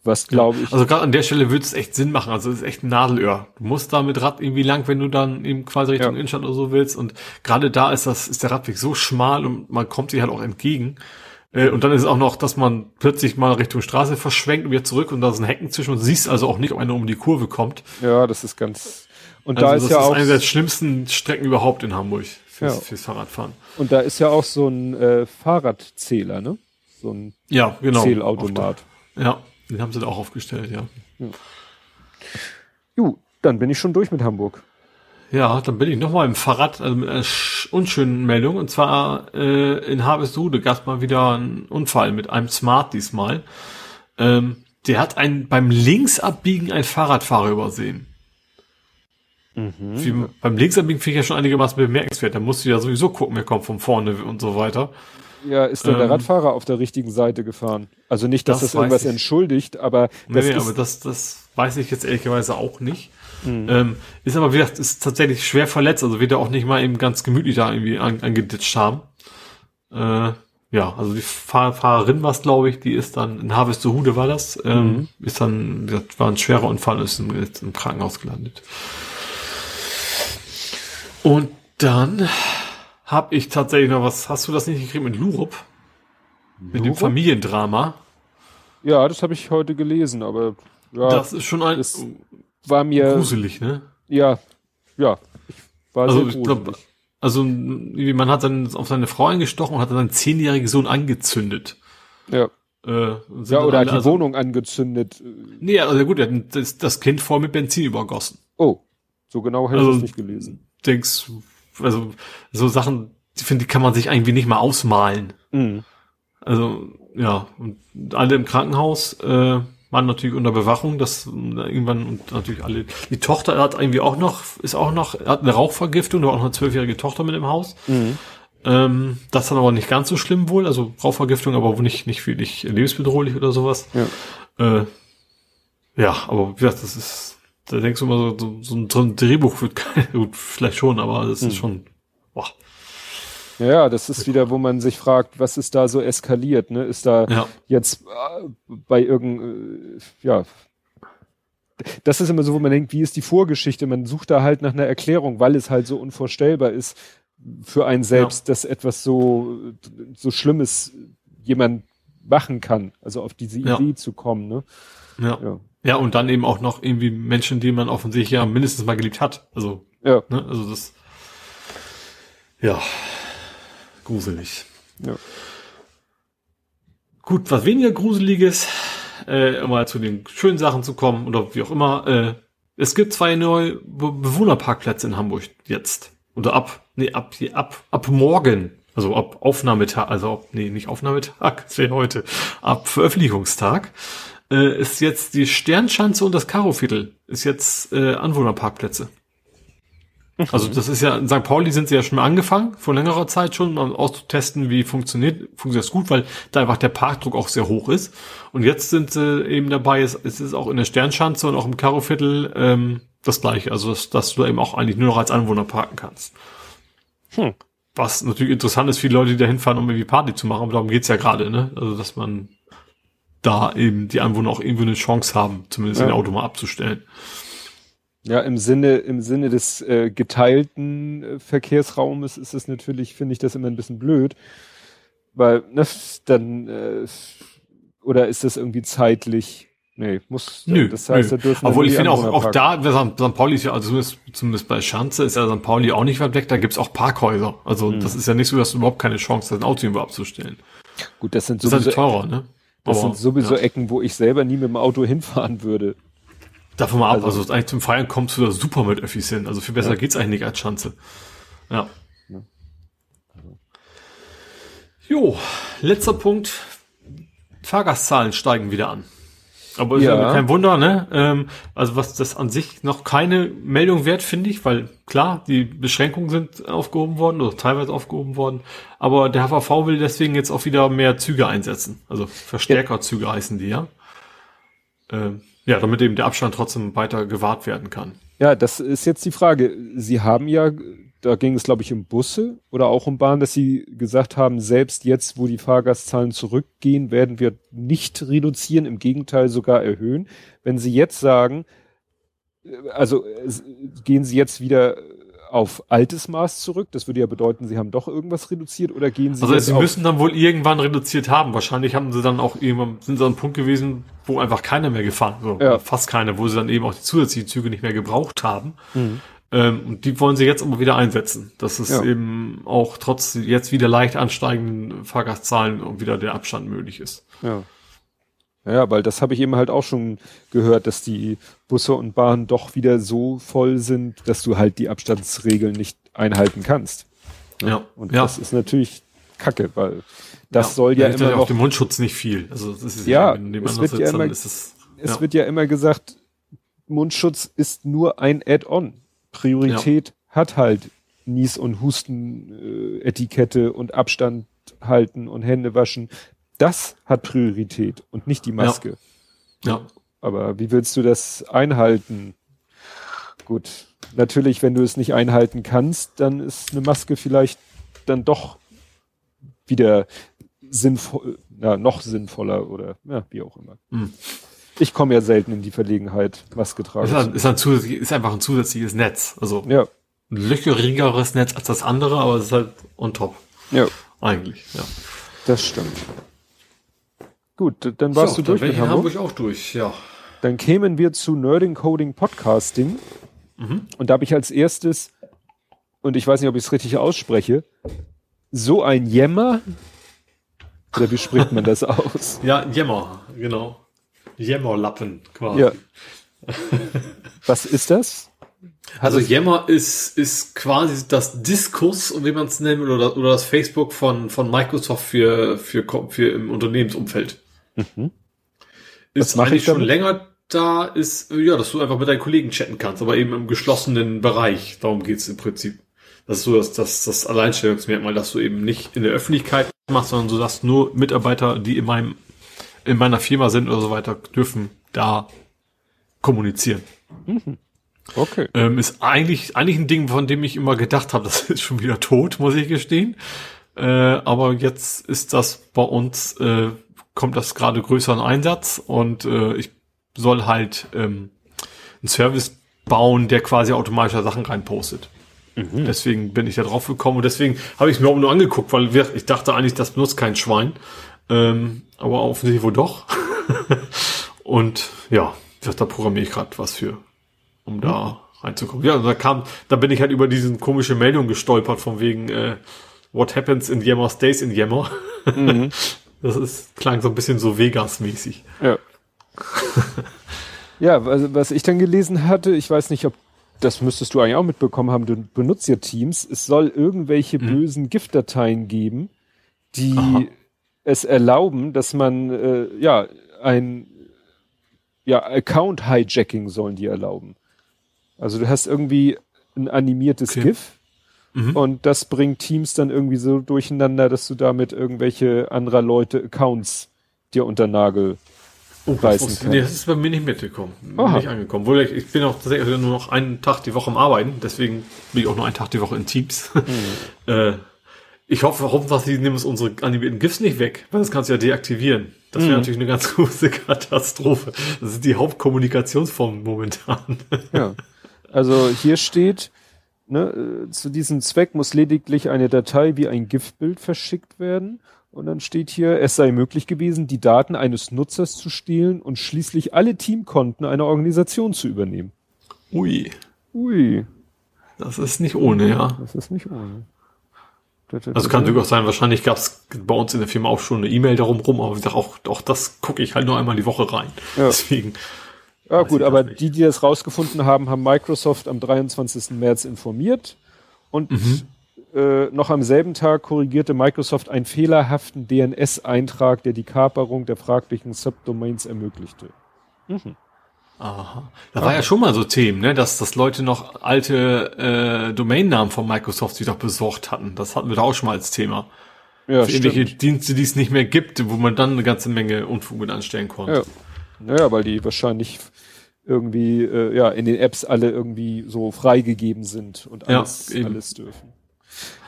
Was glaube ich. Also gerade an der Stelle würde es echt Sinn machen. Also es ist echt ein Nadelöhr. Du musst da mit Rad irgendwie lang, wenn du dann eben quasi Richtung Innenstadt oder so willst. Und gerade da ist der Radweg so schmal und man kommt sich halt auch entgegen. Und dann ist es auch noch, dass man plötzlich mal Richtung Straße verschwenkt und wieder zurück und da sind Hecken zwischen und siehst also auch nicht, ob einer um die Kurve kommt. Ja, das ist ganz. Und also da ist das ja ist auch eine der schlimmsten Strecken überhaupt in Hamburg fürs Fahrradfahren. Und da ist ja auch so ein Fahrradzähler, ne? So ein Zählautomat. Ja. Den haben sie da auch aufgestellt, ja. Jo, dann bin ich schon durch mit Hamburg. Ja, dann bin ich nochmal im Fahrrad, also mit einer unschönen Meldung. Und zwar in Harvestehude gab es mal wieder einen Unfall mit einem Smart diesmal. Der hat beim Linksabbiegen einen Fahrradfahrer übersehen. Beim Linksabbiegen finde ich ja schon einigermaßen bemerkenswert. Da musst du ja sowieso gucken, wer kommt von vorne und so weiter. Ja, ist dann der Radfahrer auf der richtigen Seite gefahren? Also nicht, dass das irgendwas entschuldigt, aber das ist... aber das weiß ich jetzt ehrlicherweise auch nicht. Ist aber, wie gesagt, ist tatsächlich schwer verletzt, also wird er auch nicht mal eben ganz gemütlich da irgendwie angeditscht haben. ja, also die Fahrerin war es, glaube ich, die ist dann, in Harvestehude war das, ist dann, das war ein schwerer Unfall, ist im Krankenhaus gelandet. Und dann habe ich tatsächlich noch was, hast du das nicht gekriegt mit Lurup? Mit dem Familiendrama? Ja, das habe ich heute gelesen, aber ja, das ist schon ein, war mir gruselig, ne? Ja, ja. Also man hat dann auf seine Frau eingestochen und hat dann seinen 10-jährigen Sohn angezündet. Ja. Ja, oder hat die Wohnung angezündet. Nee, also gut, er hat das Kind voll mit Benzin übergossen. Oh, so genau hätte ich es nicht gelesen. Denkst, also so Sachen, die finde ich, kann man sich irgendwie nicht mal ausmalen. Mhm. Also, ja, und alle im Krankenhaus waren natürlich unter Bewachung, das irgendwann, und natürlich alle, die Tochter hat irgendwie auch noch, hat eine Rauchvergiftung, da war auch noch eine 12-jährige Tochter mit im Haus. Mhm. Das dann aber nicht ganz so schlimm wohl, also Rauchvergiftung, aber nicht lebensbedrohlich oder sowas. Ja, ja, aber wie gesagt, das ist, da denkst du immer so ein Drehbuch wird kein, gut, vielleicht schon, aber das ist schon, boah. Ja, das ist wieder, wo man sich fragt, was ist da so eskaliert, ne? Ist da jetzt bei das ist immer so, wo man denkt, wie ist die Vorgeschichte? Man sucht da halt nach einer Erklärung, weil es halt so unvorstellbar ist für einen selbst, dass etwas so Schlimmes jemand machen kann, also auf diese Idee zu kommen, ne? Ja, und dann eben auch noch irgendwie Menschen, die man offensichtlich ja mindestens mal geliebt hat. Also, ne? Also das, ja. Gruselig. Ja. Gut, was weniger Gruseliges, um mal zu den schönen Sachen zu kommen oder wie auch immer, es gibt 2 neue Bewohnerparkplätze in Hamburg jetzt. Oder ab morgen, also ab Aufnahmetag, nicht Aufnahmetag, das wäre heute, ab Veröffentlichungstag, ist jetzt die Sternschanze und das Karoviertel ist jetzt Anwohnerparkplätze. Also das ist ja, in St. Pauli sind sie ja schon mal angefangen, vor längerer Zeit schon, mal auszutesten, wie funktioniert das gut, weil da einfach der Parkdruck auch sehr hoch ist. Und jetzt sind sie eben dabei, es ist auch in der Sternschanze und auch im Karoviertel das Gleiche, also dass du da eben auch eigentlich nur noch als Anwohner parken kannst. Was natürlich interessant ist, viele Leute, die da hinfahren, um irgendwie Party zu machen, aber darum geht's ja gerade, ne? Also dass man da eben die Anwohner auch irgendwie eine Chance haben, zumindest ein Auto mal abzustellen. Ja, im Sinne des geteilten Verkehrsraumes ist es natürlich, finde ich das immer ein bisschen blöd, weil dann oder ist das irgendwie zeitlich? Nee, muss. Nö, das heißt, da dürfen. Obwohl ich finde auch da, St. Pauli ist ja, also zumindest bei Schanze ist ja St. Pauli auch nicht weit weg. Da gibt's auch Parkhäuser. Also das ist ja nicht so, dass du überhaupt keine Chance hast, ein Auto irgendwo abzustellen. Gut, das sind sowieso teurer, ne? Das sind sowieso Ecken, wo ich selber nie mit dem Auto hinfahren würde. Davon mal ab, also eigentlich zum Feiern kommst du da super mit Öffis hin. Also viel besser geht's eigentlich nicht als Schanze. Ja. Jo, letzter Punkt. Fahrgastzahlen steigen wieder an. Aber ist ja kein Wunder, ne? Also was das an sich noch keine Meldung wert, finde ich, weil klar, die Beschränkungen sind aufgehoben worden oder teilweise aufgehoben worden. Aber der HVV will deswegen jetzt auch wieder mehr Züge einsetzen. Also Verstärkerzüge heißen die, ja. Ja, damit eben der Abstand trotzdem weiter gewahrt werden kann. Ja, das ist jetzt die Frage. Sie haben ja, da ging es glaube ich um Busse oder auch um Bahn, dass sie gesagt haben, selbst jetzt, wo die Fahrgastzahlen zurückgehen, werden wir nicht reduzieren, im Gegenteil sogar erhöhen. Wenn sie jetzt sagen, also gehen sie jetzt wieder auf altes Maß zurück, das würde ja bedeuten, sie haben doch irgendwas reduziert, oder gehen sie... Also sie müssen dann wohl irgendwann reduziert haben. Wahrscheinlich haben sie dann auch irgendwann, sind sie an einem Punkt gewesen, wo einfach keiner mehr gefahren wird. Ja. Fast keiner, wo sie dann eben auch die zusätzlichen Züge nicht mehr gebraucht haben. Und die wollen sie jetzt aber wieder einsetzen. Das ist eben auch trotz jetzt wieder leicht ansteigenden Fahrgastzahlen und wieder der Abstand möglich ist. Ja. Ja, weil das habe ich eben halt auch schon gehört, dass die Busse und Bahnen doch wieder so voll sind, dass du halt die Abstandsregeln nicht einhalten kannst. Ne? Ja. Und das ist natürlich Kacke, weil das soll ja immer noch... auf dem Mundschutz nicht viel. Also das ist es wird ja immer gesagt, Mundschutz ist nur ein Add-on. Priorität hat halt Nies- und Husten-Etikette und Abstand halten und Hände waschen. Das hat Priorität und nicht die Maske. Ja. Aber wie willst du das einhalten? Gut, natürlich, wenn du es nicht einhalten kannst, dann ist eine Maske vielleicht dann doch wieder sinnvoll, ja, noch sinnvoller oder ja, wie auch immer. Mhm. Ich komme ja selten in die Verlegenheit, Maske tragen. Ist einfach ein zusätzliches Netz. Also ja. Ein löcherigeres Netz als das andere, aber es ist halt on top. Ja. Eigentlich, ja. Das stimmt. Gut, dann warst so, du dann durch mit Hamburg. Hamburg auch durch, ja. Dann kämen wir zu Nerding Coding Podcasting. Mhm. Und da habe ich als erstes, und ich weiß nicht, ob ich es richtig ausspreche, so ein Jämmer. Oder wie spricht man das aus? Ja, Jämmer, genau. Jämmerlappen quasi. Ja. Was ist das? Also Jämmer ist quasi das Diskus, wie man es nennt, oder das Facebook von Microsoft für im Unternehmensumfeld. Mhm. Ist eigentlich schon länger da, ist, ja, dass du einfach mit deinen Kollegen chatten kannst, aber eben im geschlossenen Bereich. Darum geht's im Prinzip. Das ist so das Alleinstellungsmerkmal, dass du eben nicht in der Öffentlichkeit machst, sondern du sagst, nur Mitarbeiter, die in meiner Firma sind oder so weiter, dürfen da kommunizieren. Mhm. Okay. Ist eigentlich ein Ding, von dem ich immer gedacht habe, das ist schon wieder tot, muss ich gestehen. Aber jetzt ist das bei uns, kommt das gerade größer in Einsatz und ich soll halt einen Service bauen, der quasi automatisch Sachen reinpostet. Mhm. Deswegen bin ich da drauf gekommen und deswegen habe ich es mir auch nur angeguckt, weil ich dachte eigentlich, das benutzt kein Schwein. Aber offensichtlich wohl doch. Und ja, da programmiere ich gerade was für, um da reinzukommen. Ja, da bin ich halt über diese komische Meldung gestolpert, von wegen What happens in Yammer stays in Yammer. Mhm. Das klang so ein bisschen so Vegas-mäßig. Ja. Ja, also was ich dann gelesen hatte, ich weiß nicht, ob das müsstest du eigentlich auch mitbekommen haben, du benutzt ja Teams, es soll irgendwelche bösen Giftdateien geben, die es erlauben, dass man Account-Hijacking sollen die erlauben. Also du hast irgendwie ein animiertes GIF und das bringt Teams dann irgendwie so durcheinander, dass du damit irgendwelche anderer Leute Accounts dir unter Nagel reißen kannst. Nee, das ist bei mir nicht mitgekommen, nicht angekommen. Wohl, ich bin auch tatsächlich nur noch einen Tag die Woche am Arbeiten, deswegen bin ich auch nur einen Tag die Woche in Teams. Mhm. Ich hoffe, dass sie nehmen uns unsere animierten GIFs nicht weg, weil das kannst du ja deaktivieren. Das wäre natürlich eine ganz große Katastrophe. Das ist die Hauptkommunikationsform momentan. Ja. Also hier steht, ne, zu diesem Zweck muss lediglich eine Datei wie ein GIF-Bild verschickt werden. Und dann steht hier, es sei möglich gewesen, die Daten eines Nutzers zu stehlen und schließlich alle Teamkonten einer Organisation zu übernehmen. Ui. Das ist nicht ohne, ja. Das ist nicht ohne. Also kann natürlich auch sein, wahrscheinlich gab es bei uns in der Firma auch schon eine E-Mail darum rum, aber ich sage auch das gucke ich halt nur einmal die Woche rein. Ja. Deswegen. Ja gut, aber die das rausgefunden haben, haben Microsoft am 23. März informiert und noch am selben Tag korrigierte Microsoft einen fehlerhaften DNS-Eintrag, der die Kaperung der fraglichen Subdomains ermöglichte. Mhm. Aha. Da war ja schon mal so Themen, ne, dass Leute noch alte Domainnamen von Microsoft sich doch besorgt hatten. Das hatten wir da auch schon mal als Thema. Ja, für irgendwelche Dienste, die es nicht mehr gibt, wo man dann eine ganze Menge Unfug mit anstellen konnte. Ja. Naja, weil die wahrscheinlich irgendwie in den Apps alle irgendwie so freigegeben sind und alles dürfen.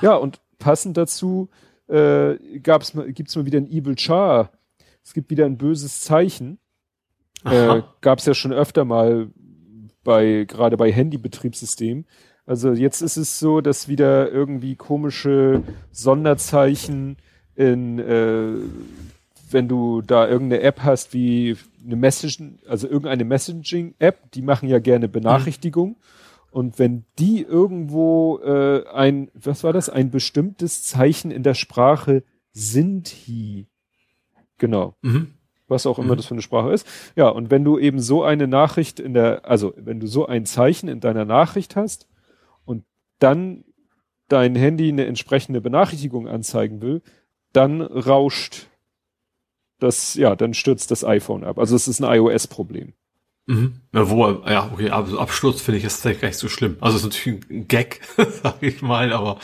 Ja, und passend dazu gibt's mal wieder ein Evil Char. Es gibt wieder ein böses Zeichen. Gab's ja schon öfter mal gerade bei Handybetriebssystemen. Also jetzt ist es so, dass wieder irgendwie komische Sonderzeichen wenn du da irgendeine App hast, wie eine irgendeine Messaging-App, die machen ja gerne Benachrichtigungen. Und wenn die irgendwo ein bestimmtes Zeichen in der Sprache Sinti. Genau. Mhm. Was auch immer das für eine Sprache ist. Ja, und wenn du eben so eine Nachricht wenn du so ein Zeichen in deiner Nachricht hast und dann dein Handy eine entsprechende Benachrichtigung anzeigen will, dann rauscht das, ja, dann stürzt das iPhone ab. Also es ist ein iOS-Problem. Mhm. Also Absturz finde ich jetzt gleich so schlimm. Also es ist natürlich ein Gag, sage ich mal, aber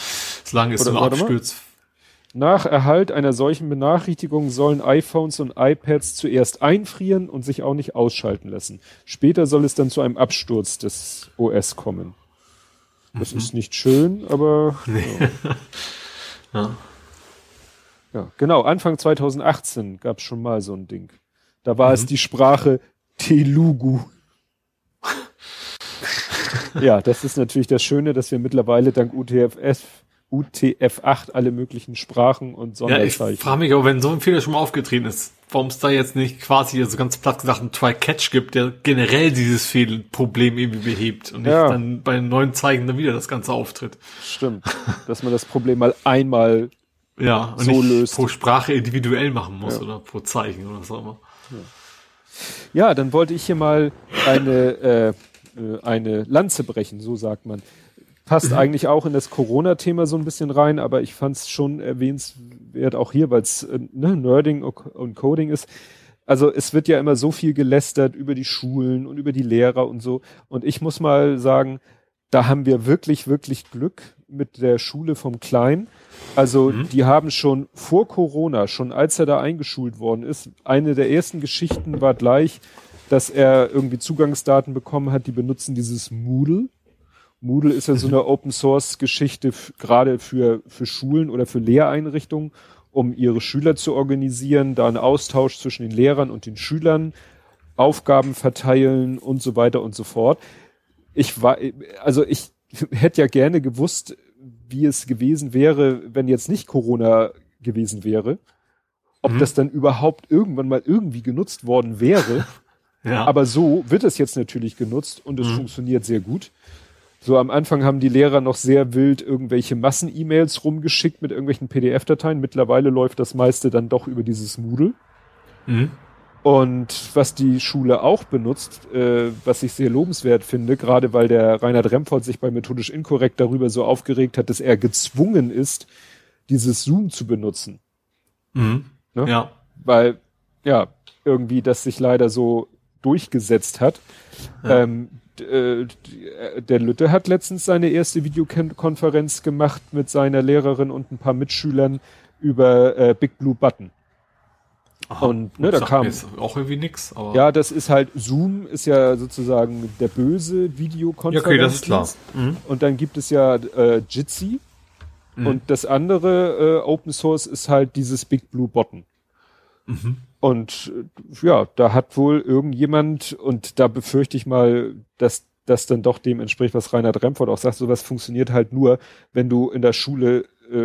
solange es nur abstürzt. Nach Erhalt einer solchen Benachrichtigung sollen iPhones und iPads zuerst einfrieren und sich auch nicht ausschalten lassen. Später soll es dann zu einem Absturz des OS kommen. Das ist nicht schön, aber... Nee. Ja. Ja, genau, Anfang 2018 gab es schon mal so ein Ding. Da war es die Sprache Telugu. Ja, das ist natürlich das Schöne, dass wir mittlerweile dank UTF-8 alle möglichen Sprachen und Sonderzeichen. Ja, ich frage mich auch, wenn so ein Fehler schon mal aufgetreten ist, warum es da jetzt nicht quasi, also ganz platt gesagt, ein Try-Catch gibt, der generell dieses Fehlproblem irgendwie behebt und nicht dann bei den neuen Zeichen dann wieder das Ganze auftritt. Stimmt, dass man das Problem mal einmal und so nicht löst. Pro Sprache individuell machen muss oder pro Zeichen oder was auch immer. Ja, dann wollte ich hier mal eine Lanze brechen, so sagt man. Passt eigentlich auch in das Corona-Thema so ein bisschen rein, aber ich fand es schon erwähnenswert auch hier, weil es Nerding und Coding ist. Also es wird ja immer so viel gelästert über die Schulen und über die Lehrer und so. Und ich muss mal sagen, da haben wir wirklich, wirklich Glück mit der Schule vom Kleinen. Also die haben schon vor Corona, schon als er da eingeschult worden ist, eine der ersten Geschichten war gleich, dass er irgendwie Zugangsdaten bekommen hat, die benutzen dieses Moodle. Moodle ist ja so eine Open-Source-Geschichte gerade für Schulen oder für Lehreinrichtungen, um ihre Schüler zu organisieren, da einen Austausch zwischen den Lehrern und den Schülern, Aufgaben verteilen und so weiter und so fort. Ich hätte ja gerne gewusst, wie es gewesen wäre, wenn jetzt nicht Corona gewesen wäre, ob das dann überhaupt irgendwann mal irgendwie genutzt worden wäre. Ja. Aber so wird es jetzt natürlich genutzt und es funktioniert sehr gut. So am Anfang haben die Lehrer noch sehr wild irgendwelche Massen-E-Mails rumgeschickt mit irgendwelchen PDF-Dateien. Mittlerweile läuft das meiste dann doch über dieses Moodle. Und was die Schule auch benutzt, was ich sehr lobenswert finde, gerade weil der Reinhard Remford sich bei Methodisch Inkorrekt darüber so aufgeregt hat, dass er gezwungen ist, dieses Zoom zu benutzen. Ne? Ja. Weil, ja, irgendwie das sich leider so durchgesetzt hat. Ja. Der Lütte hat letztens seine erste Videokonferenz gemacht mit seiner Lehrerin und ein paar Mitschülern über Big Blue Button. Aha, und da kam auch irgendwie nix. Aber ja, das ist halt Zoom, ist ja sozusagen der böse Videokonferenz. Ja, okay, das ist klar. Und dann gibt es ja Jitsi und das andere Open Source ist halt dieses Big Blue Button. Und ja, da hat wohl irgendjemand, und da befürchte ich mal, dass das dann doch dem entspricht, was Reinhard Remford auch sagt, sowas funktioniert halt nur, wenn du in der Schule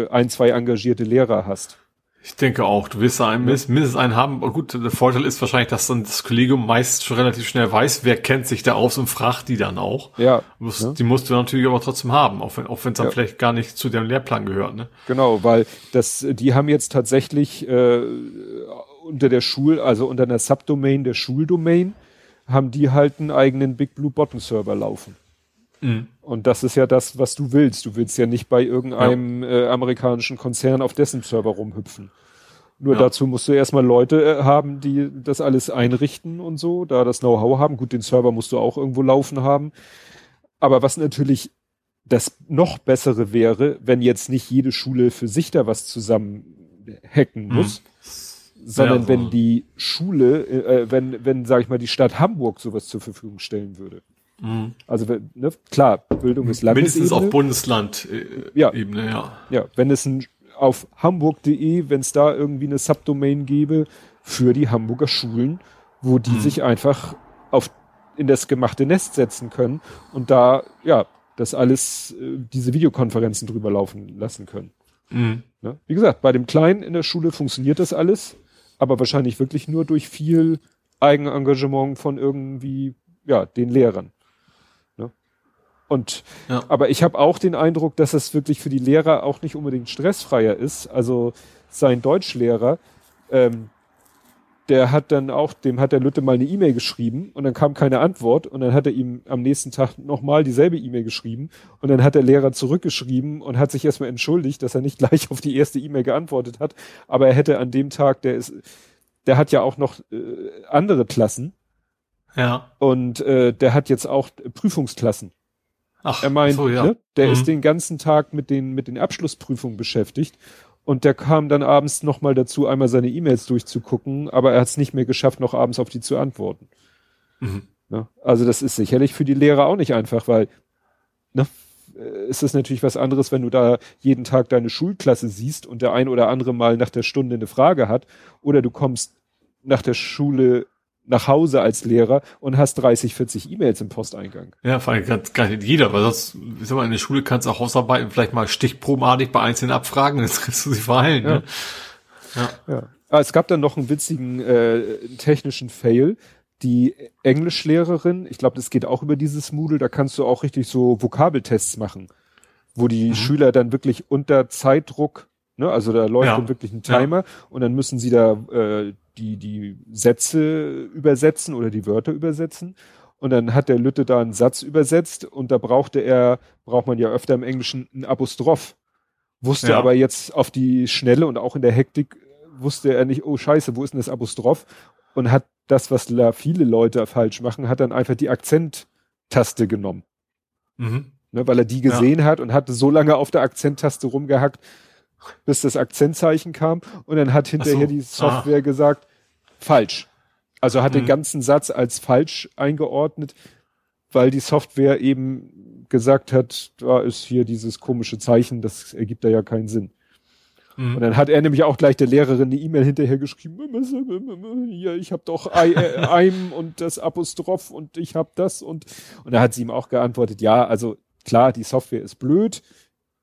1, 2 engagierte Lehrer hast. Ich denke auch, du wirst da mindestens einen haben. Aber gut, der Vorteil ist wahrscheinlich, dass dann das Kollegium meist schon relativ schnell weiß, wer kennt sich da aus und fragt die dann auch. Ja. Die musst du natürlich aber trotzdem haben, auch wenn es dann vielleicht gar nicht zu dem Lehrplan gehört. Ne? Genau, weil die haben jetzt tatsächlich unter einer Subdomain der Schuldomain, haben die halt einen eigenen Big Blue Button Server laufen. Und das ist ja das, was du willst. Du willst ja nicht bei irgendeinem amerikanischen Konzern auf dessen Server rumhüpfen. Nur dazu musst du erstmal Leute haben, die das alles einrichten und so, da das Know-how haben. Gut, den Server musst du auch irgendwo laufen haben. Aber was natürlich das noch Bessere wäre, wenn jetzt nicht jede Schule für sich da was zusammen hacken muss, sondern wenn die Schule, wenn, sag ich mal, die Stadt Hamburg sowas zur Verfügung stellen würde. Also klar, Bildung ist Landesebene. Mindestens auf Bundesland-Ebene, ja, wenn es auf hamburg.de, wenn es da irgendwie eine Subdomain gäbe für die Hamburger Schulen, wo die sich einfach in das gemachte Nest setzen können und da, ja, das alles, diese Videokonferenzen drüber laufen lassen können. Ne? Wie gesagt, bei dem Kleinen in der Schule funktioniert das alles, aber wahrscheinlich wirklich nur durch viel Eigenengagement von irgendwie, ja, den Lehrern. Ne? Aber ich habe auch den Eindruck, dass es wirklich für die Lehrer auch nicht unbedingt stressfreier ist. Also sein Deutschlehrer, dem hat der Lütte mal eine E-Mail geschrieben und dann kam keine Antwort und dann hat er ihm am nächsten Tag nochmal dieselbe E-Mail geschrieben und dann hat der Lehrer zurückgeschrieben und hat sich erstmal entschuldigt, dass er nicht gleich auf die erste E-Mail geantwortet hat, aber er hätte an dem Tag, der hat ja auch noch andere Klassen. Ja. Und der hat jetzt auch Prüfungsklassen. Ach, er meint, so, ja. Ne, der ist den ganzen Tag mit den Abschlussprüfungen beschäftigt und der kam dann abends nochmal dazu, einmal seine E-Mails durchzugucken, aber er hat es nicht mehr geschafft, noch abends auf die zu antworten. Ne? Also das ist sicherlich für die Lehrer auch nicht einfach, weil ist es natürlich was anderes, wenn du da jeden Tag deine Schulklasse siehst und der ein oder andere mal nach der Stunde eine Frage hat, oder du kommst nach der Schule nach Hause als Lehrer und hast 30, 40 E-Mails im Posteingang. Ja, vor allem kann jeder, weil sonst, ich sag mal, in der Schule kannst du auch Hausarbeiten vielleicht mal stichprobenartig bei einzelnen abfragen, dann kannst du sie verheilen. Ja. Ne? Ja. Ah, es gab dann noch einen witzigen technischen Fail. Die Englischlehrerin, ich glaube, das geht auch über dieses Moodle, da kannst du auch richtig so Vokabeltests machen, wo die Schüler dann wirklich unter Zeitdruck, ne, also da läuft dann wirklich ein Timer und dann müssen sie da die Sätze übersetzen oder die Wörter übersetzen. Und dann hat der Lütte da einen Satz übersetzt und da braucht man ja öfter im Englischen ein Apostroph. Wusste aber jetzt auf die Schnelle und auch in der Hektik wusste er nicht, oh Scheiße, wo ist denn das Apostroph? Und hat das, was viele Leute falsch machen, hat dann einfach die Akzenttaste genommen. Mhm. Ne, weil er die gesehen hat und hat so lange auf der Akzenttaste rumgehackt, bis das Akzentzeichen kam, und dann hat hinterher die Software gesagt, falsch. Also hat den ganzen Satz als falsch eingeordnet, weil die Software eben gesagt hat, da ist hier dieses komische Zeichen, das ergibt da ja keinen Sinn. Mhm. Und dann hat er nämlich auch gleich der Lehrerin eine E-Mail hinterher geschrieben, ja, ich habe doch I'm und das Apostroph und ich habe das und da hat sie ihm auch geantwortet, ja, also klar, die Software ist blöd,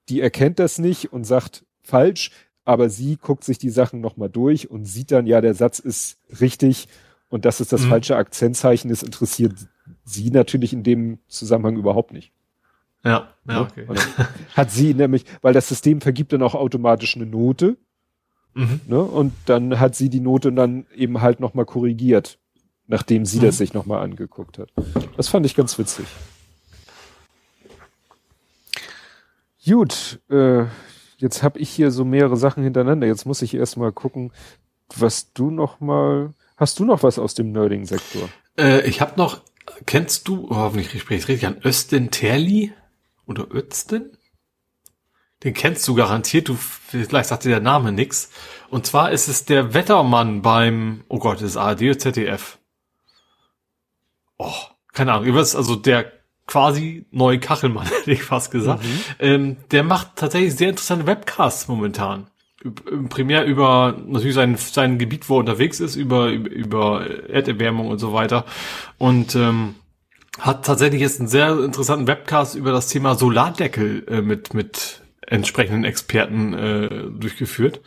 die erkennt das nicht und sagt falsch, aber sie guckt sich die Sachen nochmal durch und sieht dann, ja, der Satz ist richtig und dass es das falsche Akzentzeichen ist, interessiert sie natürlich in dem Zusammenhang überhaupt nicht. Ja, okay. Also hat sie nämlich, weil das System vergibt dann auch automatisch eine Note, ne? Und dann hat sie die Note dann eben halt nochmal korrigiert, nachdem sie das sich nochmal angeguckt hat. Das fand ich ganz witzig. Gut, jetzt habe ich hier so mehrere Sachen hintereinander. Jetzt muss ich erstmal gucken, was du nochmal... Hast du noch was aus dem Nerding-Sektor? Ich habe noch... Kennst du... Oh, hoffentlich spreche ich richtig an. Özden Terli? Oder Özden? Den kennst du garantiert. Vielleicht sagt dir der Name nix. Und zwar ist es der Wettermann beim... Oh Gott, das ist ARD oder ZDF? Oh, keine Ahnung. Also der... quasi neue Kachelmann, hätte ich fast gesagt. Der macht tatsächlich sehr interessante Webcasts momentan. Primär über natürlich sein Gebiet, wo er unterwegs ist, über Erderwärmung und so weiter. Und hat tatsächlich jetzt einen sehr interessanten Webcast über das Thema Solardeckel mit entsprechenden Experten durchgeführt.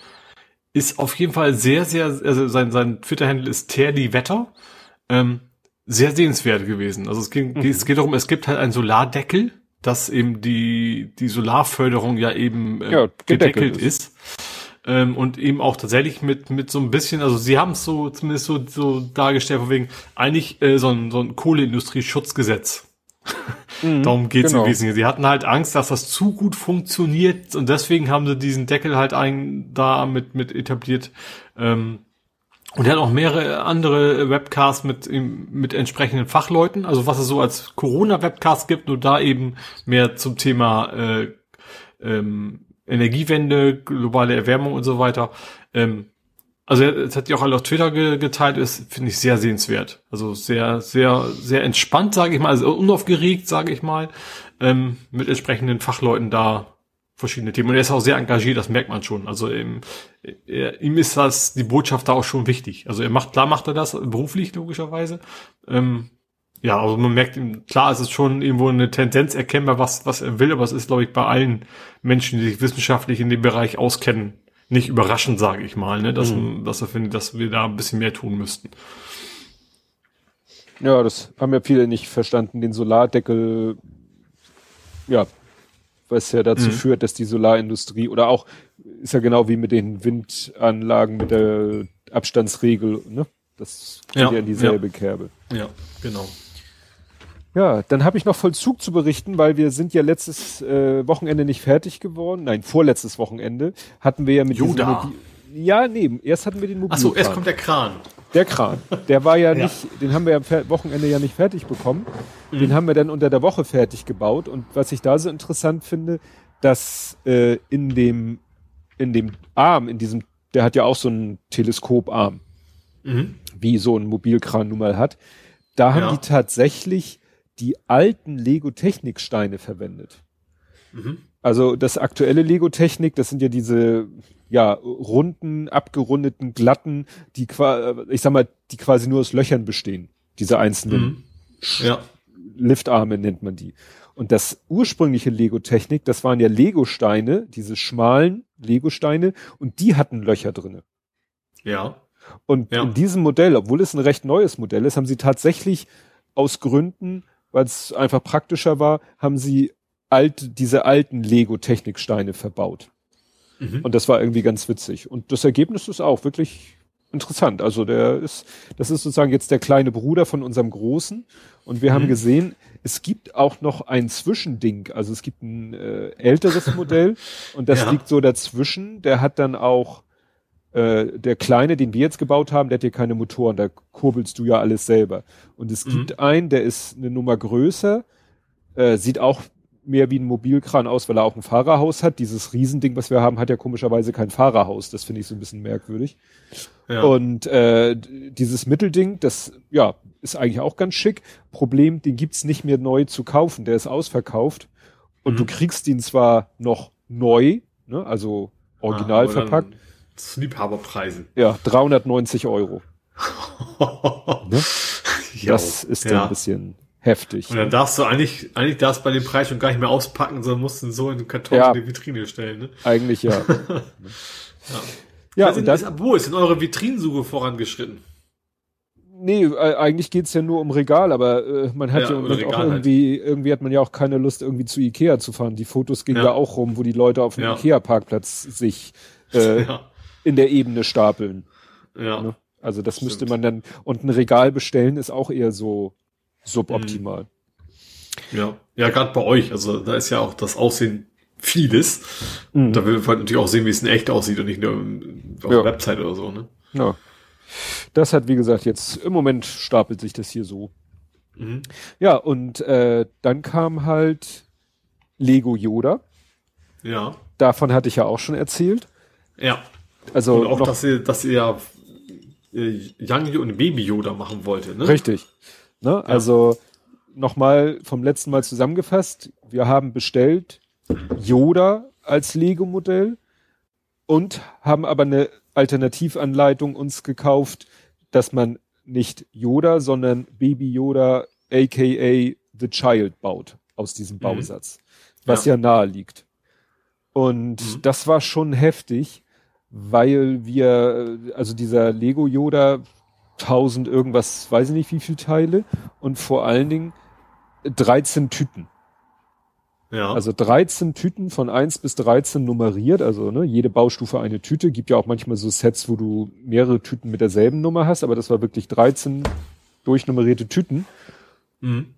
Ist auf jeden Fall sehr, sehr, also sein Twitter-Handle ist Terli Wetter. Sehr sehenswert gewesen. Also es geht darum, es gibt halt einen Solardeckel, dass eben die Solarförderung ja eben gedeckelt ist. Und eben auch tatsächlich mit so ein bisschen, also sie haben es so zumindest so dargestellt, von wegen eigentlich so ein Kohleindustrieschutzgesetz. Darum geht's im Wesentlichen. Sie hatten halt Angst, dass das zu gut funktioniert, und deswegen haben sie diesen Deckel halt da mit etabliert. Und er hat auch mehrere andere Webcasts mit entsprechenden Fachleuten, also was es so als Corona-Webcast gibt, nur da eben mehr zum Thema Energiewende, globale Erwärmung und so weiter. Also es hat die auch alle auf Twitter geteilt, ist, finde ich, sehr sehenswert. Also sehr, sehr, sehr entspannt, sage ich mal, also unaufgeregt, sage ich mal, mit entsprechenden Fachleuten da verschiedene Themen. Und er ist auch sehr engagiert, das merkt man schon. Also ihm ist die Botschaft da auch schon wichtig. Also macht er das beruflich, logischerweise. Also man merkt ihm, klar, es ist schon irgendwo eine Tendenz erkennbar, was er will, aber es ist, glaube ich, bei allen Menschen, die sich wissenschaftlich in dem Bereich auskennen, nicht überraschend, sage ich mal, ne? Dass er findet, dass wir da ein bisschen mehr tun müssten. Ja, das haben ja viele nicht verstanden, den Solardeckel, was ja dazu führt, dass die Solarindustrie oder auch, ist ja genau wie mit den Windanlagen, mit der Abstandsregel, ne? Das geht ja in dieselbe Kerbe. Ja, genau. Ja, dann habe ich noch Vollzug zu berichten, weil wir sind ja letztes Wochenende nicht fertig geworden. Nein, vorletztes Wochenende hatten wir ja mit erst hatten wir den Mobilkran. Achso, erst kommt der Kran. Der Kran, der war ja nicht, den haben wir am Wochenende ja nicht fertig bekommen. Den haben wir dann unter der Woche fertig gebaut. Und was ich da so interessant finde, dass in dem Arm, der hat ja auch so einen Teleskoparm, wie so ein Mobilkran nun mal hat, da haben die tatsächlich die alten Lego-Techniksteine verwendet. Mhm. Also das aktuelle Lego-Technik, das sind ja diese runden, abgerundeten, glatten, die die quasi nur aus Löchern bestehen. Diese einzelnen Liftarme nennt man die. Und das ursprüngliche Lego-Technik, das waren ja Lego-Steine, diese schmalen Lego-Steine, und die hatten Löcher drinne. Ja. Und in diesem Modell, obwohl es ein recht neues Modell ist, haben sie tatsächlich aus Gründen, weil es einfach praktischer war, haben sie diese alten Lego-Techniksteine verbaut. Mhm. Und das war irgendwie ganz witzig. Und das Ergebnis ist auch wirklich interessant. Also das ist sozusagen jetzt der kleine Bruder von unserem Großen. Und wir haben gesehen, es gibt auch noch ein Zwischending. Also es gibt ein älteres Modell und das liegt so dazwischen. Der hat dann auch, der Kleine, den wir jetzt gebaut haben, der hat hier keine Motoren. Da kurbelst du ja alles selber. Und es gibt einen, der ist eine Nummer größer, sieht auch mehr wie ein Mobilkran aus, weil er auch ein Fahrerhaus hat. Dieses Riesending, was wir haben, hat ja komischerweise kein Fahrerhaus. Das finde ich so ein bisschen merkwürdig. Ja. Und dieses Mittelding, das ist eigentlich auch ganz schick. Problem, den gibt's nicht mehr neu zu kaufen. Der ist ausverkauft. Und du kriegst ihn zwar noch neu, ne? Also original verpackt. Zu Liebhaberpreisen. Ja, 390 €. Ne? Das ist ein bisschen heftig. Und dann darfst du eigentlich darfst du bei dem Preis schon gar nicht mehr auspacken, sondern musst ihn so in den Karton in die Vitrine stellen. Ne? Eigentlich Sind eure Vitrinensuche vorangeschritten? Nee, eigentlich geht's ja nur um Regal, aber man hat ja auch irgendwie hat man ja auch keine Lust, irgendwie zu Ikea zu fahren. Die Fotos gingen ja auch rum, wo die Leute auf dem Ikea-Parkplatz sich in der Ebene stapeln. Ja. Ne? Also das müsste man dann, und ein Regal bestellen ist auch eher so suboptimal. Ja, gerade bei euch. Also da ist ja auch das Aussehen vieles. Mhm. Da will man natürlich auch sehen, wie es in echt aussieht und nicht nur auf der Website oder so. Ne? Ja. Das hat, wie gesagt, jetzt im Moment stapelt sich das hier so. Mhm. Ja, und dann kam halt Lego Yoda. Ja. Davon hatte ich ja auch schon erzählt. Ja. Also und auch, dass ihr ja Young und Baby Yoda machen wollte. Ne? Richtig. Ne? Ja. Also nochmal vom letzten Mal zusammengefasst, wir haben bestellt Yoda als Lego-Modell und haben aber eine Alternativanleitung uns gekauft, dass man nicht Yoda, sondern Baby Yoda aka The Child baut aus diesem Bausatz, was ja nahe liegt. Und das war schon heftig, weil wir, also dieser Lego Yoda 1000 irgendwas, weiß ich nicht wie viele Teile und vor allen Dingen 13 Tüten. Ja. Also 13 Tüten von 1 bis 13 nummeriert, also ne, jede Baustufe eine Tüte. Gibt ja auch manchmal so Sets, wo du mehrere Tüten mit derselben Nummer hast, aber das war wirklich 13 durchnummerierte Tüten. Mhm.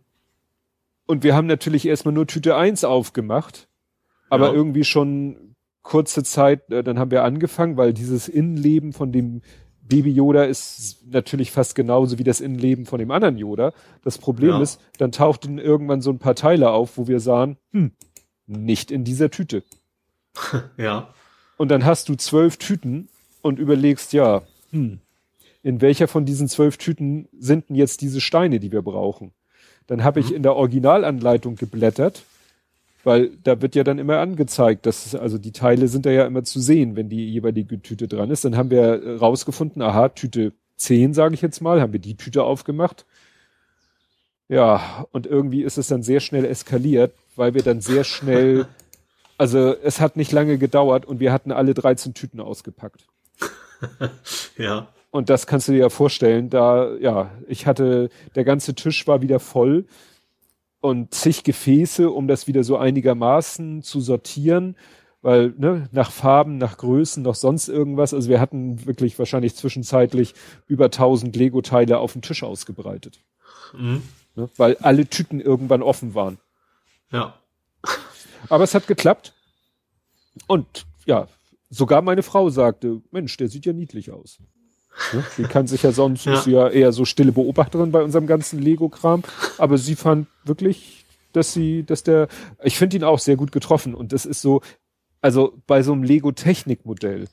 Und wir haben natürlich erstmal nur Tüte 1 aufgemacht, aber irgendwie schon kurze Zeit, dann haben wir angefangen, weil dieses Innenleben von dem Baby Yoda ist natürlich fast genauso wie das Innenleben von dem anderen Yoda. Das Problem ist, dann tauchten irgendwann so ein paar Teile auf, wo wir sahen, nicht in dieser Tüte. Ja. Und dann hast du 12 Tüten und überlegst, in welcher von diesen 12 Tüten sind denn jetzt diese Steine, die wir brauchen? Dann habe ich in der Originalanleitung geblättert, weil da wird ja dann immer angezeigt, dass also die Teile sind da ja immer zu sehen, wenn die jeweilige Tüte dran ist. Dann haben wir rausgefunden, aha, Tüte 10, sage ich jetzt mal, haben wir die Tüte aufgemacht. Ja, und irgendwie ist es dann sehr schnell eskaliert, weil wir dann sehr schnell, also es hat nicht lange gedauert und wir hatten alle 13 Tüten ausgepackt. Ja. Und das kannst du dir ja vorstellen, der ganze Tisch war wieder voll. Und zig Gefäße, um das wieder so einigermaßen zu sortieren, weil ne, nach Farben, nach Größen, noch sonst irgendwas. Also wir hatten wirklich wahrscheinlich zwischenzeitlich über 1000 Lego-Teile auf dem Tisch ausgebreitet. Mhm. Ne, weil alle Tüten irgendwann offen waren. Ja. Aber es hat geklappt. Und sogar meine Frau sagte, Mensch, der sieht ja niedlich aus. Die kann sich ja sonst ist ja eher so stille Beobachterin bei unserem ganzen Lego-Kram, aber sie fand wirklich, ich finde ihn auch sehr gut getroffen und das ist so, also bei so einem Lego-Technik-Modell,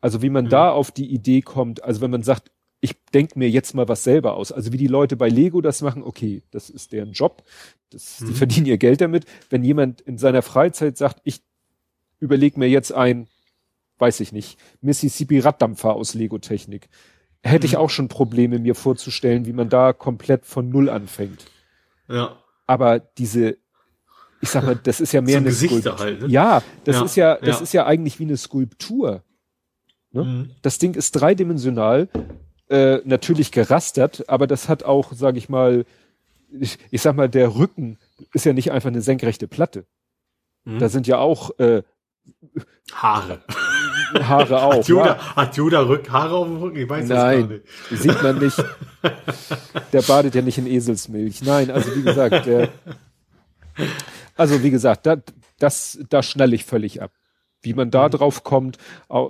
also wie man da auf die Idee kommt, also wenn man sagt, ich denke mir jetzt mal was selber aus. Also wie die Leute bei Lego das machen, okay, das ist deren Job, die verdienen ihr Geld damit. Wenn jemand in seiner Freizeit sagt, ich überlege mir jetzt ein, weiß ich nicht, Mississippi-Raddampfer aus Lego-Technik, hätte ich auch schon Probleme, mir vorzustellen, wie man da komplett von Null anfängt. Ja. Aber diese, ich sag mal, das ist ja mehr eine Skulptur. Halt, ne? Ja, das ist ja eigentlich wie eine Skulptur. Ne? Mhm. Das Ding ist dreidimensional, natürlich gerastert, aber das hat auch, sag ich mal, ich sag mal, der Rücken ist ja nicht einfach eine senkrechte Platte. Mhm. Da sind ja auch Haare auch. Hat Yoda Haare auf dem Rücken? Ich weiß das gar nicht. Sieht man nicht. Der badet ja nicht in Eselsmilch. Nein, also wie gesagt, da schnalle ich völlig ab. Wie man da drauf kommt,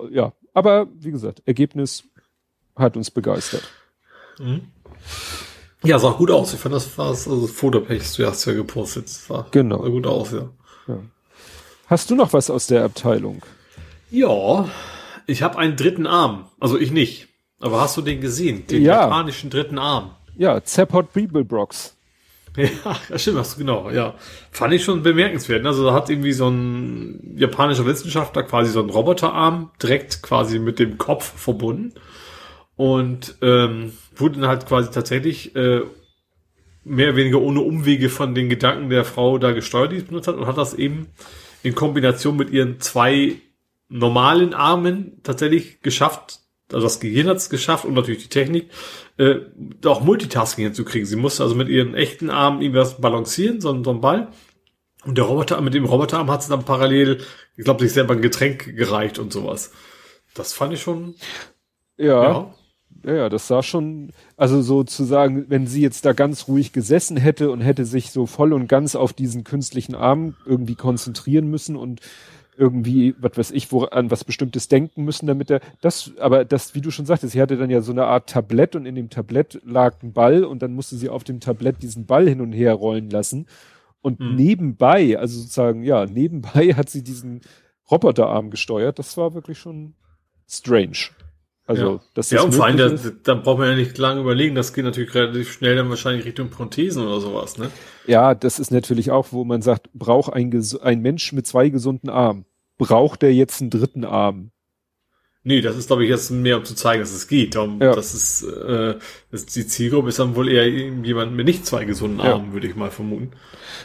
ja. Aber wie gesagt, Ergebnis hat uns begeistert. Mhm. Ja, sah gut aus. Ich fand das fast, also Fotopech, du hast ja gepostet. Sah gut aus, ja. Hast du noch was aus der Abteilung? Ja, ich habe einen dritten Arm. Also ich nicht. Aber hast du den gesehen? Den japanischen dritten Arm. Ja, Zephod Beeblebrox. Ja, stimmt, hast du genau. Ja, fand ich schon bemerkenswert. Also da hat irgendwie so ein japanischer Wissenschaftler quasi so einen Roboterarm direkt quasi mit dem Kopf verbunden und wurde dann halt quasi tatsächlich mehr oder weniger ohne Umwege von den Gedanken der Frau da gesteuert, die es benutzt hat, und hat das eben in Kombination mit ihren zwei normalen Armen tatsächlich geschafft, also das Gehirn hat es geschafft und natürlich die Technik, auch Multitasking hinzukriegen. Sie musste also mit ihren echten Armen irgendwas balancieren, so einen Ball. Und mit dem Roboterarm hat sie dann parallel, ich glaube, sich selber ein Getränk gereicht und sowas. Das fand ich schon... Ja, das sah schon... Also sozusagen, wenn sie jetzt da ganz ruhig gesessen hätte und hätte sich so voll und ganz auf diesen künstlichen Arm irgendwie konzentrieren müssen und irgendwie, was weiß ich, an was Bestimmtes denken müssen, damit aber wie du schon sagtest, sie hatte dann ja so eine Art Tablett und in dem Tablett lag ein Ball und dann musste sie auf dem Tablett diesen Ball hin und her rollen lassen und nebenbei, also sozusagen, ja, nebenbei hat sie diesen Roboterarm gesteuert, das war wirklich schon strange. Also, ja. Das und vor allem, da braucht man ja nicht lange überlegen, das geht natürlich relativ schnell dann wahrscheinlich Richtung Prothesen oder sowas, ne? Ja, das ist natürlich auch, wo man sagt, braucht ein Mensch mit zwei gesunden Armen, braucht der jetzt einen dritten Arm? Nee, das ist, glaube ich, jetzt mehr, um zu zeigen, dass es geht. Die Zielgruppe ist dann wohl eher jemand mit nicht zwei gesunden Armen, würde ich mal vermuten.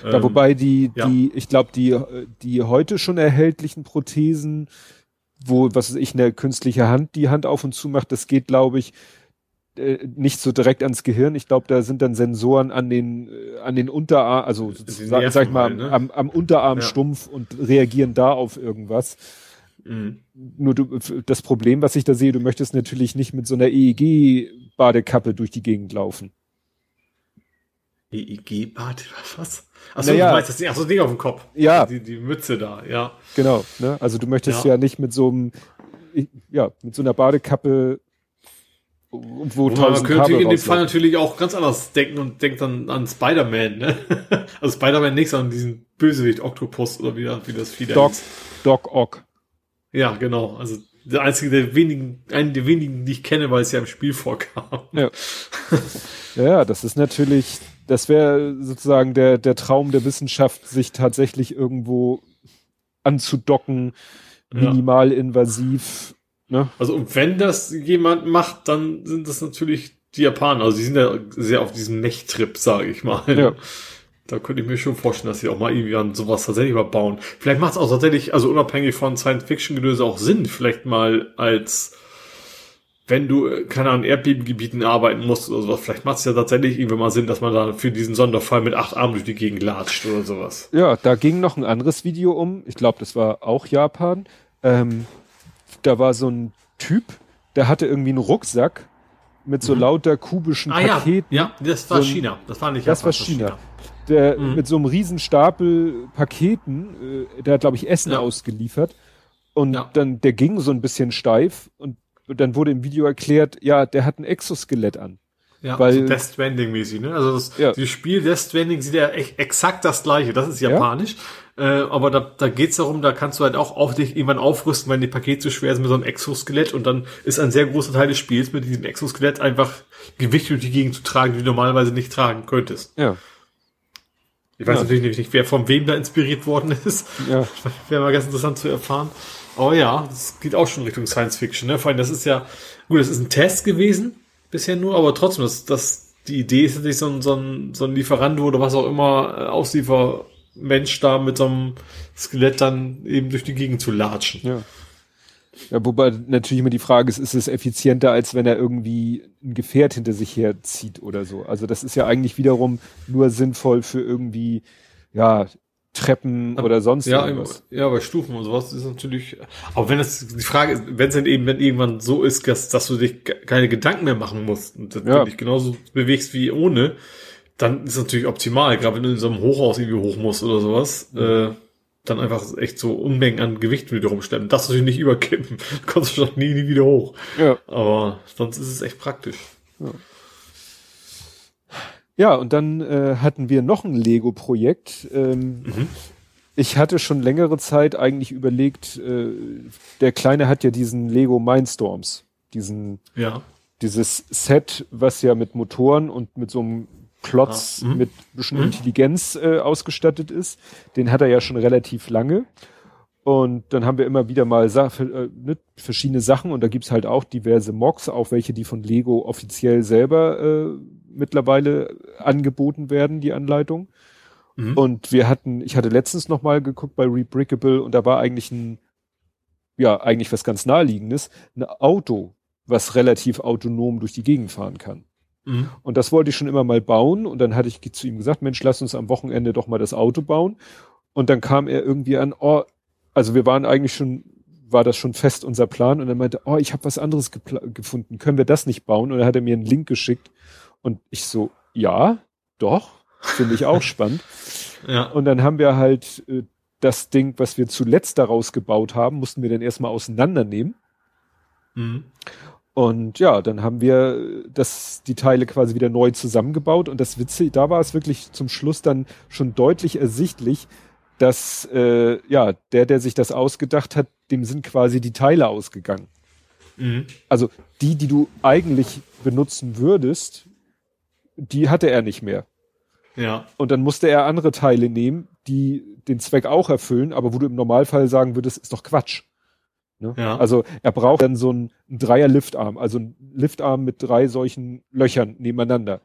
Wobei ich glaube, die heute schon erhältlichen Prothesen, wo, was weiß ich, eine künstliche Hand die Hand auf und zu macht, das geht, glaube ich, nicht so direkt ans Gehirn. Ich glaube, da sind dann Sensoren an den Unterarm, also sozusagen, sag ich mal, am Unterarm stumpf und reagieren da auf irgendwas. Mhm. Nur das Problem, was ich da sehe, du möchtest natürlich nicht mit so einer EEG-Badekappe durch die Gegend laufen. EEG-Bade, was? Achso, du meinst das Ding auf dem Kopf. Ja. Die Mütze da, ja. Genau, ne? Also du möchtest ja nicht mit so einem, mit so einer Badekappe, wo tausend Kabel rauslaufen. In dem Fall natürlich auch ganz anders denken und denkt dann an Spider-Man, ne? Also Spider-Man nicht, sondern diesen Bösewicht Oktopus oder wie das Vieh da ist. Doc Ock. Ja, genau. Also einen der wenigen, die ich kenne, weil es ja im Spiel vorkam. Ja, ja, das ist natürlich... Das wäre sozusagen der Traum der Wissenschaft, sich tatsächlich irgendwo anzudocken, minimalinvasiv. Ne? Also und wenn das jemand macht, dann sind das natürlich die Japaner. Also die sind ja sehr auf diesem Mech-Trip, sage ich mal. Ja. Da könnte ich mir schon vorstellen, dass sie auch mal irgendwie an sowas tatsächlich mal bauen. Vielleicht macht es auch tatsächlich, also unabhängig von Science-Fiction-Gedöse, auch Sinn, vielleicht mal als... Wenn du, keine Ahnung, Erdbebengebieten arbeiten musst oder sowas, vielleicht macht es ja tatsächlich irgendwann mal Sinn, dass man da für diesen Sonderfall mit 8 Armen durch die Gegend latscht oder sowas. Ja, da ging noch ein anderes Video um. Ich glaube, das war auch Japan. Da war so ein Typ, der hatte irgendwie einen Rucksack mit so lauter kubischen Paketen. Ja, das war China. Das war nicht Japan. Das war China. Der mit so einem riesen Stapel Paketen, der hat, glaube ich, Essen ausgeliefert. Und dann, der ging so ein bisschen steif und dann wurde im Video erklärt, ja, der hat ein Exoskelett an. Ja, weil, also Death Stranding-mäßig, ne? Also das Spiel Death Stranding sieht ja exakt das gleiche. Das ist japanisch. Aber da geht's darum, da kannst du halt auch auf dich irgendwann aufrüsten, wenn die Pakete zu schwer sind mit so einem Exoskelett, und dann ist ein sehr großer Teil des Spiels mit diesem Exoskelett einfach Gewicht durch die Gegend zu tragen, die du normalerweise nicht tragen könntest. Ja. Ich weiß natürlich nicht, wer von wem da inspiriert worden ist. Ja. Wäre mal ganz interessant zu erfahren. Aber ja, das geht auch schon Richtung Science Fiction, ne? Vor allem, das ist ja, gut, das ist ein Test gewesen, bisher nur, aber trotzdem, die Idee ist natürlich so ein Lieferando oder was auch immer, Ausliefermensch da mit so einem Skelett dann eben durch die Gegend zu latschen. Ja. Ja, wobei natürlich immer die Frage ist es effizienter, als wenn er irgendwie ein Gefährt hinter sich herzieht oder so. Also das ist ja eigentlich wiederum nur sinnvoll für irgendwie, ja, Treppen oder sonst irgendwas. Ja, bei Stufen und sowas ist natürlich, aber wenn das, die Frage ist, wenn es dann eben, wenn irgendwann so ist, dass du dich keine Gedanken mehr machen musst und du dich genauso bewegst wie ohne, dann ist es natürlich optimal, gerade wenn du in so einem Hochhaus irgendwie hoch musst oder sowas, dann einfach echt so Unmengen an Gewicht wieder rumschleppen. Das natürlich nicht überkippen, dann kommst du schon nie wieder hoch. Ja. Aber sonst ist es echt praktisch. Ja. Ja, und dann hatten wir noch ein Lego-Projekt. Ich hatte schon längere Zeit eigentlich überlegt, der Kleine hat ja diesen Lego Mindstorms, dieses Set, was ja mit Motoren und mit so einem Klotz mit ein bisschen Intelligenz ausgestattet ist. Den hat er ja schon relativ lange. Und dann haben wir immer wieder mal verschiedene Sachen, und da gibt's halt auch diverse Mocs, auch welche, die von Lego offiziell selber mittlerweile angeboten werden, die Anleitung. Und ich hatte letztens noch mal geguckt bei Rebrickable, und da war eigentlich was ganz Naheliegendes, ein Auto, was relativ autonom durch die Gegend fahren kann. Und das wollte ich schon immer mal bauen, und dann hatte ich zu ihm gesagt, Mensch, lass uns am Wochenende doch mal das Auto bauen. Und dann kam er irgendwie an, also wir waren eigentlich schon, war das schon fest unser Plan, und dann meinte, ich habe was anderes gefunden, können wir das nicht bauen? Und dann hat er mir einen Link geschickt, und ich so, ja, doch, finde ich auch spannend. Ja. Und dann haben wir halt das Ding, was wir zuletzt daraus gebaut haben, mussten wir dann erstmal auseinandernehmen. Und ja, dann haben wir die Teile quasi wieder neu zusammengebaut, und das Witze, da war es wirklich zum Schluss dann schon deutlich ersichtlich, dass der sich das ausgedacht hat, dem sind quasi die Teile ausgegangen. Also die du eigentlich benutzen würdest, die hatte er nicht mehr. Ja. Und dann musste er andere Teile nehmen, die den Zweck auch erfüllen, aber wo du im Normalfall sagen würdest, ist doch Quatsch. Ne? Ja. Also er braucht dann so einen Dreier-Liftarm, also einen Liftarm mit 3 solchen Löchern nebeneinander.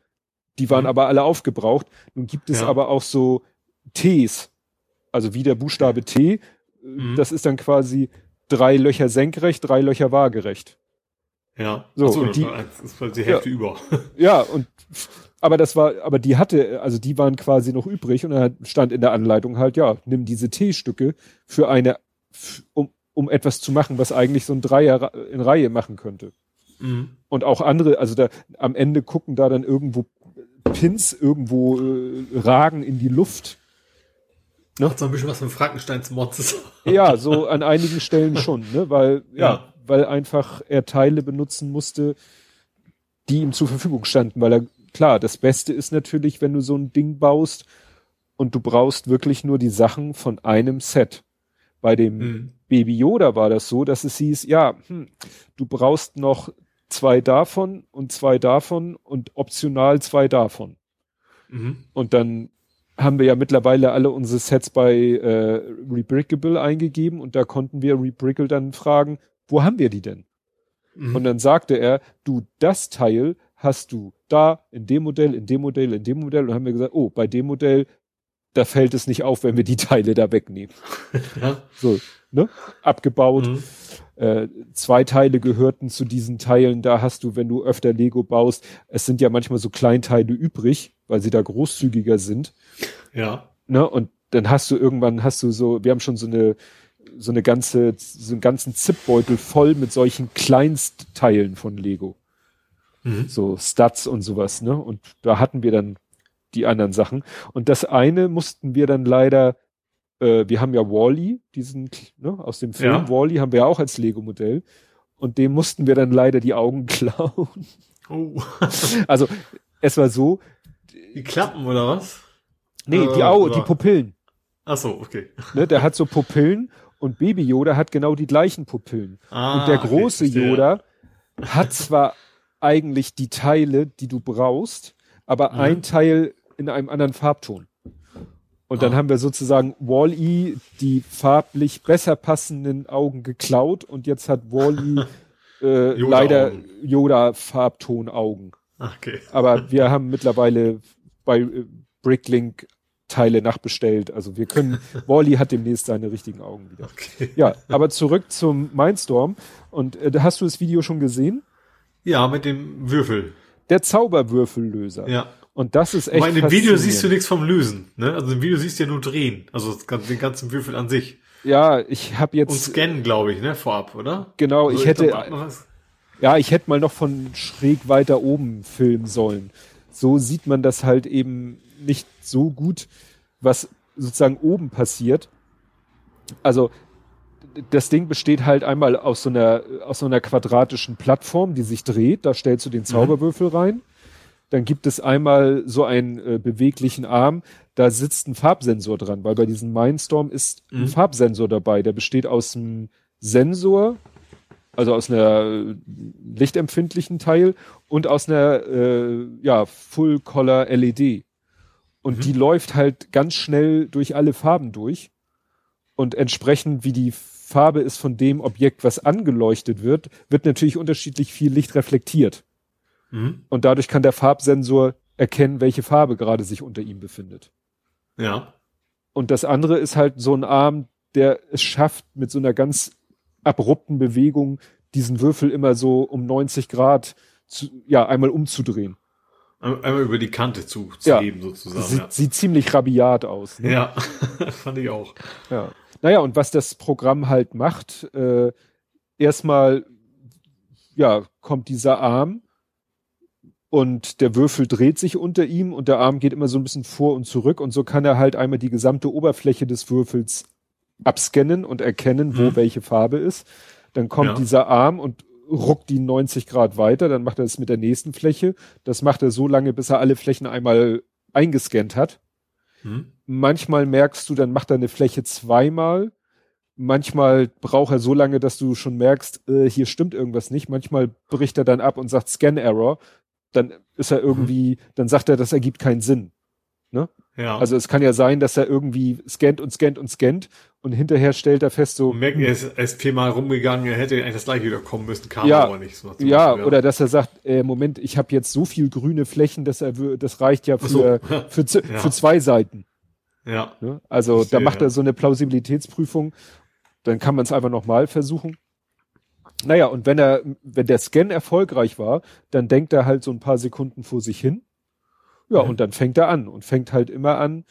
Die waren aber alle aufgebraucht. Nun gibt es aber auch so Ts, also wie der Buchstabe T, das ist dann quasi 3 Löcher senkrecht, 3 Löcher waagerecht. Ja, so, und das ist halt die Hälfte über. Ja, aber die hatte, also die waren quasi noch übrig, und dann stand in der Anleitung halt, nimm diese T-Stücke für um etwas zu machen, was eigentlich so ein Dreier in Reihe machen könnte. Und auch andere, also da am Ende gucken da dann irgendwo Pins, irgendwo ragen in die Luft. Noch so ein bisschen was von Frankensteins Mods. Ja, so an einigen Stellen schon, ne? Weil einfach er Teile benutzen musste, die ihm zur Verfügung standen, klar, das Beste ist natürlich, wenn du so ein Ding baust und du brauchst wirklich nur die Sachen von einem Set. Bei dem Baby Yoda war das so, dass es hieß, du brauchst noch 2 davon und 2 davon und optional 2 davon. Und dann haben wir ja mittlerweile alle unsere Sets bei Rebrickable eingegeben, und da konnten wir Rebrickable dann fragen, wo haben wir die denn? Und dann sagte er, das Teil hast du da, in dem Modell, in dem Modell, in dem Modell, und haben wir gesagt, bei dem Modell, da fällt es nicht auf, wenn wir die Teile da wegnehmen. Ja. So, ne? Abgebaut. 2 Teile gehörten zu diesen Teilen, da hast du, wenn du öfter Lego baust, es sind ja manchmal so Kleinteile übrig, weil sie da großzügiger sind. Ja. Ne? Und dann wir haben schon so einen ganzen Zipbeutel voll mit solchen Kleinstteilen von Lego. So Stats und sowas, ne? Und da hatten wir dann die anderen Sachen. Und das eine mussten wir dann leider, wir haben ja Wall-E, diesen, ne, aus dem Film Wall-E haben wir ja auch als Lego-Modell. Und dem mussten wir dann leider die Augen klauen. Oh. Also, es war so. Die Klappen oder was? Nee, die Pupillen. Ach so, okay. Ne, der hat so Pupillen und Baby Yoda hat genau die gleichen Pupillen. Ah, und der große Yoda hat zwar eigentlich die Teile, die du brauchst, aber ein Teil in einem anderen Farbton. Und dann haben wir sozusagen Wall-E die farblich besser passenden Augen geklaut und jetzt hat Wall-E leider Yoda-Farbton-Augen. Okay. Aber wir haben mittlerweile bei Bricklink Teile nachbestellt. Also wir können, Wall-E hat demnächst seine richtigen Augen wieder. Okay. Ja, aber zurück zum Mindstorm. Und hast du das Video schon gesehen? Ja, mit dem Würfel. Der Zauberwürfellöser. Ja. Und das ist echt faszinierend. Im Video siehst du nichts vom Lösen, ne? Also im Video siehst du ja nur drehen. Also den ganzen Würfel an sich. Ja, ich habe jetzt... Und scannen, glaube ich, ne? Vorab, oder? Genau, also ich hätte mal noch von schräg weiter oben filmen sollen. So sieht man das halt eben nicht so gut, was sozusagen oben passiert. Also das Ding besteht halt einmal aus so einer quadratischen Plattform, die sich dreht. Da stellst du den Zauberwürfel rein. Dann gibt es einmal so einen beweglichen Arm, da sitzt ein Farbsensor dran, weil bei diesem Mindstorm ist ein Farbsensor dabei. Der besteht aus einem Sensor, also aus einer lichtempfindlichen Teil und aus einer Full-Color-LED. Und die läuft halt ganz schnell durch alle Farben durch. Und entsprechend wie die Farbe ist von dem Objekt, was angeleuchtet wird, wird natürlich unterschiedlich viel Licht reflektiert. Und dadurch kann der Farbsensor erkennen, welche Farbe gerade sich unter ihm befindet. Ja. Und das andere ist halt so ein Arm, der es schafft, mit so einer ganz abrupten Bewegung diesen Würfel immer so um 90 Grad einmal umzudrehen. Einmal über die Kante zu heben sozusagen. Sieht ziemlich rabiat aus. Ne? Ja, fand ich auch. Ja. Naja, und was das Programm halt macht, erstmal kommt dieser Arm, und der Würfel dreht sich unter ihm und der Arm geht immer so ein bisschen vor und zurück und so kann er halt einmal die gesamte Oberfläche des Würfels abscannen und erkennen, wo welche Farbe ist. Dann kommt dieser Arm und ruckt die 90 Grad weiter, dann macht er es mit der nächsten Fläche. Das macht er so lange, bis er alle Flächen einmal eingescannt hat. Manchmal merkst du, dann macht er eine Fläche zweimal. Manchmal braucht er so lange, dass du schon merkst, hier stimmt irgendwas nicht. Manchmal bricht er dann ab und sagt Scan-Error. Dann ist er irgendwie, dann sagt er, das ergibt keinen Sinn. Ne? Ja. Also es kann ja sein, dass er irgendwie scannt und hinterher stellt er fest so. Und merkt, er ist viermal rumgegangen, er hätte eigentlich das gleiche wieder kommen müssen, kam aber nicht. So oder dass er sagt, Moment, ich habe jetzt so viel grüne Flächen, dass das reicht ja für zwei Seiten. Ja. Ne? Also da macht er so eine Plausibilitätsprüfung, dann kann man es einfach nochmal versuchen. Naja, und wenn der Scan erfolgreich war, dann denkt er halt so ein paar Sekunden vor sich hin. Ja, und dann fängt er an und fängt halt immer an.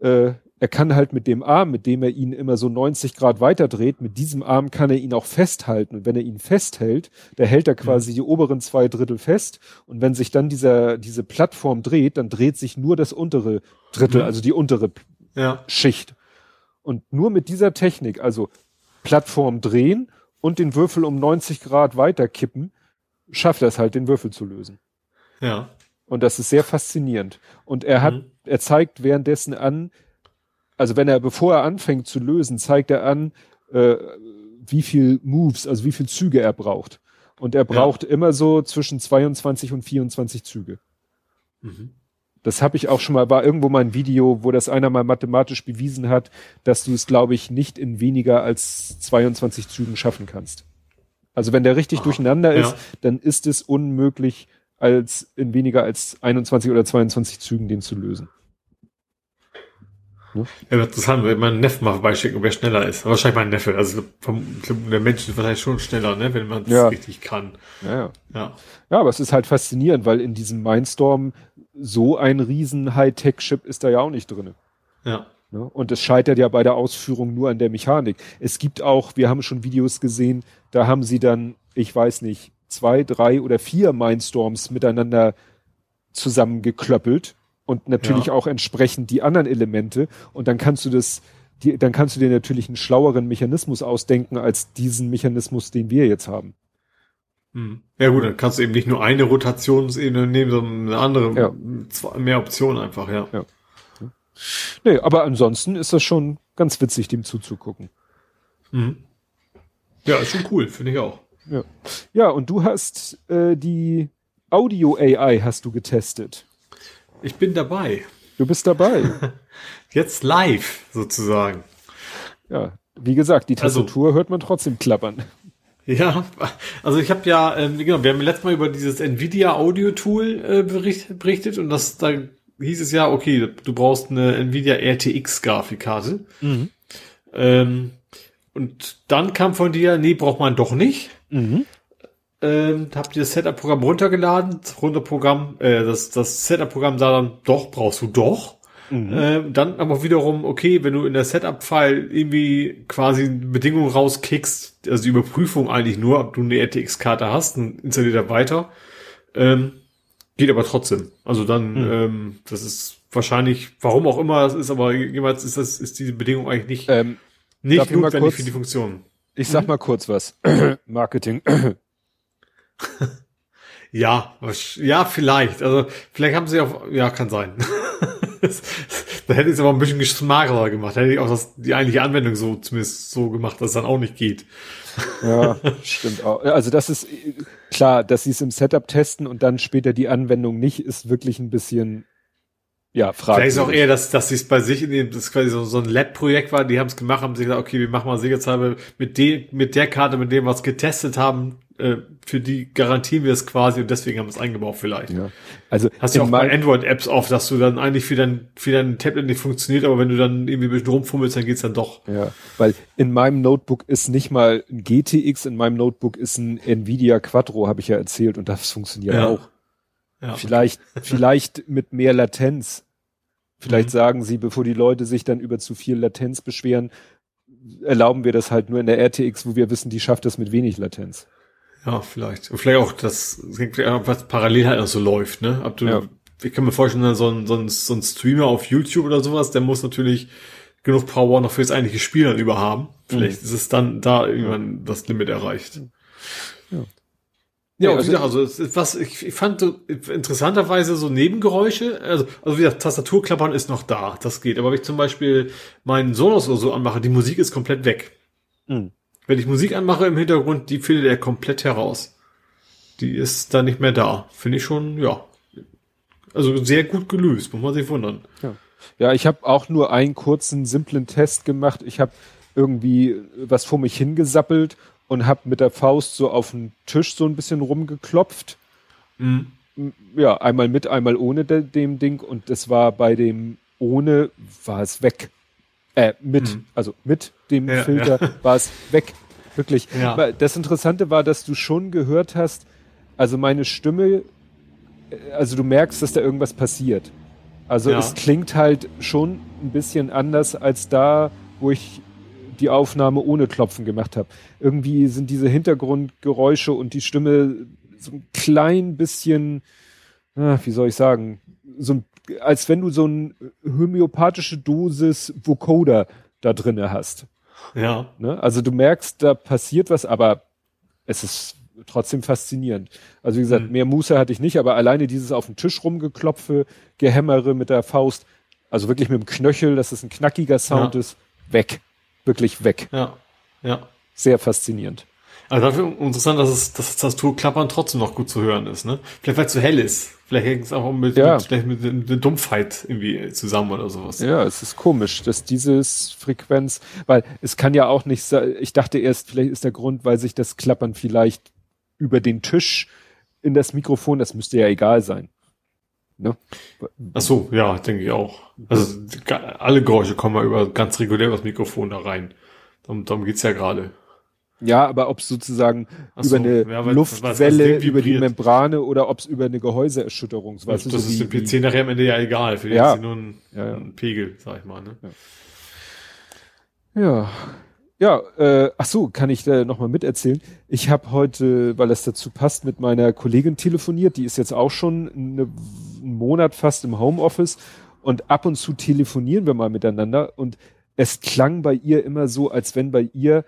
Er kann halt mit dem Arm, mit dem er ihn immer so 90 Grad weiterdreht, mit diesem Arm kann er ihn auch festhalten. Und wenn er ihn festhält, dann hält er quasi die oberen zwei Drittel fest. Und wenn sich dann diese Plattform dreht, dann dreht sich nur das untere Drittel, also die untere Schicht. Und nur mit dieser Technik, also Plattform drehen, und den Würfel um 90 Grad weiterkippen, schafft er es halt, den Würfel zu lösen. Ja. Und das ist sehr faszinierend. Und er zeigt währenddessen an, also bevor er anfängt zu lösen, zeigt er an, wie viel Moves, also wie viel Züge er braucht. Und er braucht immer so zwischen 22 und 24 Züge. Das habe ich auch schon mal, war irgendwo mal ein Video, wo das einer mal mathematisch bewiesen hat, dass du es, glaube ich, nicht in weniger als 22 Zügen schaffen kannst. Also wenn der richtig durcheinander ist, dann ist es unmöglich, als in weniger als 21 oder 22 Zügen den zu lösen. Ne? Ja, interessant, wenn man einen Neffen mal vorbeischicken, wer schneller ist. Aber wahrscheinlich mein Neffe. Also der Mensch ist wahrscheinlich schon schneller, ne? Wenn man es richtig kann. Ja, aber es ist halt faszinierend, weil in diesem Mindstorm so ein riesen Hightech-Chip ist da ja auch nicht drin. Ja. Und es scheitert ja bei der Ausführung nur an der Mechanik. Es gibt auch, wir haben schon Videos gesehen, da haben sie dann, ich weiß nicht, 2, 3 oder 4 Mindstorms miteinander zusammengeklöppelt und natürlich auch entsprechend die anderen Elemente. Und dann kannst du dir natürlich einen schlaueren Mechanismus ausdenken als diesen Mechanismus, den wir jetzt haben. Ja gut, dann kannst du eben nicht nur eine Rotationsebene nehmen, sondern eine andere, mehr Optionen einfach, ja. Nee, aber ansonsten ist das schon ganz witzig, dem zuzugucken. Mhm. Ja, ist schon cool, finde ich auch. Ja, ja, und du hast die Audio-AI hast du getestet. Ich bin dabei. Du bist dabei. Jetzt live, sozusagen. Ja, wie gesagt, die Tastatur hört man trotzdem klappern. Ja, also ich habe ja, genau, wir haben letztes Mal über dieses NVIDIA-Audio-Tool berichtet und das, da hieß es ja, okay, du brauchst eine NVIDIA RTX-Grafikkarte. Mhm. Und dann kam von dir, nee, braucht man doch nicht. Mhm. Hab dir das Setup-Programm runtergeladen. Das Setup-Programm sah dann, doch, brauchst du doch. Mhm. Dann aber wiederum, okay, wenn du in der Setup-File irgendwie quasi Bedingungen rauskickst, also die Überprüfung eigentlich nur, ob du eine RTX-Karte hast, dann installiert er weiter. Geht aber trotzdem. Also dann, das ist wahrscheinlich, warum auch immer das ist, aber jemals ist diese Bedingung eigentlich nicht, nicht notwendig für die Funktion. Ich sag mal kurz was. Marketing. Ja, vielleicht. Also, vielleicht haben sie auch, ja, kann sein. Da hätte ich es aber ein bisschen geschmackvoller gemacht. Da hätte ich auch die eigentliche Anwendung so, zumindest so gemacht, dass es dann auch nicht geht. Ja, stimmt auch. Also, das ist klar, dass sie es im Setup testen und dann später die Anwendung nicht, ist wirklich ein bisschen, ja, fragwürdig. Vielleicht ist auch eher, dass sie es bei sich in dem, das quasi so ein Lab-Projekt war, die haben es gemacht, haben sich gesagt, okay, wir machen mal sicherheitshalber mit der Karte, mit dem, was getestet haben, für die garantieren wir es quasi und deswegen haben wir es eingebaut vielleicht. Ja. Also hast du ja auch bei Android-Apps auf, dass du dann eigentlich für dein Tablet nicht funktioniert, aber wenn du dann irgendwie ein bisschen rumfummelst, dann geht's dann doch. Ja, weil in meinem Notebook ist nicht mal ein GTX, in meinem Notebook ist ein Nvidia Quadro, habe ich ja erzählt, und das funktioniert auch. Ja. Vielleicht mit mehr Latenz. Vielleicht sagen sie, bevor die Leute sich dann über zu viel Latenz beschweren, erlauben wir das halt nur in der RTX, wo wir wissen, die schafft das mit wenig Latenz. Ja, vielleicht. Und vielleicht auch, was parallel halt auch so läuft, ne? Ich kann mir vorstellen, so ein Streamer auf YouTube oder sowas, der muss natürlich genug Power noch fürs eigentliche Spiel dann über haben. Vielleicht ist es dann da irgendwann das Limit erreicht. Ja. Ja, und wie gesagt, ich fand so interessanterweise so Nebengeräusche, also wie gesagt, Tastaturklappern ist noch da, das geht. Aber wenn ich zum Beispiel meinen Sonos oder so anmache, die Musik ist komplett weg. Mhm. Wenn ich Musik anmache im Hintergrund, die findet er komplett heraus. Die ist dann nicht mehr da. Finde ich schon, ja. Also sehr gut gelöst, muss man sich wundern. Ja, ich habe auch nur einen kurzen, simplen Test gemacht. Ich habe irgendwie was vor mich hingesappelt und hab mit der Faust so auf den Tisch so ein bisschen rumgeklopft. Mhm. Ja, einmal mit, einmal ohne dem Ding. Und das war bei dem ohne, war es weg. Also mit dem Filter war es weg. Wirklich. Ja. Aber das Interessante war, dass du schon gehört hast, also meine Stimme, also du merkst, dass da irgendwas passiert. Also es klingt halt schon ein bisschen anders als da, wo ich die Aufnahme ohne Klopfen gemacht habe. Irgendwie sind diese Hintergrundgeräusche und die Stimme so ein klein bisschen, wie soll ich sagen, als wenn du so eine homöopathische Dosis Vocoder da drinne hast. Ja. Ne? Also du merkst, da passiert was, aber es ist trotzdem faszinierend. Also wie gesagt, mehr Muße hatte ich nicht, aber alleine dieses auf den Tisch rumgeklopfe, Gehämmere mit der Faust, also wirklich mit dem Knöchel, dass es ein knackiger Sound ist, weg. Wirklich weg. Ja. Sehr faszinierend. Also dafür interessant, dass das Tastaturklappern trotzdem noch gut zu hören ist, ne? Vielleicht weil es zu hell ist. Vielleicht hängt es auch mit Dumpfheit irgendwie zusammen oder sowas. Ja, es ist komisch, dass dieses Frequenz, weil es kann ja auch nicht sein, ich dachte erst, vielleicht ist der Grund, weil sich das Klappern vielleicht über den Tisch in das Mikrofon, das müsste ja egal sein. Ne? Ach so, ja, denke ich auch. Also alle Geräusche kommen ja über ganz regulär das Mikrofon da rein. Darum geht's ja gerade. Ja, aber ob es sozusagen über eine Luftwelle, über die Membrane oder ob es über eine Gehäuseerschütterung so was ist. Das ist dem PC nachher am Ende ja egal. Für den ist nur ein Pegel, sag ich mal. Ne? Ja, ach so, kann ich da nochmal miterzählen. Ich habe heute, weil das dazu passt, mit meiner Kollegin telefoniert. Die ist jetzt auch schon einen Monat fast im Homeoffice und ab und zu telefonieren wir mal miteinander und es klang bei ihr immer so, als wenn bei ihr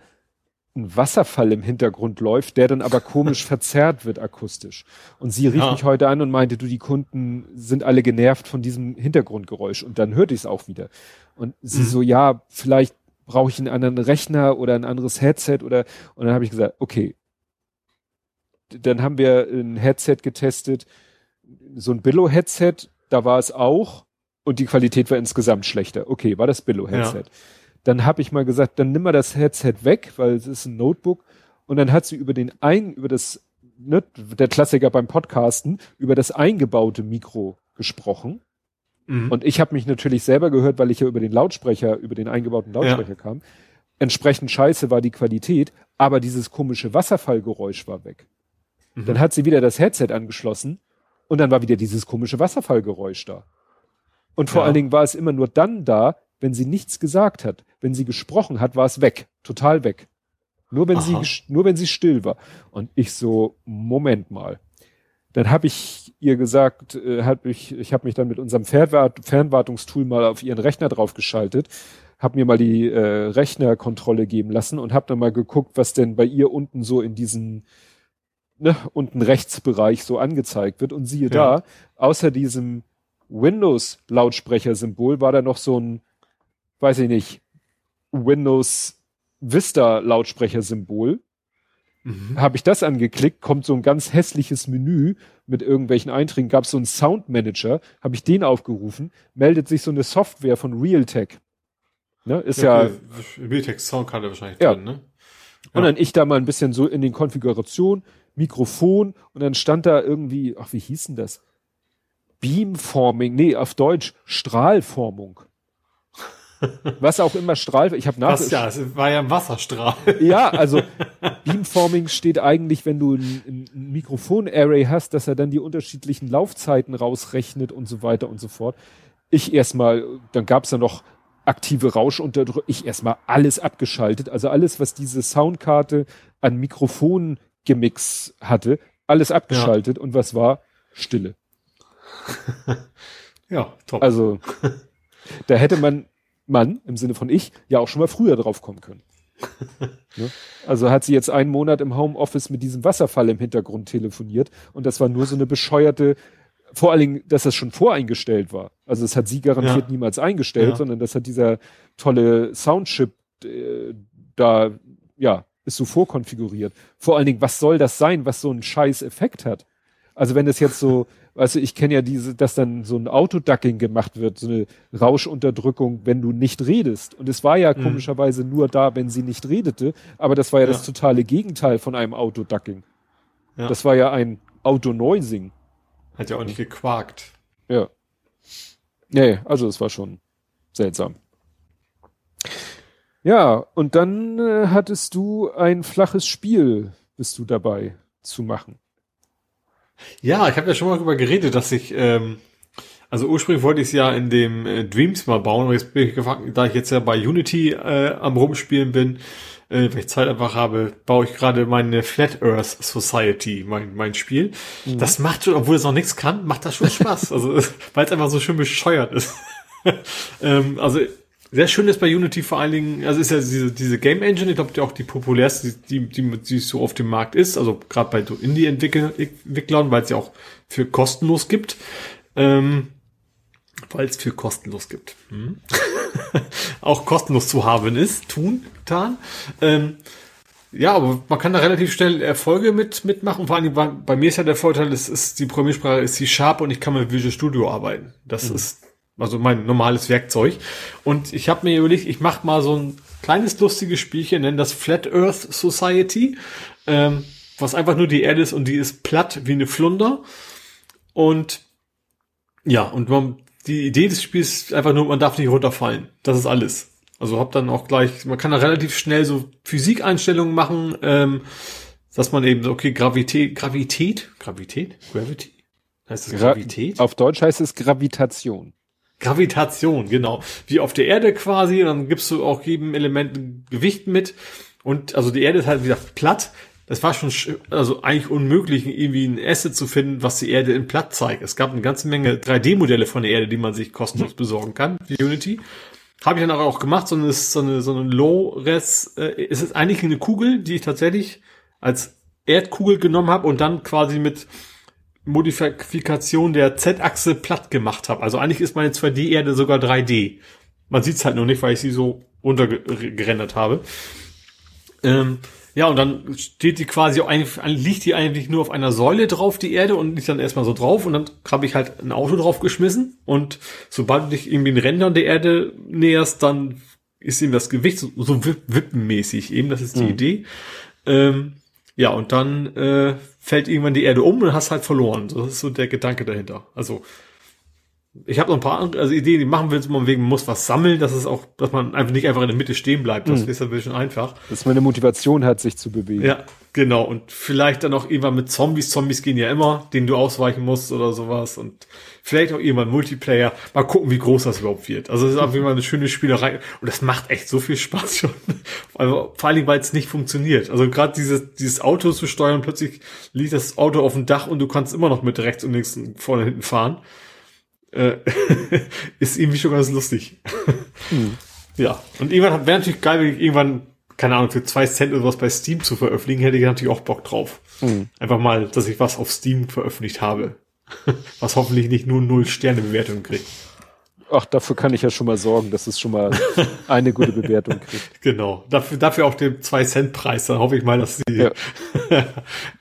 ein Wasserfall im Hintergrund läuft, der dann aber komisch verzerrt wird akustisch. Und sie rief mich heute an und meinte, du, die Kunden sind alle genervt von diesem Hintergrundgeräusch. Und dann hörte ich es auch wieder. Und sie so, ja, vielleicht brauche ich einen anderen Rechner oder ein anderes Headset oder, und dann habe ich gesagt, okay. Dann haben wir ein Headset getestet, so ein Billo-Headset, da war es auch und die Qualität war insgesamt schlechter. Okay, war das Billo-Headset. Ja. Dann habe ich mal gesagt, dann nimm mal das Headset weg, weil es ist ein Notebook. Und dann hat sie der Klassiker beim Podcasten, über das eingebaute Mikro gesprochen. Mhm. Und ich habe mich natürlich selber gehört, weil ich ja über den eingebauten Lautsprecher kam. Entsprechend scheiße war die Qualität, aber dieses komische Wasserfallgeräusch war weg. Mhm. Dann hat sie wieder das Headset angeschlossen und dann war wieder dieses komische Wasserfallgeräusch da. Und vor allen Dingen war es immer nur dann da, wenn sie nichts gesagt hat. Wenn sie gesprochen hat, war es weg. Total weg. Nur wenn sie still war. Und ich so, Moment mal. Dann habe ich ihr gesagt, ich habe mich dann mit unserem Fernwartungstool mal auf ihren Rechner draufgeschaltet, habe mir mal die Rechnerkontrolle geben lassen und habe dann mal geguckt, was denn bei ihr unten so in diesen unten Rechtsbereich so angezeigt wird. Und siehe da, außer diesem Windows-Lautsprecher-Symbol war da noch so ein, weiß ich nicht, Windows-Vista-Lautsprecher-Symbol. Mhm. Habe ich das angeklickt, kommt so ein ganz hässliches Menü mit irgendwelchen Einträgen, gab es so einen Soundmanager, habe ich den aufgerufen, meldet sich so eine Software von Realtek. Ne, ist ja Realtek-Soundkarte wahrscheinlich drin, ne? Ja. Und dann ich da mal ein bisschen so in den Konfigurationen, Mikrofon und dann stand da irgendwie, ach, wie hieß denn das? Beamforming, nee, auf Deutsch Strahlformung. Was auch immer Strahl, ich habe es war ja ein Wasserstrahl. Ja, also Beamforming steht eigentlich, wenn du ein Mikrofon-Array hast, dass er dann die unterschiedlichen Laufzeiten rausrechnet und so weiter und so fort. Dann gab es ja noch aktive Rauschunterdrückung, ich erstmal alles abgeschaltet, also alles, was diese Soundkarte an Mikrofon-Gemix hatte, alles abgeschaltet und was war? Stille. Ja, top. Also, da hätte man, im Sinne von ich, ja auch schon mal früher drauf kommen können. Ne? Also hat sie jetzt einen Monat im Homeoffice mit diesem Wasserfall im Hintergrund telefoniert und das war nur so eine bescheuerte, vor allen Dingen, dass das schon voreingestellt war. Also das hat sie garantiert niemals eingestellt, sondern das hat dieser tolle Soundchip ist so vorkonfiguriert. Vor allen Dingen, was soll das sein, was so einen scheiß Effekt hat? Also wenn das jetzt so, also ich kenne ja dass dann so ein Autoducking gemacht wird, so eine Rauschunterdrückung, wenn du nicht redest. Und es war ja komischerweise nur da, wenn sie nicht redete, aber das war ja das totale Gegenteil von einem Autoducking. Ja. Das war ja ein Autonoising. Hat ja auch nicht gequakt. Ja. Nee, also es war schon seltsam. Ja, und dann hattest du ein flaches Spiel, bist du dabei zu machen. Ja, ich habe ja schon mal darüber geredet, dass ich, also ursprünglich wollte ich es ja in dem Dreams mal bauen, aber jetzt bin ich gefragt, da ich jetzt ja bei Unity am Rumspielen bin, weil ich Zeit einfach habe, baue ich gerade meine Flat Earth Society, mein Spiel. Mhm. Das macht schon, obwohl es noch nichts kann, macht das schon Spaß, also weil es einfach so schön bescheuert ist. Also sehr schön ist bei Unity vor allen Dingen, also ist ja diese Game Engine, ich glaube, die auch die populärste, die so auf dem Markt ist, also gerade bei so Indie-Entwicklern, weil es ja auch für kostenlos gibt. Auch kostenlos zu haben ist, getan. Ja, aber man kann da relativ schnell Erfolge mitmachen. Vor allem bei mir ist ja der Vorteil, es ist die Programmiersprache ist C# und ich kann mit Visual Studio arbeiten. Das ist also mein normales Werkzeug. Und ich habe mir überlegt, ich mache mal so ein kleines lustiges Spielchen, nenne das Flat Earth Society, was einfach nur die Erde ist und die ist platt wie eine Flunder. Und ja, und die Idee des Spiels ist einfach nur, man darf nicht runterfallen. Das ist alles. Also hab dann auch gleich, man kann da relativ schnell so Physikeinstellungen machen, dass man eben so, okay, Gravität? Heißt das Gravität? Auf Deutsch heißt es Gravitation. Gravitation, genau. Wie auf der Erde quasi, und dann gibst du auch jedem Element ein Gewicht mit. Und also die Erde ist halt wieder platt. Das war schon also eigentlich unmöglich, irgendwie ein Asset zu finden, was die Erde in platt zeigt. Es gab eine ganze Menge 3D-Modelle von der Erde, die man sich kostenlos besorgen kann, wie Unity. Habe ich dann auch gemacht, so eine Low-Res, es ist eigentlich eine Kugel, die ich tatsächlich als Erdkugel genommen habe und dann quasi mit Modifikation der Z-Achse platt gemacht habe. Also eigentlich ist meine 2D-Erde sogar 3D. Man sieht es halt noch nicht, weil ich sie so runtergerendert habe. Ja, und dann steht die quasi, liegt die eigentlich nur auf einer Säule drauf, die Erde, und liegt dann erstmal so drauf, und dann habe ich halt ein Auto draufgeschmissen, und sobald du dich irgendwie den Rändern der Erde näherst, dann ist eben das Gewicht so wippenmäßig eben, das ist die Idee. Ja, und dann fällt irgendwann die Erde um und hast halt verloren. Das ist so der Gedanke dahinter. Also ich habe noch ein paar andere, also Ideen, die machen wir jetzt mal wegen, man muss was sammeln, dass es auch, dass man einfach nicht einfach in der Mitte stehen bleibt. Das ist ein bisschen einfach. Dass man eine Motivation hat, sich zu bewegen. Ja, genau. Und vielleicht dann auch irgendwann mit Zombies. Zombies gehen ja immer, denen du ausweichen musst oder sowas. Und vielleicht auch irgendwann Multiplayer. Mal gucken, wie groß das überhaupt wird. Also es ist auf jeden Fall eine schöne Spielerei. Und das macht echt so viel Spaß schon. Vor allem, weil es nicht funktioniert. Also gerade dieses Auto zu steuern, plötzlich liegt das Auto auf dem Dach und du kannst immer noch mit rechts und links und vorne hinten fahren. Ist irgendwie schon ganz lustig. Ja, und irgendwann wäre natürlich geil, wenn ich irgendwann, keine Ahnung, für 2 Cent oder was bei Steam zu veröffentlichen, hätte ich natürlich auch Bock drauf. Einfach mal, dass ich was auf Steam veröffentlicht habe. Was hoffentlich nicht nur 0-Sterne-Bewertungen kriegt. Ach, dafür kann ich ja schon mal sorgen, dass es schon mal eine gute Bewertung kriegt. Genau, dafür auch den 2-Cent-Preis, dann hoffe ich mal, dass die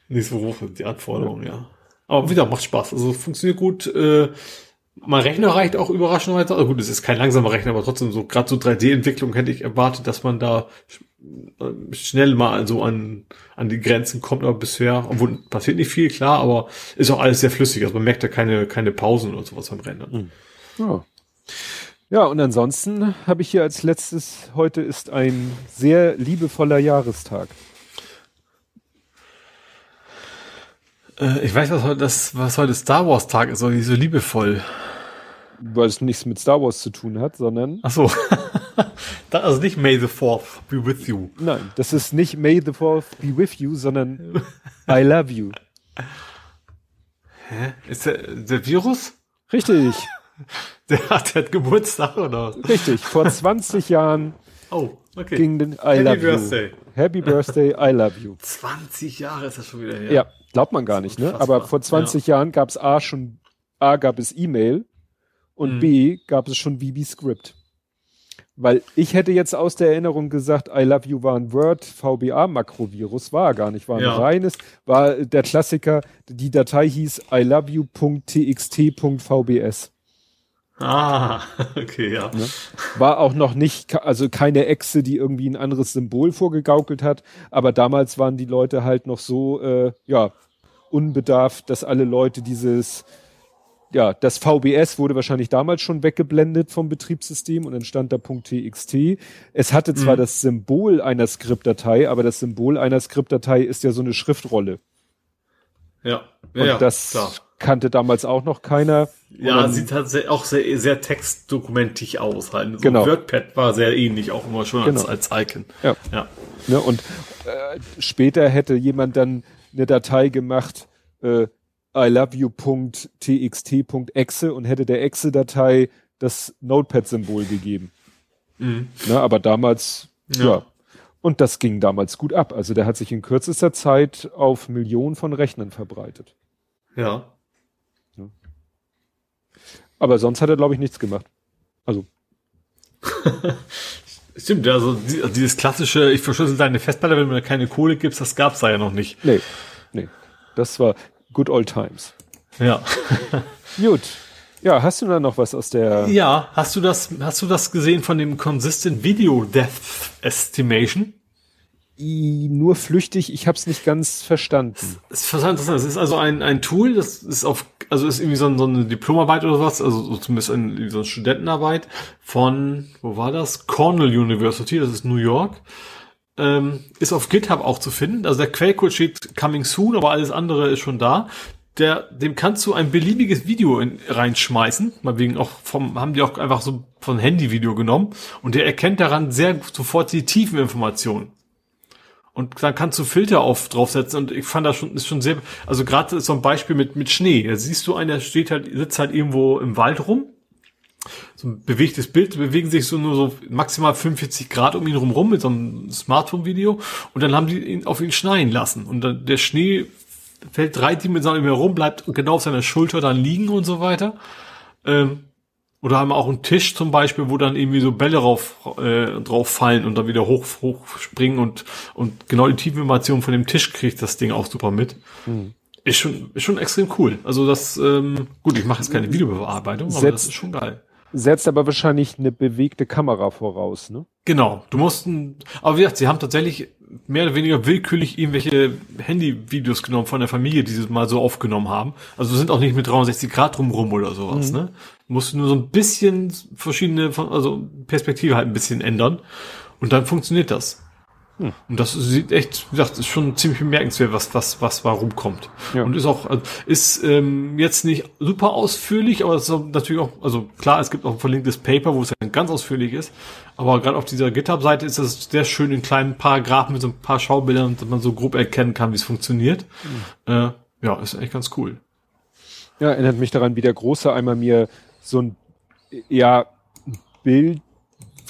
nicht so hoch sind, die Anforderungen, ja. Aber wieder, macht Spaß, also funktioniert gut, mein Rechner reicht auch überraschenderweise. Also gut, es ist kein langsamer Rechner, aber trotzdem so, gerade so 3D-Entwicklung hätte ich erwartet, dass man da schnell mal so an die Grenzen kommt, aber bisher, obwohl passiert nicht viel, klar, aber ist auch alles sehr flüssig. Also man merkt da keine Pausen oder sowas beim Rendern. Ja. Ja, und ansonsten habe ich hier als letztes, heute ist ein sehr liebevoller Jahrestag. Ich weiß, was heute Star Wars Tag ist, aber nicht so liebevoll. Weil es nichts mit Star Wars zu tun hat, sondern... Ach so. Also nicht May the 4th be with you. Nein, das ist nicht May the 4th be with you, sondern I love you. Hä? Ist der Virus? Richtig. Der hat Geburtstag, oder? Richtig, vor 20 Jahren. Oh, okay. Ging den I love you. Happy Birthday. Happy Birthday, I love you. 20 Jahre ist das schon wieder her. Ja. Glaubt man gar nicht, ne? Aber vor 20 Jahren gab es A gab es E-Mail und B gab es schon VB-Script. Weil ich hätte jetzt aus der Erinnerung gesagt, I love you war ein Word, VBA-Makrovirus, war gar nicht, war ein reines, war der Klassiker, die Datei hieß I love you.txt.vbs. Ah, okay, ja. War auch noch nicht, also keine Echse, die irgendwie ein anderes Symbol vorgegaukelt hat, aber damals waren die Leute halt noch so, unbedarft, dass alle Leute das VBS wurde wahrscheinlich damals schon weggeblendet vom Betriebssystem und dann stand da .txt. Es hatte zwar das Symbol einer Skriptdatei, aber das Symbol einer Skriptdatei ist ja so eine Schriftrolle. Ja, das klar. Kannte damals auch noch keiner. Ja, sieht halt auch sehr, sehr textdokumentig aus. Halt. So genau. WordPad war sehr ähnlich, auch immer schon als Icon. Ja. Ne, und später hätte jemand dann eine Datei gemacht, I love you.txt.exe und hätte der Exe-Datei das Notepad-Symbol gegeben. Ne, aber damals, Und das ging damals gut ab. Also der hat sich in kürzester Zeit auf Millionen von Rechnern verbreitet. Ja. Aber sonst hat er, glaube ich, nichts gemacht. Also. Stimmt, also dieses klassische, ich verschlüssel deine Festplatte, wenn du mir keine Kohle gibst, das gab's da ja noch nicht. Nee. Das war good old times. Ja. Gut. Ja, hast du da noch was aus der... Ja, hast du das gesehen von dem Consistent Video Depth Estimation? Nur flüchtig, ich habe es nicht ganz verstanden. Es ist total interessant. Es ist also ein Tool, das ist ist irgendwie so eine Diplomarbeit oder was, also zumindest so eine Studentenarbeit von, wo war das? Cornell University, das ist New York. Ist auf GitHub auch zu finden. Also der Quellcode steht coming soon, aber alles andere ist schon da. Dem kannst du ein beliebiges Video reinschmeißen, meinetwegen auch haben die auch einfach so von Handyvideo genommen und der erkennt daran sehr sofort die tiefen Informationen. Und dann kannst du Filter draufsetzen und ich fand das ist schon sehr, also gerade ist so ein Beispiel mit Schnee. Da siehst du einen, der sitzt halt irgendwo im Wald rum so ein bewegtes Bild, bewegen sich so nur so maximal 45 Grad um ihn rum mit so einem Smartphone-Video und dann haben die ihn auf ihn schneien lassen und dann der Schnee fällt 3D herum, bleibt genau auf seiner Schulter dann liegen und so weiter. Oder haben auch einen Tisch zum Beispiel, wo dann irgendwie so Bälle drauf fallen und dann wieder hochspringen und genau die Tiefenformation von dem Tisch kriegt das Ding auch super mit. Mhm. Ist schon extrem cool. Also das, gut, ich mache jetzt keine Videobearbeitung, aber das ist schon geil. Setzt aber wahrscheinlich eine bewegte Kamera voraus, ne? Genau, du musst aber wie gesagt, sie haben tatsächlich mehr oder weniger willkürlich irgendwelche Handyvideos genommen von der Familie, die sie mal so aufgenommen haben. Also sind auch nicht mit 360 Grad drumrum oder sowas, ne? Du musst nur so ein bisschen verschiedene, also Perspektive halt ein bisschen ändern und dann funktioniert das. Hm. Und das sieht echt, wie gesagt, ist schon ziemlich bemerkenswert, was warum kommt. Ja. Und ist auch, jetzt nicht super ausführlich, aber es ist natürlich auch, also klar, es gibt auch ein verlinktes Paper, wo es dann ganz ausführlich ist, aber gerade auf dieser GitHub-Seite ist das sehr schön in kleinen Paragraphen mit so ein paar Schaubildern, dass man so grob erkennen kann, wie es funktioniert. Hm. Ja, ist echt ganz cool. Ja, erinnert mich daran, wie der Große einmal mir so ein, ja, Bild,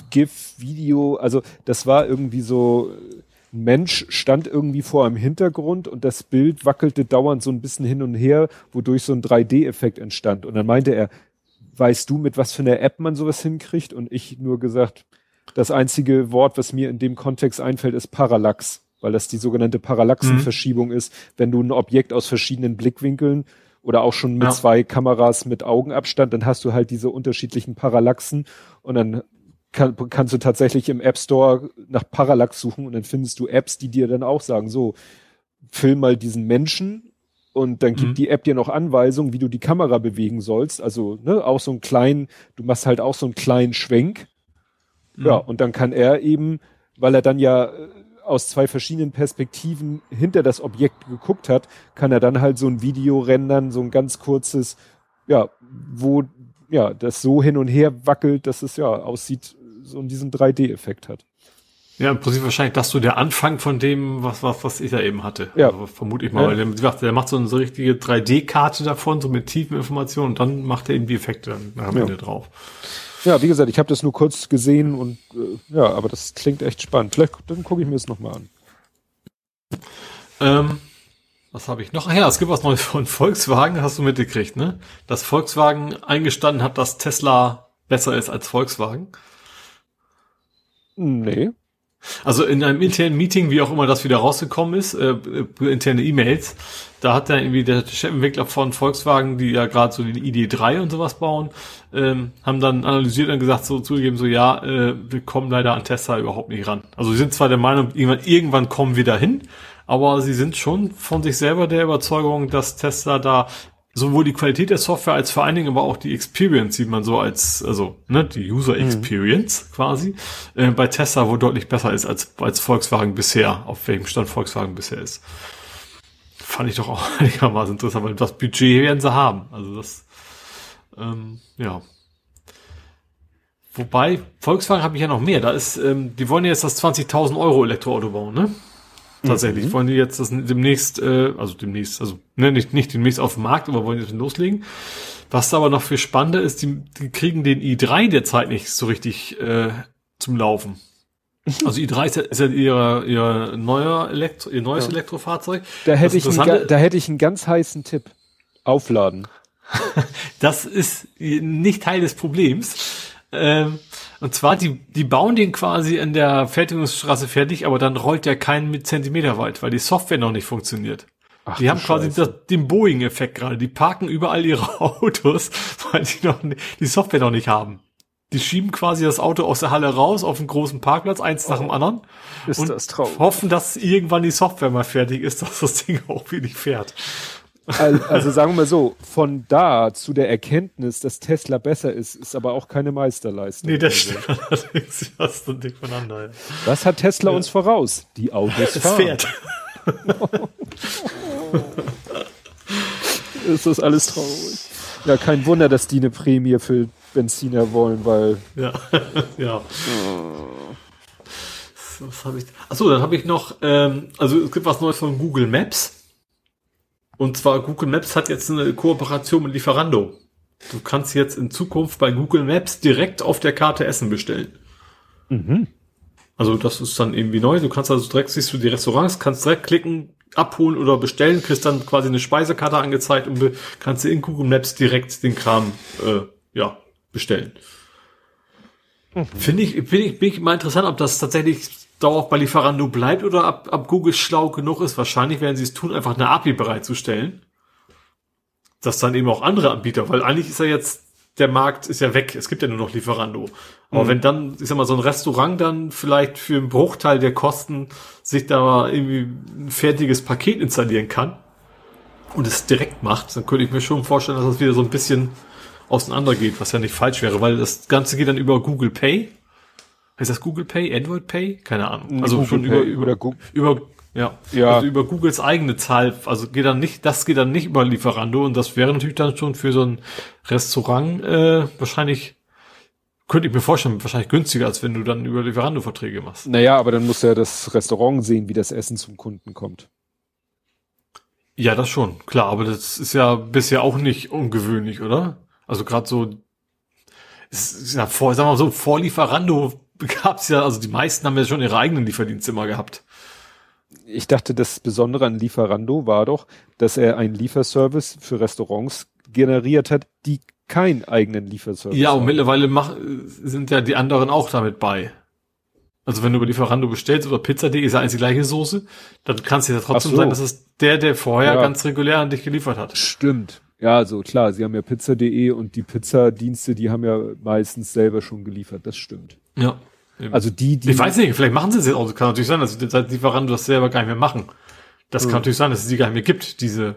GIF, Video, also das war irgendwie so, ein Mensch stand irgendwie vor einem Hintergrund und das Bild wackelte dauernd so ein bisschen hin und her, wodurch so ein 3D-Effekt entstand. Und dann meinte er, weißt du, mit was für einer App man sowas hinkriegt? Und ich nur gesagt, das einzige Wort, was mir in dem Kontext einfällt, ist Parallax, weil das die sogenannte Parallaxenverschiebung ist, wenn du ein Objekt aus verschiedenen Blickwinkeln oder auch schon mit zwei Kameras mit Augenabstand, dann hast du halt diese unterschiedlichen Parallaxen und dann kannst du tatsächlich im App Store nach Parallax suchen und dann findest du Apps, die dir dann auch sagen, so, film mal diesen Menschen und dann gibt die App dir noch Anweisungen, wie du die Kamera bewegen sollst. Also, ne, auch so einen kleinen, du machst halt auch so einen kleinen Schwenk. Mhm. Ja, und dann kann er eben, weil er dann ja aus zwei verschiedenen Perspektiven hinter das Objekt geguckt hat, kann er dann halt so ein Video rendern, so ein ganz kurzes, ja, wo ja, das so hin und her wackelt, dass es ja aussieht, so diesen 3D-Effekt hat. Ja, im Prinzip wahrscheinlich, dass so der Anfang von dem, was ich da eben hatte. Ja. Also vermute ich mal, weil der macht so eine richtige 3D-Karte davon, so mit tiefen Informationen und dann macht er eben die Effekte am Ende drauf. Ja, wie gesagt, ich habe das nur kurz gesehen und ja, aber das klingt echt spannend. Vielleicht dann gucke ich mir das nochmal an. Was habe ich noch? Ach ja, es gibt was Neues von Volkswagen, hast du mitgekriegt, ne? Dass Volkswagen eingestanden hat, dass Tesla besser ist als Volkswagen. Nee. Also in einem internen Meeting, wie auch immer das wieder rausgekommen ist, interne E-Mails, da hat dann irgendwie der Chefentwickler von Volkswagen, die ja gerade so den ID.3 und sowas bauen, haben dann analysiert und gesagt, so zugegeben, so ja, wir kommen leider an Tesla überhaupt nicht ran. Also sie sind zwar der Meinung, irgendwann kommen wir dahin, aber sie sind schon von sich selber der Überzeugung, dass Tesla da sowohl die Qualität der Software als vor allen Dingen aber auch die Experience, die man so als, also ne, die User Experience quasi, bei Tesla wohl deutlich besser ist als Volkswagen bisher, auf welchem Stand Volkswagen bisher ist. Fand ich doch auch einigermaßen interessant, weil das Budget werden sie haben. Also das, ja. Wobei, Volkswagen habe ich ja noch mehr. Da ist, die wollen ja jetzt das 20.000 Euro Elektroauto bauen, ne? Tatsächlich, wollen die jetzt das nicht demnächst auf den Markt, aber wollen jetzt loslegen. Was da aber noch viel spannender ist, die kriegen den i3 derzeit nicht so richtig zum Laufen. Also i3 ist ja ihr neues Elektrofahrzeug. Da hätte ich einen ganz heißen Tipp. Aufladen. Das ist nicht Teil des Problems. Und zwar, die bauen den quasi in der Fertigungsstraße fertig, aber dann rollt der keinen mit Zentimeter weit, weil die Software noch nicht funktioniert. Ach, die haben quasi den Boeing-Effekt gerade. Die parken überall ihre Autos, weil die noch die Software noch nicht haben. Die schieben quasi das Auto aus der Halle raus auf einen großen Parkplatz, eins nach dem anderen. Ist und das traurig. Hoffen, dass irgendwann die Software mal fertig ist, dass das Ding auch wirklich fährt. Also sagen wir mal so, von da zu der Erkenntnis, dass Tesla besser ist, ist aber auch keine Meisterleistung. Nee, das stimmt allerdings. Das ist ein Ding voneinander. Was hat Tesla uns voraus? Die Autos fahren. Es fährt. Ist das alles traurig. Ja, kein Wunder, dass die eine Prämie für Benziner wollen, weil... Ja. Was habe ich... Achso, dann habe ich noch... also es gibt was Neues von Google Maps. Und zwar Google Maps hat jetzt eine Kooperation mit Lieferando. Du kannst jetzt in Zukunft bei Google Maps direkt auf der Karte Essen bestellen. Mhm. Also das ist dann irgendwie neu. Du kannst also direkt, siehst du die Restaurants, kannst direkt klicken, abholen oder bestellen, kriegst dann quasi eine Speisekarte angezeigt und kannst dir in Google Maps direkt den Kram bestellen. Mhm. Finde ich mal interessant, ob das tatsächlich dauerhaft bei Lieferando bleibt oder ab Google schlau genug ist. Wahrscheinlich werden sie es tun, einfach eine API bereitzustellen. Das dann eben auch andere Anbieter, weil eigentlich ist ja jetzt, der Markt ist ja weg, es gibt ja nur noch Lieferando. Aber wenn dann, ich sag mal, so ein Restaurant dann vielleicht für einen Bruchteil der Kosten sich da irgendwie ein fertiges Paket installieren kann und es direkt macht, dann könnte ich mir schon vorstellen, dass das wieder so ein bisschen auseinander geht, was ja nicht falsch wäre, weil das Ganze geht dann über Google Pay. Heißt das Google Pay? Android Pay? Keine Ahnung. Also Google schon Pay über ja. Also über Googles eigene Zahl, also geht dann nicht über Lieferando, und das wäre natürlich dann schon für so ein Restaurant wahrscheinlich, könnte ich mir vorstellen, wahrscheinlich günstiger, als wenn du dann über Lieferando-Verträge machst. Naja, aber dann muss ja das Restaurant sehen, wie das Essen zum Kunden kommt. Ja, das schon, klar, aber das ist ja bisher auch nicht ungewöhnlich, oder? Also gerade so, vor Lieferando gab's ja, also die meisten haben ja schon ihre eigenen Lieferdienste immer gehabt. Ich dachte, das Besondere an Lieferando war doch, dass er einen Lieferservice für Restaurants generiert hat, die keinen eigenen Lieferservice haben. Ja, und mittlerweile sind ja die anderen auch damit bei. Also wenn du über Lieferando bestellst oder Pizza.de, ist ja alles die gleiche Soße, dann kann es ja trotzdem sein, dass es der vorher ganz regulär an dich geliefert hat. Stimmt. Ja, also klar, sie haben ja Pizza.de und die Pizzadienste, die haben ja meistens selber schon geliefert. Das stimmt. Ja. Also die ich weiß nicht, vielleicht machen sie es jetzt auch. Das kann natürlich sein, dass die Lieferanten das selber gar nicht mehr machen. Das kann natürlich sein, dass es die gar nicht mehr gibt, diese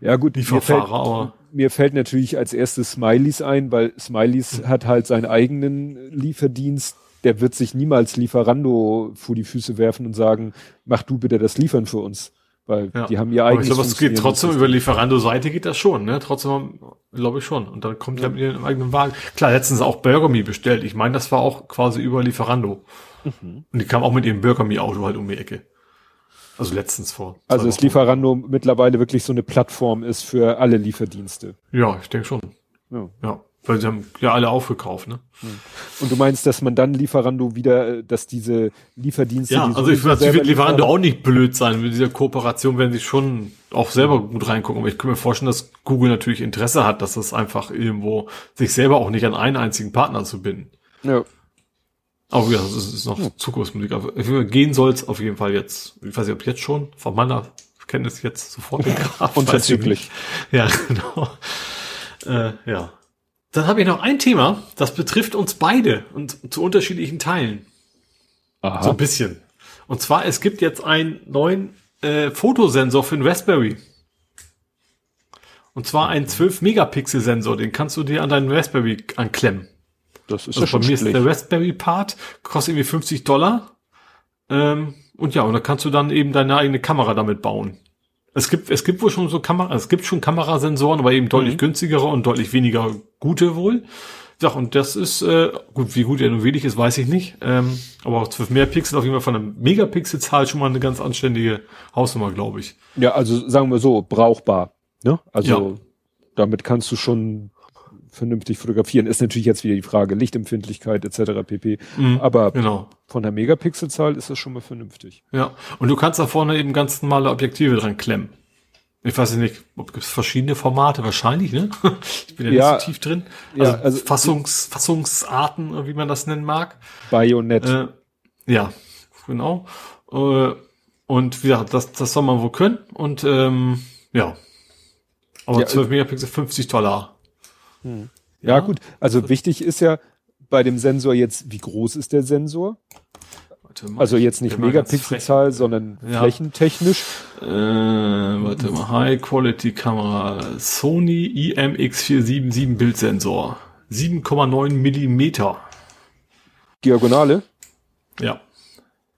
Lieferfahrer. Mir fällt natürlich als erstes Smileys ein, weil Smileys hat halt seinen eigenen Lieferdienst. Der wird sich niemals Lieferando vor die Füße werfen und sagen, mach du bitte das Liefern für uns. Weil die haben ihr eigenes. Aber es geht trotzdem über Lieferando-Seite, geht das schon, ne? Trotzdem, glaube ich schon. Und dann kommt mit ihrem eigenen Wagen. Klar, letztens auch Burger Me bestellt. Ich meine, das war auch quasi über Lieferando. Mhm. Und die kam auch mit ihrem Burger Me-Auto halt um die Ecke. Also letztens vor. Also dass Lieferando mittlerweile wirklich so eine Plattform ist für alle Lieferdienste. Ja, ich denke schon. Ja. Weil sie haben ja alle aufgekauft, ne? Und du meinst, dass man dann Lieferando wieder, dass diese Lieferdienste... Ja, also ich würde Lieferando auch nicht blöd sein. Mit dieser Kooperation werden sie schon auch selber gut reingucken. Aber ich kann mir vorstellen, dass Google natürlich Interesse hat, dass das einfach irgendwo sich selber auch nicht an einen einzigen Partner zu binden. Ja. Aber ja, das ist noch Zukunftsmusik. Gehen soll es auf jeden Fall jetzt. Ich weiß nicht, ob jetzt schon, von meiner Kenntnis jetzt sofort begraben. Unverzüglich. Ja, genau. Dann habe ich noch ein Thema, das betrifft uns beide und zu unterschiedlichen Teilen. Aha. So ein bisschen. Und zwar, es gibt jetzt einen neuen Fotosensor für den Raspberry. Und zwar einen 12-Megapixel-Sensor, den kannst du dir an deinen Raspberry anklemmen. Das ist also ja schon schlicht. Bei mir ist der Raspberry-Part, kostet irgendwie $50. Und da kannst du dann eben deine eigene Kamera damit bauen. Es gibt wohl schon so Kamerasensoren, aber eben deutlich günstigere und deutlich weniger gute wohl. Ja, und das ist, gut, wie gut er nun wirklich ist, weiß ich nicht. Aber auch 12 Megapixel, auf jeden Fall von einer Megapixelzahl schon mal eine ganz anständige Hausnummer, glaube ich. Ja, also sagen wir so, brauchbar. Ne? Also damit kannst du schon vernünftig fotografieren. Ist natürlich jetzt wieder die Frage, Lichtempfindlichkeit etc. pp. Aber genau. Von der Megapixelzahl ist das schon mal vernünftig. Ja, und du kannst da vorne eben ganz normale Objektive dran klemmen. Ich weiß nicht, ob es verschiedene Formate, wahrscheinlich, ne? Ich bin ja nicht so tief drin. Also, ja, also Fassungsarten, wie man das nennen mag. Bajonett. Ja, genau. Und wie gesagt, das soll man wohl können. Und aber 12 Megapixel, $50. Hm. Ja, gut. Also wichtig ist ja bei dem Sensor jetzt, wie groß ist der Sensor? Also jetzt nicht Megapixelzahl, sondern flächentechnisch. High-Quality-Kamera. Sony IMX477 Bildsensor. 7,9 Millimeter. Diagonale? Ja.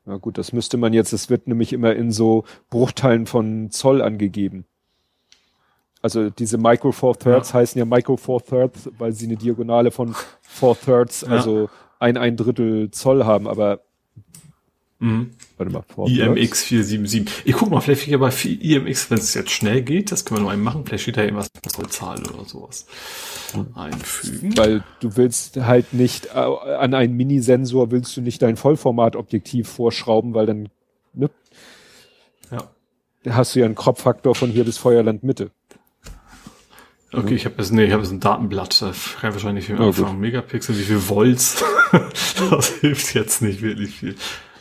Na gut, das müsste man jetzt, das wird nämlich immer in so Bruchteilen von Zoll angegeben. Also diese Micro Four Thirds heißen ja Micro Four Thirds, weil sie eine Diagonale von Four Thirds, also ein Drittel Zoll haben, aber Mhm. Warte mal, IMX 477. Ich guck mal, vielleicht kriege ich aber IMX, wenn es jetzt schnell geht, das können wir noch einen machen, vielleicht steht da irgendwas mit Vollzahl oder sowas. Einfügen. Weil du willst halt nicht, an einen Mini-Sensor willst du nicht dein Vollformat-Objektiv vorschrauben, weil dann, ne? Ja. Hast du ja einen Crop-Faktor von hier bis Feuerland Mitte. Okay, mhm. ich habe jetzt ein Datenblatt, da kann ich wahrscheinlich viel anfangen. Megapixel, wie viel Volts? Das hilft jetzt nicht wirklich viel.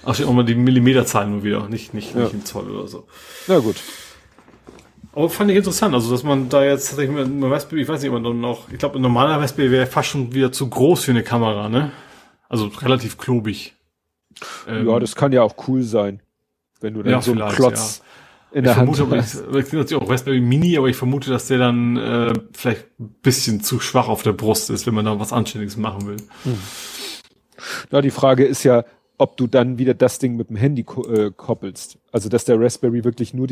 Ach, steht auch mal die Millimeterzahl nur wieder, nicht im Zoll oder so. Na gut. Aber fand ich interessant, also dass man da jetzt tatsächlich mit einem Raspberry, ich weiß nicht, ob man dann noch, ich glaube, ein normaler Raspberry wäre fast schon wieder zu groß für eine Kamera, ne? Also relativ klobig. Ja, das kann ja auch cool sein, wenn du dann ja, so einen Klotz in der Hand hast. Ich vermute natürlich auch Raspberry Mini, aber ich vermute, dass der dann vielleicht ein bisschen zu schwach auf der Brust ist, wenn man da was Anständiges machen will. Hm. Na, die Frage ist ja, ob du dann wieder das Ding mit dem Handy koppelst. Also, dass der Raspberry wirklich nur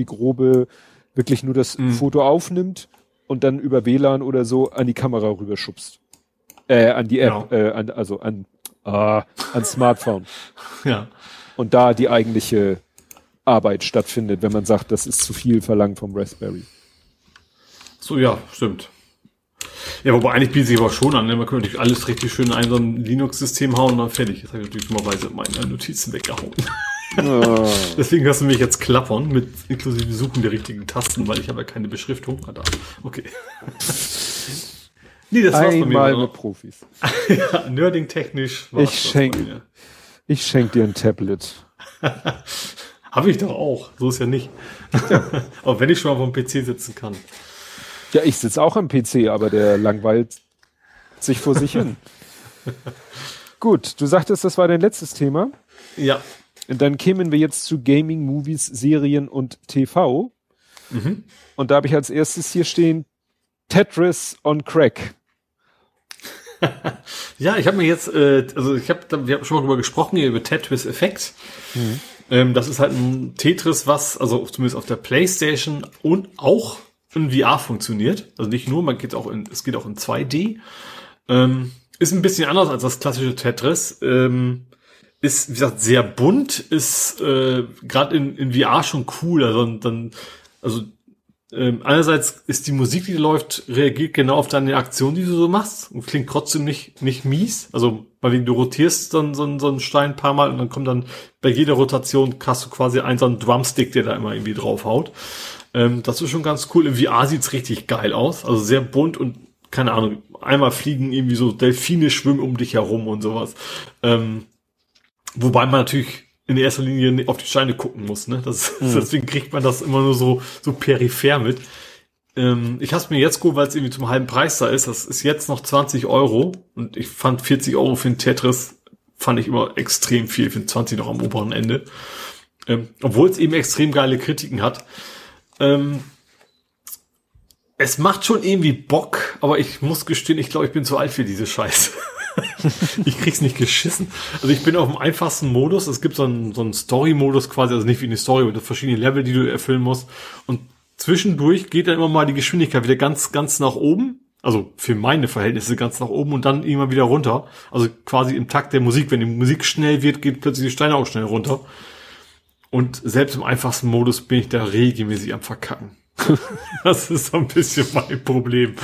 das Foto aufnimmt und dann über WLAN oder so an die Kamera rüberschubst. An die App, ans Smartphone. Ja. Und da die eigentliche Arbeit stattfindet, wenn man sagt, das ist zu viel verlangt vom Raspberry. So, ja, stimmt. Ja, wobei eigentlich bietet sich aber schon an, ne? Man könnte natürlich alles richtig schön in so ein Linux-System hauen und dann fertig. Jetzt habe ich natürlich dummerweise meine Notizen weggehauen. Oh. Deswegen lassen wir mich jetzt klappern, mit inklusive Suchen der richtigen Tasten, weil ich habe ja keine Beschriftung. Ah, da. Okay. Nee, das war's bei mir. Einmal mit Profis. Ja, nerding-technisch war's Ich schenk dir ein Tablet. Habe ich doch auch. So ist ja nicht. Auch wenn ich schon mal auf dem PC sitzen kann. Ja, ich sitze auch am PC, aber der langweilt sich vor sich hin. Gut, du sagtest, das war dein letztes Thema. Ja. Und dann kämen wir jetzt zu Gaming, Movies, Serien und TV. Mhm. Und da habe ich als erstes hier stehen Tetris on Crack. Ja, ich habe mir jetzt, wir haben schon mal drüber gesprochen, hier über Tetris-Effekt. Mhm. Das ist halt ein Tetris, was, also zumindest auf der PlayStation und auch in VR funktioniert. Also nicht nur, es geht auch in 2D. Ist ein bisschen anders als das klassische Tetris. Ist, wie gesagt, sehr bunt, ist gerade in VR schon cool. Einerseits ist die Musik, die läuft, reagiert genau auf deine Aktion, die du so machst und klingt trotzdem nicht mies. Also bei wegen du rotierst dann so einen Stein ein paar Mal und dann kommt dann bei jeder Rotation hast du quasi einen so einen Drumstick, der da immer irgendwie draufhaut. Das ist schon ganz cool. Im VR sieht's richtig geil aus. Also sehr bunt und keine Ahnung, einmal fliegen irgendwie so Delfine schwimmen um dich herum und sowas. Wobei man natürlich in erster Linie auf die Steine gucken muss, ne? Deswegen kriegt man das immer nur so peripher mit. Ich hab's mir jetzt geholt, weil es irgendwie zum halben Preis da ist. Das ist jetzt noch 20 Euro. Und ich fand 40 Euro für den Tetris, fand ich immer extrem viel. Für 20 noch am oberen Ende. Obwohl es eben extrem geile Kritiken hat. Es macht schon irgendwie Bock, aber ich muss gestehen, ich glaube, ich bin zu alt für diese Scheiße. Ich krieg's nicht geschissen. Also ich bin auf dem einfachsten Modus. Es gibt so einen Story-Modus quasi, also nicht wie eine Story, aber verschiedene Level, die du erfüllen musst. Und zwischendurch geht dann immer mal die Geschwindigkeit wieder ganz, ganz nach oben. Also für meine Verhältnisse ganz nach oben und dann immer wieder runter. Also quasi im Takt der Musik. Wenn die Musik schnell wird, geht plötzlich die Steine auch schnell runter. Und selbst im einfachsten Modus bin ich da regelmäßig am Verkacken. Das ist so ein bisschen mein Problem.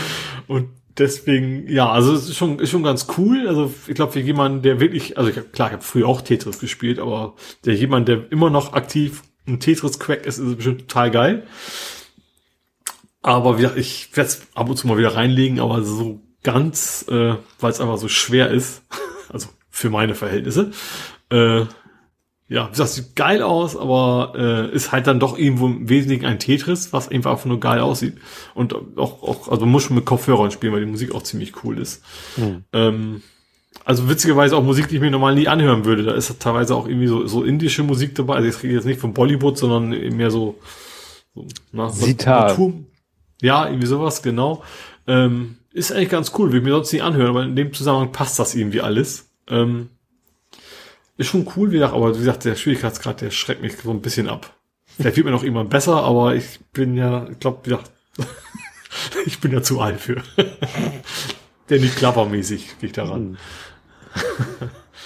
Und deswegen, ja, also es ist schon ganz cool. Also ich glaube, für jemanden, der wirklich, also ich habe früher auch Tetris gespielt, aber der immer noch aktiv ein Tetris-Crack ist, ist bestimmt total geil. Aber ich werde es ab und zu mal wieder reinlegen, aber so ganz, weil es einfach so schwer ist, also für meine Verhältnisse, ja, das sieht geil aus, aber ist halt dann doch irgendwo im Wesentlichen ein Tetris, was einfach nur geil aussieht. Und auch also man muss schon mit Kopfhörern spielen, weil die Musik auch ziemlich cool ist. Mhm. Also witzigerweise auch Musik, die ich mir normal nie anhören würde. Da ist teilweise auch irgendwie so indische Musik dabei. Also ich rede jetzt nicht von Bollywood, sondern mehr so Sitar. Ja, irgendwie sowas, genau. Ist eigentlich ganz cool, würde ich mir sonst nie anhören, aber in dem Zusammenhang passt das irgendwie alles. Ist schon cool, wie gesagt, aber wie gesagt, der Schwierigkeitsgrad, der schreckt mich so ein bisschen ab. Vielleicht wird man auch irgendwann besser, aber ich bin ja zu alt für. Der nicht klappermäßig geht daran.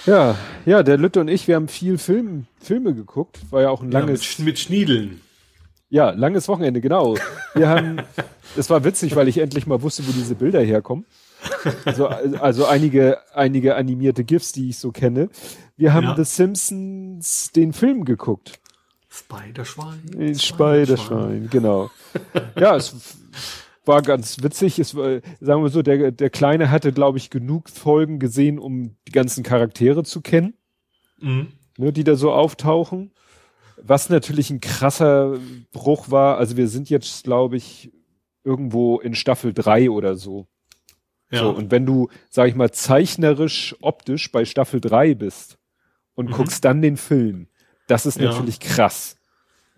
Ja, der Lütte und ich, wir haben viel Filme geguckt. War ja auch ein langes... Mit Schniedeln. Ja, langes Wochenende, genau. Wir haben... Es war witzig, weil ich endlich mal wusste, wo diese Bilder herkommen. Also einige animierte GIFs, die ich so kenne. Wir haben The Simpsons, den Film, geguckt. Spiderschwein, genau. Ja, es war ganz witzig. Es war, sagen wir so, der Kleine hatte, glaube ich, genug Folgen gesehen, um die ganzen Charaktere zu kennen, ne, die da so auftauchen. Was natürlich ein krasser Bruch war. Also wir sind jetzt, glaube ich, irgendwo in Staffel 3 oder so. Ja. So, und wenn du, sag ich mal, zeichnerisch, optisch bei Staffel 3 bist und guckst dann den Film, das ist natürlich krass.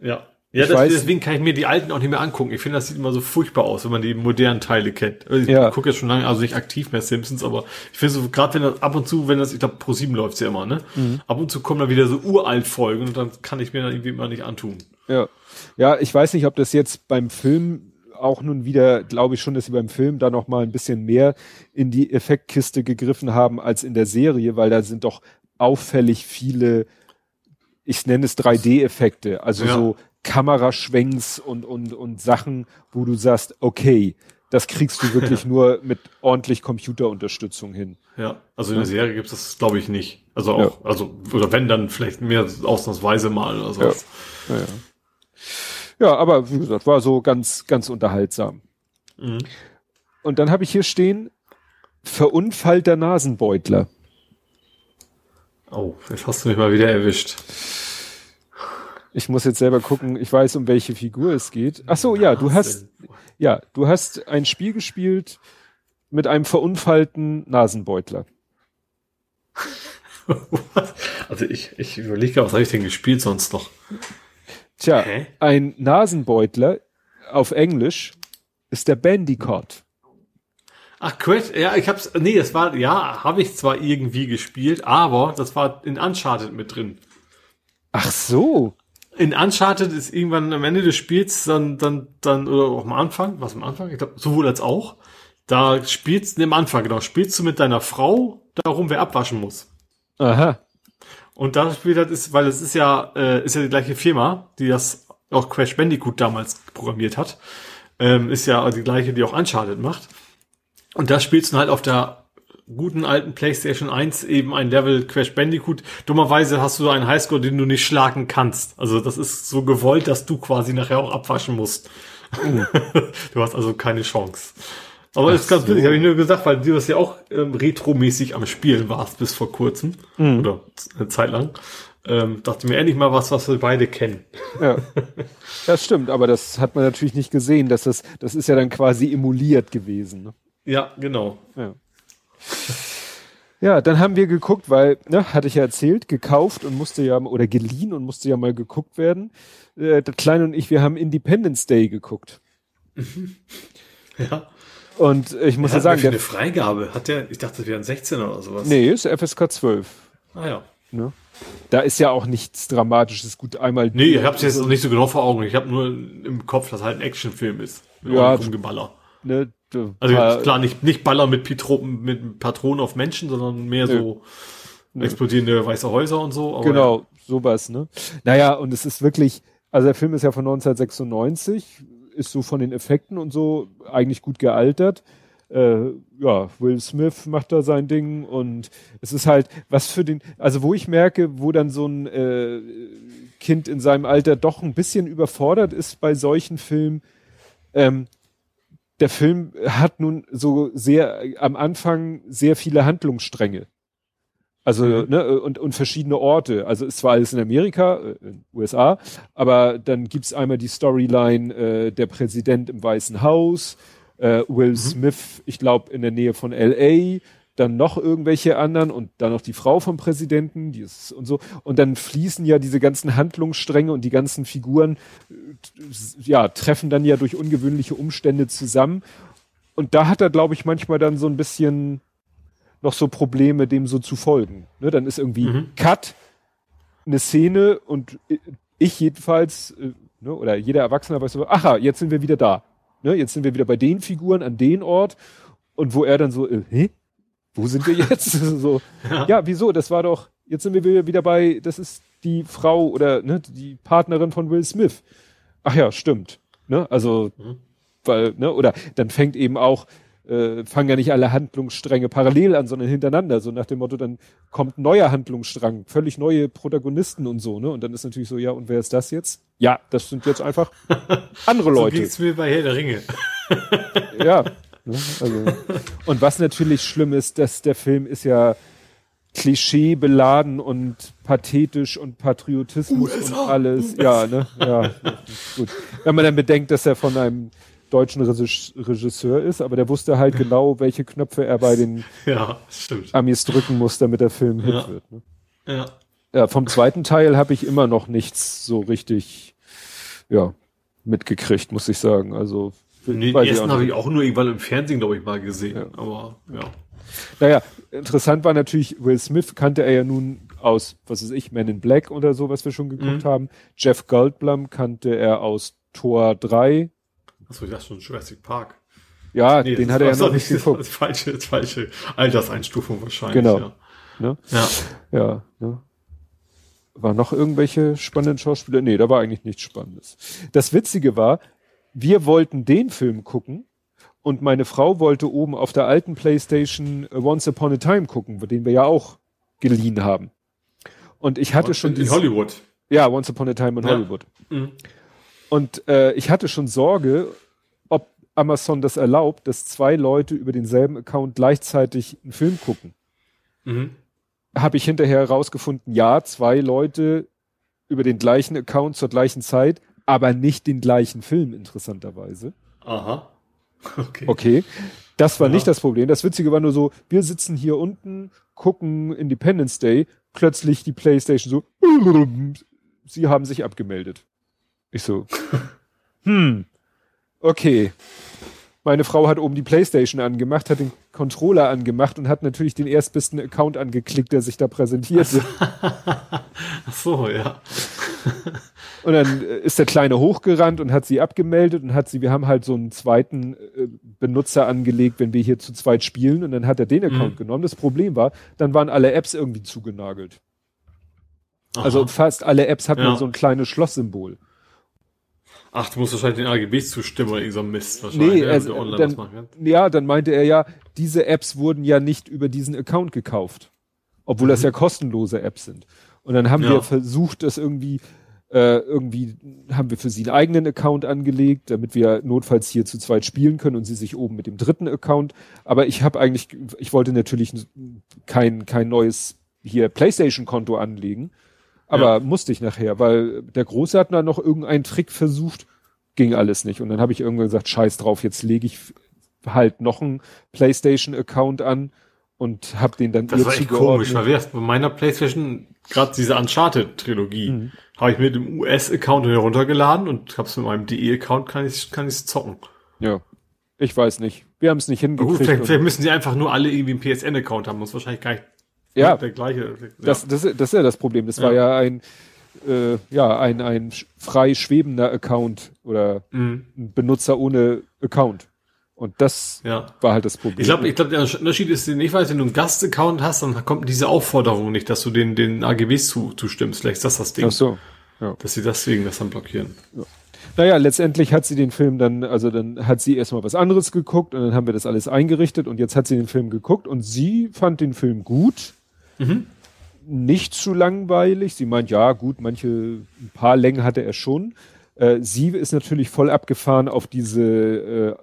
Ja. Ja, deswegen kann ich mir die alten auch nicht mehr angucken. Ich finde, das sieht immer so furchtbar aus, wenn man die modernen Teile kennt. Also ich gucke jetzt schon lange, also nicht aktiv mehr Simpsons, aber ich finde so, gerade wenn das ab und zu, ich glaube, Pro7 läuft's ja immer, ne? Ab und zu kommen dann wieder so uralt Folgen und dann kann ich mir dann irgendwie immer nicht antun. Ja. Ja, ich weiß nicht, ob das jetzt beim Film auch nun wieder, glaube ich schon, dass sie beim Film da noch mal ein bisschen mehr in die Effektkiste gegriffen haben als in der Serie, weil da sind doch auffällig viele, ich nenne es 3D-Effekte, also so Kameraschwenks und Sachen, wo du sagst, okay, das kriegst du wirklich nur mit ordentlich Computerunterstützung hin. Ja, also in der Serie gibt es das, glaube ich, nicht. Also auch, also, oder wenn, dann vielleicht mehr ausnahmsweise mal oder so. Ja, aber wie gesagt, war so ganz, ganz unterhaltsam. Mhm. Und dann habe ich hier stehen, verunfallter Nasenbeutler. Oh, jetzt hast du mich mal wieder erwischt. Ich muss jetzt selber gucken, ich weiß, um welche Figur es geht. Ach so, ja, du hast ein Spiel gespielt mit einem verunfallten Nasenbeutler. Was? Also ich überlege gerade, was habe ich denn gespielt sonst noch? Tja, ein Nasenbeutler auf Englisch ist der Bandicoot. Ach, Quatsch, ja, habe ich zwar irgendwie gespielt, aber das war in Uncharted mit drin. Ach so. In Uncharted ist irgendwann am Ende des Spiels dann oder auch am Anfang, ich glaube, sowohl als auch, da spielst du mit deiner Frau darum, wer abwaschen muss. Aha. Und da spielt das ist, weil es ist ja die gleiche Firma, die das auch Crash Bandicoot damals programmiert hat, ist ja die gleiche, die auch Uncharted macht. Und da spielst du halt auf der guten alten PlayStation 1 eben ein Level Crash Bandicoot. Dummerweise hast du einen Highscore, den du nicht schlagen kannst. Also das ist so gewollt, dass du quasi nachher auch abwaschen musst. Du hast also keine Chance. Aber das ist ganz witzig, habe ich nur gesagt, weil du das ja auch retromäßig am Spielen warst bis vor kurzem oder eine Zeit lang. Dachte mir endlich mal was wir beide kennen. Ja, das stimmt, aber das hat man natürlich nicht gesehen, dass das ist ja dann quasi emuliert gewesen. Ne? Ja, genau. Ja, dann haben wir geguckt, weil, ne, hatte ich ja erzählt, gekauft und musste ja, oder geliehen und musste ja mal geguckt werden. Der Kleine und ich, wir haben Independence Day geguckt. Ja. Und ich muss ja sagen, eine Freigabe hat der, ich dachte, das wäre ein 16 oder sowas. Nee, ist FSK 12. Ah ja. Ne? Da ist ja auch nichts Dramatisches. Gut, einmal. Nee, ich hab's jetzt nicht so genau vor Augen. Ich habe nur im Kopf, dass halt ein Actionfilm ist. Ja. Rumgeballer. Ne, also klar, nicht Baller mit Patronen auf Menschen, sondern mehr so explodierende weiße Häuser und so. Aber genau, sowas, ne? Naja, und es ist wirklich, also der Film ist ja von 1996, ist so von den Effekten und so eigentlich gut gealtert. Ja, Will Smith macht da sein Ding und es ist halt was für den, also wo ich merke, wo dann so ein Kind in seinem Alter doch ein bisschen überfordert ist bei solchen Filmen. Der Film hat nun so sehr am Anfang sehr viele Handlungsstränge. Also, ne, und verschiedene Orte. Also es war alles in Amerika, in USA, aber dann gibt's einmal die Storyline, der Präsident im Weißen Haus, Will Smith, ich glaube, in der Nähe von LA, dann noch irgendwelche anderen und dann noch die Frau vom Präsidenten, die ist und so. Und dann fließen ja diese ganzen Handlungsstränge und die ganzen Figuren, ja, treffen dann ja durch ungewöhnliche Umstände zusammen. Und da hat er, glaube ich, manchmal dann so ein bisschen noch so Probleme, dem so zu folgen. Ne, dann ist irgendwie Cut, eine Szene und ich jedenfalls, ne, oder jeder Erwachsene weiß so, aha, jetzt sind wir wieder da. Ne, jetzt sind wir wieder bei den Figuren an den Ort und wo er dann so, wo sind wir jetzt? So, ja, wieso? Das war doch, jetzt sind wir wieder bei, das ist die Frau oder ne, die Partnerin von Will Smith. Ach ja, stimmt. Ne? Also, weil, ne, oder dann fängt eben auch, fangen ja nicht alle Handlungsstränge parallel an, sondern hintereinander. So nach dem Motto, dann kommt ein neuer Handlungsstrang, völlig neue Protagonisten und so, ne? Und dann ist natürlich so, ja, und wer ist das jetzt? Ja, das sind jetzt einfach andere Leute. So ging's mir bei Herr der Ringe. Ja. Ne? Also. Und was natürlich schlimm ist, dass der Film ist ja Klischee beladen und pathetisch und Patriotismus und alles. Ja, ne? Ja, gut. Wenn man dann bedenkt, dass er von einem deutschen Regisseur ist, aber der wusste halt genau, welche Knöpfe er bei den Amis drücken muss, damit der Film hit wird. Ne? Ja. Ja, vom zweiten Teil habe ich immer noch nichts so richtig mitgekriegt, muss ich sagen. Also den ersten habe ich auch nur irgendwann im Fernsehen, glaube ich, mal gesehen. Ja. Aber ja. Naja, interessant war natürlich, Will Smith kannte er ja nun aus, was weiß ich, Men in Black oder so, was wir schon geguckt haben. Jeff Goldblum kannte er aus Tor 3. Achso, ich dachte schon Jurassic Park. Ja, nee, den hat er ja noch nicht geguckt. Das ist falsche Alterseinstufung wahrscheinlich. Genau. Ja. Ne? Ja. Ne? War noch irgendwelche spannenden Schauspieler? Nee, da war eigentlich nichts Spannendes. Das Witzige war, wir wollten den Film gucken und meine Frau wollte oben auf der alten PlayStation Once Upon a Time gucken, den wir ja auch geliehen haben. Und ich hatte schon... In Hollywood. Ja, Once Upon a Time in Hollywood. Mhm. Und ich hatte schon Sorge, ob Amazon das erlaubt, dass zwei Leute über denselben Account gleichzeitig einen Film gucken. Mhm. Habe ich hinterher herausgefunden, ja, zwei Leute über den gleichen Account zur gleichen Zeit, aber nicht den gleichen Film, interessanterweise. Aha. Okay. Das war nicht das Problem. Das Witzige war nur so, wir sitzen hier unten, gucken Independence Day, plötzlich die PlayStation so, sie haben sich abgemeldet. Ich so, okay. Meine Frau hat oben die PlayStation angemacht, hat den Controller angemacht und hat natürlich den erstbesten Account angeklickt, der sich da präsentierte. Ach so, ja. Und dann ist der Kleine hochgerannt und hat sie abgemeldet und wir haben halt so einen zweiten Benutzer angelegt, wenn wir hier zu zweit spielen, und dann hat er den Account genommen. Das Problem war, dann waren alle Apps irgendwie zugenagelt. Aha. Also fast alle Apps hatten so ein kleines Schlosssymbol. Ach, du musst wahrscheinlich den AGBs zustimmen oder irgendein Mist wahrscheinlich. Nee, also online dann, was machen. Ja, dann meinte er ja, diese Apps wurden ja nicht über diesen Account gekauft. Obwohl das ja kostenlose Apps sind. Und dann haben wir versucht, das irgendwie haben wir für sie einen eigenen Account angelegt, damit wir notfalls hier zu zweit spielen können und sie sich oben mit dem dritten Account. Aber ich wollte natürlich kein neues hier PlayStation-Konto anlegen. Aber musste ich nachher, weil der Große hat dann noch irgendeinen Trick versucht, ging alles nicht. Und dann habe ich irgendwann gesagt, scheiß drauf, jetzt lege ich halt noch einen PlayStation-Account an und habe den dann zugeordnet. Das war echt komisch, weil bei meiner PlayStation, gerade diese Uncharted-Trilogie, habe ich mit dem US-Account heruntergeladen und habe es mit meinem DE-Account, kann ich's zocken. Ja, ich weiß nicht. Wir haben es nicht hingekriegt. Gut, vielleicht müssen sie einfach nur alle irgendwie einen PSN-Account haben, muss wahrscheinlich gar nicht. Ja, der gleiche. Ja. Das ist ja das Problem. Das war ja ein frei schwebender Account oder ein Benutzer ohne Account. Und das war halt das Problem. Ich glaube, der Unterschied ist, ich weiß, wenn du einen Gast-Account hast, dann kommt diese Aufforderung nicht, dass du den AGBs zustimmst. Vielleicht ist das Ding. Ach so. Ja. Dass sie deswegen das dann blockieren. Ja. Naja, letztendlich hat sie den Film dann hat sie erstmal was anderes geguckt und dann haben wir das alles eingerichtet und jetzt hat sie den Film geguckt und sie fand den Film gut. Nicht zu langweilig. Sie meint, ja gut, ein paar Längen hatte er schon. Sie ist natürlich voll abgefahren auf diese,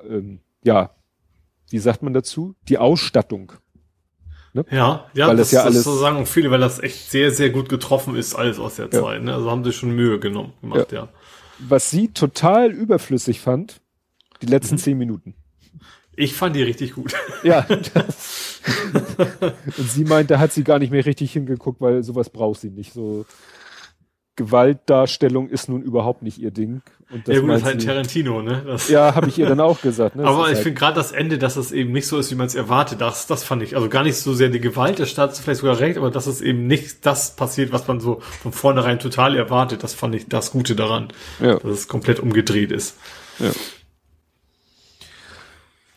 wie sagt man dazu? Die Ausstattung. Ne? Ja, weil das alles so sagen viele, weil das echt sehr, sehr gut getroffen ist, alles aus der Zeit. Ne? Also haben sie schon Mühe gemacht, ja. Was sie total überflüssig fand, die letzten 10 Minuten. Ich fand die richtig gut. Ja. Und sie meint, da hat sie gar nicht mehr richtig hingeguckt, weil sowas braucht sie nicht. So Gewaltdarstellung ist nun überhaupt nicht ihr Ding. Und das ist halt Tarantino, ne? Habe ich ihr dann auch gesagt. Ne? Aber ich finde gerade das Ende, dass es eben nicht so ist, wie man es erwartet. Das fand ich, also gar nicht so sehr die Gewalt, der Staat ist vielleicht sogar recht, aber dass es eben nicht das passiert, was man so von vornherein total erwartet. Das fand ich das Gute daran, dass es komplett umgedreht ist. Ja.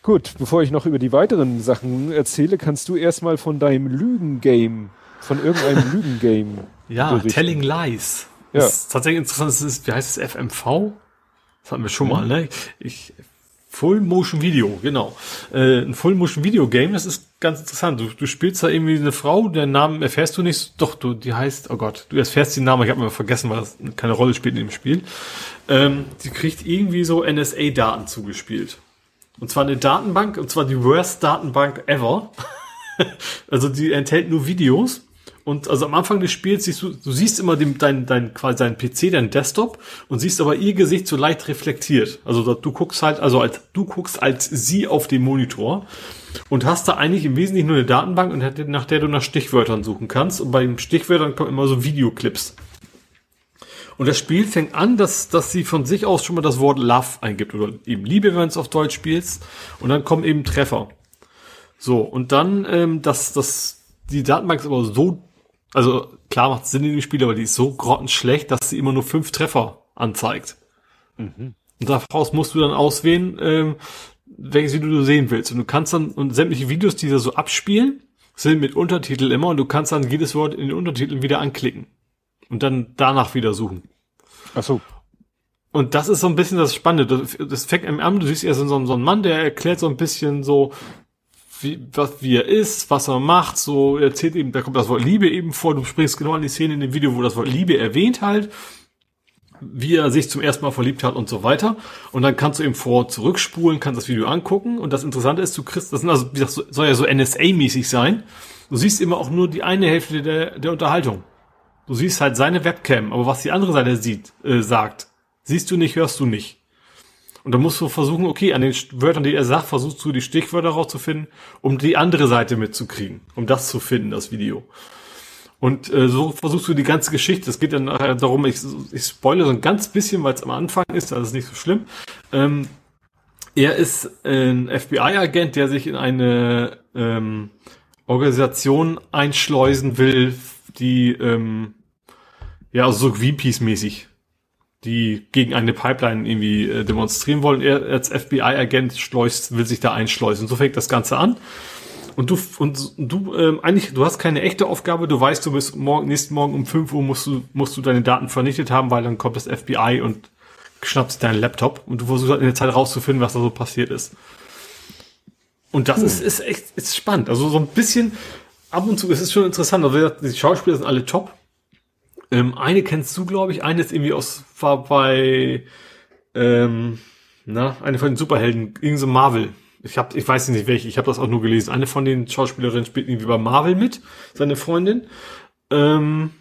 Gut, bevor ich noch über die weiteren Sachen erzähle, kannst du erstmal von deinem Lügen-Game, von irgendeinem Lügen-Game berichten. Telling Lies. Ja. Das ist tatsächlich interessant, das ist, wie heißt es, FMV? Das hatten wir schon mal, ne? Full Motion Video, genau. Ein Full Motion Video Game, das ist ganz interessant. Du spielst da irgendwie eine Frau, deren Namen erfährst du nicht. Doch, die heißt, oh Gott, du erfährst den Namen, ich habe mal vergessen, weil das keine Rolle spielt in dem Spiel. Die kriegt irgendwie so NSA-Daten zugespielt. Und zwar eine Datenbank, und zwar die worst Datenbank ever. Also die enthält nur Videos. Und also am Anfang des Spiels siehst du siehst immer deinen PC, deinen Desktop und siehst aber ihr Gesicht so leicht reflektiert. Also du guckst als sie auf den Monitor und hast da eigentlich im Wesentlichen nur eine Datenbank, und nach der du nach Stichwörtern suchen kannst, und bei den Stichwörtern kommen immer so Videoclips. Und das Spiel fängt an, dass sie von sich aus schon mal das Wort Love eingibt oder eben Liebe, wenn du es auf Deutsch spielst, und dann kommen eben Treffer. So, und dann die Datenbank ist aber so, also klar macht es Sinn in dem Spiel, aber die ist so grottenschlecht, dass sie immer nur 5 Treffer anzeigt. Mhm. Und daraus musst du dann auswählen, welches Video du sehen willst. Und du kannst dann, und sämtliche Videos, die da so abspielen, sind mit Untertitel immer, und du kannst dann jedes Wort in den Untertiteln wieder anklicken. Und dann danach wieder suchen. Ach so. Und das ist so ein bisschen das Spannende. Das fängt einem an, du siehst erst so einen Mann, der erklärt so ein bisschen so, wie er ist, was er macht, so erzählt eben, da kommt das Wort Liebe eben vor, du sprichst genau an die Szene in dem Video, wo das Wort Liebe erwähnt halt, wie er sich zum ersten Mal verliebt hat und so weiter, und dann kannst du eben zurückspulen, kannst das Video angucken, und das Interessante ist, du kriegst, das sind also, wie gesagt, soll ja so NSA-mäßig sein, du siehst immer auch nur die eine Hälfte der Unterhaltung. Du siehst halt seine Webcam, aber was die andere Seite sagt, siehst du nicht, hörst du nicht. Und dann musst du versuchen, okay, an den Wörtern, die er sagt, versuchst du die Stichwörter rauszufinden, um die andere Seite mitzukriegen, um das zu finden, das Video. Und so versuchst du die ganze Geschichte. Es geht dann nachher darum, ich spoilere so ein ganz bisschen, weil es am Anfang ist, das ist nicht so schlimm. Er ist ein FBI-Agent, der sich in eine Organisation einschleusen will, die so Greenpeace-mäßig, die gegen eine Pipeline irgendwie demonstrieren wollen. Er als FBI-Agent will sich da einschleusen. So fängt das Ganze an. Und du hast keine echte Aufgabe. Du weißt, du bist nächsten Morgen um 5 Uhr musst du deine Daten vernichtet haben, weil dann kommt das FBI und schnappst deinen Laptop, und du versuchst halt in der Zeit rauszufinden, was da so passiert ist. Und das ist echt, ist spannend. Also so ein bisschen ab und zu, es ist schon interessant. Also die Schauspieler sind alle top. Eine kennst du, glaube ich. Eine ist irgendwie eine von den Superhelden, irgend so Marvel. Ich weiß nicht welche, ich habe das auch nur gelesen. Eine von den Schauspielerinnen spielt irgendwie bei Marvel mit, seine Freundin. Dann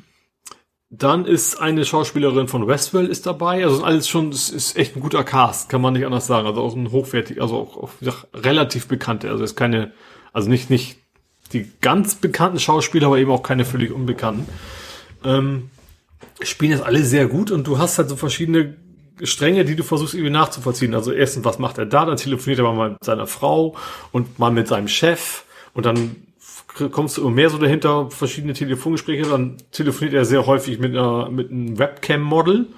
ist eine Schauspielerin von Westworld ist dabei. Also alles schon, es ist echt ein guter Cast, kann man nicht anders sagen. Also auch ein hochwertig, also auch wie gesagt, relativ bekannte. Also ist keine, also nicht die ganz bekannten Schauspieler, aber eben auch keine völlig unbekannten. Spielen das alle sehr gut, und du hast halt so verschiedene Stränge, die du versuchst irgendwie nachzuvollziehen. Also erstens, was macht er da? Dann telefoniert er mal mit seiner Frau und mal mit seinem Chef, und dann kommst du immer mehr so dahinter, verschiedene Telefongespräche. Dann telefoniert er sehr häufig mit einem Webcam-Model,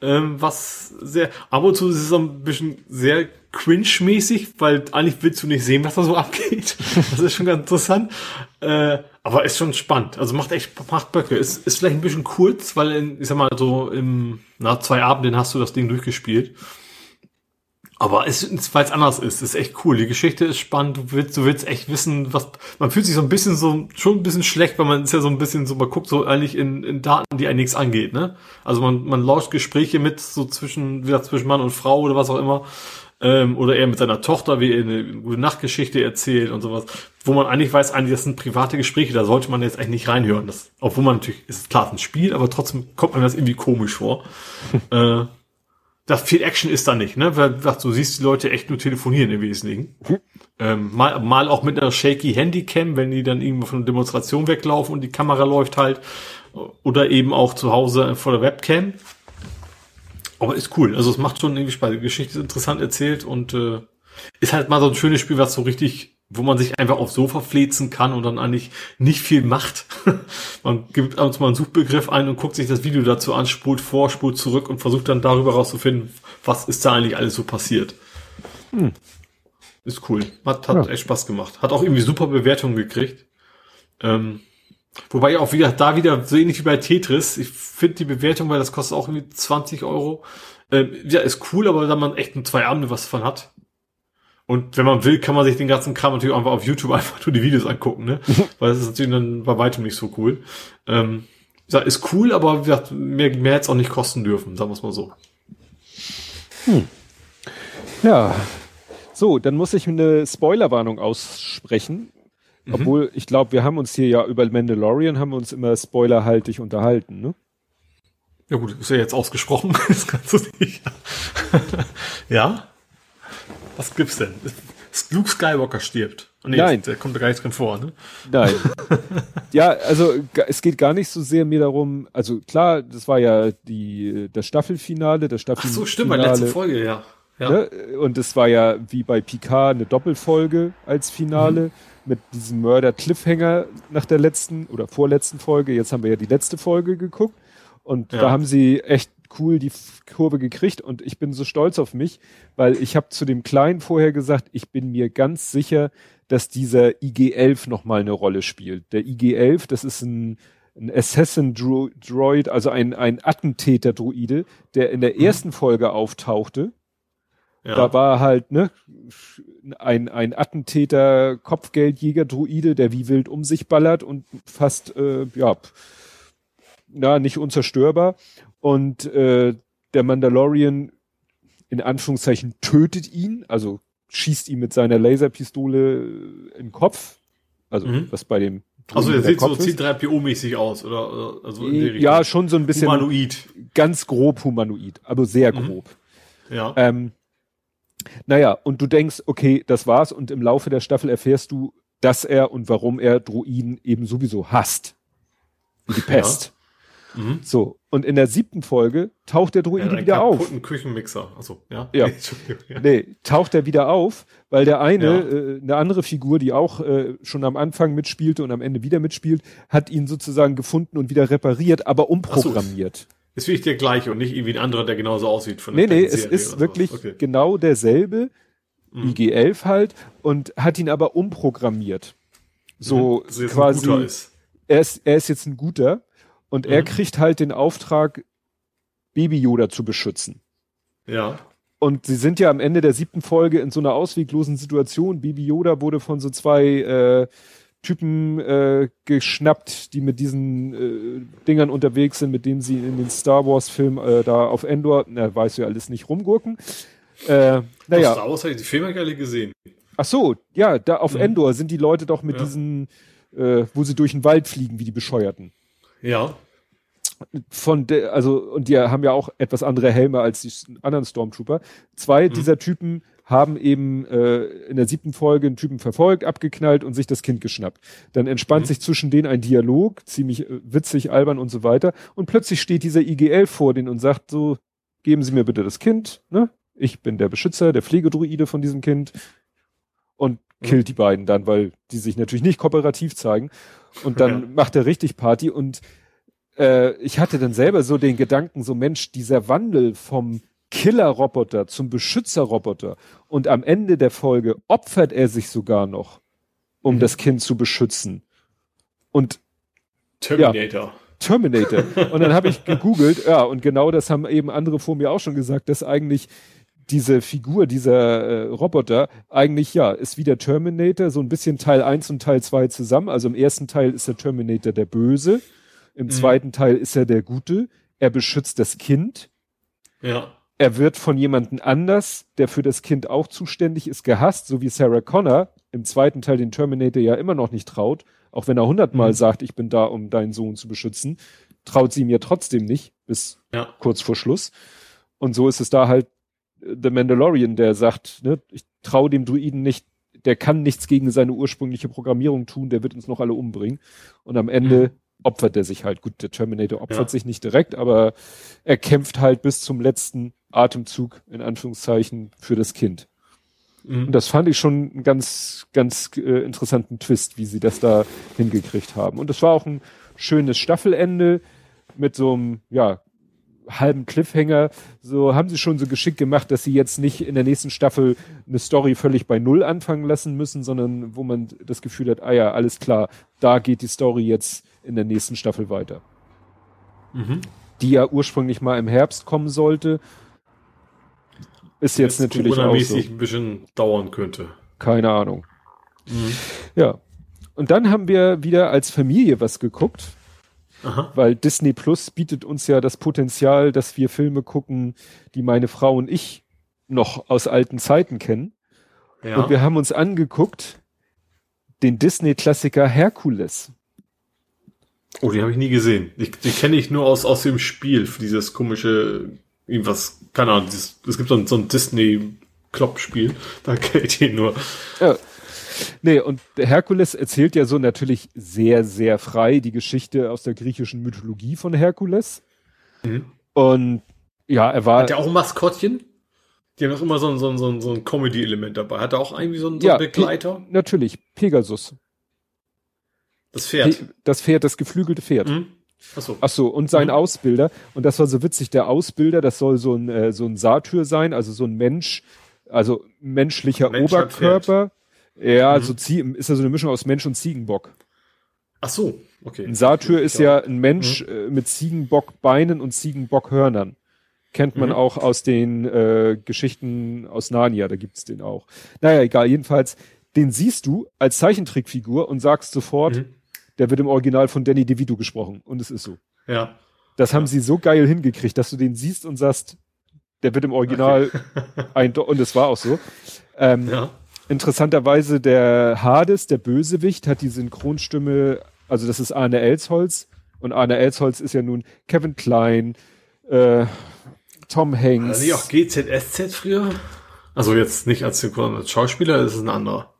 was sehr, ab und zu ist es so ein bisschen sehr cringe-mäßig, weil eigentlich willst du nicht sehen, was da so abgeht. Das ist schon ganz interessant. Aber ist schon spannend. Also macht Böcke. Ist vielleicht ein bisschen kurz, weil ich sag mal so nach 2 Abenden hast du das Ding durchgespielt. Aber weil es anders ist. Ist echt cool. Die Geschichte ist spannend. Du willst echt wissen, was, man fühlt sich so ein bisschen so, schon ein bisschen schlecht, weil man ist ja so ein bisschen so, man guckt so eigentlich in Daten, die einem nichts angeht, ne? Also man lauscht Gespräche mit, so zwischen Mann und Frau oder was auch immer. Oder er mit seiner Tochter, wie er eine gute Nachtgeschichte erzählt und sowas, wo man eigentlich weiß, das sind private Gespräche, da sollte man jetzt eigentlich nicht reinhören. Das, obwohl man natürlich, ist klar ein Spiel, aber trotzdem kommt man das irgendwie komisch vor. Das viel Action ist da nicht, ne? Weil du siehst die Leute echt nur telefonieren im Wesentlichen. Mal auch mit einer shaky Handycam, wenn die dann irgendwo von einer Demonstration weglaufen und die Kamera läuft halt. Oder eben auch zu Hause vor der Webcam. Aber ist cool. Also es macht schon irgendwie Spaß. Die Geschichte ist interessant erzählt, und ist halt mal so ein schönes Spiel, was so richtig, wo man sich einfach aufs Sofa fläzen kann und dann eigentlich nicht viel macht. Man gibt uns mal einen Suchbegriff ein und guckt sich das Video dazu an, spult vor, spult zurück und versucht dann darüber rauszufinden, was ist da eigentlich alles so passiert. Ist cool. Hat echt Spaß gemacht. Hat auch irgendwie super Bewertungen gekriegt. Wobei auch wieder so ähnlich wie bei Tetris. Ich finde die Bewertung, weil das kostet auch irgendwie 20€. Ja, ist cool, aber da man echt in 2 Abende was von hat. Und wenn man will, kann man sich den ganzen Kram natürlich einfach auf YouTube einfach nur die Videos angucken, ne? Weil das ist natürlich dann bei weitem nicht so cool. Ja, ist cool, aber wie gesagt, mehr hätte es auch nicht kosten dürfen, sagen wir es mal so. Ja. So, dann muss ich eine Spoilerwarnung aussprechen. Obwohl, ich glaube, wir haben uns hier ja über Mandalorian immer spoilerhaltig unterhalten, ne? Ja gut, ist ja jetzt ausgesprochen, das kannst du nicht. Ja? Was gibt's denn? Luke Skywalker stirbt. Nee, nein. Der kommt da gar nichts drin vor, ne? Nein. Ja, also es geht gar nicht so sehr mir darum, also klar, das war ja das Staffelfinale, ach so, stimmt, meine letzte Folge, ja. Ja. Ne? Und es war ja wie bei Picard eine Doppelfolge als Finale mit diesem Mörder-Cliffhanger nach der letzten oder vorletzten Folge. Jetzt haben wir ja die letzte Folge geguckt und da haben sie echt cool die Kurve gekriegt und ich bin so stolz auf mich, weil ich habe zu dem Kleinen vorher gesagt, ich bin mir ganz sicher, dass dieser IG-11 nochmal eine Rolle spielt. Der IG-11, das ist ein Assassin-Droid, also ein Attentäter-Droide, der in der ersten Folge auftauchte. Ja. Da war halt ein Attentäter, Kopfgeldjäger, Druide, der wie wild um sich ballert und fast nicht unzerstörbar. Und der Mandalorian in Anführungszeichen tötet ihn, also schießt ihn mit seiner Laserpistole in den Kopf, also was bei dem Druiden, also der sieht Kopf so C3PO-mäßig aus oder also in die Richtung. Ja, schon so ein bisschen humanoid, ganz grob humanoid, aber sehr grob. Ja. Naja, und du denkst, okay, das war's, und im Laufe der Staffel erfährst du, dass er und warum er Droiden eben sowieso hasst. Die Pest. Ja. So, und in der 7. Folge taucht der Droide wieder auf. Kaputten Küchenmixer. Achso, ja. Ja. Nee, taucht er wieder auf, weil der eine, eine andere Figur, die auch schon am Anfang mitspielte und am Ende wieder mitspielt, hat ihn sozusagen gefunden und wieder repariert, aber umprogrammiert. Ist wirklich der gleiche und nicht irgendwie ein anderer, der genauso aussieht von der Nee, es ist wirklich genau derselbe, IG-11 halt, und hat ihn aber umprogrammiert. So dass er jetzt quasi ein guter ist. Er ist jetzt ein guter und er kriegt halt den Auftrag, Baby Yoda zu beschützen. Ja. Und sie sind ja am Ende der 7. Folge in so einer ausweglosen Situation. Baby Yoda wurde von so 2 Typen geschnappt, die mit diesen Dingern unterwegs sind, mit denen sie in den Star Wars Film da auf Endor, weißt du ja alles nicht, rumgurken. Star Wars habe ich die Filme gar nicht gesehen. Ach so, ja, da auf Endor sind die Leute doch mit diesen, wo sie durch den Wald fliegen, wie die Bescheuerten. Ja. Und die haben ja auch etwas andere Helme als die anderen Stormtrooper. 2 dieser Typen haben eben in der 7. Folge einen Typen verfolgt, abgeknallt und sich das Kind geschnappt. Dann entspannt sich zwischen denen ein Dialog, ziemlich witzig, albern und so weiter. Und plötzlich steht dieser IG-11 vor denen und sagt so, geben Sie mir bitte das Kind, ne? Ich bin der Beschützer, der Pflegedruide von diesem Kind. Und killt die beiden dann, weil die sich natürlich nicht kooperativ zeigen. Und dann macht er richtig Party. Und ich hatte dann selber so den Gedanken, so Mensch, dieser Wandel vom Killer-Roboter zum Beschützer-Roboter. Und am Ende der Folge opfert er sich sogar noch, um das Kind zu beschützen. Und Terminator. Und dann habe ich gegoogelt, und genau das haben eben andere vor mir auch schon gesagt, dass eigentlich diese Figur, dieser Roboter, eigentlich ist wie der Terminator, so ein bisschen Teil 1 und Teil 2 zusammen. Also im ersten Teil ist der Terminator der Böse, im zweiten Teil ist er der Gute, er beschützt das Kind. Ja. Er wird von jemandem anders, der für das Kind auch zuständig ist, gehasst, so wie Sarah Connor im zweiten Teil den Terminator ja immer noch nicht traut. Auch wenn er 100-mal sagt, ich bin da, um deinen Sohn zu beschützen, traut sie ihm ja trotzdem nicht, bis kurz vor Schluss. Und so ist es da halt The Mandalorian, der sagt, ne, ich traue dem Druiden nicht, der kann nichts gegen seine ursprüngliche Programmierung tun, der wird uns noch alle umbringen. Und am Ende opfert er sich halt. Gut, der Terminator opfert sich nicht direkt, aber er kämpft halt bis zum letzten Atemzug, in Anführungszeichen, für das Kind. Und das fand ich schon einen ganz, ganz interessanten Twist, wie sie das da hingekriegt haben. Und das war auch ein schönes Staffelende mit so einem, halben Cliffhanger, so haben sie schon so geschickt gemacht, dass sie jetzt nicht in der nächsten Staffel eine Story völlig bei Null anfangen lassen müssen, sondern wo man das Gefühl hat, ah ja, alles klar, da geht die Story jetzt in der nächsten Staffel weiter. Mhm. Die ja ursprünglich mal im Herbst kommen sollte, ist jetzt natürlich auch so. Ein bisschen dauern könnte. Keine Ahnung. Mhm. Ja. Und dann haben wir wieder als Familie was geguckt. Aha. Weil Disney Plus bietet uns ja das Potenzial, dass wir Filme gucken, die meine Frau und ich noch aus alten Zeiten kennen. Ja. Und wir haben uns angeguckt den Disney-Klassiker Herkules. Oh, den habe ich nie gesehen. Den kenne ich nur aus dem Spiel, für dieses komische, irgendwas, keine Ahnung, es gibt so ein Disney-Klopp-Spiel, da kenne ich den nur. Ja. Nee, und Herkules erzählt ja so natürlich sehr, sehr frei die Geschichte aus der griechischen Mythologie von Herkules. Mhm. Und ja, er war... Hat er auch ein Maskottchen? Die haben doch immer so ein Comedy-Element dabei. Hat er auch irgendwie so einen Begleiter? Natürlich, Pegasus. Das Pferd. Das geflügelte Pferd. Mhm. Ach so, und sein Ausbilder. Und das war so witzig, der Ausbilder, das soll so ein Satyr sein, also so ein Mensch, also menschlicher Mensch Oberkörper. Ja, ist ja so eine Mischung aus Mensch und Ziegenbock. Ach so, okay. Ein Satyr ist ja ein Mensch mit Ziegenbockbeinen und Ziegenbockhörnern. Kennt man auch aus den Geschichten aus Narnia, da gibt's den auch. Naja, egal, jedenfalls, den siehst du als Zeichentrickfigur und sagst sofort, der wird im Original von Danny DeVito gesprochen. Und es ist so. Ja. Das haben sie so geil hingekriegt, dass du den siehst und sagst, der wird im Original und es war auch so. Interessanterweise der Hades, der Bösewicht, hat die Synchronstimme, also das ist Arne Elsholtz. Und Arne Elsholtz ist ja nun Kevin Kline, Tom Hanks. Also nicht auch GZSZ früher? Also jetzt nicht als Synchron, als Schauspieler, das ist ein anderer.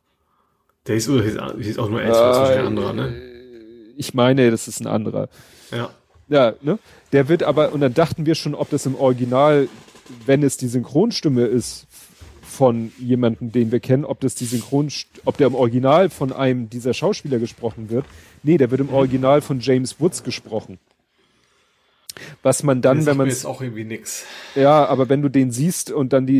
Der hieß auch nur Elsholtz, ein anderer, ne? Ich meine, das ist ein anderer. Ja. Ja, ne? Der wird aber, und dann dachten wir schon, ob das im Original, wenn es die Synchronstimme ist, von jemandem, den wir kennen, ob der im Original von einem dieser Schauspieler gesprochen wird. Nee, der wird im Original von James Woods gesprochen. Was man dann, wenn man jetzt auch irgendwie nix. Ja, aber wenn du den siehst und dann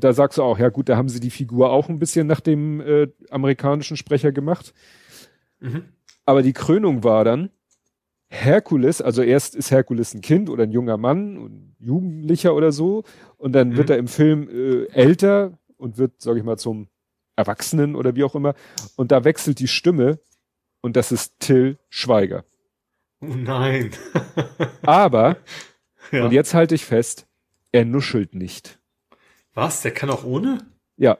da sagst du auch, ja gut, da haben sie die Figur auch ein bisschen nach dem amerikanischen Sprecher gemacht. Mhm. Aber die Krönung war dann Herkules, also erst ist Herkules ein Kind oder ein junger Mann, ein Jugendlicher oder so, und dann wird er im Film älter und wird, sag ich mal, zum Erwachsenen oder wie auch immer. Und da wechselt die Stimme und das ist Till Schweiger. Oh nein. Aber, und jetzt halte ich fest, er nuschelt nicht. Was? Der kann auch ohne? Ja.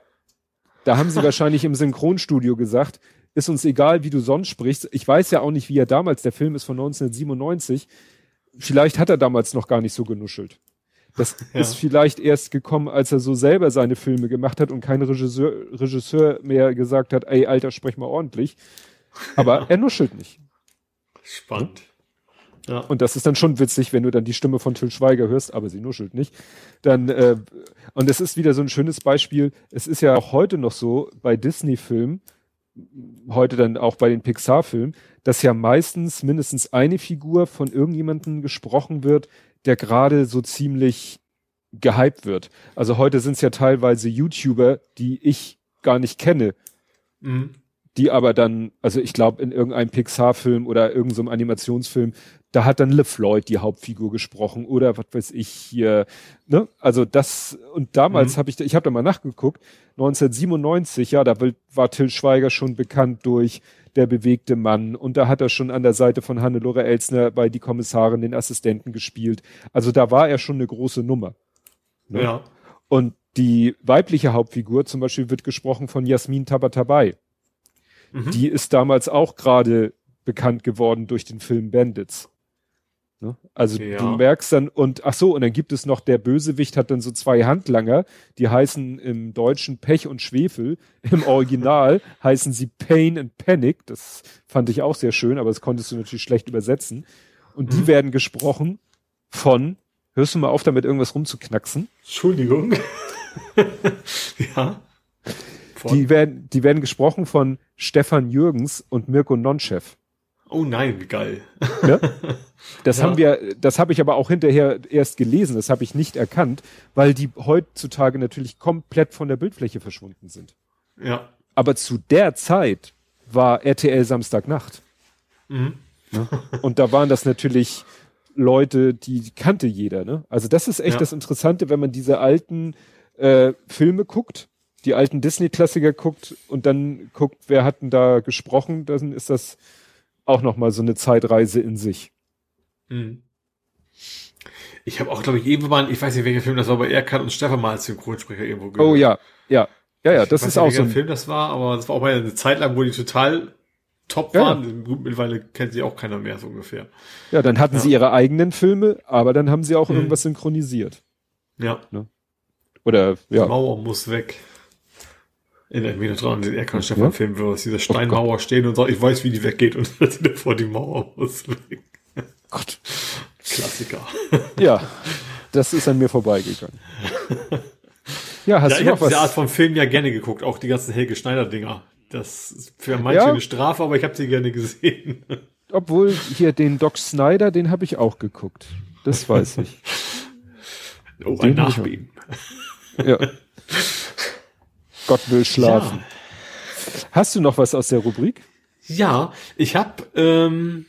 Da haben sie wahrscheinlich im Synchronstudio gesagt, ist uns egal, wie du sonst sprichst. Ich weiß ja auch nicht, wie er damals, der Film ist von 1997, vielleicht hat er damals noch gar nicht so genuschelt. Das ist vielleicht erst gekommen, als er so selber seine Filme gemacht hat und kein Regisseur mehr gesagt hat, ey, Alter, sprich mal ordentlich. Aber er nuschelt nicht. Spannend. Ja. Und das ist dann schon witzig, wenn du dann die Stimme von Till Schweiger hörst, aber sie nuschelt nicht. Dann und es ist wieder so ein schönes Beispiel, es ist ja auch heute noch so, bei Disney-Filmen, heute dann auch bei den Pixar-Filmen, dass ja meistens mindestens eine Figur von irgendjemandem gesprochen wird, der gerade so ziemlich gehypt wird. Also heute sind es ja teilweise YouTuber, die ich gar nicht kenne, die aber dann, also ich glaube in irgendeinem Pixar-Film oder irgendeinem Animationsfilm, da hat dann LeFloid die Hauptfigur gesprochen oder was weiß ich hier, ne? Also das, und damals habe ich da mal nachgeguckt, 1997, ja, da war Till Schweiger schon bekannt durch Der bewegte Mann und da hat er schon an der Seite von Hannelore Elsner bei Die Kommissarin den Assistenten gespielt. Also da war er schon eine große Nummer. Ne? Ja. Und die weibliche Hauptfigur zum Beispiel wird gesprochen von Jasmin Tabatabai. Mhm. Die ist damals auch gerade bekannt geworden durch den Film Bandits. Also du merkst dann, und ach so, und dann gibt es noch, der Bösewicht hat dann so zwei Handlanger, die heißen im Deutschen Pech und Schwefel, im Original heißen sie Pain and Panic, das fand ich auch sehr schön, aber das konntest du natürlich schlecht übersetzen. Und die werden gesprochen von, hörst du mal auf, damit irgendwas rumzuknacksen? Entschuldigung. Ja. Die werden gesprochen von Stefan Jürgens und Mirko Nonchev. Oh nein, geil. Ne? Das ja. Das habe ich aber auch hinterher erst gelesen, das habe ich nicht erkannt, weil die heutzutage natürlich komplett von der Bildfläche verschwunden sind. Ja. Aber zu der Zeit war RTL Samstagnacht. Mhm. Ne? Und da waren das natürlich Leute, die kannte jeder. Ne? Also das ist echt ja. das Interessante, wenn man diese alten Filme guckt, die alten Disney-Klassiker guckt und dann guckt, wer hat denn da gesprochen, dann ist das auch nochmal so eine Zeitreise in sich. Mhm. Ich habe auch, glaube ich, eben mal, ich weiß nicht, welcher Film das war, aber Erkan und Stefan mal als Synchronsprecher irgendwo gehört. Oh ja, ja. Ja, ja, das ist auch so ein Film, das war, aber das war auch mal eine Zeit lang, wo die total top waren. Mittlerweile kennt sie auch keiner mehr, so ungefähr. Ja, dann hatten sie ihre eigenen Filme, aber dann haben sie auch irgendwas synchronisiert. Ja. Ne? Oder, ja. Die Mauer muss weg. In einem Minute dran, den Erkan Stefan-Film, wo aus dieser Steinmauer stehen und sagt, ich weiß, wie die weggeht und vor die Mauer muss weg. Gott. Klassiker. Ja, das ist an mir vorbeigegangen. Ja, hast du noch was? Ich habe diese Art von Film ja gerne geguckt, auch die ganzen Helge Schneider-Dinger. Das ist für manche eine Strafe, aber ich habe sie gerne gesehen. Obwohl, hier den Doc Snyder, den habe ich auch geguckt. Das weiß ich. Oh, ein Nachbeben. Ja. Gott will schlafen. Ja. Hast du noch was aus der Rubrik? Ja, ich habe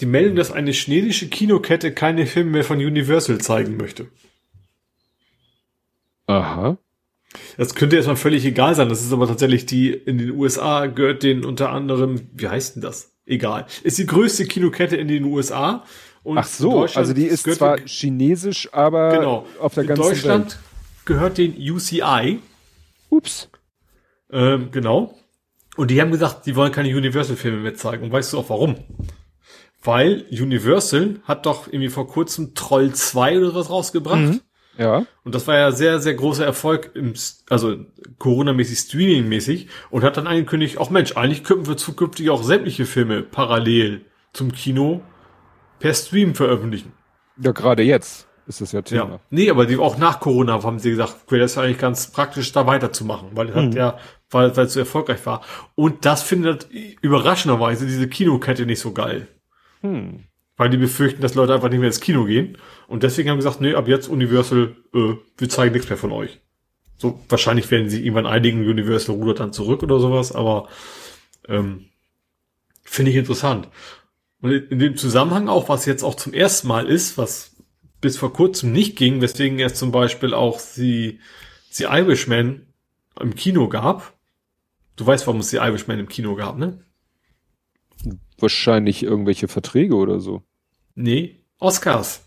die Meldung, dass eine schwedische Kinokette keine Filme mehr von Universal zeigen möchte. Aha. Das könnte erstmal völlig egal sein. Das ist aber tatsächlich in den USA gehört denen unter anderem, wie heißt denn das? Egal. Ist die größte Kinokette in den USA. Und ach so, also die ist zwar chinesisch, aber genau, auf der ganzen Welt. In Deutschland gehört den UCI. Ups. Genau. Und die haben gesagt, die wollen keine Universal-Filme mehr zeigen. Und weißt du auch warum? Weil Universal hat doch irgendwie vor kurzem Troll 2 oder was rausgebracht. Mhm. Ja. Und das war ja sehr, sehr großer Erfolg, also Corona-mäßig, Streaming-mäßig, und hat dann angekündigt, ach Mensch, eigentlich könnten wir zukünftig auch sämtliche Filme parallel zum Kino per Stream veröffentlichen. Ja, gerade jetzt ist das ja Thema. Ja. Nee, aber auch nach Corona haben sie gesagt, okay, das ist eigentlich ganz praktisch, da weiterzumachen, weil es weil es so erfolgreich war. Und das findet überraschenderweise diese Kinokette nicht so geil. Hm. Weil die befürchten, dass Leute einfach nicht mehr ins Kino gehen. Und deswegen haben gesagt, nee, ab jetzt Universal, wir zeigen nichts mehr von euch. So, wahrscheinlich werden sie irgendwann einigen, Universal rudert dann zurück oder sowas, aber finde ich interessant. Und in dem Zusammenhang auch, was jetzt auch zum ersten Mal ist, was bis vor kurzem nicht ging, weswegen es zum Beispiel auch The Irishman im Kino gab. Du weißt, warum es The Irishman im Kino gab, ne? Wahrscheinlich irgendwelche Verträge oder so. Nee, Oscars.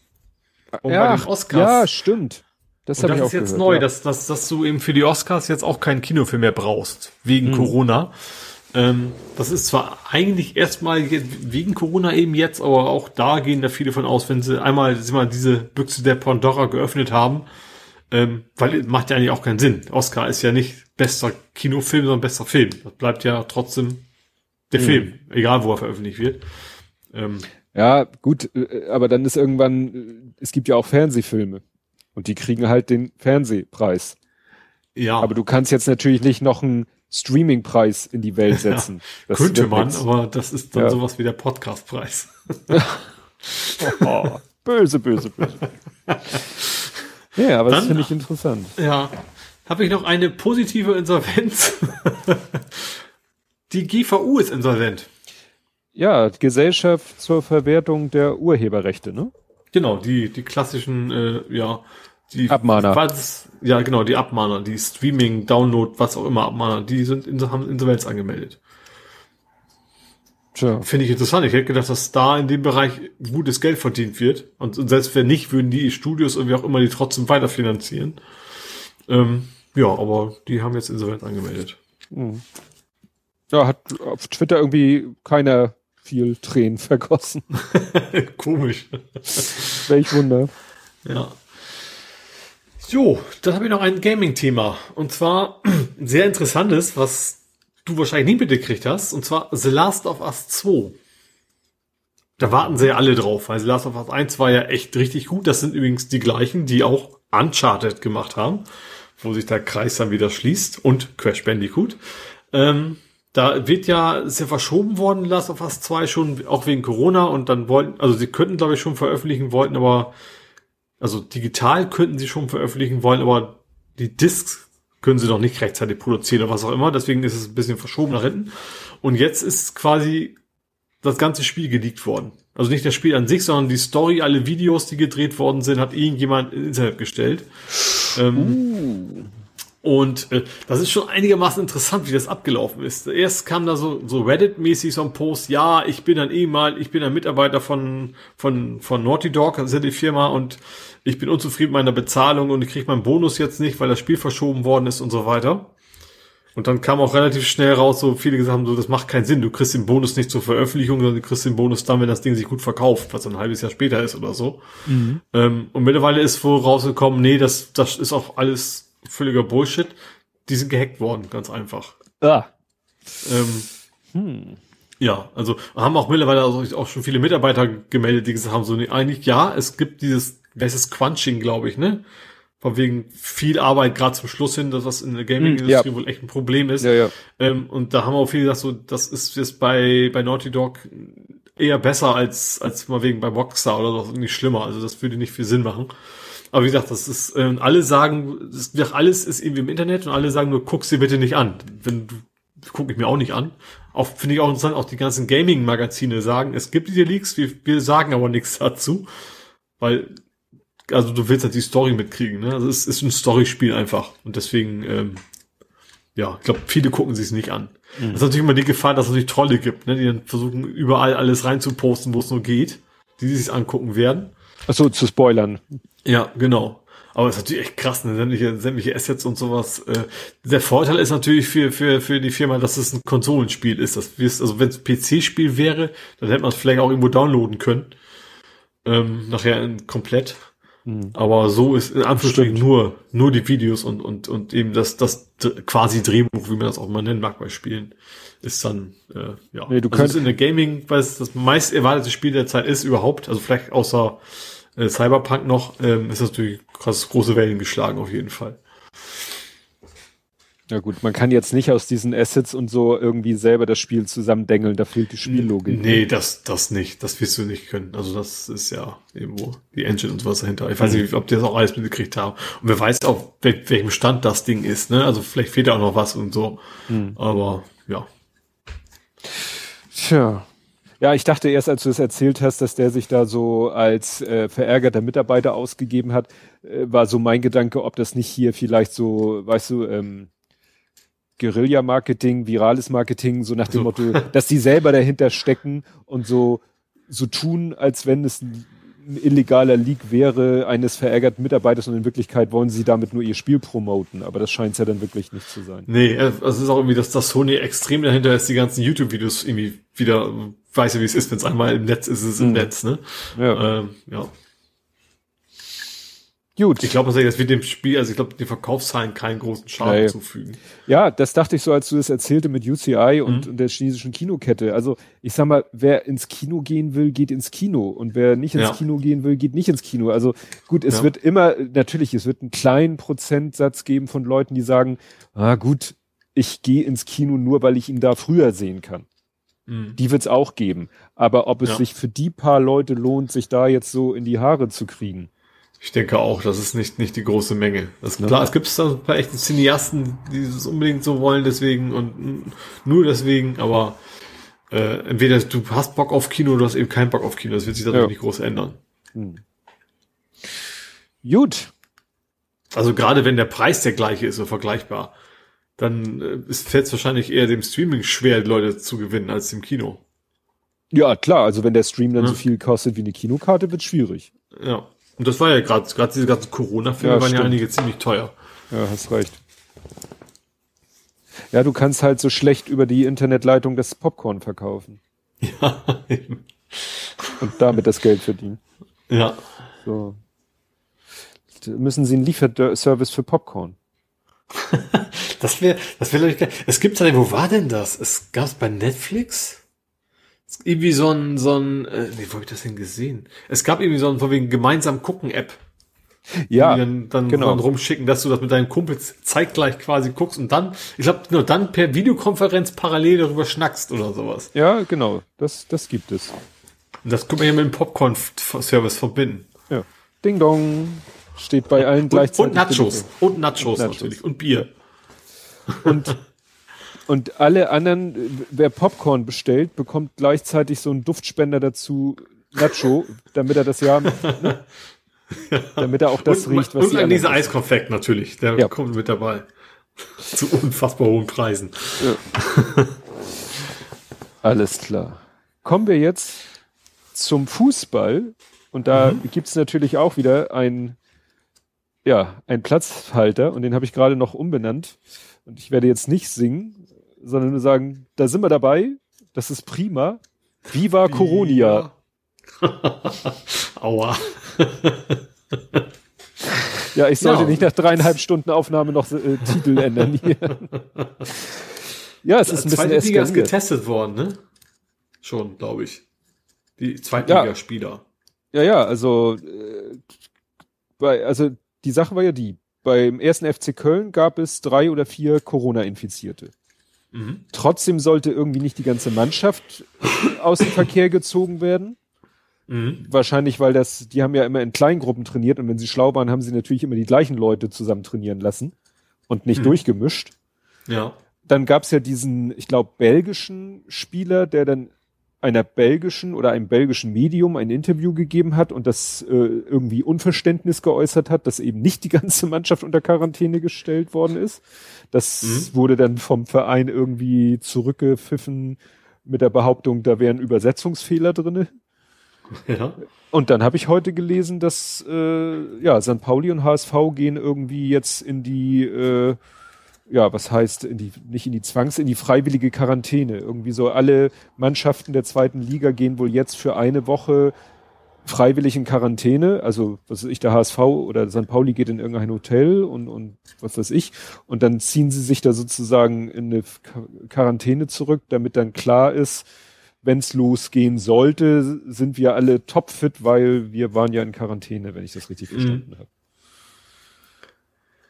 Und bei den Oscars. Ja, stimmt. Das habe ich auch gehört. Das ist jetzt neu, dass du eben für die Oscars jetzt auch keinen Kinofilm mehr brauchst, wegen Corona. Das ist zwar eigentlich erstmal wegen Corona eben jetzt, aber auch da gehen da viele von aus, wenn sie einmal diese Büchse der Pandora geöffnet haben, weil macht ja eigentlich auch keinen Sinn. Oscar ist ja nicht bester Kinofilm, sondern bester Film. Das bleibt ja trotzdem der Film, egal wo er veröffentlicht wird. Ja, gut, aber dann ist irgendwann, es gibt ja auch Fernsehfilme und die kriegen halt den Fernsehpreis. Ja. Aber du kannst jetzt natürlich nicht noch einen Streamingpreis in die Welt setzen. Ja, könnte man, aber das ist dann sowas wie der Podcastpreis. Oh, böse, böse, böse. Ja, aber dann, das finde ich interessant. Ja, habe ich noch eine positive Insolvenz. Die GVU ist insolvent. Ja, Gesellschaft zur Verwertung der Urheberrechte, ne? Genau, die klassischen, die Abmahner. Ja, genau, die Abmahner, die Streaming, Download, was auch immer Abmahner, die haben Insolvenz angemeldet. Tja. Finde ich interessant. Ich hätte gedacht, dass da in dem Bereich gutes Geld verdient wird. Und selbst wenn nicht, würden die Studios und wie auch immer die trotzdem weiterfinanzieren. Ja, aber die haben jetzt Insolvenz angemeldet. Mhm. Ja, hat auf Twitter irgendwie keiner viel Tränen vergossen. Komisch. Welch Wunder. Ja. Jo, dann habe ich noch ein Gaming-Thema. Und zwar ein sehr interessantes, was du wahrscheinlich nie mitgekriegt hast. Und zwar The Last of Us 2. Da warten sie ja alle drauf, weil The Last of Us 1 war ja echt richtig gut. Das sind übrigens die gleichen, die auch Uncharted gemacht haben, wo sich der Kreis dann wieder schließt. Und Crash Bandicoot. Da wird ja, ist ja verschoben worden, Last of Us 2 schon, auch wegen Corona, und dann wollten, also sie könnten, glaube ich, schon veröffentlichen, wollten aber, also digital könnten sie schon veröffentlichen wollen, aber die Discs können sie noch nicht rechtzeitig produzieren oder was auch immer, deswegen ist es ein bisschen verschoben nach hinten. Und jetzt ist quasi das ganze Spiel geleakt worden. Also nicht das Spiel an sich, sondern die Story, alle Videos, die gedreht worden sind, hat irgendjemand ins Internet gestellt. Und das ist schon einigermaßen interessant, wie das abgelaufen ist. Erst kam da so Reddit-mäßig so ein Post, ja, ich bin ein Mitarbeiter von Naughty Dog, das ist ja die Firma, und ich bin unzufrieden mit meiner Bezahlung und ich kriege meinen Bonus jetzt nicht, weil das Spiel verschoben worden ist und so weiter. Und dann kam auch relativ schnell raus, so viele gesagt haben, so, das macht keinen Sinn, du kriegst den Bonus nicht zur Veröffentlichung, sondern du kriegst den Bonus dann, wenn das Ding sich gut verkauft, was ein halbes Jahr später ist oder so. Mhm. Und mittlerweile ist wohl rausgekommen, nee, das ist auch alles völliger Bullshit, die sind gehackt worden, ganz einfach. Ah. Ja, also haben auch mittlerweile auch schon viele Mitarbeiter gemeldet, die gesagt haben, so, nee, eigentlich ja, es gibt dieses, das ist Crunching, glaube ich, ne? Von wegen viel Arbeit, gerade zum Schluss hin, dass das in der Gaming-Industrie wohl echt ein Problem ist. Ja, ja. Und da haben auch viele gesagt, so, das ist jetzt bei Naughty Dog eher besser als mal wegen bei Boxer oder so, nicht schlimmer, also das würde nicht viel Sinn machen. Aber wie gesagt, das ist, alle sagen, alles ist irgendwie im Internet und alle sagen nur, guck's dir bitte nicht an. Guck ich mir auch nicht an. Auch, finde ich auch interessant, auch die ganzen Gaming-Magazine sagen, es gibt diese Leaks, wir sagen aber nichts dazu. Weil, also du willst halt die Story mitkriegen, ne? Also es ist ein Storyspiel einfach. Und deswegen, ja, ich glaube, viele gucken sich's nicht an. Mhm. Das ist natürlich immer die Gefahr, dass es natürlich Trolle gibt, ne? Die dann versuchen, überall alles reinzuposten, wo es nur geht. Die sich's angucken werden. Ach so, zu spoilern. Ja, genau. Aber es ist natürlich echt krass, ne? sämtliche Assets und sowas. Der Vorteil ist natürlich für die Firma, dass es ein Konsolenspiel ist. Also wenn es ein PC-Spiel wäre, dann hätte man es vielleicht auch irgendwo downloaden können. Nachher komplett. Mhm. Aber so ist in Anführungsstrichen nur die Videos und eben das quasi Drehbuch, wie man das auch mal nennen mag bei Spielen, ist dann, ja. Nee, das ist in der Gaming, weil es das meist erwartete Spiel der Zeit ist überhaupt, also vielleicht außer Cyberpunk noch, ist das natürlich krass große Wellen geschlagen, auf jeden Fall. Ja gut, man kann jetzt nicht aus diesen Assets und so irgendwie selber das Spiel zusammendengeln, da fehlt die Spiellogik. Nee, das nicht, das wirst du nicht können. Also das ist ja irgendwo die Engine und sowas dahinter. Ich weiß nicht, ob die das auch alles mitgekriegt haben. Und wer weiß auch, welchem Stand das Ding ist, ne? Also vielleicht fehlt da auch noch was und so. Mhm. Aber, ja. Tja. Ja, ich dachte erst, als du es erzählt hast, dass der sich da so als verärgerter Mitarbeiter ausgegeben hat, war so mein Gedanke, ob das nicht hier vielleicht so, weißt du, Guerilla-Marketing, virales Marketing, so nach dem Motto, dass die selber dahinter stecken und so tun, als wenn es ein illegaler Leak wäre eines verärgerten Mitarbeiters und in Wirklichkeit wollen sie damit nur ihr Spiel promoten, aber das scheint es ja dann wirklich nicht zu sein. Nee, es ist auch irgendwie, dass das Sony extrem dahinter ist, die ganzen YouTube-Videos irgendwie wieder, weiß ja wie es ist, wenn es einmal im Netz ist, ist es im Netz, ne? Ja. Ja. Gut. Ich glaube, das wird dem Spiel, also ich glaube, den Verkaufszahlen keinen großen Schaden zufügen. Ja, das dachte ich so, als du das erzählte mit UCI und der chinesischen Kinokette. Also ich sag mal, wer ins Kino gehen will, geht ins Kino. Und wer nicht ins Kino gehen will, geht nicht ins Kino. Also gut, es wird immer, natürlich, es wird einen kleinen Prozentsatz geben von Leuten, die sagen, ah gut, ich gehe ins Kino nur, weil ich ihn da früher sehen kann. Die wird es auch geben. Aber ob es sich für die paar Leute lohnt, sich da jetzt so in die Haare zu kriegen. Ich denke auch, das ist nicht die große Menge. Das ist klar, es gibt da ein paar echte Cineasten, die es unbedingt so wollen, deswegen und nur deswegen, aber entweder du hast Bock auf Kino oder du hast eben keinen Bock auf Kino. Das wird sich dann nicht groß ändern. Hm. Gut. Also gerade wenn der Preis der gleiche ist oder vergleichbar, dann fällt es wahrscheinlich eher dem Streaming schwer, Leute zu gewinnen, als dem Kino. Ja, klar. Also wenn der Stream dann so viel kostet wie eine Kinokarte, wird es schwierig. Ja. Und das war ja gerade diese ganzen Corona-Filme waren ja einige ziemlich teuer. Ja, hast recht. Ja, du kannst halt so schlecht über die Internetleitung das Popcorn verkaufen. Ja, eben. Und damit das Geld verdienen. Ja. So. Müssen sie einen Lieferservice für Popcorn. Das wäre glaube ich geil. Es gibt halt, wo war denn das? Es gab's bei Netflix? Irgendwie so ein, nee, wo hab ich das denn gesehen? Es gab irgendwie so ein, von wegen gemeinsam gucken App. Ja, dann genau. Rumschicken, dass du das mit deinen Kumpels zeitgleich quasi guckst und dann, ich glaube, nur dann per Videokonferenz parallel darüber schnackst oder sowas. Ja, genau, das gibt es. Und das können wir ja mit dem Popcorn-Service verbinden. Ja, Ding Dong steht bei allen gleichzeitig. Und Nachos natürlich und Bier. Und alle anderen, wer Popcorn bestellt, bekommt gleichzeitig so einen Duftspender dazu, Nacho, damit er das ja... Ne? Ja. Damit er auch das riecht, was sie an dieser Eiskonfekt natürlich, der kommt mit dabei. Zu unfassbar hohen Preisen. Ja. Alles klar. Kommen wir jetzt zum Fußball. Und da gibt es natürlich auch wieder einen Platzhalter. Und den habe ich gerade noch umbenannt. Und ich werde jetzt nicht singen, sondern nur sagen, da sind wir dabei. Das ist prima. Viva Coronia. Aua. Ja, ich sollte nicht nach 3,5 Stunden Aufnahme noch Titel ändern hier. Ja, es ist ein bisschen Liga ist getestet worden, ne? Schon, glaube ich. Die Zweitligaspieler. Ja, also die Sache war ja die, beim 1. FC Köln gab es 3 oder 4 Corona-Infizierte. Mhm. Trotzdem sollte irgendwie nicht die ganze Mannschaft aus dem Verkehr gezogen werden. Mhm. Wahrscheinlich, weil die haben ja immer in Kleingruppen trainiert und wenn sie schlau waren, haben sie natürlich immer die gleichen Leute zusammen trainieren lassen und nicht durchgemischt. Ja. Dann gab's ja diesen, ich glaube, belgischen Spieler, der dann einer belgischen oder einem belgischen Medium ein Interview gegeben hat und das irgendwie Unverständnis geäußert hat, dass eben nicht die ganze Mannschaft unter Quarantäne gestellt worden ist. Das wurde dann vom Verein irgendwie zurückgepfiffen mit der Behauptung, da wären Übersetzungsfehler drinne. Ja. Und dann habe ich heute gelesen, dass St. Pauli und HSV gehen irgendwie jetzt in die in die freiwillige Quarantäne. Irgendwie so alle Mannschaften der zweiten Liga gehen wohl jetzt für eine Woche freiwillig in Quarantäne. Also was weiß ich, der HSV oder St. Pauli geht in irgendein Hotel und was weiß ich. Und dann ziehen sie sich da sozusagen in eine Quarantäne zurück, damit dann klar ist, wenn es losgehen sollte, sind wir alle topfit, weil wir waren ja in Quarantäne, wenn ich das richtig verstanden habe.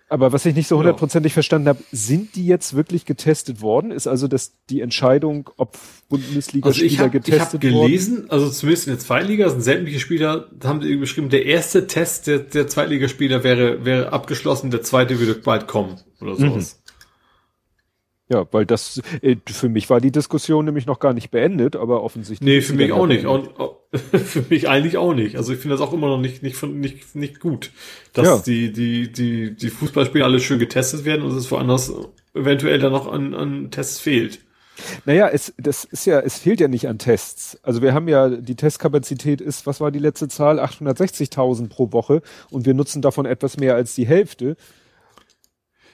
Aber was ich nicht so hundertprozentig verstanden habe, sind die jetzt wirklich getestet worden? Ist also das die Entscheidung, ob Bundesligaspieler getestet wurden? Ich habe gelesen, also zumindest in der Zweitliga sind sämtliche Spieler, da haben sie geschrieben, der erste Test der Zweitligaspieler wäre abgeschlossen, der zweite würde bald kommen oder sowas. Mhm. Ja, weil das, für mich war die Diskussion nämlich noch gar nicht beendet, aber offensichtlich. Nee, für mich auch nicht. Für mich eigentlich auch nicht. Also ich finde das auch immer noch nicht gut, dass die Fußballspieler alle schön getestet werden und es woanders eventuell dann noch an Tests fehlt. Naja, es fehlt ja nicht an Tests. Also wir haben ja, die Testkapazität ist, was war die letzte Zahl? 860.000 pro Woche und wir nutzen davon etwas mehr als die Hälfte.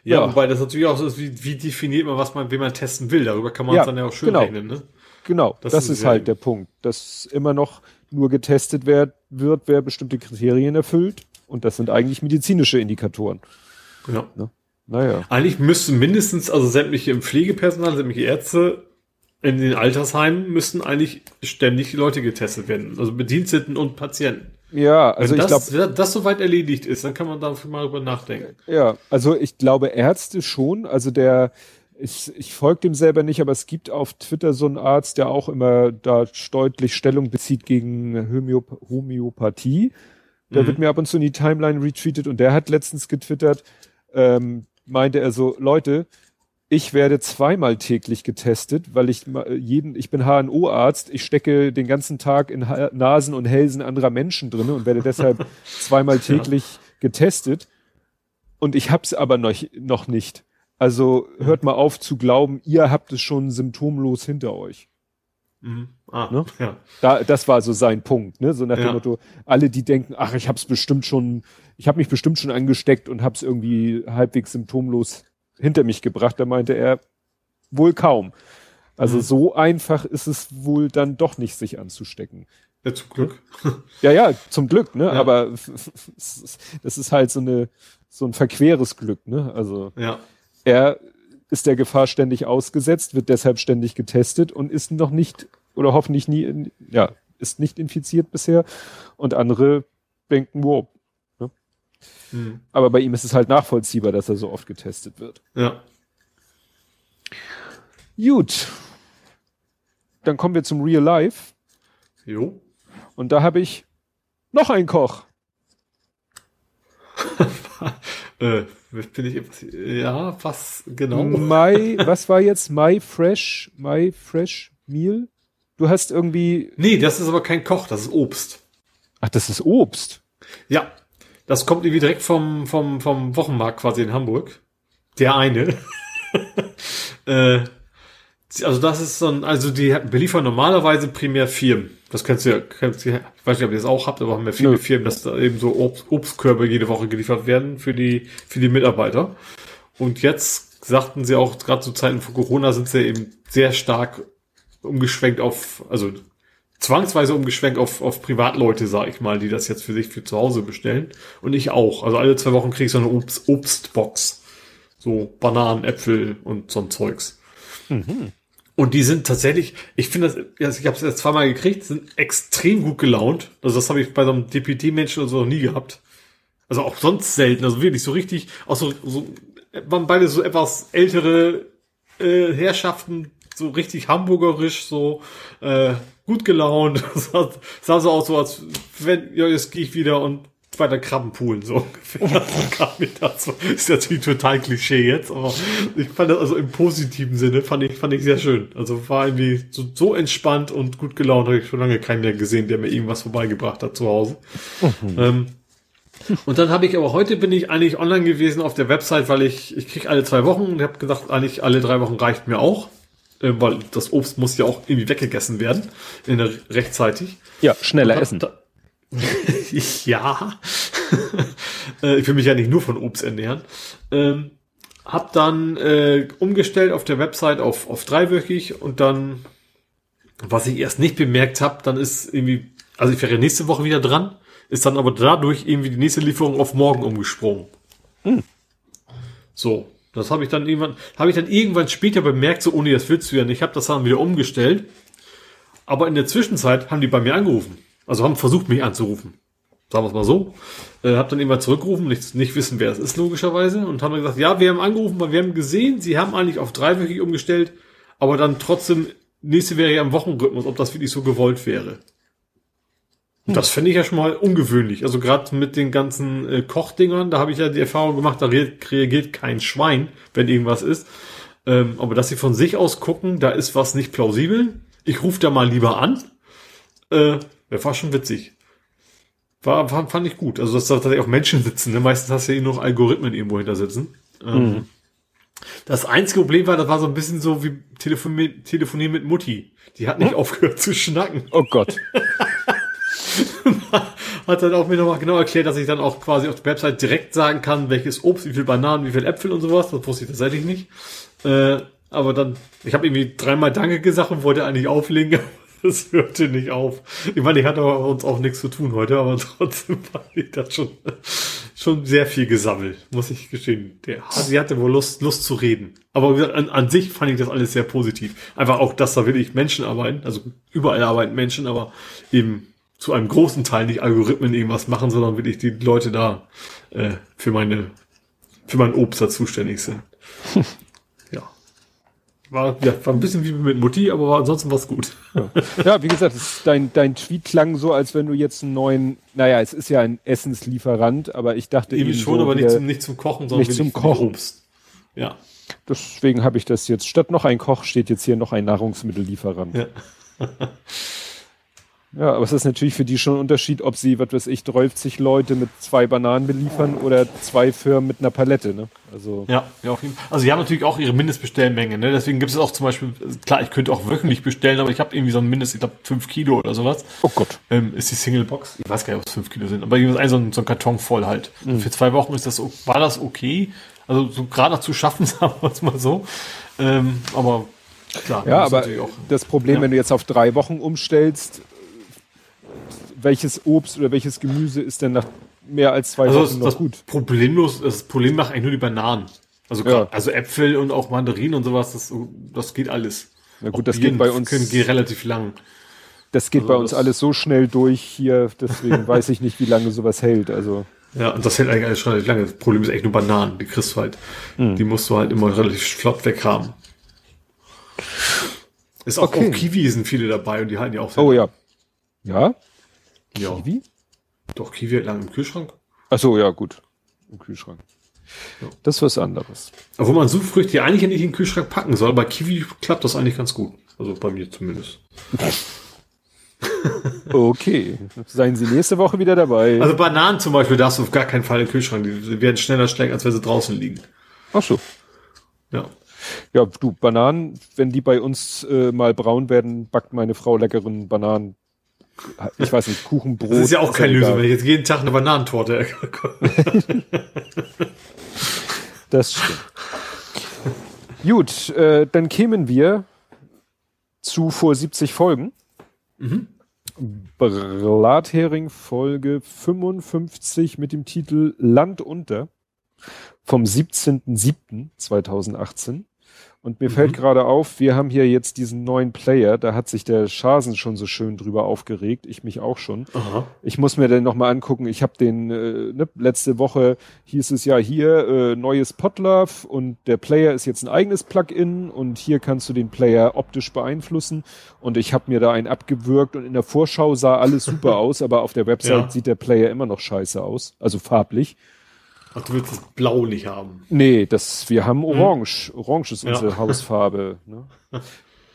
Ja, wobei das natürlich auch so ist, wie definiert man, wen man testen will. Darüber kann man es dann ja auch schön rechnen, ne? Genau, das ist halt der Punkt, dass immer noch nur getestet wird, wer bestimmte Kriterien erfüllt. Und das sind eigentlich medizinische Indikatoren. Ja. Ne? Naja. Eigentlich müssten mindestens, also sämtliche im Pflegepersonal, sämtliche Ärzte in den Altersheimen müssten eigentlich ständig Leute getestet werden. Also Bediensteten und Patienten. Ja, also wenn wenn das soweit erledigt ist, dann kann man da mal drüber nachdenken. Ja, also ich glaube Ärzte schon, also ich folge dem selber nicht, aber es gibt auf Twitter so einen Arzt, der auch immer da deutlich Stellung bezieht gegen Homöopathie. Der wird mir ab und zu in die Timeline retweetet und der hat letztens getwittert, meinte er so, Leute, ich werde zweimal täglich getestet, weil ich bin HNO-Arzt, ich stecke den ganzen Tag in Nasen und Hälsen anderer Menschen drin und werde deshalb zweimal täglich getestet. Und ich hab's aber noch nicht. Also hört mal auf zu glauben, ihr habt es schon symptomlos hinter euch. Mhm. Ah, ne? Ja. Das war so sein Punkt, ne? So nach dem Motto, alle, die denken, ach, ich habe mich bestimmt schon angesteckt und hab's irgendwie halbwegs symptomlos hinter mich gebracht, da meinte er wohl kaum. Also so einfach ist es wohl dann doch nicht, sich anzustecken. Ja, zum Glück. Ja, zum Glück, ne? Ja. Aber das ist halt so ein verqueres Glück, ne? Also er ist der Gefahr ständig ausgesetzt, wird deshalb ständig getestet und ist noch nicht oder hoffentlich nie, ist nicht infiziert bisher und andere denken, wow. Mhm. Aber bei ihm ist es halt nachvollziehbar, dass er so oft getestet wird. Ja. Gut. Dann kommen wir zum Real Life. Jo. Und da habe ich noch einen Koch. Ja, was genau? Was war jetzt? My Fresh Meal? Du hast irgendwie... Nee, das ist aber kein Koch, das ist Obst. Ach, das ist Obst? Ja, das kommt irgendwie direkt vom Wochenmarkt quasi in Hamburg. Der eine. Also das ist so ein, also die beliefern normalerweise primär Firmen. Das kennst du ja, ich weiß nicht, ob ihr das auch habt, aber haben wir viele Firmen, dass da eben so Obstkörbe jede Woche geliefert werden für die Mitarbeiter. Und jetzt sagten sie auch, gerade zu Zeiten von Corona sind sie eben sehr stark umgeschwenkt auf, also zwangsweise umgeschwenkt auf Privatleute, sag ich mal, die das jetzt für sich für zu Hause bestellen. Und ich auch. Also alle 2 Wochen krieg ich so eine Obstbox. So Bananen, Äpfel und so ein Zeugs. Mhm. Und die sind tatsächlich, ich finde das, ich habe es jetzt 2-mal gekriegt, sind extrem gut gelaunt. Also das habe ich bei so einem DPT-Menschen oder so noch nie gehabt. Also auch sonst selten. Also wirklich so richtig, auch so waren beide so etwas ältere Herrschaften, so richtig hamburgerisch, so gut gelaunt. Das sah so aus, so als wenn, ja, jetzt gehe ich wieder und weiter Krabben poolen, so ungefähr. Das ist natürlich total Klischee jetzt, aber ich fand das also im positiven Sinne, fand ich sehr schön. Also war irgendwie so entspannt und gut gelaunt, habe ich schon lange keinen mehr gesehen, der mir irgendwas vorbeigebracht hat zu Hause. Mhm. Und dann habe ich aber heute bin ich eigentlich online gewesen auf der Website, weil ich kriege alle 2 Wochen und habe gedacht, eigentlich alle 3 Wochen reicht mir auch, weil das Obst muss ja auch irgendwie weggegessen werden, rechtzeitig. Ja, schneller essen. Ja, ich will mich ja nicht nur von Obst ernähren. Hab dann umgestellt auf der Website auf 3-wöchig und dann, was ich erst nicht bemerkt habe, dann ist irgendwie, also ich wäre nächste Woche wieder dran, ist dann aber dadurch irgendwie die nächste Lieferung auf morgen umgesprungen. Hm. So, das habe ich dann irgendwann später bemerkt, so ohne das willst du ja nicht. Ich habe das dann wieder umgestellt, aber in der Zwischenzeit haben die bei mir angerufen. Also haben versucht, mich anzurufen. Sagen wir es mal so. Hab dann immer zurückgerufen, nicht wissen, wer es ist, logischerweise. Und haben dann gesagt, ja, wir haben angerufen, weil wir haben gesehen, sie haben eigentlich auf 3-wöchig umgestellt, aber dann trotzdem, nächste wäre ja im Wochenrhythmus, ob das wirklich so gewollt wäre. Und das finde ich ja schon mal ungewöhnlich. Also gerade mit den ganzen Kochdingern, da habe ich ja die Erfahrung gemacht, da reagiert kein Schwein, wenn irgendwas ist. Aber dass sie von sich aus gucken, da ist was nicht plausibel. Ich rufe da mal lieber an. Das war schon witzig. Fand ich gut. Also, dass da tatsächlich auch Menschen sitzen. Ne? Meistens hast du ja eh noch Algorithmen irgendwo hinter sitzen. Mhm. Das einzige Problem war, das war so ein bisschen so wie Telefonieren mit Mutti. Die hat nicht aufgehört zu schnacken. Oh Gott. Hat dann auch mir nochmal genau erklärt, dass ich dann auch quasi auf der Website direkt sagen kann, welches Obst, wie viel Bananen, wie viel Äpfel und sowas. Das wusste ich tatsächlich nicht. Aber dann, ich habe irgendwie 3-mal Danke gesagt und wollte eigentlich auflegen. Das hörte nicht auf. Ich meine, ich hatte uns auch nichts zu tun heute, aber trotzdem war ich das schon sehr viel gesammelt, muss ich gestehen. Sie hatte wohl Lust zu reden. Aber wie gesagt, an sich fand ich das alles sehr positiv. Einfach auch, dass da wirklich Menschen arbeiten, also überall arbeiten Menschen, aber eben zu einem großen Teil nicht Algorithmen irgendwas machen, sondern wirklich die Leute da für mein Obst da zuständig sind. War ein bisschen wie mit Mutti, aber ansonsten war es gut. Ja, wie gesagt, dein Tweet klang so, als wenn du jetzt einen neuen, naja, es ist ja ein Essenslieferant, aber ich dachte eben schon, so, aber nicht zum Kochen, sondern nicht zum Kochen. Obst. Ja. Deswegen habe ich das jetzt, statt noch ein Koch steht jetzt hier noch ein Nahrungsmittellieferant. Ja. Ja, aber es ist natürlich für die schon ein Unterschied, ob sie, was weiß ich, 30 Leute mit 2 Bananen beliefern oder 2 Firmen mit einer Palette, ne? Also. Ja, auf jeden Fall. Also, sie haben natürlich auch ihre Mindestbestellmenge, ne? Deswegen gibt es auch zum Beispiel, klar, ich könnte auch wöchentlich bestellen, aber ich habe irgendwie so ein Mindest, ich glaube, 5 Kilo oder sowas. Oh Gott. Ist die Singlebox. Ich weiß gar nicht, ob es 5 Kilo sind, aber so ein Karton voll halt. Mhm. Für 2 Wochen war das okay. Also, so gerade noch zu schaffen, sagen wir es mal so. Aber, klar. Ja, aber das Problem, wenn du jetzt auf 3 Wochen umstellst, welches Obst oder welches Gemüse ist denn nach mehr als 2 Wochen noch gut? Das Problem macht eigentlich nur die Bananen. Also, also Äpfel und auch Mandarinen und sowas, das geht alles. Na gut, das geht bei uns. Geht relativ lang. Das geht bei uns alles so schnell durch hier, deswegen weiß ich nicht, wie lange sowas hält. Also Ja, und das hält eigentlich alles relativ lange. Das Problem ist echt nur Bananen. Die kriegst du halt, die musst du halt immer relativ flott weghaben. Ist auch, okay. Auch Kiwi sind viele dabei und die halten ja auch sehr. Oh ja. Ja? Ja. Kiwi? Doch, Kiwi halt lange im Kühlschrank. Ach so, ja, gut. Im Kühlschrank. Ja. Das ist was anderes. Obwohl man Suchfrüchte ja eigentlich nicht in den Kühlschrank packen soll, aber Kiwi klappt das eigentlich ganz gut. Also bei mir zumindest. Okay. Seien Sie nächste Woche wieder dabei. Also Bananen zum Beispiel darfst du auf gar keinen Fall im Kühlschrank. Die werden schneller schlecht, als wenn sie draußen liegen. Ach so. Ja. Ja, du, Bananen, wenn die bei uns mal braun werden, backt meine Frau leckeren Bananen. Ich weiß nicht, Kuchenbrot. Das ist ja auch keine Lösung, wenn ich jetzt jeden Tag eine Bananentorte erkomme. Das stimmt. Gut, dann kämen wir zu vor 70 Folgen. Mhm. Blathering Folge 55 mit dem Titel Land unter vom 17.07.2018. Und mir fällt gerade auf, wir haben hier jetzt diesen neuen Player, da hat sich der Schasen schon so schön drüber aufgeregt, ich mich auch schon. Aha. Ich muss mir den nochmal angucken, ich habe den, letzte Woche hieß es ja hier, neues Podlove und der Player ist jetzt ein eigenes Plugin und hier kannst du den Player optisch beeinflussen und ich habe mir da einen abgewürgt und in der Vorschau sah alles super aus, aber auf der Website sieht der Player immer noch scheiße aus, also farblich. Ach, du willst das blau nicht haben. Nee, wir haben orange. Orange ist unsere Hausfarbe. Ne?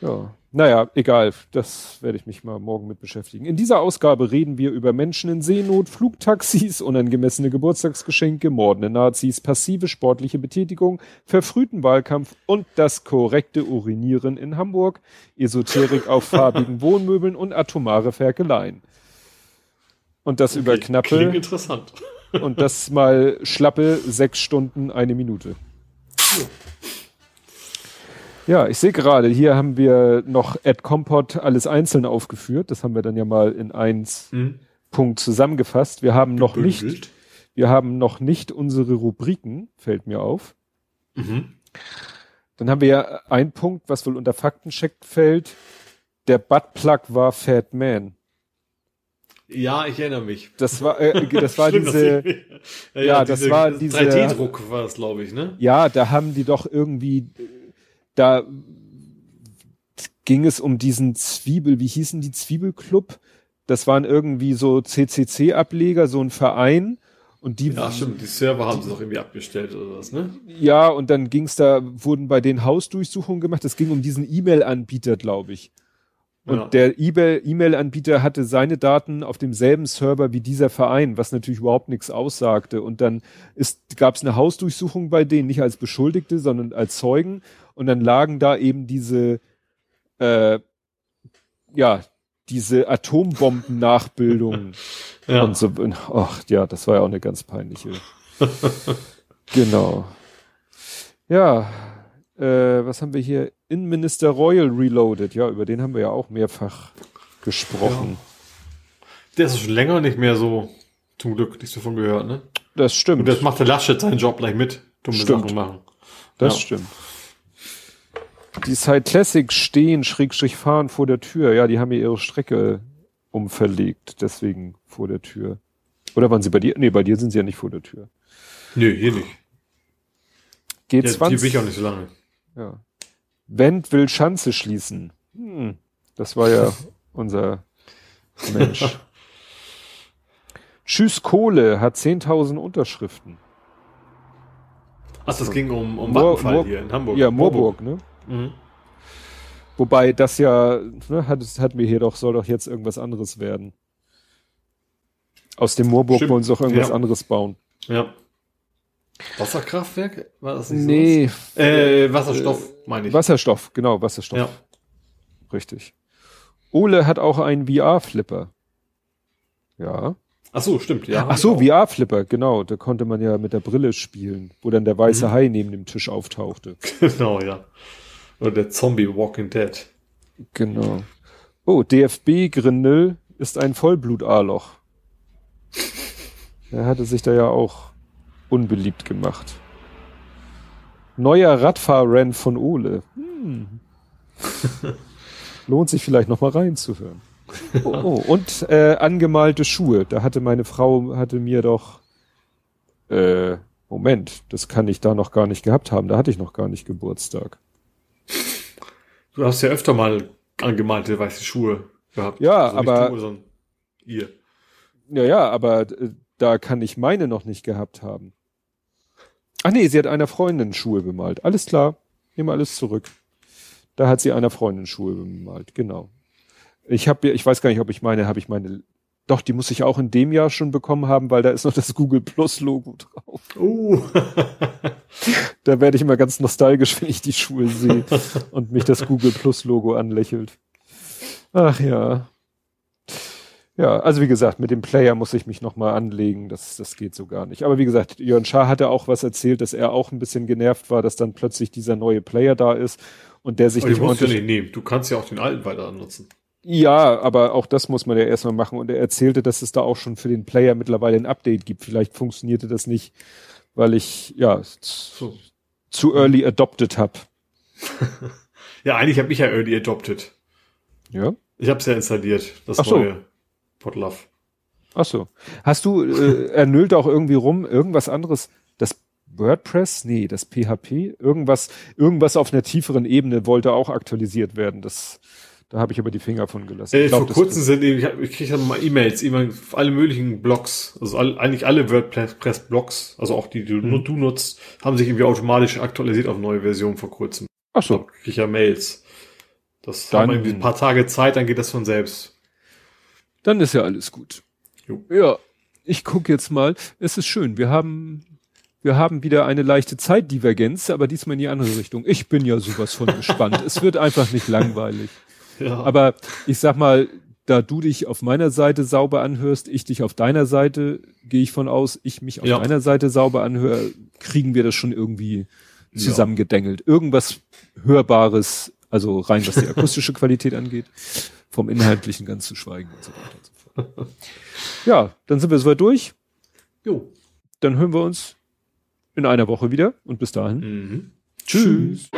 Ja. Naja, egal. Das werde ich mich mal morgen mit beschäftigen. In dieser Ausgabe reden wir über Menschen in Seenot, Flugtaxis, unangemessene Geburtstagsgeschenke, mordende Nazis, passive sportliche Betätigung, verfrühten Wahlkampf und das korrekte Urinieren in Hamburg, Esoterik auf farbigen Wohnmöbeln und atomare Ferkeleien. Und das über knappe... Klingt interessant. Und das mal schlappe 6 Stunden, 1 Minute. Ja, ich sehe gerade, hier haben wir noch Ad Compot alles einzeln aufgeführt. Das haben wir dann ja mal in eins Punkt zusammengefasst. Wir haben gebündelt. Wir haben noch nicht unsere Rubriken, fällt mir auf. Mhm. Dann haben wir ja einen Punkt, was wohl unter Faktencheck fällt. Der Buttplug war Fat Man. Ja, ich erinnere mich. Das war schlimm, diese, das war diese 3D-Druck war das, glaube ich, ne? Ja, da haben die doch irgendwie, da ging es um diesen wie hießen die Zwiebelclub? Das waren irgendwie so CCC-Ableger, so ein Verein. Und die, ja, stimmt, die Server haben sie doch irgendwie abgestellt oder was, ne? Ja, und dann ging's da, wurden bei den Hausdurchsuchungen gemacht. Das ging um diesen E-Mail-Anbieter, glaube ich. Und der E-Mail-Anbieter hatte seine Daten auf demselben Server wie dieser Verein, was natürlich überhaupt nichts aussagte. Und dann gab es eine Hausdurchsuchung bei denen, nicht als Beschuldigte, sondern als Zeugen. Und dann lagen da eben diese Atombomben-Nachbildungen und so. Ach ja, das war ja auch eine ganz peinliche. Genau. Ja. Was haben wir hier? Innenminister Royal Reloaded. Ja, über den haben wir ja auch mehrfach gesprochen. Ja. Der ist schon länger nicht mehr so, zum Glück, nichts davon gehört, ne? Das stimmt. Und das macht der Laschet seinen Job gleich mit. Dumme Sachen machen. Das stimmt. Die Side Classics stehen, /fahren vor der Tür. Ja, die haben hier ihre Strecke umverlegt. Deswegen vor der Tür. Oder waren sie bei dir? Nee, bei dir sind sie ja nicht vor der Tür. Nee, hier nicht. G20. Ja, hier bin ich auch nicht so lange. Ja. Wendt will Schanze schließen. Das war ja unser Mensch. Tschüss Kohle hat 10.000 Unterschriften. Ach, das ging um Vattenfall hier in Hamburg. Ja, Moorburg, ne? Mhm. Wobei das ja, ne, soll doch jetzt irgendwas anderes werden. Aus dem Moorburg wollen sie doch irgendwas anderes bauen. Ja. Wasserkraftwerk? War das nicht so? Nee. Wasserstoff, meine ich. Wasserstoff, genau, Wasserstoff. Ja. Richtig. Ole hat auch einen VR-Flipper. Ja. Ach so, stimmt, ja. Ach so, VR-Flipper, genau. Da konnte man ja mit der Brille spielen, wo dann der weiße Hai neben dem Tisch auftauchte. Genau, ja. Oder der Zombie Walking Dead. Genau. Oh, DFB-Grindel ist ein Vollblut-A-Loch. Er hatte sich da ja auch unbeliebt gemacht. Neuer Radfahrrand von Ole. Lohnt sich vielleicht nochmal reinzuhören. Und angemalte Schuhe. Da hatte meine Frau mir doch Moment, das kann ich da noch gar nicht gehabt haben, da hatte ich noch gar nicht Geburtstag. Du hast ja öfter mal angemalte weiße Schuhe gehabt. Ja, also aber... Nicht du, sondern ihr. Ja, aber da kann ich meine noch nicht gehabt haben. Ach nee, sie hat einer Freundin Schuhe bemalt. Alles klar, nehme alles zurück. Da hat sie einer Freundin Schuhe bemalt, genau. Ich weiß gar nicht, ob ich meine... Doch, die muss ich auch in dem Jahr schon bekommen haben, weil da ist noch das Google Plus Logo drauf. Da werde ich immer ganz nostalgisch, wenn ich die Schuhe sehe und mich das Google Plus Logo anlächelt. Ach ja. Ja, also wie gesagt, mit dem Player muss ich mich nochmal anlegen, das geht so gar nicht. Aber wie gesagt, Jörn Schaar hatte auch was erzählt, dass er auch ein bisschen genervt war, dass dann plötzlich dieser neue Player da ist und der sich nicht... Aber den musst du ja nicht nehmen, du kannst ja auch den alten weiter nutzen. Ja, aber auch das muss man ja erstmal machen. Und er erzählte, dass es da auch schon für den Player mittlerweile ein Update gibt. Vielleicht funktionierte das nicht, weil ich zu early adopted habe. Ja, eigentlich habe ich ja early adopted. Ja? Ich habe es ja installiert, das neue Podlove. Ach so. Hast du, er nölt auch irgendwie rum, irgendwas anderes, das WordPress? Nee, das PHP? Irgendwas auf einer tieferen Ebene wollte auch aktualisiert werden, da habe ich aber die Finger von gelassen. Vor kurzem ich kriege dann mal E-Mails, alle möglichen Blogs, also eigentlich alle WordPress-Blogs, also auch die du nutzt, haben sich irgendwie automatisch aktualisiert auf neue Versionen vor kurzem. Ach so. Da kriege ich ja Mails. Das dann, haben irgendwie ein paar Tage Zeit, dann geht das von selbst. Dann ist ja alles gut. Jo. Ja, ich gucke jetzt mal. Es ist schön, wir haben wieder eine leichte Zeitdivergenz, aber diesmal in die andere Richtung. Ich bin ja sowas von gespannt. Es wird einfach nicht langweilig. Ja. Aber ich sag mal, da du dich auf meiner Seite sauber anhörst, ich dich auf deiner Seite, gehe ich von aus, ich mich auf deiner Seite sauber anhöre, kriegen wir das schon irgendwie zusammengedängelt. Irgendwas Hörbares, also rein was die akustische Qualität angeht, vom Inhaltlichen ganz zu schweigen und so weiter und so fort. Ja, dann sind wir soweit durch. Jo. Dann hören wir uns in einer Woche wieder und bis dahin. Mhm. Tschüss.